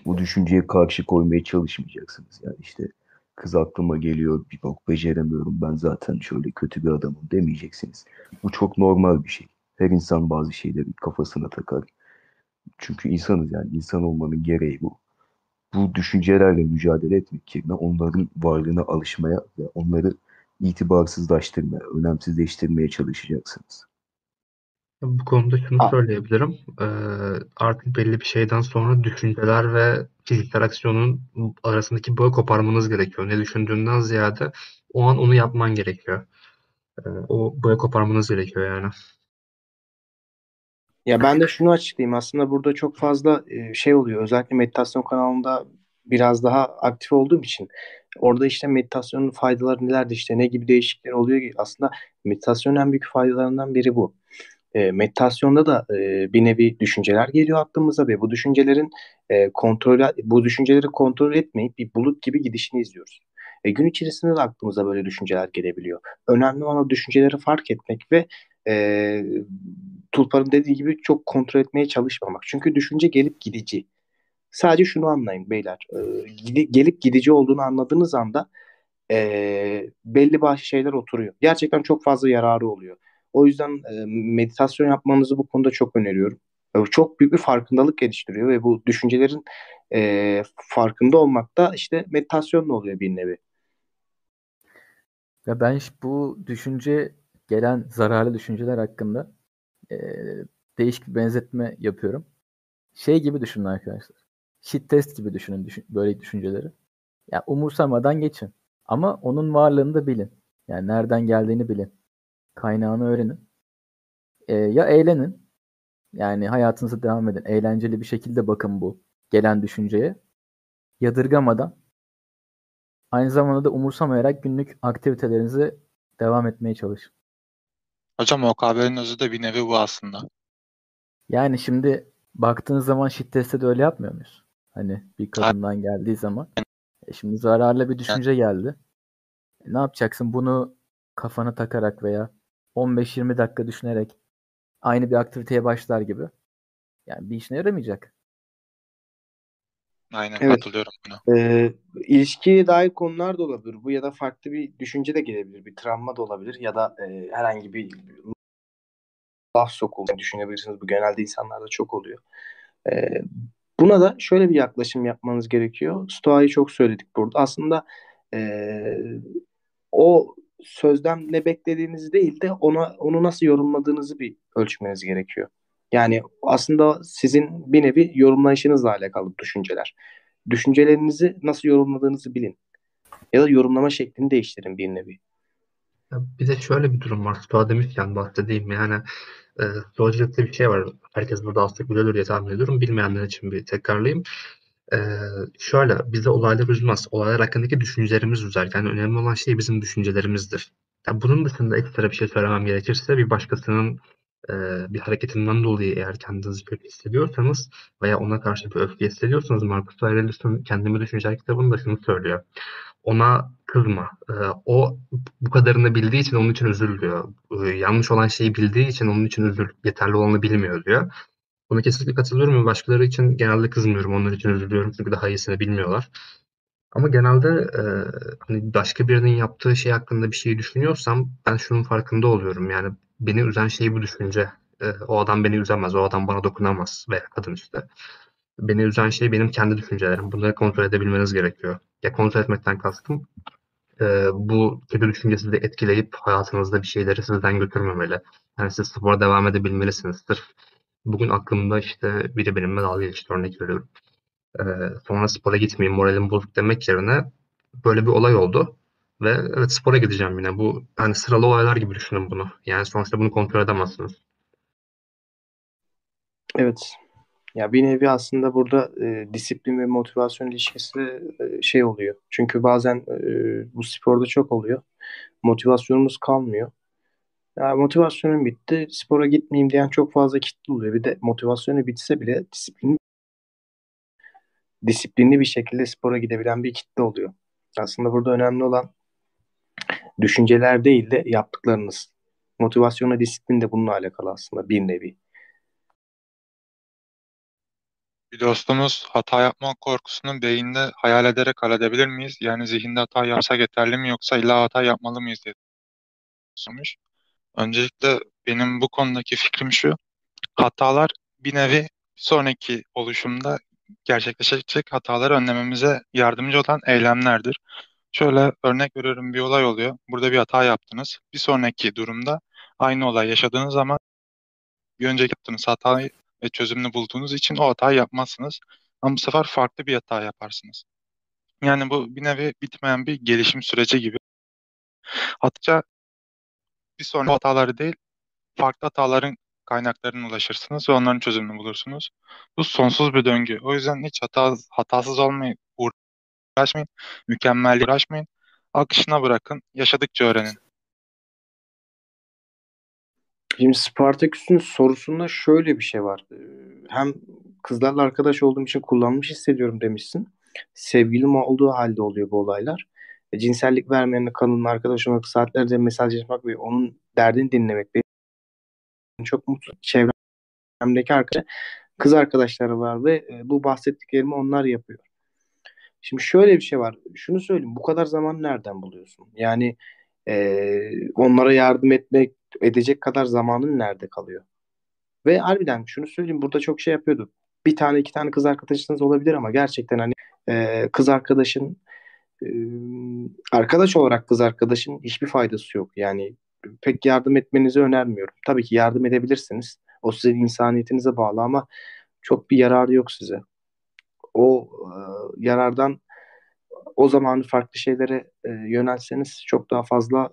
bu düşünceye karşı koymaya çalışmayacaksınız. Yani işte kız aklıma geliyor, bir bok beceremiyorum, ben zaten şöyle kötü bir adamım demeyeceksiniz. Bu çok normal bir şey. Her insan bazı şeyleri kafasına takar. Çünkü insanız yani, insan olmanın gereği bu. Bu düşüncelerle mücadele etmek yerine onların varlığına alışmaya ve onları itibarsızlaştırmaya, önemsizleştirmeye çalışacaksınız. Bu konuda şunu söyleyebilirim. Artık belli bir şeyden sonra düşünceler ve fiziksel aksiyonun arasındaki bağı koparmanız gerekiyor. Ne düşündüğünden ziyade o an onu yapman gerekiyor. O bağı koparmanız gerekiyor yani. Ya ben de şunu açıklayayım. Aslında burada çok fazla şey oluyor. Özellikle meditasyon kanalında biraz daha aktif olduğum için orada işte meditasyonun faydaları nelerdi, işte ne gibi değişiklikler oluyor ki aslında meditasyonun en büyük faydalarından biri bu. Meditasyonda da bir nevi düşünceler geliyor aklımıza ve bu düşüncelerin bu düşünceleri kontrol etmeyip bir bulut gibi gidişini izliyoruz. Gün içerisinde de aklımıza böyle düşünceler gelebiliyor. Önemli olan o düşünceleri fark etmek ve Tulpar'ın dediği gibi çok kontrol etmeye çalışmamak. Çünkü düşünce gelip gidici. Sadece şunu anlayın beyler. Gelip gidici olduğunu anladığınız anda belli başlı şeyler oturuyor. Gerçekten çok fazla yararı oluyor. O yüzden meditasyon yapmanızı bu konuda çok öneriyorum. Çok büyük bir farkındalık geliştiriyor ve bu düşüncelerin farkında olmak da işte meditasyonla oluyor bir nevi. Ya ben bu düşünce gelen zararlı düşünceler hakkında değişik bir benzetme yapıyorum. Şey gibi düşünün arkadaşlar. Shit test gibi düşünün böyle düşünceleri. Ya umursamadan geçin. Ama onun varlığını da bilin. Yani nereden geldiğini bilin. Kaynağını öğrenin. Ya eğlenin. Yani hayatınıza devam edin. Eğlenceli bir şekilde bakın bu gelen düşünceye. Yadırgamadan. Aynı zamanda da umursamayarak günlük aktivitelerinize devam etmeye çalışın. Hocam o kahvenin özü de bir nevi bu aslında. Yani şimdi baktığınız zaman şiddetse de öyle yapmıyor muyuz? Hani bir kadından geldiği zaman. Şimdi zararlı bir düşünce geldi. Ne yapacaksın? Bunu kafana takarak veya 15-20 dakika düşünerek aynı bir aktiviteye başlar gibi. Yani bir işine yaramayacak. Aynen evet. Katılıyorum buna. İlişkiye dair konular da olabilir. Bu ya da farklı bir düşünce de gelebilir. Bir travma da olabilir ya da herhangi bir laf sokulduğunu düşünebilirsiniz. Bu genelde insanlarda çok oluyor. Buna da şöyle bir yaklaşım yapmanız gerekiyor. Stoa'yı çok söyledik burada. Aslında o sözden ne beklediğinizi değil de onu nasıl yorumladığınızı bir ölçmeniz gerekiyor. Yani aslında sizin bir nevi yorumlayışınızla alakalı düşünceler. Düşüncelerinizi nasıl yorumladığınızı bilin. Ya da yorumlama şeklini değiştirin bir nevi. Bir de şöyle bir durum var. Stoa demişken bahsedeyim. Yani stoacılıkta bir şey var. Herkes burada aslında biliyordur diye tahmin ediyorum. Bilmeyenler için bir tekrarlayayım. Şöyle bize olaylar üzmez. Olaylar hakkındaki düşüncelerimiz üzer. Yani önemli olan şey bizim düşüncelerimizdir. Yani bunun dışında ekstra bir şey söylemem gerekirse bir başkasının bir hareketinden dolayı eğer kendinizi kötü hissediyorsanız veya ona karşı bir öfke hissediyorsanız Marcus Aurelius'un Kendime Düşünceler kitabında şunu söylüyor. Ona kızma. O bu kadarını bildiği için onun için üzül diyor. Yanlış olan şeyi bildiği için onun için üzül. Yeterli olanı bilmiyor diyor. Buna kesinlikle katılıyorum. Başkaları için genelde kızmıyorum. Onlar için üzülüyorum çünkü daha iyisini bilmiyorlar. Ama genelde hani başka birinin yaptığı şey hakkında bir şey düşünüyorsam ben şunun farkında oluyorum. Yani beni üzen şey bu düşünce. O adam beni üzemez, o adam bana dokunamaz veya kadın işte. Beni üzen şey benim kendi düşüncelerim. Bunları kontrol edebilmeniz gerekiyor. Ya kontrol etmekten kastım bu kötü düşüncesi de etkileyip hayatınızda bir şeyleri sizden götürmemeli. Yani siz spora devam edebilmelisiniz. Bugün aklımda işte biri benimle dalga geçti örnek veriyorum. Sonra spora gitmeyeyim, moralim bozuk demek yerine böyle bir olay oldu. Ve evet, spora gideceğim yine. Bu hani sıralı olaylar gibi düşünün bunu. Yani sonuçta bunu kontrol edemezsiniz. Evet. Ya bir nevi aslında burada disiplin ve motivasyon ilişkisi şey oluyor. Çünkü bazen bu sporda çok oluyor. Motivasyonumuz kalmıyor. Ya motivasyonum bitti, spora gitmeyeyim diyen çok fazla kitle oluyor. Bir de motivasyonu bitse bile disiplinli bir şekilde spora gidebilen bir kitle oluyor. Aslında burada önemli olan düşünceler değil de yaptıklarınız. Motivasyonla disiplin de bununla alakalı aslında bir nevi. Bir dostumuz, hata yapma korkusunu beyinde hayal ederek halledebilir miyiz? Yani zihinde hata yapsak yeterli mi, yoksa illa hata yapmalı mıyız diye sormuş. Öncelikle benim bu konudaki fikrim şu: hatalar bir nevi sonraki oluşumda gerçekleşecek hataları önlememize yardımcı olan eylemlerdir. Şöyle örnek veriyorum, bir olay oluyor. Burada bir hata yaptınız. Bir sonraki durumda aynı olay yaşadığınız zaman bir önceki yaptığınız hatayı ve çözümünü bulduğunuz için o hatayı yapmazsınız. Ama bu sefer farklı bir hata yaparsınız. Yani bu bir nevi bitmeyen bir gelişim süreci gibi. Hatta bir sonraki hataları değil, farklı hataların kaynaklarına ulaşırsınız ve onların çözümünü bulursunuz. Bu sonsuz bir döngü. O yüzden hiç hatasız olmayın, uğraşmayın, mükemmelliğe uğraşmayın. Akışına bırakın, yaşadıkça öğrenin. Şimdi Spartaküs'ün sorusunda şöyle bir şey var. Hem kızlarla arkadaş olduğum için kullanmış hissediyorum demişsin. Sevgilim olduğu halde oluyor bu olaylar. Cinsellik vermeyenle kanınla arkadaş olmak, saatlerce mesajlaşmak ve onun derdini dinlemek benim çok mutlu. Çevremdeki arkadaş, kız arkadaşları var ve bu bahsettiklerimi onlar yapıyor. Şimdi şöyle bir şey var. Şunu söyleyeyim. Bu kadar zaman nereden buluyorsun? Yani onlara yardım edecek kadar zamanın nerede kalıyor? Ve harbiden şunu söyleyeyim. Burada çok şey yapıyordu. Bir tane iki tane kız arkadaşınız olabilir ama gerçekten hani kız arkadaşın arkadaş olarak kız arkadaşın hiçbir faydası yok. Yani pek yardım etmenizi önermiyorum. Tabii ki yardım edebilirsiniz. O sizin insaniyetinize bağlı ama çok bir yararı yok size. O yarardan o zamanı farklı şeylere yönelseniz çok daha fazla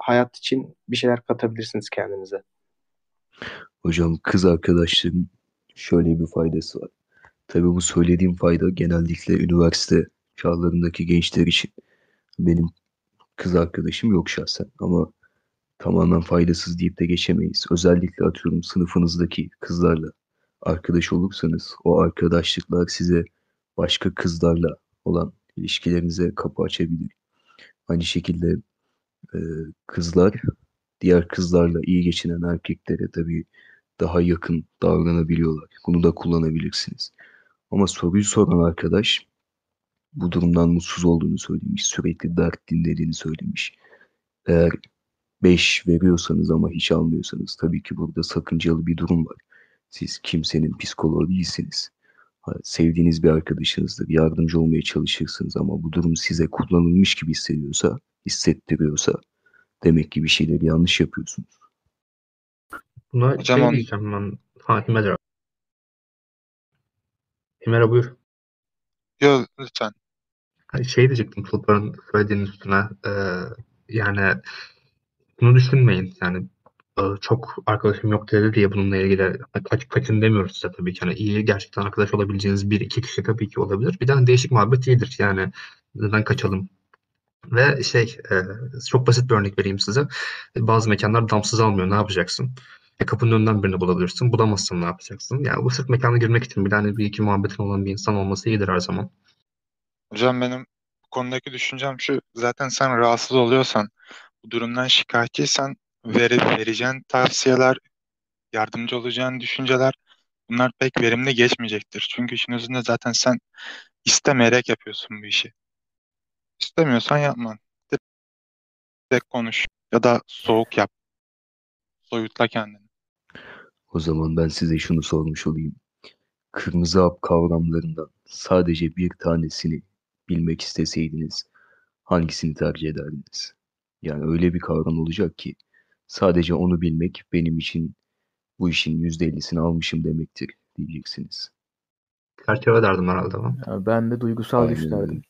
hayat için bir şeyler katabilirsiniz kendinize. Hocam kız arkadaşların şöyle bir faydası var. Tabii bu söylediğim fayda genellikle üniversite çağlarındaki gençler için. Benim kız arkadaşım yok şahsen ama tamamen faydasız deyip de geçemeyiz. Özellikle atıyorum sınıfınızdaki kızlarla arkadaş olursanız o arkadaşlıklar size başka kızlarla olan ilişkilerinize kapı açabilir. Aynı şekilde kızlar diğer kızlarla iyi geçinen erkeklere tabii daha yakın davranabiliyorlar. Bunu da kullanabilirsiniz. Ama soruyu soran arkadaş bu durumdan mutsuz olduğunu söylemiş. Sürekli dert dinlediğini söylemiş. Eğer 5 veriyorsanız ama hiç almıyorsanız tabii ki burada sakıncalı bir durum var. Siz kimsenin psikoloğu değilsiniz. Sevdiğiniz bir arkadaşınızdır. Yardımcı olmaya çalışırsınız ama bu durum size kullanılmış gibi hissettiriyorsa demek ki bir şeyleri yanlış yapıyorsunuz. Buna hocam, şey diyeceğim ben. Himer'e buyur. Yok lütfen. Şey diyecektim Tulpar'ın söylediğinin üstüne. Yani bunu düşünmeyin. Yani çok arkadaşım yok dedi diye bununla ilgili kaçın demiyoruz size tabii ki. Yani iyi gerçekten arkadaş olabileceğiniz bir iki kişi tabii ki olabilir. Bir de değişik muhabbet iyidir. Yani neden kaçalım? Ve çok basit bir örnek vereyim size. Bazı mekanlar damsız almıyor. Ne yapacaksın? Kapının önünden birini bulabilirsin. Bulamazsın, ne yapacaksın? Yani bu sırf mekana girmek için bile hani bir iki muhabbetin olan bir insan olması iyidir her zaman. Hocam benim konudaki düşüncem şu. Zaten sen rahatsız oluyorsan, bu durumdan şikayetçiysen vereceğin tavsiyeler, yardımcı olacağın düşünceler bunlar pek verimli geçmeyecektir. Çünkü işin özünde zaten sen istemeyerek yapıyorsun bu işi. İstemiyorsan yapma. Direkt konuş ya da soğuk yap. Soyutla kendini. O zaman ben size şunu sormuş olayım. Kırmızı hap kavramlarından sadece bir tanesini bilmek isteseydiniz hangisini tercih ederdiniz? Yani öyle bir kavram olacak ki sadece onu bilmek benim için bu işin %50'sini almışım demektir diyeceksiniz. çerçeve derdim herhalde ama. Ya ben de duygusal güç derdim.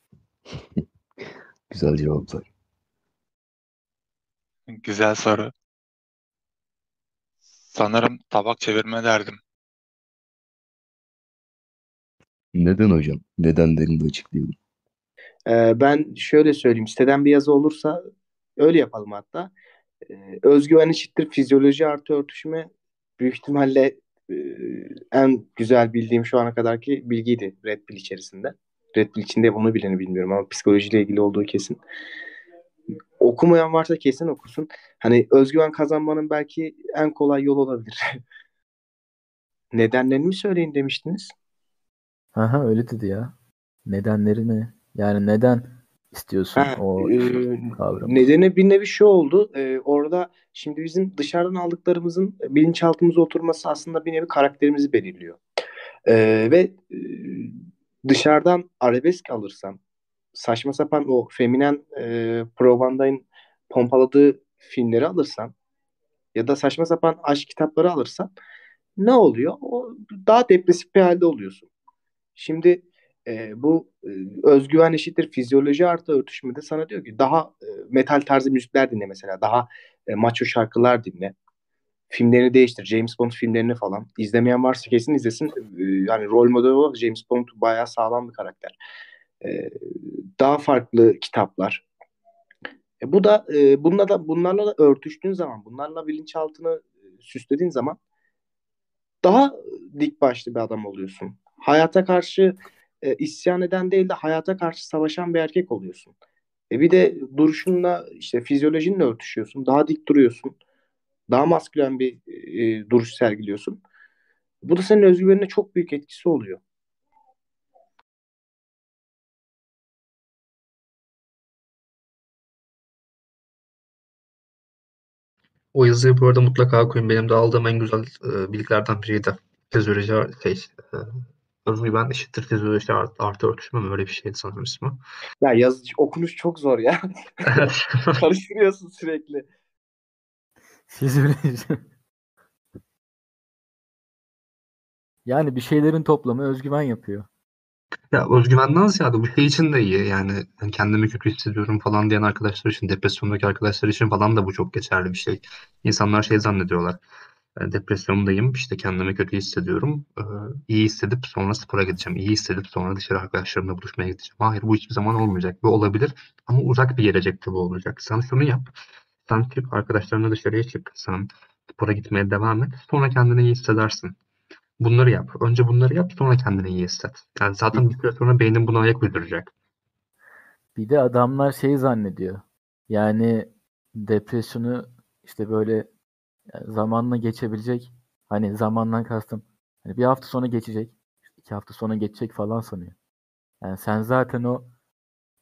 Güzel cevaplar. Güzel soru. Sanırım tabak çevirme derdim. Neden hocam? Nedenlerini de açıklayalım. Ben şöyle söyleyeyim. Siteden bir yazı olursa öyle yapalım hatta. Özgüven eşittir fizyoloji artı örtüşme büyük ihtimalle en güzel bildiğim şu ana kadarki bilgiydi RedPill içerisinde. RedPill içinde bunu bileni bilmiyorum ama psikolojiyle ilgili olduğu kesin. Okumayan varsa kesin okusun. Hani özgüven kazanmanın belki en kolay yolu olabilir. Nedenlerini mi söyleyin demiştiniz? Aha öyle dedi ya. Nedenlerini yani neden istiyorsun o kavramı? Nedeni bir nevi şu oldu. Orada şimdi bizim dışarıdan aldıklarımızın bilinçaltımıza oturması aslında bir nevi karakterimizi belirliyor. Ve dışarıdan arabesk alırsam saçma sapan o feminen propagandayın pompaladığı filmleri alırsam ya da saçma sapan aşk kitapları alırsam ne oluyor? O, daha depresif bir halde oluyorsun. Şimdi bu özgüven eşittir fizyoloji artı örtüşmede sana diyor ki daha metal tarzı müzikler dinle mesela. Daha macho şarkılar dinle. Filmlerini değiştir. James Bond filmlerini falan. İzlemeyen varsa kesin izlesin. Yani rol modeli olarak James Bond bayağı sağlam bir karakter. Daha farklı kitaplar. Bu da bunlarla da örtüştüğün zaman, bunlarla bilinçaltını süslediğin zaman daha dik başlı bir adam oluyorsun. Hayata karşı isyan eden değil de hayata karşı savaşan bir erkek oluyorsun. Bir de duruşunla işte fizyolojinle örtüşüyorsun. Daha dik duruyorsun. Daha maskülen bir duruş sergiliyorsun. Bu da senin özgüvenine çok büyük etkisi oluyor. O yazıyı bu arada mutlaka koyun. Benim de aldığım en güzel bilgilerden biriydi. Fizyoloji özgüven eşittir fizyoloji artı örtüşme mi? Öyle bir şeydi sanırım ismi. Ya yazı okunuş çok zor ya. Karıştırıyorsun sürekli. Fizyoloji. Yani bir şeylerin toplamı özgüven yapıyor. Ya özgüvenden ziyade bu şey için de iyi. Yani kendimi kötü hissediyorum falan diyen arkadaşlar için, depresyondaki arkadaşlar için falan da bu çok geçerli bir şey. İnsanlar şey zannediyorlar. Depresyondayım, işte kendimi kötü hissediyorum. İyi hissedip sonra spora gideceğim. İyi hissedip sonra dışarı arkadaşlarımla buluşmaya gideceğim. Hayır, bu hiçbir zaman olmayacak. Bu olabilir ama uzak bir gelecekte bu olacak. Sen şunu yap. Sen çık, arkadaşlarına dışarıya çık. Sen spora gitmeye devam et. Sonra kendini iyi hissedersin. Bunları yap. Önce bunları yap, sonra kendini iyi hisset. Yani zaten bir süre sonra beynin buna ayak uyduracak. Bir de adamlar şey zannediyor. Yani depresyonu işte böyle zamanla geçebilecek. Hani zamandan kastım. Hani bir hafta sonra geçecek. 2 hafta sonra geçecek falan sanıyor. Yani sen zaten o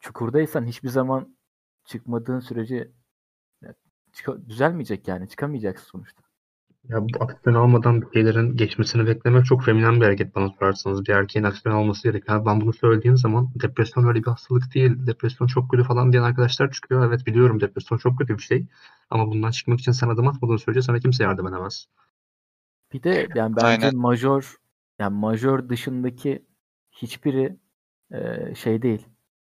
çukurdaysan hiçbir zaman çıkmadığın sürece düzelmeyecek yani. Çıkamayacaksın sonuçta. Ya bu aksiyon almadan bir şeylerin geçmesini beklemek çok feminen bir hareket bana sorarsanız. Bir erkeğin aksiyon alması gerekiyor. Yani ben bunu söylediğim zaman depresyon öyle bir hastalık değil. Depresyon çok kötü falan diyen arkadaşlar çıkıyor. Evet biliyorum depresyon çok kötü bir şey. Ama bundan çıkmak için sen adım atmadığını söyleyince sana kimse yardım edemez. Bir de yani bence majör dışındaki hiçbiri şey değil.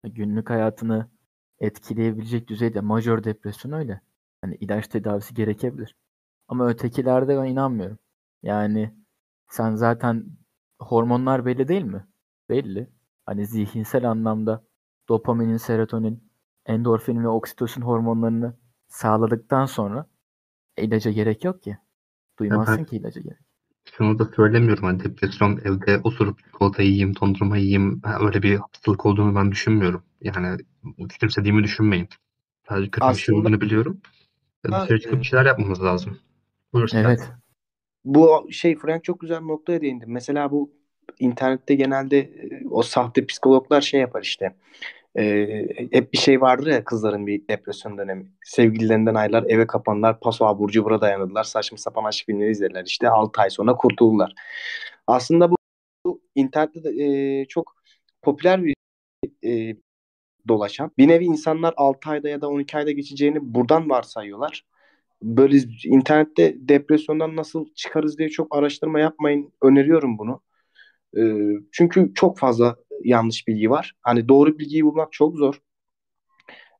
Günlük hayatını etkileyebilecek düzeyde majör depresyon öyle. Hani ilaç tedavisi gerekebilir. Ama ötekilerde ben inanmıyorum. Yani sen zaten hormonlar belli değil mi? Belli. Hani zihinsel anlamda dopaminin, serotonin, endorfin ve oksitosin hormonlarını sağladıktan sonra ilaca gerek yok ki. Duymazsın ki ilaca gerek. Şunu da söylemiyorum. Hani depresyon evde oturup çikolata yiyeyim, dondurma yiyeyim öyle bir hastalık olduğunu ben düşünmüyorum. Yani küçümsediğimi düşünmeyin. Sadece kötü bir şey olduğunu biliyorum. Dışarı çıkıp bir şeyler yapmamız lazım. Buyursun. Evet. Bu Frank çok güzel bir noktaya değindi. Mesela bu internette genelde o sahte psikologlar şey yapar işte. Hep bir şey vardır ya kızların bir depresyon dönemi. Sevgililerinden aylar eve kapanlar. Paso abur cubura dayanırlar. Saçma sapan aşk filmleri izlerler. İşte 6 ay sonra kurtulurlar. Aslında bu internette de, çok popüler bir dolaşan. Bir nevi insanlar 6 ayda ya da 12 ayda geçeceğini buradan varsayıyorlar. Böyle internette depresyondan nasıl çıkarız diye çok araştırma yapmayın. Öneriyorum bunu. Çünkü çok fazla yanlış bilgi var. Hani doğru bilgiyi bulmak çok zor.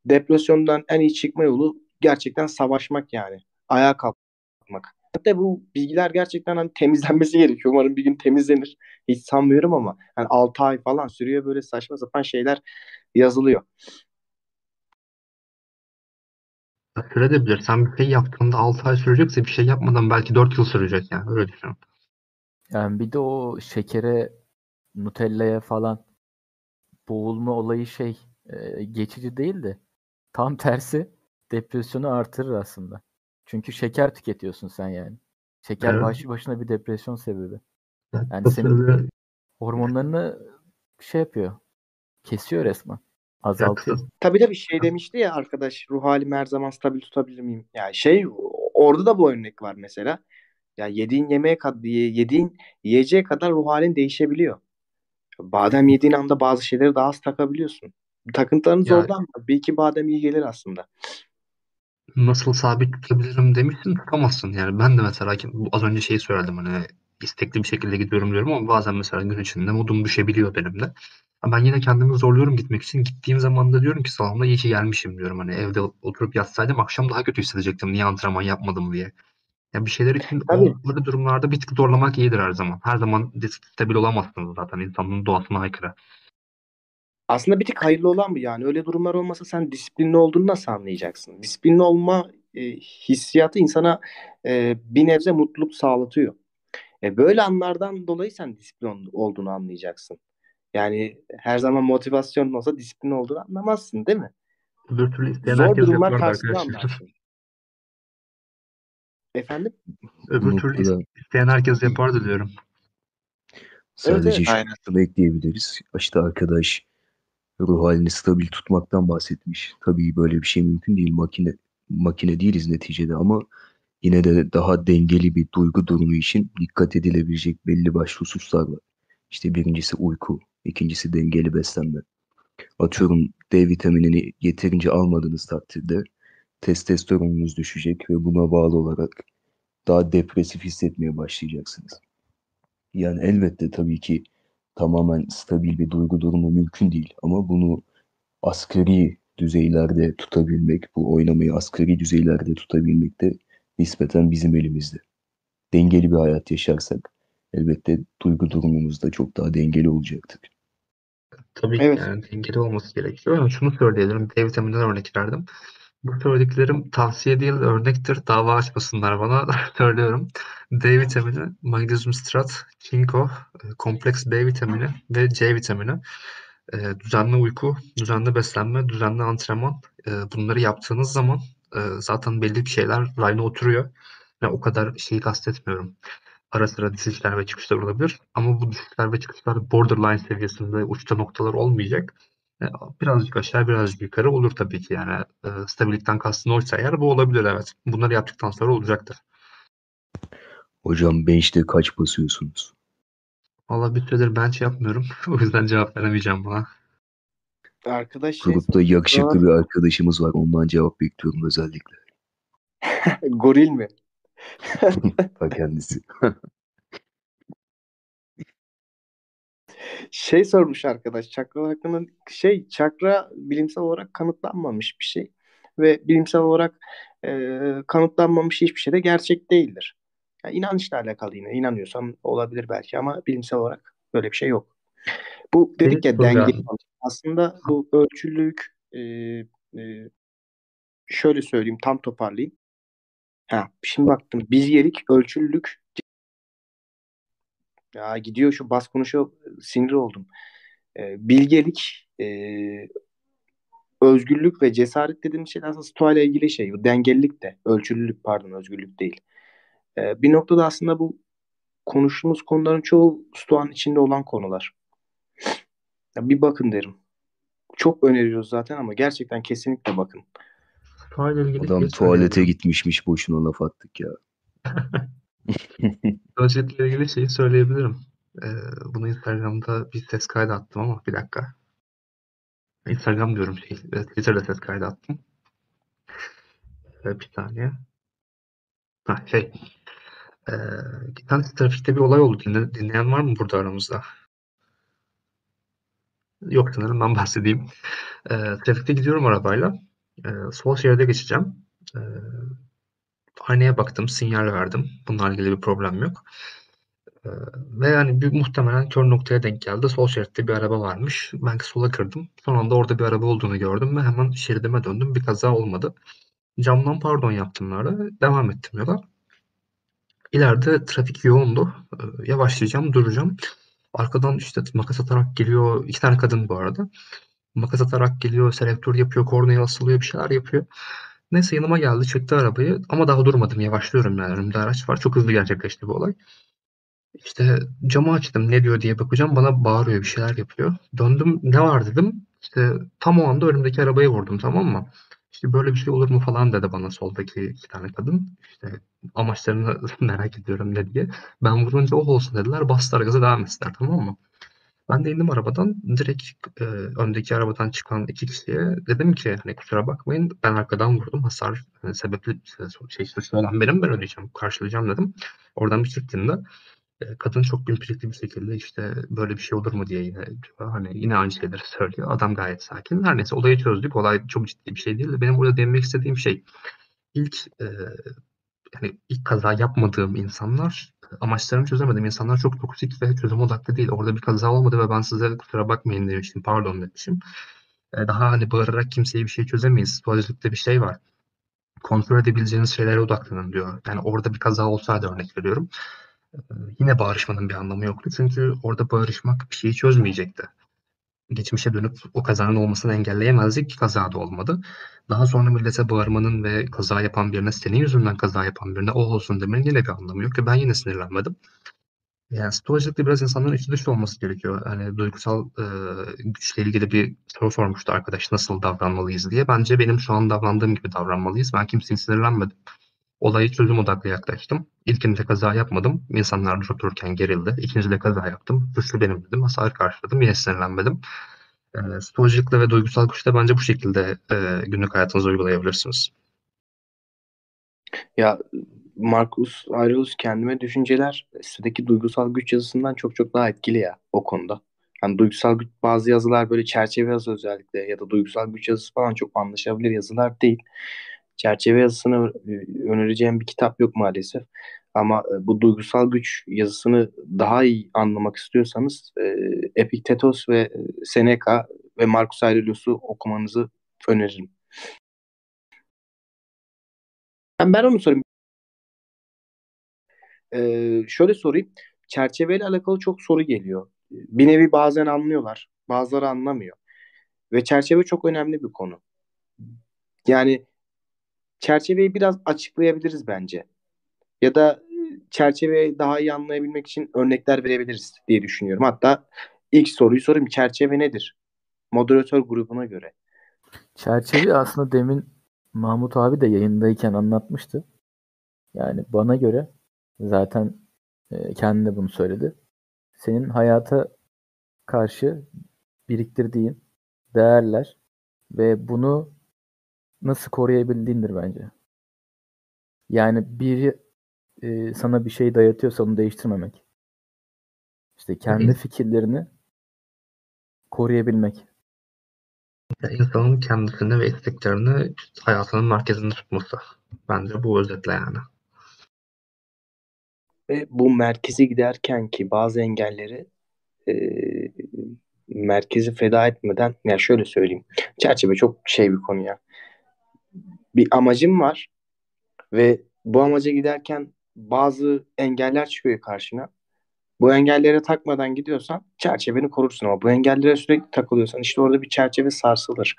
Depresyondan en iyi çıkma yolu gerçekten savaşmak yani. Ayağa kalkmak. Hatta bu bilgiler gerçekten hani temizlenmesi gerekiyor. Umarım bir gün temizlenir. Hiç sanmıyorum ama yani 6 ay falan sürüyor, böyle saçma sapan şeyler yazılıyor. Sürebilir. Sen bir şey yaptığında 6 ay sürecekse bir şey yapmadan belki 4 yıl sürecek yani. Öyle düşünüyorum. Yani bir de o şekere, Nutella'ya falan boğulma olayı şey geçici değil de tam tersi depresyonu artırır aslında. Çünkü şeker tüketiyorsun sen yani. Şeker evet. Başlı başına bir depresyon sebebi. Yani senin hormonlarını şey yapıyor. Kesiyor resmen. Azaltıyor. Tabii de bir şey demişti ya arkadaş, ruh halimi her zaman stabil tutabilir miyim? Yani şey, orada da bu örnek var mesela. Ya yediğin yiyeceğe kadar ruh halin değişebiliyor. Badem yediğin anda bazı şeyleri daha az takabiliyorsun. Takıntılarınız yani, oradan mı? Bir iki badem iyi gelir aslında. Nasıl sabit tutabilirim demişsin, tutamazsın yani. Ben de mesela az önce şeyi söyledim, hani istekli bir şekilde gidiyorum diyorum ama bazen mesela gün içinde modum düşebiliyor benim de. Ben yine kendimi zorluyorum gitmek için. Gittiğim zaman da diyorum ki salonda iyi ki gelmişim diyorum. Hani evde oturup yatsaydım akşam daha kötü hissedecektim. Niye antrenman yapmadım diye. Yani bir şeyler için böyle durumlarda bir tık zorlamak iyidir her zaman. Her zaman stabil olamazsınız zaten. İnsanın doğasına aykırı. Aslında bir tık hayırlı olan bu yani. Öyle durumlar olmasa sen disiplinli olduğunu nasıl anlayacaksın? Disiplinli olma hissiyatı insana bir nebze mutluluk sağlatıyor. Böyle anlardan dolayı sen disiplinli olduğunu anlayacaksın. Yani her zaman motivasyon olsa disiplin olduğunu anlamazsın değil mi? Zor durumlar karşısında anlarsın. Efendim? Öbür türlü isteyen herkes yapardı diyorum. Sadece şunu ekleyebiliriz. İşte arkadaş ruh halini stabil tutmaktan bahsetmiş. Tabii böyle bir şey mümkün değil. Makine değiliz neticede ama yine de daha dengeli bir duygu durumu için dikkat edilebilecek belli başlı hususlar var. İşte birincisi uyku, ikincisi dengeli beslenme. Atıyorum D vitaminini yeterince almadığınız takdirde testosteronunuz düşecek ve buna bağlı olarak daha depresif hissetmeye başlayacaksınız. Yani elbette tabii ki tamamen stabil bir duygu durumu mümkün değil ama bunu asgari düzeylerde tutabilmek, bu oynamayı asgari düzeylerde tutabilmek de nispeten bizim elimizde. Dengeli bir hayat yaşarsak elbette duygu durumumuz da çok daha dengeli olacaktır. Tabii evet. Yani dengeli olması gerekiyor. Yani şunu söyleyelim, D vitamininden örnek verdim. Bu söylediklerim tavsiye değil, örnektir. Dava açmasınlar bana, söylüyorum. D vitamini, magnezyum strat, çinko, kompleks B vitamini ve C vitamini. Düzenli uyku, düzenli beslenme, düzenli antrenman. Bunları yaptığınız zaman zaten belli bir şeyler rayına oturuyor. Yani o kadar şeyi kastetmiyorum. Ara sıra düşüşler ve çıkışlar olabilir. Ama bu düşüşler ve çıkışlar borderline seviyesinde uçta noktalar olmayacak. Birazcık aşağı, birazcık yukarı olur tabii ki yani. Stabilikten kastın oysa eğer bu olabilir evet. Bunları yaptıktan sonra olacaktır. Hocam bench'te kaç basıyorsunuz? Valla bir süredir bench yapmıyorum. O yüzden cevap veremeyeceğim buna. Arkadaş, grupta yakışıklı bir arkadaşımız var. Ondan cevap bekliyorum özellikle. Goril mi? Ta kendisi. Şey sormuş arkadaş, çakra hakkında çakra bilimsel olarak kanıtlanmamış bir şey ve bilimsel olarak kanıtlanmamış hiçbir şey de gerçek değildir. Yani inançla alakalı, yine inanıyorsan olabilir belki ama bilimsel olarak böyle bir şey yok. Bu dedik ya, denge. Aslında bu ölçülülük şöyle söyleyeyim, tam toparlayayım. Şimdi baktım, biz yerik, ölçülülük. Ya gidiyor şu bas konuşuyor, sinir oldum. Bilgelik, özgürlük ve cesaret dediğim şey aslında stoğayla ilgili şey. Bu dengelilik de, ölçülülük pardon, özgürlük değil. Bir noktada aslında bu konuştuğumuz konuların çoğu stoğanın içinde olan konular. Ya bir bakın derim. Çok öneriyoruz zaten ama gerçekten kesinlikle bakın. Adam tuvalete gitmişmiş, boşuna laf attık ya. Özetle ilgili şeyi söyleyebilirim. Bunu Instagram'da bir ses kaydı attım ama bir dakika. Instagram diyorum şey. Twitter'da ses kaydı attım. Bir saniye. İki tane trafikte bir olay oldu. Dinleyen var mı burada aramızda? yok sınırından bahsedeyim. Trafikte gidiyorum arabayla. Sol şeride geçeceğim. Aynaya baktım, sinyal verdim. Bununla ilgili bir problem yok. Ve yani muhtemelen kör noktaya denk geldi. Sol şeritte bir araba varmış. Ben sola kırdım. Son anda orada bir araba olduğunu gördüm ve hemen şeridime döndüm. Bir kaza olmadı. Camdan pardon yaptım böyle. Devam ettim yola. İleride trafik yoğundu. Yavaşlayacağım, duracağım. Arkadan işte makas atarak geliyor. 2 tane kadın bu arada. Makas atarak geliyor, selektör yapıyor, kornaya asılıyor, bir şeyler yapıyor. Neyse yanıma geldi, çekti arabayı. Ama daha durmadım, yavaşlıyorum yani. Önümde araç var. Çok hızlı gerçekleşti bu olay. İşte camı açtım, ne diyor diye bakacağım. Bana bağırıyor, bir şeyler yapıyor. Döndüm, ne var dedim. İşte tam o anda önümdeki arabaya vurdum, tamam mı? İşte böyle bir şey olur mu falan dedi bana soldaki 2 tane kadın. İşte amaçlarını merak ediyorum ne diye. Ben vurunca oh olsun dediler. Bastılar gaza, devam ettiler, tamam mı? Ben de indim arabadan. Direkt öndeki arabadan çıkan 2 kişiye dedim ki hani kusura bakmayın ben arkadan vurdum. Hasar sebepli suçlu olan benim, ben ödeyeceğim, karşılayacağım dedim. Oradan bir çıktığımda kadın çok pimpirikli bir şekilde işte böyle bir şey olur mu diye yine aynı şeyleri söylüyor. Adam gayet sakin. Her neyse olayı çözdük. Olay çok ciddi bir şey değil. Benim burada demek istediğim şey ilk kaza yapmadığım insanlar, amaçlarımı çözemediğim insanlar çok toksik ve çözüm odaklı değil. Orada bir kaza olmadı ve ben size kusura bakmayın demiştim. Pardon demişim. Daha bağırarak kimseyi bir şey çözemeyiz. Psikolojikte bir şey var. Kontrol edebileceğiniz şeylere odaklanın diyor. Yani orada bir kaza olsaydı örnek veriyorum. Yine bağırışmanın bir anlamı yoktu. Çünkü orada bağırışmak bir şeyi çözmeyecekti. Geçmişe dönüp o kazanın olmasını engelleyemezdik ki kaza da olmadı. Daha sonra millete bağırmanın ve kaza yapan birine, senin yüzünden kaza yapan birine o olsun demenin yine bir anlamı yok ki ben yine sinirlenmedim. Yani psikolojikte biraz insanların içi dışı olması gerekiyor. Yani duygusal güçle ilgili bir soru sormuştu arkadaş, nasıl davranmalıyız diye. Bence benim şu an davrandığım gibi davranmalıyız. Ben kimseyi sinirlenmedim. Olayı çözüm odaklı yaklaştım. İlkinde kaza yapmadım. İnsanlar durup dururken gerildi. İkincide kaza yaptım. Güçlü benim dedim. Hasar karşıladım. Yine sinirlenmedim. Stoğacılıkla ve duygusal güçle bence bu şekilde günlük hayatınızı uygulayabilirsiniz. Ya Marcus Aurelius Kendime Düşünceler üstündeki duygusal güç yazısından çok daha etkili ya o konuda. Yani duygusal güç bazı yazılar böyle çerçeve yazı özellikle ya da duygusal güç yazısı falan çok anlaşılabilir yazılar değil. Çerçeve yazısını önereceğim bir kitap yok maalesef. Ama bu duygusal güç yazısını daha iyi anlamak istiyorsanız Epiktetos ve Seneca ve Marcus Aurelius'u okumanızı öneririm. Ben onu sorayım. Şöyle sorayım. Çerçeveyle alakalı çok soru geliyor. Bir nevi bazen anlıyorlar, bazıları anlamıyor. Ve çerçeve çok önemli bir konu. Yani çerçeveyi biraz açıklayabiliriz bence. Ya da çerçeveyi daha iyi anlayabilmek için örnekler verebiliriz diye düşünüyorum. Hatta ilk soruyu sorayım. Çerçeve nedir? Moderatör grubuna göre. Çerçeve aslında demin Mahmut abi de yayındayken anlatmıştı. Yani bana göre zaten kendi de bunu söyledi. Senin hayata karşı biriktirdiğin değerler ve bunu nasıl koruyabildiğindir bence. Yani biri sana bir şey dayatıyorsa onu değiştirmemek. İşte kendi fikirlerini koruyabilmek. Yani insanın kendisini ve isteklerini hayatının merkezinde tutması. Bence bu özetle yani. Ve bu merkeze giderken ki bazı engelleri merkezi feda etmeden, yani şöyle söyleyeyim. Çerçeve çok bir konu ya. Bir amacım var ve bu amaca giderken bazı engeller çıkıyor karşına. Bu engellere takmadan gidiyorsan çerçeveni korursun ama bu engellere sürekli takılıyorsan işte orada bir çerçeve sarsılır.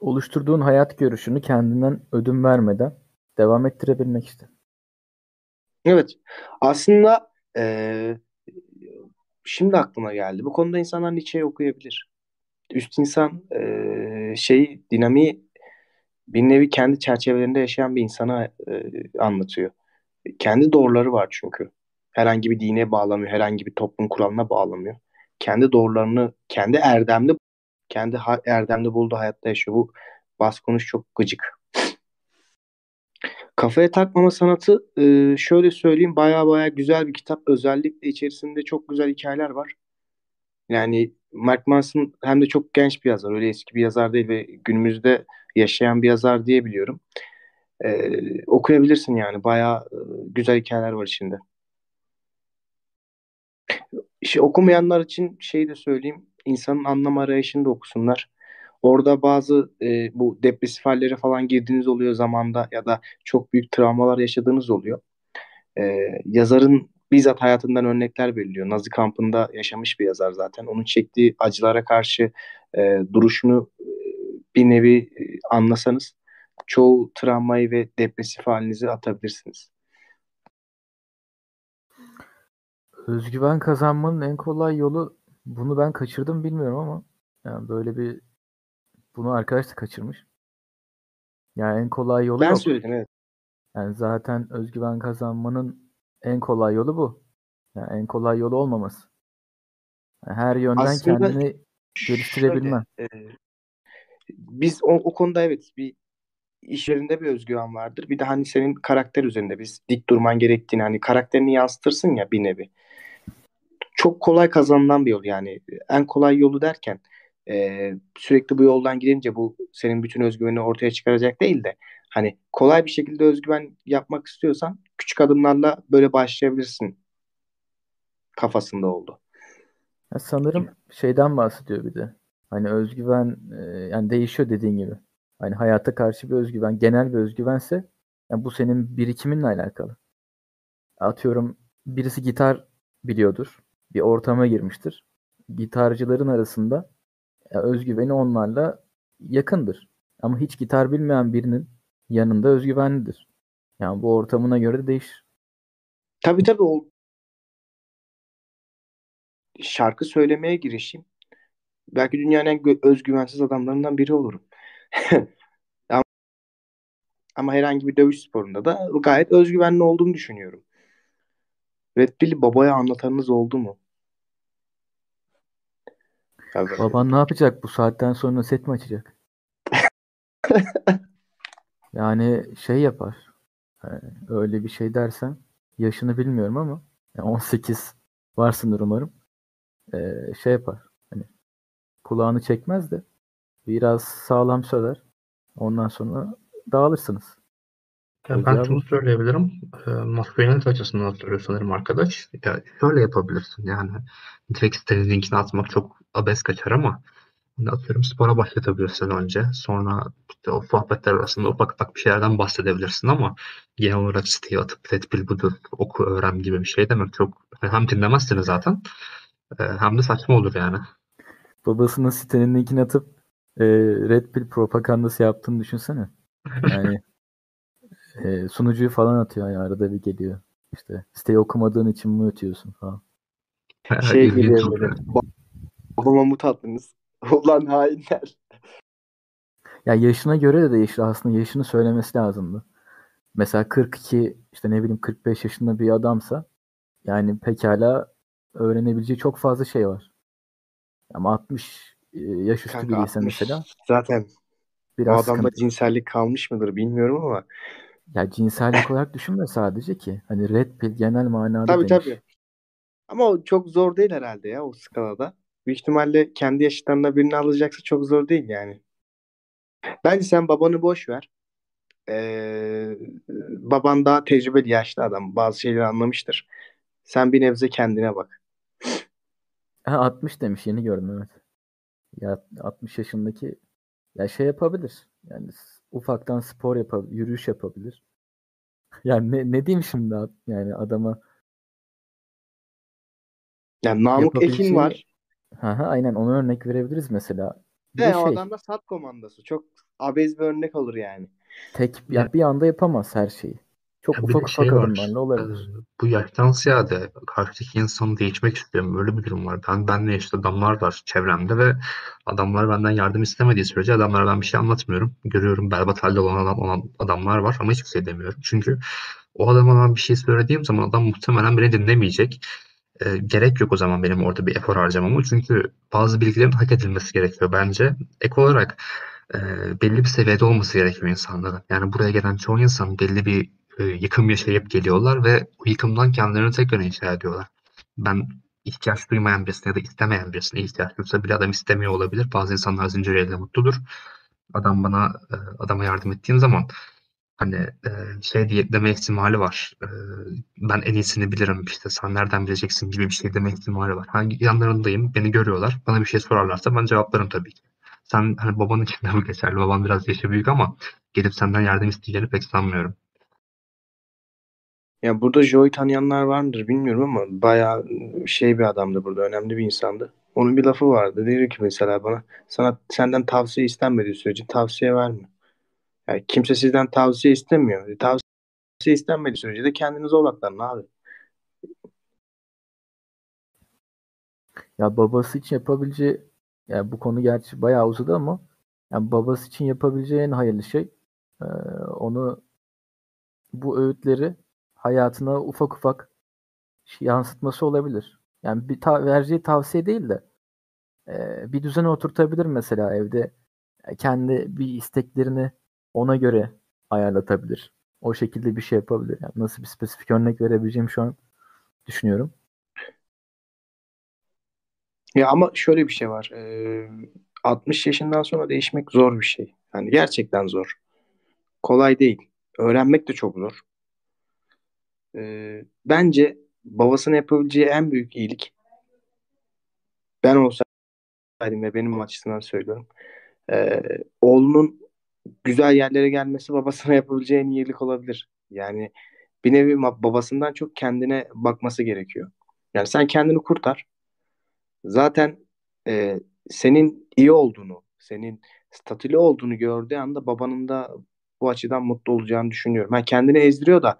Oluşturduğun hayat görüşünü kendinden ödün vermeden devam ettirebilmek işte. Evet. Aslında şimdi aklıma geldi. Bu konuda insanlar Nietzsche'yi okuyabilir. Üst insan dinamiği bir nevi kendi çerçevelerinde yaşayan bir insana anlatıyor. Kendi doğruları var çünkü. Herhangi bir dine bağlamıyor, herhangi bir toplum kuralına bağlamıyor. Kendi doğrularını, kendi erdemli bulduğu hayatta yaşıyor. Bu bas konuş çok gıcık. Kafaya takmama sanatı şöyle söyleyeyim baya güzel bir kitap. Özellikle içerisinde çok güzel hikayeler var. Yani Mark Manson hem de çok genç bir yazar. Öyle eski bir yazar değil ve günümüzde yaşayan bir yazar diyebiliyorum. Okuyabilirsin yani. Bayağı güzel hikayeler var içinde. Okumayanlar için şeyi de söyleyeyim. İnsanın anlam arayışını da okusunlar. Orada bazı bu depresif hallere falan girdiğiniz oluyor zamanda ya da çok büyük travmalar yaşadığınız oluyor. Yazarın bizzat hayatından örnekler veriliyor. Nazi kampında yaşamış bir yazar zaten. Onun çektiği acılara karşı duruşunu bir nevi anlasanız çoğu travmayı ve depresif halinizi atabilirsiniz. Özgüven kazanmanın en kolay yolu, bunu ben kaçırdım bilmiyorum ama yani böyle bir, bunu arkadaş da kaçırmış. Yani en kolay yolu ben yok. Ben söyledim, evet. Yani zaten özgüven kazanmanın en kolay yolu bu. Yani en kolay yolu olmaması. Yani her yönden aslında kendini geliştirebilmen. Biz o konuda evet bir iş yerinde bir özgüven vardır. Bir de hani senin karakter üzerinde biz dik durman gerektiğini, hani karakterini yansıtırsın ya bir nevi. Çok kolay kazanılan bir yol yani. En kolay yolu derken sürekli bu yoldan gidince bu senin bütün özgüvenini ortaya çıkaracak değil de hani kolay bir şekilde özgüven yapmak istiyorsan küçük adımlarla böyle başlayabilirsin kafasında oldu. Ya sanırım şeyden bahsediyor bir de. Hani özgüven yani değişiyor dediğin gibi. Hani hayata karşı bir özgüven, genel bir özgüvense yani bu senin birikiminle alakalı. Atıyorum birisi gitar biliyordur. Bir ortama girmiştir. Gitarcıların arasında özgüveni onlarla yakındır. Ama hiç gitar bilmeyen birinin yanında özgüvenlidir. Yani bu ortamına göre de değişir. Tabii o şarkı söylemeye girişim. Belki dünyanın en özgüvensiz adamlarından biri olurum. Ama herhangi bir dövüş sporunda da gayet özgüvenli olduğumu düşünüyorum. RedPill'i babaya anlatanınız oldu mu? Tabii. Baban ne yapacak? Bu saatten sonra set mi açacak? Yani şey yapar. Öyle bir şey dersen yaşını bilmiyorum ama 18 varsındır umarım. Şey yapar. Hani kulağını çekmez de biraz sağlam söyler. Ondan sonra dağılırsınız. Ben şunu söyleyebilirim. Maskülenite açısından söylüyor sanırım arkadaş. Ya şöyle yapabilirsin yani. Direkt sitenin linkini atmak çok abes kaçar ama atıyorum spora başlatabilirsin önce. Sonra işte o sohbetler arasında ufak ufak bir şeylerden bahsedebilirsin ama genel olarak siteye atıp RedPill budur, oku, öğren gibi bir şey demek çok, hem dinlemezsiniz zaten hem de saçma olur yani. Babasının sitenin linkini atıp RedPill propagandası yaptığını düşünsene. Yani sunucuyu falan atıyor ya, arada bir geliyor. İşte siteyi okumadığın için mi ötüyorsun falan. Şey geliyor böyle. Babama mut attınız. Ulan hainler. Ya yaşına göre de değişir aslında. Yaşını söylemesi lazımdı. Mesela 42 işte ne bileyim 45 yaşında bir adamsa yani pekala öğrenebileceği çok fazla şey var. Ama 60 yaş üstü biriyse mesela. Zaten biraz o adamda sıkıntı. Cinsellik kalmış mıdır bilmiyorum ama. Ya cinsellik olarak düşünme sadece ki. Hani RedPill genel manada Tabii. Ama o çok zor değil herhalde ya o skalada. Büyük ihtimalle kendi yaşıtlarına birini alacaksa çok zor değil yani. Bence sen babanı boş ver. Baban daha tecrübeli yaşlı adam. Bazı şeyleri anlamıştır. Sen bir nebze kendine bak. 60 demiş, yeni gördüm evet. Ya 60 yaşındaki ya şey yapabilir. Yani ufaktan spor yapabilir, yürüyüş yapabilir. Yani ne diyeyim şimdi yani adama? Yani Namık Ekin var. Ha, aynen onu örnek verebiliriz mesela. O adamda sat komandası. Çok abez bir örnek olur yani. Tek bir anda yapamaz her şeyi. Çok ufak adımlarla olabilir. Bu yaştan ziyade karşıdaki insanı değişmek istiyorum. Öyle bir durum var. Benle işte adamlar var çevremde ve adamlar benden yardım istemediği sürece adamlara ben bir şey anlatmıyorum. Görüyorum berbat halde olan adamlar var ama hiçbir şey demiyorum. Çünkü o adama ben bir şey söylediğim zaman adam muhtemelen beni dinlemeyecek. Gerek yok o zaman benim orada bir efor harcamamı. Çünkü bazı bilgilerin hak edilmesi gerekiyor bence. Ek olarak belli bir seviyede olması gerekiyor insanların. Yani buraya gelen çoğu insan belli bir yıkım yaşayıp geliyorlar ve o yıkımdan kendilerini tekrar inşa ediyorlar. Ben ihtiyaç duymayan birisine ya da istemeyen birisine ihtiyaç duysa bile adam istemiyor olabilir. Bazı insanlar zincirleriyle mutludur. Adama yardım ettiğim zaman hani şey diye deme ihtimali var. Ben en iyisini bilirim, işte sen nereden bileceksin gibi bir şey deme ihtimali var. Hangi yanlarındayım, beni görüyorlar. Bana bir şey sorarlarsa ben cevaplarım tabii ki. Sen hani babanın içinde mi geçerli? Baban biraz yaşı büyük ama gelip senden yardım isteyeceğini pek sanmıyorum. Ya burada Joe'yu tanıyanlar var mıdır bilmiyorum ama bayağı şey bir adamdı burada. Önemli bir insandı. Onun bir lafı vardı. Diyor ki mesela bana, senden tavsiye istenmediği sürece tavsiye verme. Yani kimse sizden tavsiye istemiyor. Tavsiye istenmediği sürece de kendinize odaklanın abi. Ya babası için yapabileceği, yani bu konu gerçi bayağı uzadı ama yani babası için yapabileceği en hayırlı şey onu, bu öğütleri hayatına ufak ufak yansıtması olabilir. Yani bir vereceği tavsiye değil de bir düzene oturtabilir mesela evde. Kendi bir isteklerini ona göre ayarlatabilir. O şekilde bir şey yapabilir. Yani nasıl bir spesifik örnek verebileceğim şu an düşünüyorum. Ya ama şöyle bir şey var. 60 yaşından sonra değişmek zor bir şey. Yani gerçekten zor. Kolay değil. Öğrenmek de çok zor. Bence babasına yapabileceği en büyük iyilik, ben olsaydım ve benim açısından söylüyorum, oğlunun güzel yerlere gelmesi babasına yapabileceği en iyilik olabilir. Yani bir nevi babasından çok kendine bakması gerekiyor. Yani sen kendini kurtar. Zaten senin iyi olduğunu, senin statüli olduğunu gördüğü anda babanın da bu açıdan mutlu olacağını düşünüyorum. Yani kendini ezdiriyor da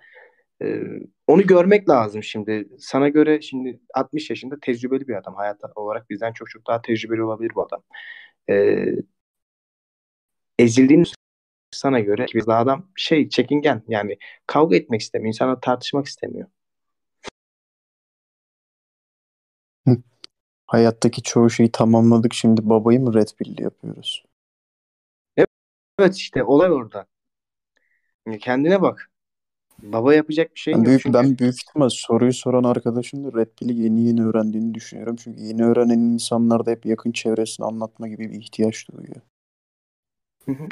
onu görmek lazım şimdi. Sana göre şimdi 60 yaşında tecrübeli bir adam. Hayat olarak bizden çok çok daha tecrübeli olabilir bu adam. Ezildiğini sana göre biz adam çekingen. Yani kavga etmek istemiyor. İnsanla tartışmak istemiyor. Hayattaki çoğu şeyi tamamladık. Şimdi babayı mı RedPill'li yapıyoruz? Evet işte olay orada. Kendine bak. Baba yapacak bir şey yok. Ben büyük ihtimal soruyu soran arkadaşım da RedPill'i yeni öğrendiğini düşünüyorum. Çünkü yeni öğrenen insanlar da hep yakın çevresini anlatma gibi bir ihtiyaç duyuyor.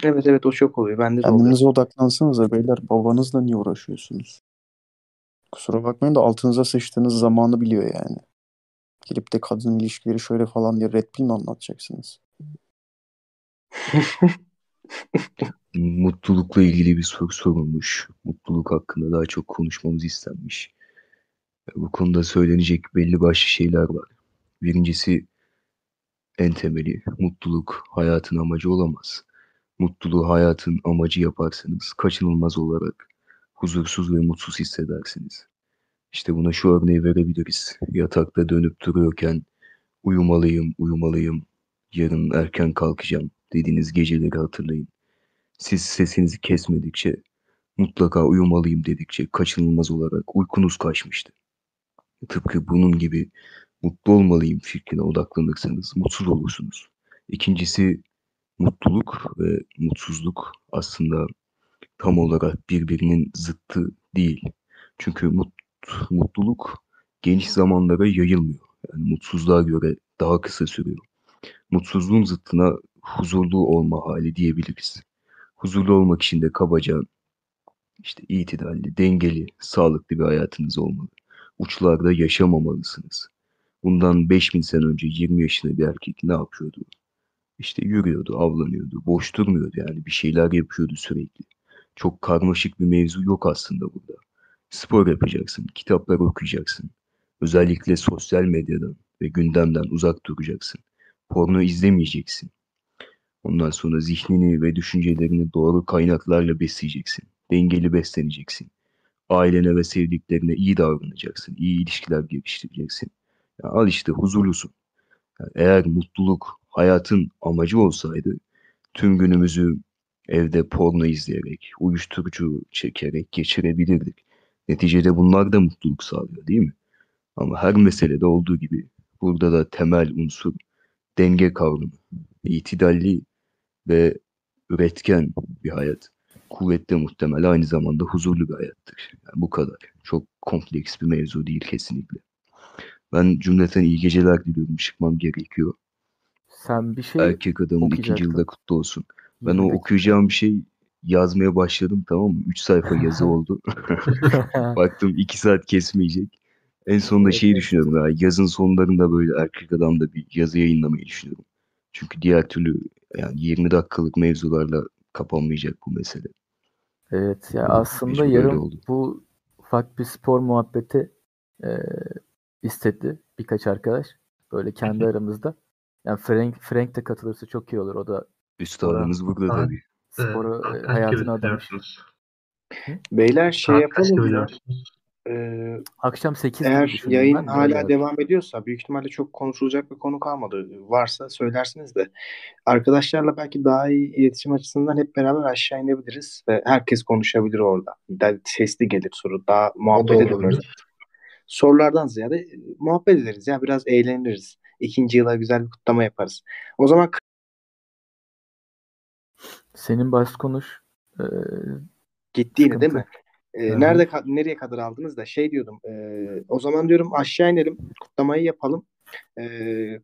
Evet o çok oluyor. Bende de oluyor. Kendinize odaklansanıza beyler. Babanızla niye uğraşıyorsunuz? Kusura bakmayın da altınıza sıçtığınız zamanı biliyor yani. Gelip de kadın ilişkileri şöyle falan diye RedPill mi anlatacaksınız? Mutlulukla ilgili bir soru sorulmuş. Mutluluk hakkında daha çok konuşmamız istenmiş. Bu konuda söylenecek belli başlı şeyler var. Birincisi, en temeli, mutluluk hayatın amacı olamaz. Mutluluğu hayatın amacı yaparsanız kaçınılmaz olarak huzursuz ve mutsuz hissedersiniz. İşte buna şu örneği verebiliriz. Yatakta dönüp duruyorken uyumalıyım, yarın erken kalkacağım dediğiniz geceleri hatırlayın. Siz sesinizi kesmedikçe, mutlaka uyumalıyım dedikçe kaçınılmaz olarak uykunuz kaçmıştı. Tıpkı bunun gibi mutlu olmalıyım fikrine odaklanırsanız mutsuz olursunuz. İkincisi, mutluluk ve mutsuzluk aslında tam olarak birbirinin zıttı değil. Çünkü mutluluk geniş zamanlara yayılmıyor. Yani mutsuzluğa göre daha kısa sürüyor. Mutsuzluğun zıttına huzurlu olma hali diyebiliriz. Huzurlu olmak için de kabaca işte itidalli, dengeli, sağlıklı bir hayatınız olmalı. Uçlarda yaşamamalısınız. Bundan 5000 sene önce 20 yaşında bir erkek ne yapıyordu? İşte yürüyordu, avlanıyordu, boş durmuyordu yani bir şeyler yapıyordu sürekli. Çok karmaşık bir mevzu yok aslında burada. Spor yapacaksın, kitaplar okuyacaksın. Özellikle sosyal medyadan ve gündemden uzak duracaksın. Porno izlemeyeceksin. Ondan sonra zihnini ve düşüncelerini doğru kaynaklarla besleyeceksin. Dengeli besleneceksin. Ailene ve sevdiklerine iyi davranacaksın. İyi ilişkiler geliştireceksin. Yani al işte huzurlusun. Yani eğer mutluluk hayatın amacı olsaydı tüm günümüzü evde porno izleyerek, uyuşturucu çekerek geçirebilirdik. Neticede bunlar da mutluluk sağlıyor değil mi? Ama her meselede olduğu gibi burada da temel unsur denge kavramı. İtidalli ve üretken bir hayat. Kuvvetle muhtemel aynı zamanda huzurlu bir hayattır. Yani bu kadar. Çok kompleks bir mevzu değil kesinlikle. Ben cümleten iyi geceler diliyorum. Çıkmam gerekiyor. Sen bir şey Erkek Adam'ın 2. yılda kutlu olsun. Ben o okuyacağım bir şey yazmaya başladım, tamam mı? 3 sayfa yazı oldu. Baktım 2 saat kesmeyecek. En sonunda şeyi düşünüyorum. Ya, yazın sonlarında böyle Erkek Adam'da bir yazı yayınlamayı düşünüyorum. Çünkü diğer türlü yani 20 dakikalık mevzularla kapanmayacak bu mesele. Evet ya yani aslında yarın bu ufak bir spor muhabbeti istedi birkaç arkadaş. Böyle kendi aramızda. Yani Frank de katılırsa çok iyi olur. O da üstadımız burada tabii. Sporu hayatına adamış. Beyler şey yapalım mı? Akşam 8 eğer yayın hala devam ediyorsa büyük ihtimalle çok konuşulacak bir konu kalmadı. Varsa söylersiniz de arkadaşlarla belki daha iyi iletişim açısından hep beraber aşağı inebiliriz ve herkes konuşabilir orada. Sesli gelir soru. Daha muhabbet ederiz. Sorulardan ziyade muhabbet ederiz. Ya biraz eğleniriz. 2. yıla güzel bir kutlama yaparız. O zaman senin baş konuş gittiğini sıkıntı. Değil mi? Nereye kadar aldınız da şey diyordum. O zaman diyorum aşağı inelim, kutlamayı yapalım.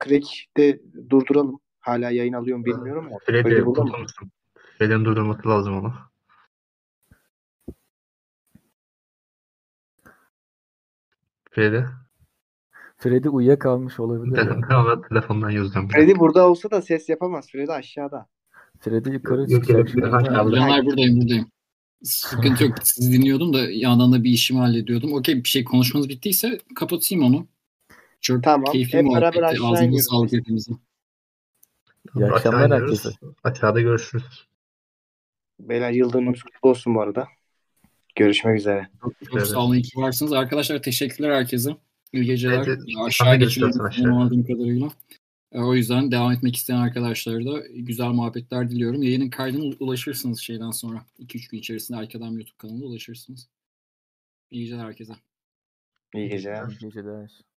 Crack'te durduralım. Hala yayın alıyorum bilmiyorum ama. Freddy'yi bulamazsın. Freddy'nin durdurması lazım ona. Freddy uyuyakalmış olabilir. Telefondan yazacağım. Freddy burada olsa da ses yapamaz. Freddy aşağıda. Freddy yukarı çıkacak. Canlar buradayım. Sıkıntı yok. Sizi dinliyordum da yandan da bir işimi hallediyordum. Okey, bir şey konuşmanız bittiyse kapatayım onu. Çok tamam. Keyifli muhabbetti. Ağzınıza sağlık hepimize. İyi akşamlar herkese. Aşağıda görüşürüz. Beyler yıldönümümüz kutlu olsun bu arada. Görüşmek üzere. Çok sağ olun. İyi ki varsınız. Arkadaşlar teşekkürler herkese. İyi geceler. Evet, aşağı geçiyorum kadarıyla. O yüzden devam etmek isteyen arkadaşlara da güzel muhabbetler diliyorum. Yayının kaydına ulaşırsınız şeyden sonra. 2-3 gün içerisinde Erkekadam YouTube kanalına ulaşırsınız. İyi geceler herkese. İyi geceler. İyi geceler.